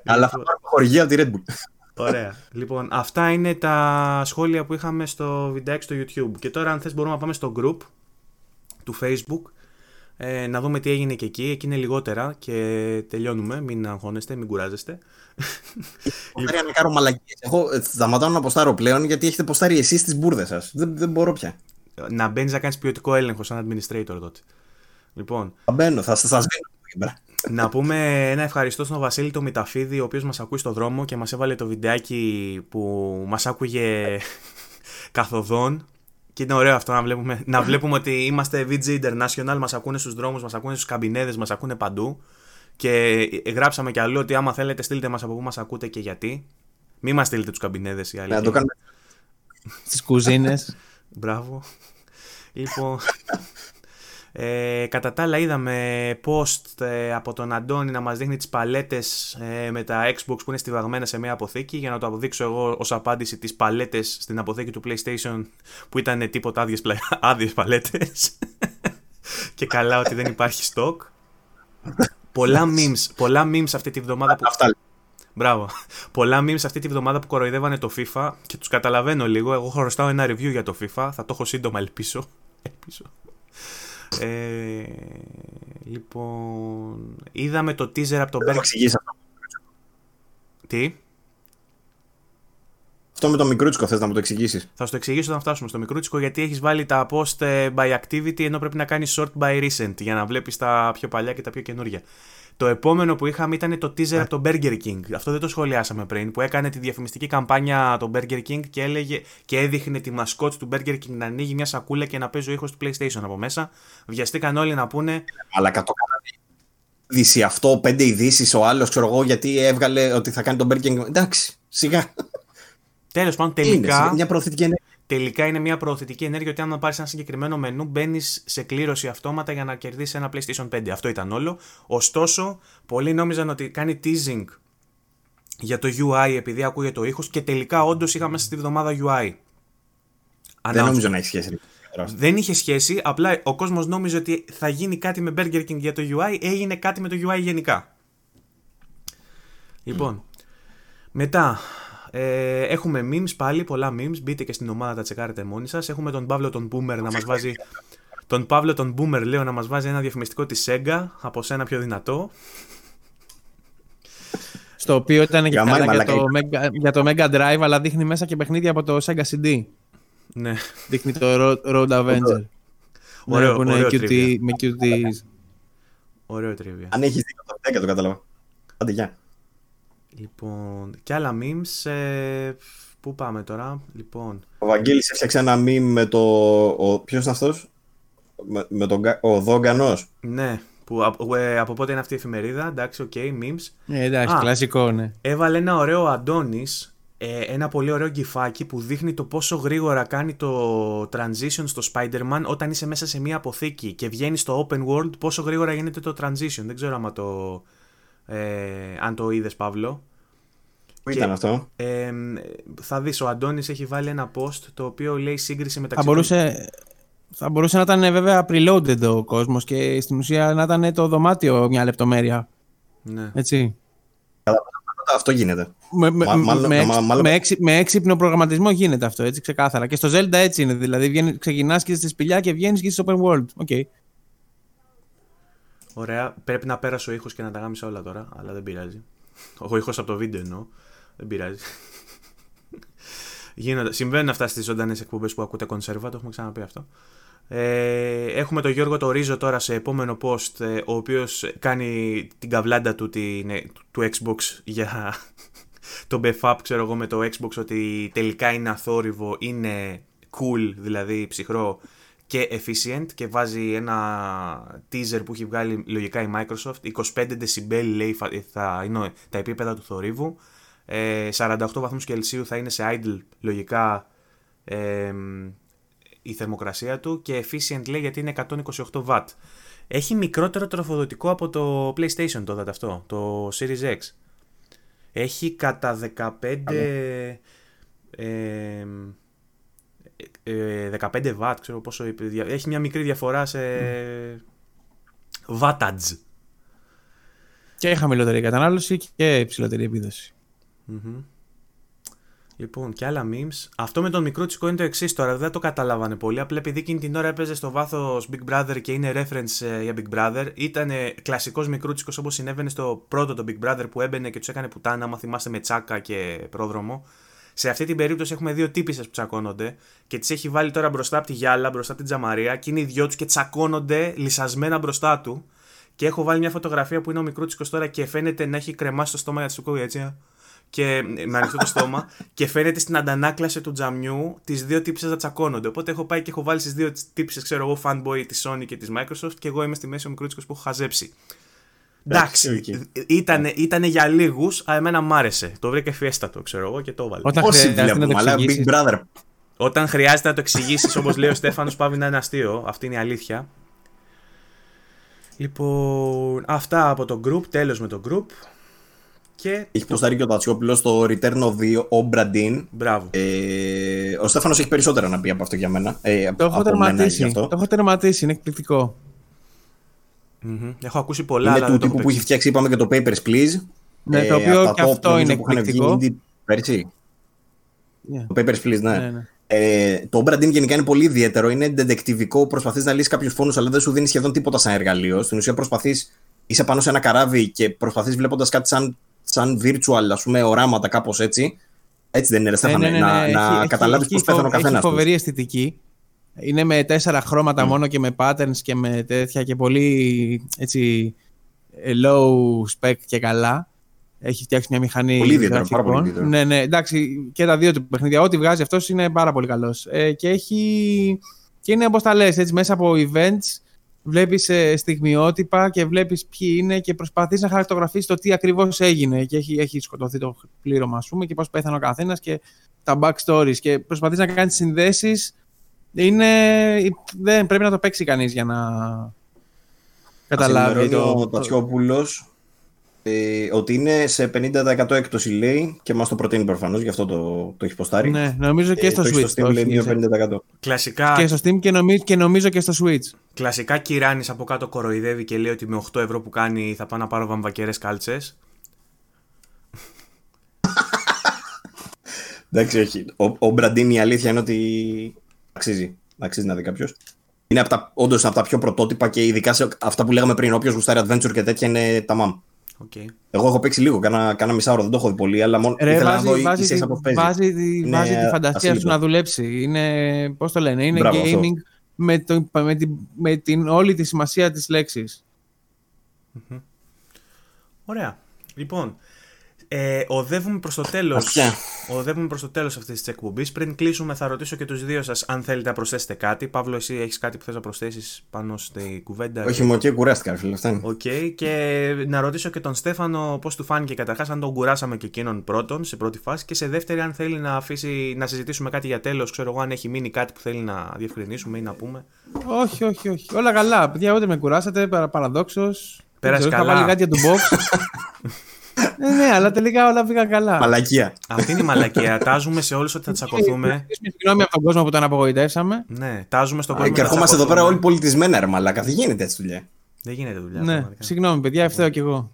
Αλλά θα πάρουμε χορηγία από τη Red Bull. Ωραία. Λοιπόν, αυτά είναι τα σχόλια που είχαμε στο βιντεάκι στο YouTube. Και τώρα, αν θες, μπορούμε να πάμε στο group του Facebook, να δούμε τι έγινε και εκεί. Εκεί είναι λιγότερα και τελειώνουμε. Μην αγχώνεστε, μην κουράζεστε. Ωραία, να κάνω μαλακίες. Εγώ σταματάω να ποστάρω πλέον, γιατί έχετε ποστάρει εσείς τις μπουρδες σας. Δεν μπορώ πια. Να μπαίνεις να κάνεις ποιοτικό έλεγχο σαν administrator τότε. Λοιπόν, θα σβήνω. Να πούμε ένα ευχαριστώ στον Βασίλη το Μηταφίδη, ο οποίος μας ακούει στο δρόμο και μας έβαλε το βιντεάκι που μας άκουγε καθοδόν. Και είναι ωραίο αυτό να βλέπουμε ότι είμαστε VG International, μας ακούνε στους δρόμους, μας ακούνε στους καμπινέδες, μας ακούνε παντού. Και γράψαμε κι αλλού ότι άμα θέλετε στείλτε μας από πού μας ακούτε και γιατί. Μη μας στείλετε τους καμπινέδες οι άλλοι. Να το κάνουμε στις κουζίνες. Μπράβο. Λοιπόν... κατά τα άλλα είδαμε post από τον Αντώνη να μας δείχνει τις παλέτες με τα Xbox που είναι στιβαγμένα σε μια αποθήκη, για να το αποδείξω εγώ ως απάντηση τις παλέτες στην αποθήκη του PlayStation που ήταν τίποτα άδειες παλέτες. Και καλά ότι δεν υπάρχει stock. Πολλά memes αυτή τη βδομάδα που... Μπράβο. Πολλά memes αυτή τη βδομάδα που κοροϊδεύανε το FIFA και τους καταλαβαίνω λίγο. Εγώ χρωστάω ένα review για το FIFA, θα το έχω σύντομα ελπίζω. Λοιπόν, είδαμε το teaser από τον Berg. Τι? Αυτό με το μικρούτσικο θες να μου το εξηγήσεις? Θα σου το εξηγήσω όταν φτάσουμε στο μικρούτσικο, γιατί έχεις βάλει τα post by activity ενώ πρέπει να κάνεις sort by recent για να βλέπεις τα πιο παλιά και τα πιο καινούργια. Το επόμενο που είχαμε ήταν το teaser από τον Burger King. Αυτό δεν το σχολιάσαμε πριν, που έκανε τη διαφημιστική καμπάνια τον Burger King και έλεγε και έδειχνε τη μασκότ του Burger King να ανοίγει μια σακούλα και να παίζει ο ήχος του PlayStation από μέσα. Βιαστήκαν όλοι να πούνε. Αλλά κατ' είδηση αυτό, 5 ειδήσεις ο άλλος, ξέρω εγώ, γιατί έβγαλε ότι θα κάνει τον Burger King. Εντάξει, σιγά. Τέλος πάντων, τελικά είναι μια προωθητική ενέργεια ότι αν πάρεις ένα συγκεκριμένο μενού μπαίνεις σε κλήρωση αυτόματα για να κερδίσεις ένα PlayStation 5. Αυτό ήταν όλο. Ωστόσο, πολλοί νόμιζαν ότι κάνει teasing για το UI επειδή ακούγεται ο ήχος και τελικά όντως είχα μέσα στη βδομάδα UI. Δεν νομίζω να έχει σχέση. Δεν είχε σχέση, απλά ο κόσμος νόμιζε ότι θα γίνει κάτι με Burger King για το UI, έγινε κάτι με το UI γενικά. Λοιπόν, μετά έχουμε memes πάλι, πολλά memes, μπείτε και στην ομάδα τα τσεκάρετε μόνοι σας. Έχουμε τον Παύλο τον Boomer να μας βάζει... Τον Παύλο τον Boomer, λέω, να μας βάζει ένα διαφημιστικό της Sega, από σένα πιο δυνατό. Στο οποίο ήταν και για το Mega Drive, αλλά δείχνει μέσα και παιχνίδια από το Sega CD. Ναι. Δείχνει το Road Avenger. Ωραίο, ναι, ωραίο QT, με QTs. Ωραίο τρίβια. Αν έχεις δει το 10 το κατάλαβα. Άντε, γεια. Λοιπόν, και άλλα memes. Πού πάμε τώρα, λοιπόν. Ο Βαγγέλης έφτιαξε ένα meme με το... Ποιος είναι αυτός? Με τον Δόγκανος. Ναι. Που, από πότε είναι αυτή η εφημερίδα, εντάξει, οκ, memes. Εντάξει, κλασικό, ναι. Έβαλε ένα ωραίο Αντώνης, ένα πολύ ωραίο γκυφάκι που δείχνει το πόσο γρήγορα κάνει το transition στο Spider-Man όταν είσαι μέσα σε μια αποθήκη και βγαίνει στο open world, πόσο γρήγορα γίνεται το transition. Δεν ξέρω άμα το, αν το είδες, Παύλο. Πού ήταν αυτό? Θα δεις, ο Αντώνης έχει βάλει ένα post το οποίο λέει σύγκριση μεταξύ... Θα μπορούσε να ήταν βέβαια preloaded ο κόσμος και στην ουσία να ήταν το δωμάτιο μια λεπτομέρεια. Ναι. Έτσι. Αυτό γίνεται. Με έξυπνο προγραμματισμό γίνεται αυτό, έτσι, ξεκάθαρα. Και στο Zelda έτσι είναι. Δηλαδή ξεκινάς και στη σπηλιά και βγαίνεις και στο open world. Okay. Ωραία. Πρέπει να πέρασε ο ήχος και να τα γάμισα όλα τώρα, αλλά δεν πειράζει. Ο ήχος από το βίντεο εννοώ. Δεν πειράζει. Συμβαίνουν αυτά στις ζωντανές εκπομπές που ακούτε κονσέρβα, το έχουμε ξαναπεί αυτό. Έχουμε τον Γιώργο το Ρίζο τώρα σε επόμενο post, ο οποίος κάνει την καβλάντα του του Xbox για το BFAP, ξέρω εγώ, με το Xbox, ότι τελικά είναι αθόρυβο, είναι cool, δηλαδή ψυχρό και efficient, και βάζει ένα teaser που έχει βγάλει λογικά η Microsoft. 25 decibel λέει θα είναι τα επίπεδα του θορύβου. 48 βαθμούς Κελσίου θα είναι σε idle λογικά η θερμοκρασία του, και efficient λέει γιατί είναι 128 watt. Έχει μικρότερο τροφοδοτικό από το PlayStation το δάτα αυτό, το Series X. Έχει κατά 15 watt, ξέρω πόσο, έχει μια μικρή διαφορά σε wattage. Και χαμηλότερη κατανάλωση και υψηλότερη επίδοση. Mm-hmm. Λοιπόν, και άλλα memes. Αυτό με τον μικρό τσικό είναι το εξής τώρα. Δεν το καταλάβανε πολύ. Απλά επειδή εκείνη την ώρα έπαιζε στο βάθος Big Brother και είναι reference για Big Brother, ήταν κλασικός μικρούτσικος όπως συνέβαινε στο πρώτο το Big Brother που έμπαινε και τους έκανε πουτάνα. Άμα θυμάστε, με τσάκα και πρόδρομο. Σε αυτή την περίπτωση έχουμε δύο τύπισσες που τσακώνονται και τις έχει βάλει τώρα μπροστά από τη γυάλα, μπροστά από την τζαμαρία, και είναι οι δυο τους και τσακώνονται λυσασμένα μπροστά του. Και έχω βάλει μια φωτογραφία που είναι ο μικρούτσικος τώρα και φαίνεται να έχει κρεμάσει το στόμα για τσουκού, έτσι. Και με ανοιχτό το στόμα, και φαίνεται στην αντανάκλαση του τζαμιού τις δύο τύψες να τσακώνονται. Οπότε έχω πάει και έχω βάλει στις δύο τύψες, ξέρω εγώ, fanboy της Sony και της Microsoft, και εγώ είμαι στη μέση ο μικρούτσικος που έχω χαζέψει. Εντάξει, ήτανε για λίγους, αλλά εμένα μ' άρεσε. Το βρήκα εφιέστατο, ξέρω εγώ, και το έβαλε. Όταν χρειάζεται να το εξηγήσεις, όπως λέει ο Στέφανος, πάβει να είναι αστείο. Αυτή είναι η αλήθεια. Λοιπόν, αυτά από το group, τέλος με το group. Έχει ποστάρει και ο Τατσιόπουλος στο Return of the Obra Dinn. Ο Στέφανος έχει περισσότερα να πει από αυτό για μένα. Το έχω τερματίσει, είναι εκπληκτικό. Mm-hmm. Έχω ακούσει πολλά. Είναι του τύπου που έχει φτιάξει, είπαμε, και το Papers, Please. Ναι, το οποίο και αυτό είναι εκπληκτικό. Το Papers, Please, ναι. Το Obra Dinn γενικά είναι πολύ ιδιαίτερο. Είναι δεντεκτιβικό, προσπαθείς να λύσεις κάποιους φόνους, αλλά δεν σου δίνει σχεδόν τίποτα σαν εργαλείο. Στην ουσία προσπαθείς, είσαι πάνω σε ένα καράβι και προσπαθείς βλέποντας κάτι σαν virtual, ας πούμε, οράματα, κάπως έτσι. Έτσι δεν είναι, Στέφανε, να καταλάβεις πώς πέθανε ο καθένας. Έχει φοβερή αισθητική. Είναι με 4 χρώματα μόνο και με patterns και με τέτοια και πολύ έτσι low spec και καλά. Έχει φτιάξει μια μηχανή. Πολύ ιδιαίτερο, πάρα πολύ ιδιαίτερο. Ναι, εντάξει, και τα δύο του παιχνίδια. Ό,τι βγάζει αυτός είναι πάρα πολύ καλός. Και είναι, όπως τα λες, έτσι, μέσα από events. Βλέπεις στιγμιότυπα και βλέπεις ποιοι είναι και προσπαθείς να χαρακτογραφείς το τι ακριβώς έγινε. Και έχει σκοτωθεί το πλήρωμα, ας πούμε, και πώς πέθανε ο καθένας και τα backstories. Και προσπαθείς να κάνεις συνδέσεις. Δεν πρέπει να το παίξει κανείς για να καταλάβει. Το Τατσιόπουλος ότι είναι σε 50% έκπτωση λέει και μας το προτείνει προφανώς, γι' αυτό το έχει ποστάρει. Ναι, νομίζω και στο Switch. Στο Steam λέει μείον 50%. Κλασικά. Και στο Steam και νομίζω και στο Switch. Κλασικά Κυράνης από κάτω κοροϊδεύει και λέει ότι με 8 ευρώ που κάνει θα πάω να πάρω βαμβακερές κάλτσες. Εντάξει, όχι. Ο Μπραντίνη η αλήθεια είναι ότι αξίζει. Αξίζει να δει κάποιος. Είναι όντως από τα πιο πρωτότυπα και ειδικά σε αυτά που λέγαμε πριν. Όποιος γουστάρει adventure και τέτοια είναι τα μαμ. Okay. Εγώ έχω παίξει λίγο, κάνα μισά ώρα, δεν το έχω δει πολύ, αλλά μόνο ήθελα να δω ίσες από παίζει. Βάζει τη φαντασία σου να δουλέψει. Είναι, πώς το λένε, είναι μπράβο, gaming με την όλη τη σημασία της λέξης. Mm-hmm. Ωραία. Λοιπόν, οδεύουμε προς το τέλος. Οδεύουμε προς το τέλος αυτής της εκπομπής. Πριν κλείσουμε θα ρωτήσω και τους δύο σας αν θέλετε να προσθέσετε κάτι. Παύλο, εσύ έχεις κάτι που θες να προσθέσεις πάνω στη κουβέντα? Όχι, μου κουράστηκα φίλε, φτάνει. Okay. Και να ρωτήσω και τον Στέφανο πώς του φάνηκε καταρχάς, αν τον κουράσαμε και εκείνον πρώτον σε πρώτη φάση, και σε δεύτερη αν θέλει να αφήσει να συζητήσουμε κάτι για τέλος, ξέρω εγώ αν έχει μείνει κάτι που θέλει να διευκρινίσουμε ή να πούμε. Όχι. Όλα καλά. Παιδιά, ούτε με κουράσατε, παραδόξως. Πέρασε καλά. Θα βάλει κάτι για τον box. Ναι, αλλά τελικά όλα πήγαν καλά. Μαλακία. Αυτή είναι η μαλακία. Τάζουμε σε όλους ότι θα τσακωθούμε. Συγγνώμη από τον κόσμο που τον απογοητεύσαμε. Ναι, τάζουμε στον κόσμο. Και ερχόμαστε εδώ πέρα όλοι πολιτισμένα, ρε μαλάκα. Δεν γίνεται έτσι δουλειά. Δεν γίνεται δουλειά. Ναι, συγγνώμη, παιδιά, ευθέω κι εγώ.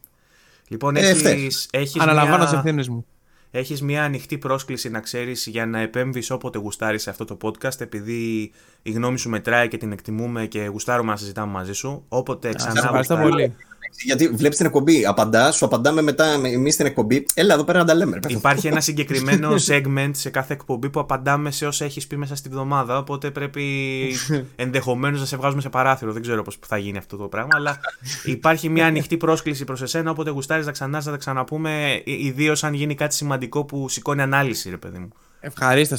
Λοιπόν, αναλαμβάνω τις ευθύνες μου. Έχεις μια ανοιχτή πρόσκληση να ξέρεις για να επέμβεις όποτε γουστάρεις σε αυτό το podcast, επειδή η γνώμη σου μετράει και την εκτιμούμε και γουστάρουμε να συζητάμε μαζί σου. Όποτε ξανά. Γιατί βλέπεις την εκπομπή, σου απαντάμε μετά εμείς την εκπομπή. Έλα εδώ πέρα να τα λέμε. Υπάρχει ένα συγκεκριμένο segment σε κάθε εκπομπή που απαντάμε σε όσα έχεις πει μέσα στη βδομάδα. Οπότε πρέπει ενδεχομένως να σε βγάζουμε σε παράθυρο. Δεν ξέρω πώς θα γίνει αυτό το πράγμα. Αλλά υπάρχει μια ανοιχτή πρόσκληση προς εσένα. Όποτε γουστάρεις να τα ξαναπούμε. Ιδίως αν γίνει κάτι σημαντικό που σηκώνει ανάλυση, ρε παιδί μου. Ευχαρίστω.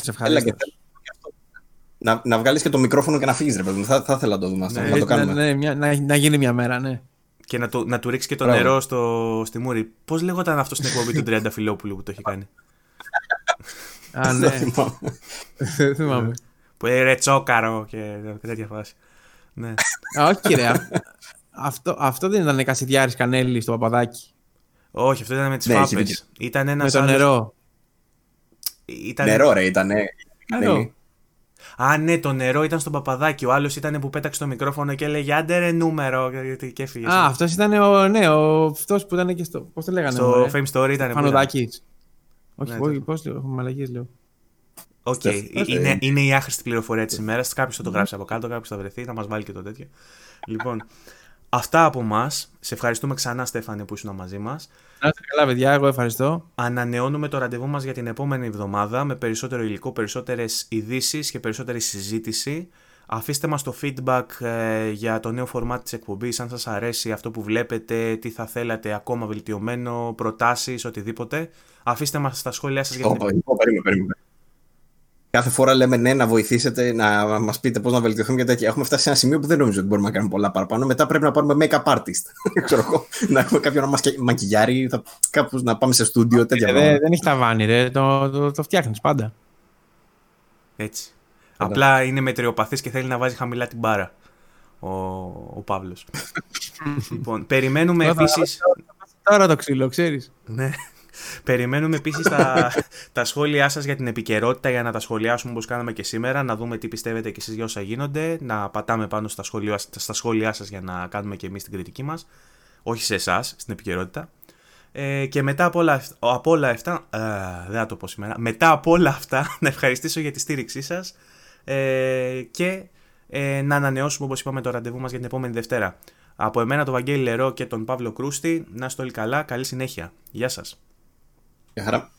Να βγάλεις και το μικρόφωνο και να φύγεις, ρε παιδί μου. Θα ήθελα να το δούμε αυτό. Να το κάνουμε. Να γίνει μια μέρα, ναι. Και να του ρίξει και το νερό στη μούρη. Πώς λέγονταν αυτό στην εκπομπή του Τριάντα Φιλόπουλου που το έχει κάνει? Α, ναι. Δεν θυμάμαι. Που είναι ρετσόκαρο και τέτοια φάση. Ναι. Όχι, κύριε. Αυτό δεν ήταν Κασιδιάρης Κανέλη στο παπαδάκι? Όχι, αυτό ήταν με τις φάπες. Με το νερό. Νερό, ρε, ήταν. Α, ναι, το νερό ήταν στον παπαδάκι. Ο άλλος ήταν που πέταξε το μικρόφωνο και έλεγε άντε ρε νούμερο και έφυγε. Α, αυτός ήταν αυτός που ήταν και στο. Πώς το λέγανε? Στο Fame Story ήταν. Φανοδάκης. Όχι, πώς λέω, μαλακίες λέω. Οκ, είναι η άχρηστη πληροφορία της ημέρας. Κάποιος θα το γράψει από κάτω, κάποιος θα βρεθεί, θα μας βάλει και το τέτοιο. Λοιπόν, αυτά από εμάς. Σε ευχαριστούμε ξανά, Στέφανε, που ήσουν μαζί μας. Να είστε καλά, παιδιά. Εγώ ευχαριστώ. Ανανεώνουμε το ραντεβού μας για την επόμενη εβδομάδα με περισσότερο υλικό, περισσότερες ειδήσεις και περισσότερη συζήτηση. Αφήστε μας το feedback για το νέο format της εκπομπής, αν σας αρέσει αυτό που βλέπετε, τι θα θέλατε ακόμα βελτιωμένο, προτάσεις, οτιδήποτε. Αφήστε μας τα σχόλιά σας. Κάθε φορά λέμε ναι, να βοηθήσετε, να μας πείτε πώς να βελτιωθούμε και τέτοια. Έχουμε φτάσει σε ένα σημείο που δεν νομίζω ότι μπορούμε να κάνουμε πολλά παραπάνω. Μετά πρέπει να πάρουμε make-up artist. Να έχουμε κάποιον να μας μακιγιάρει, κάπως να πάμε σε στούντιο, τέτοια. Δεν έχει ταβάνι, ρε. Το φτιάχνεις πάντα. Έτσι. Απλά είναι μετριοπαθής και θέλει να βάζει χαμηλά την μπάρα ο Παύλος. Λοιπόν, περιμένουμε επίσης. Τώρα το ξύλο, ξέρεις. Ναι. Περιμένουμε επίσης τα σχόλιά σας για την επικαιρότητα, για να τα σχολιάσουμε όπως κάναμε και σήμερα, να δούμε τι πιστεύετε και εσείς για όσα γίνονται, να πατάμε πάνω στα σχόλιά σας για να κάνουμε και εμείς την κριτική μας, όχι σε εσάς, στην επικαιρότητα. Και μετά από όλα αυτά, δεν θα το πω σήμερα, μετά από όλα αυτά να ευχαριστήσω για τη στήριξή σας και να ανανεώσουμε όπως είπαμε το ραντεβού μας για την επόμενη Δευτέρα. Από εμένα τον Βαγγέλη Λερό και τον Παύλο Κρούστη, να είστε όλοι καλά, καλή συνέχεια. Γεια σας. Γεια χαρά.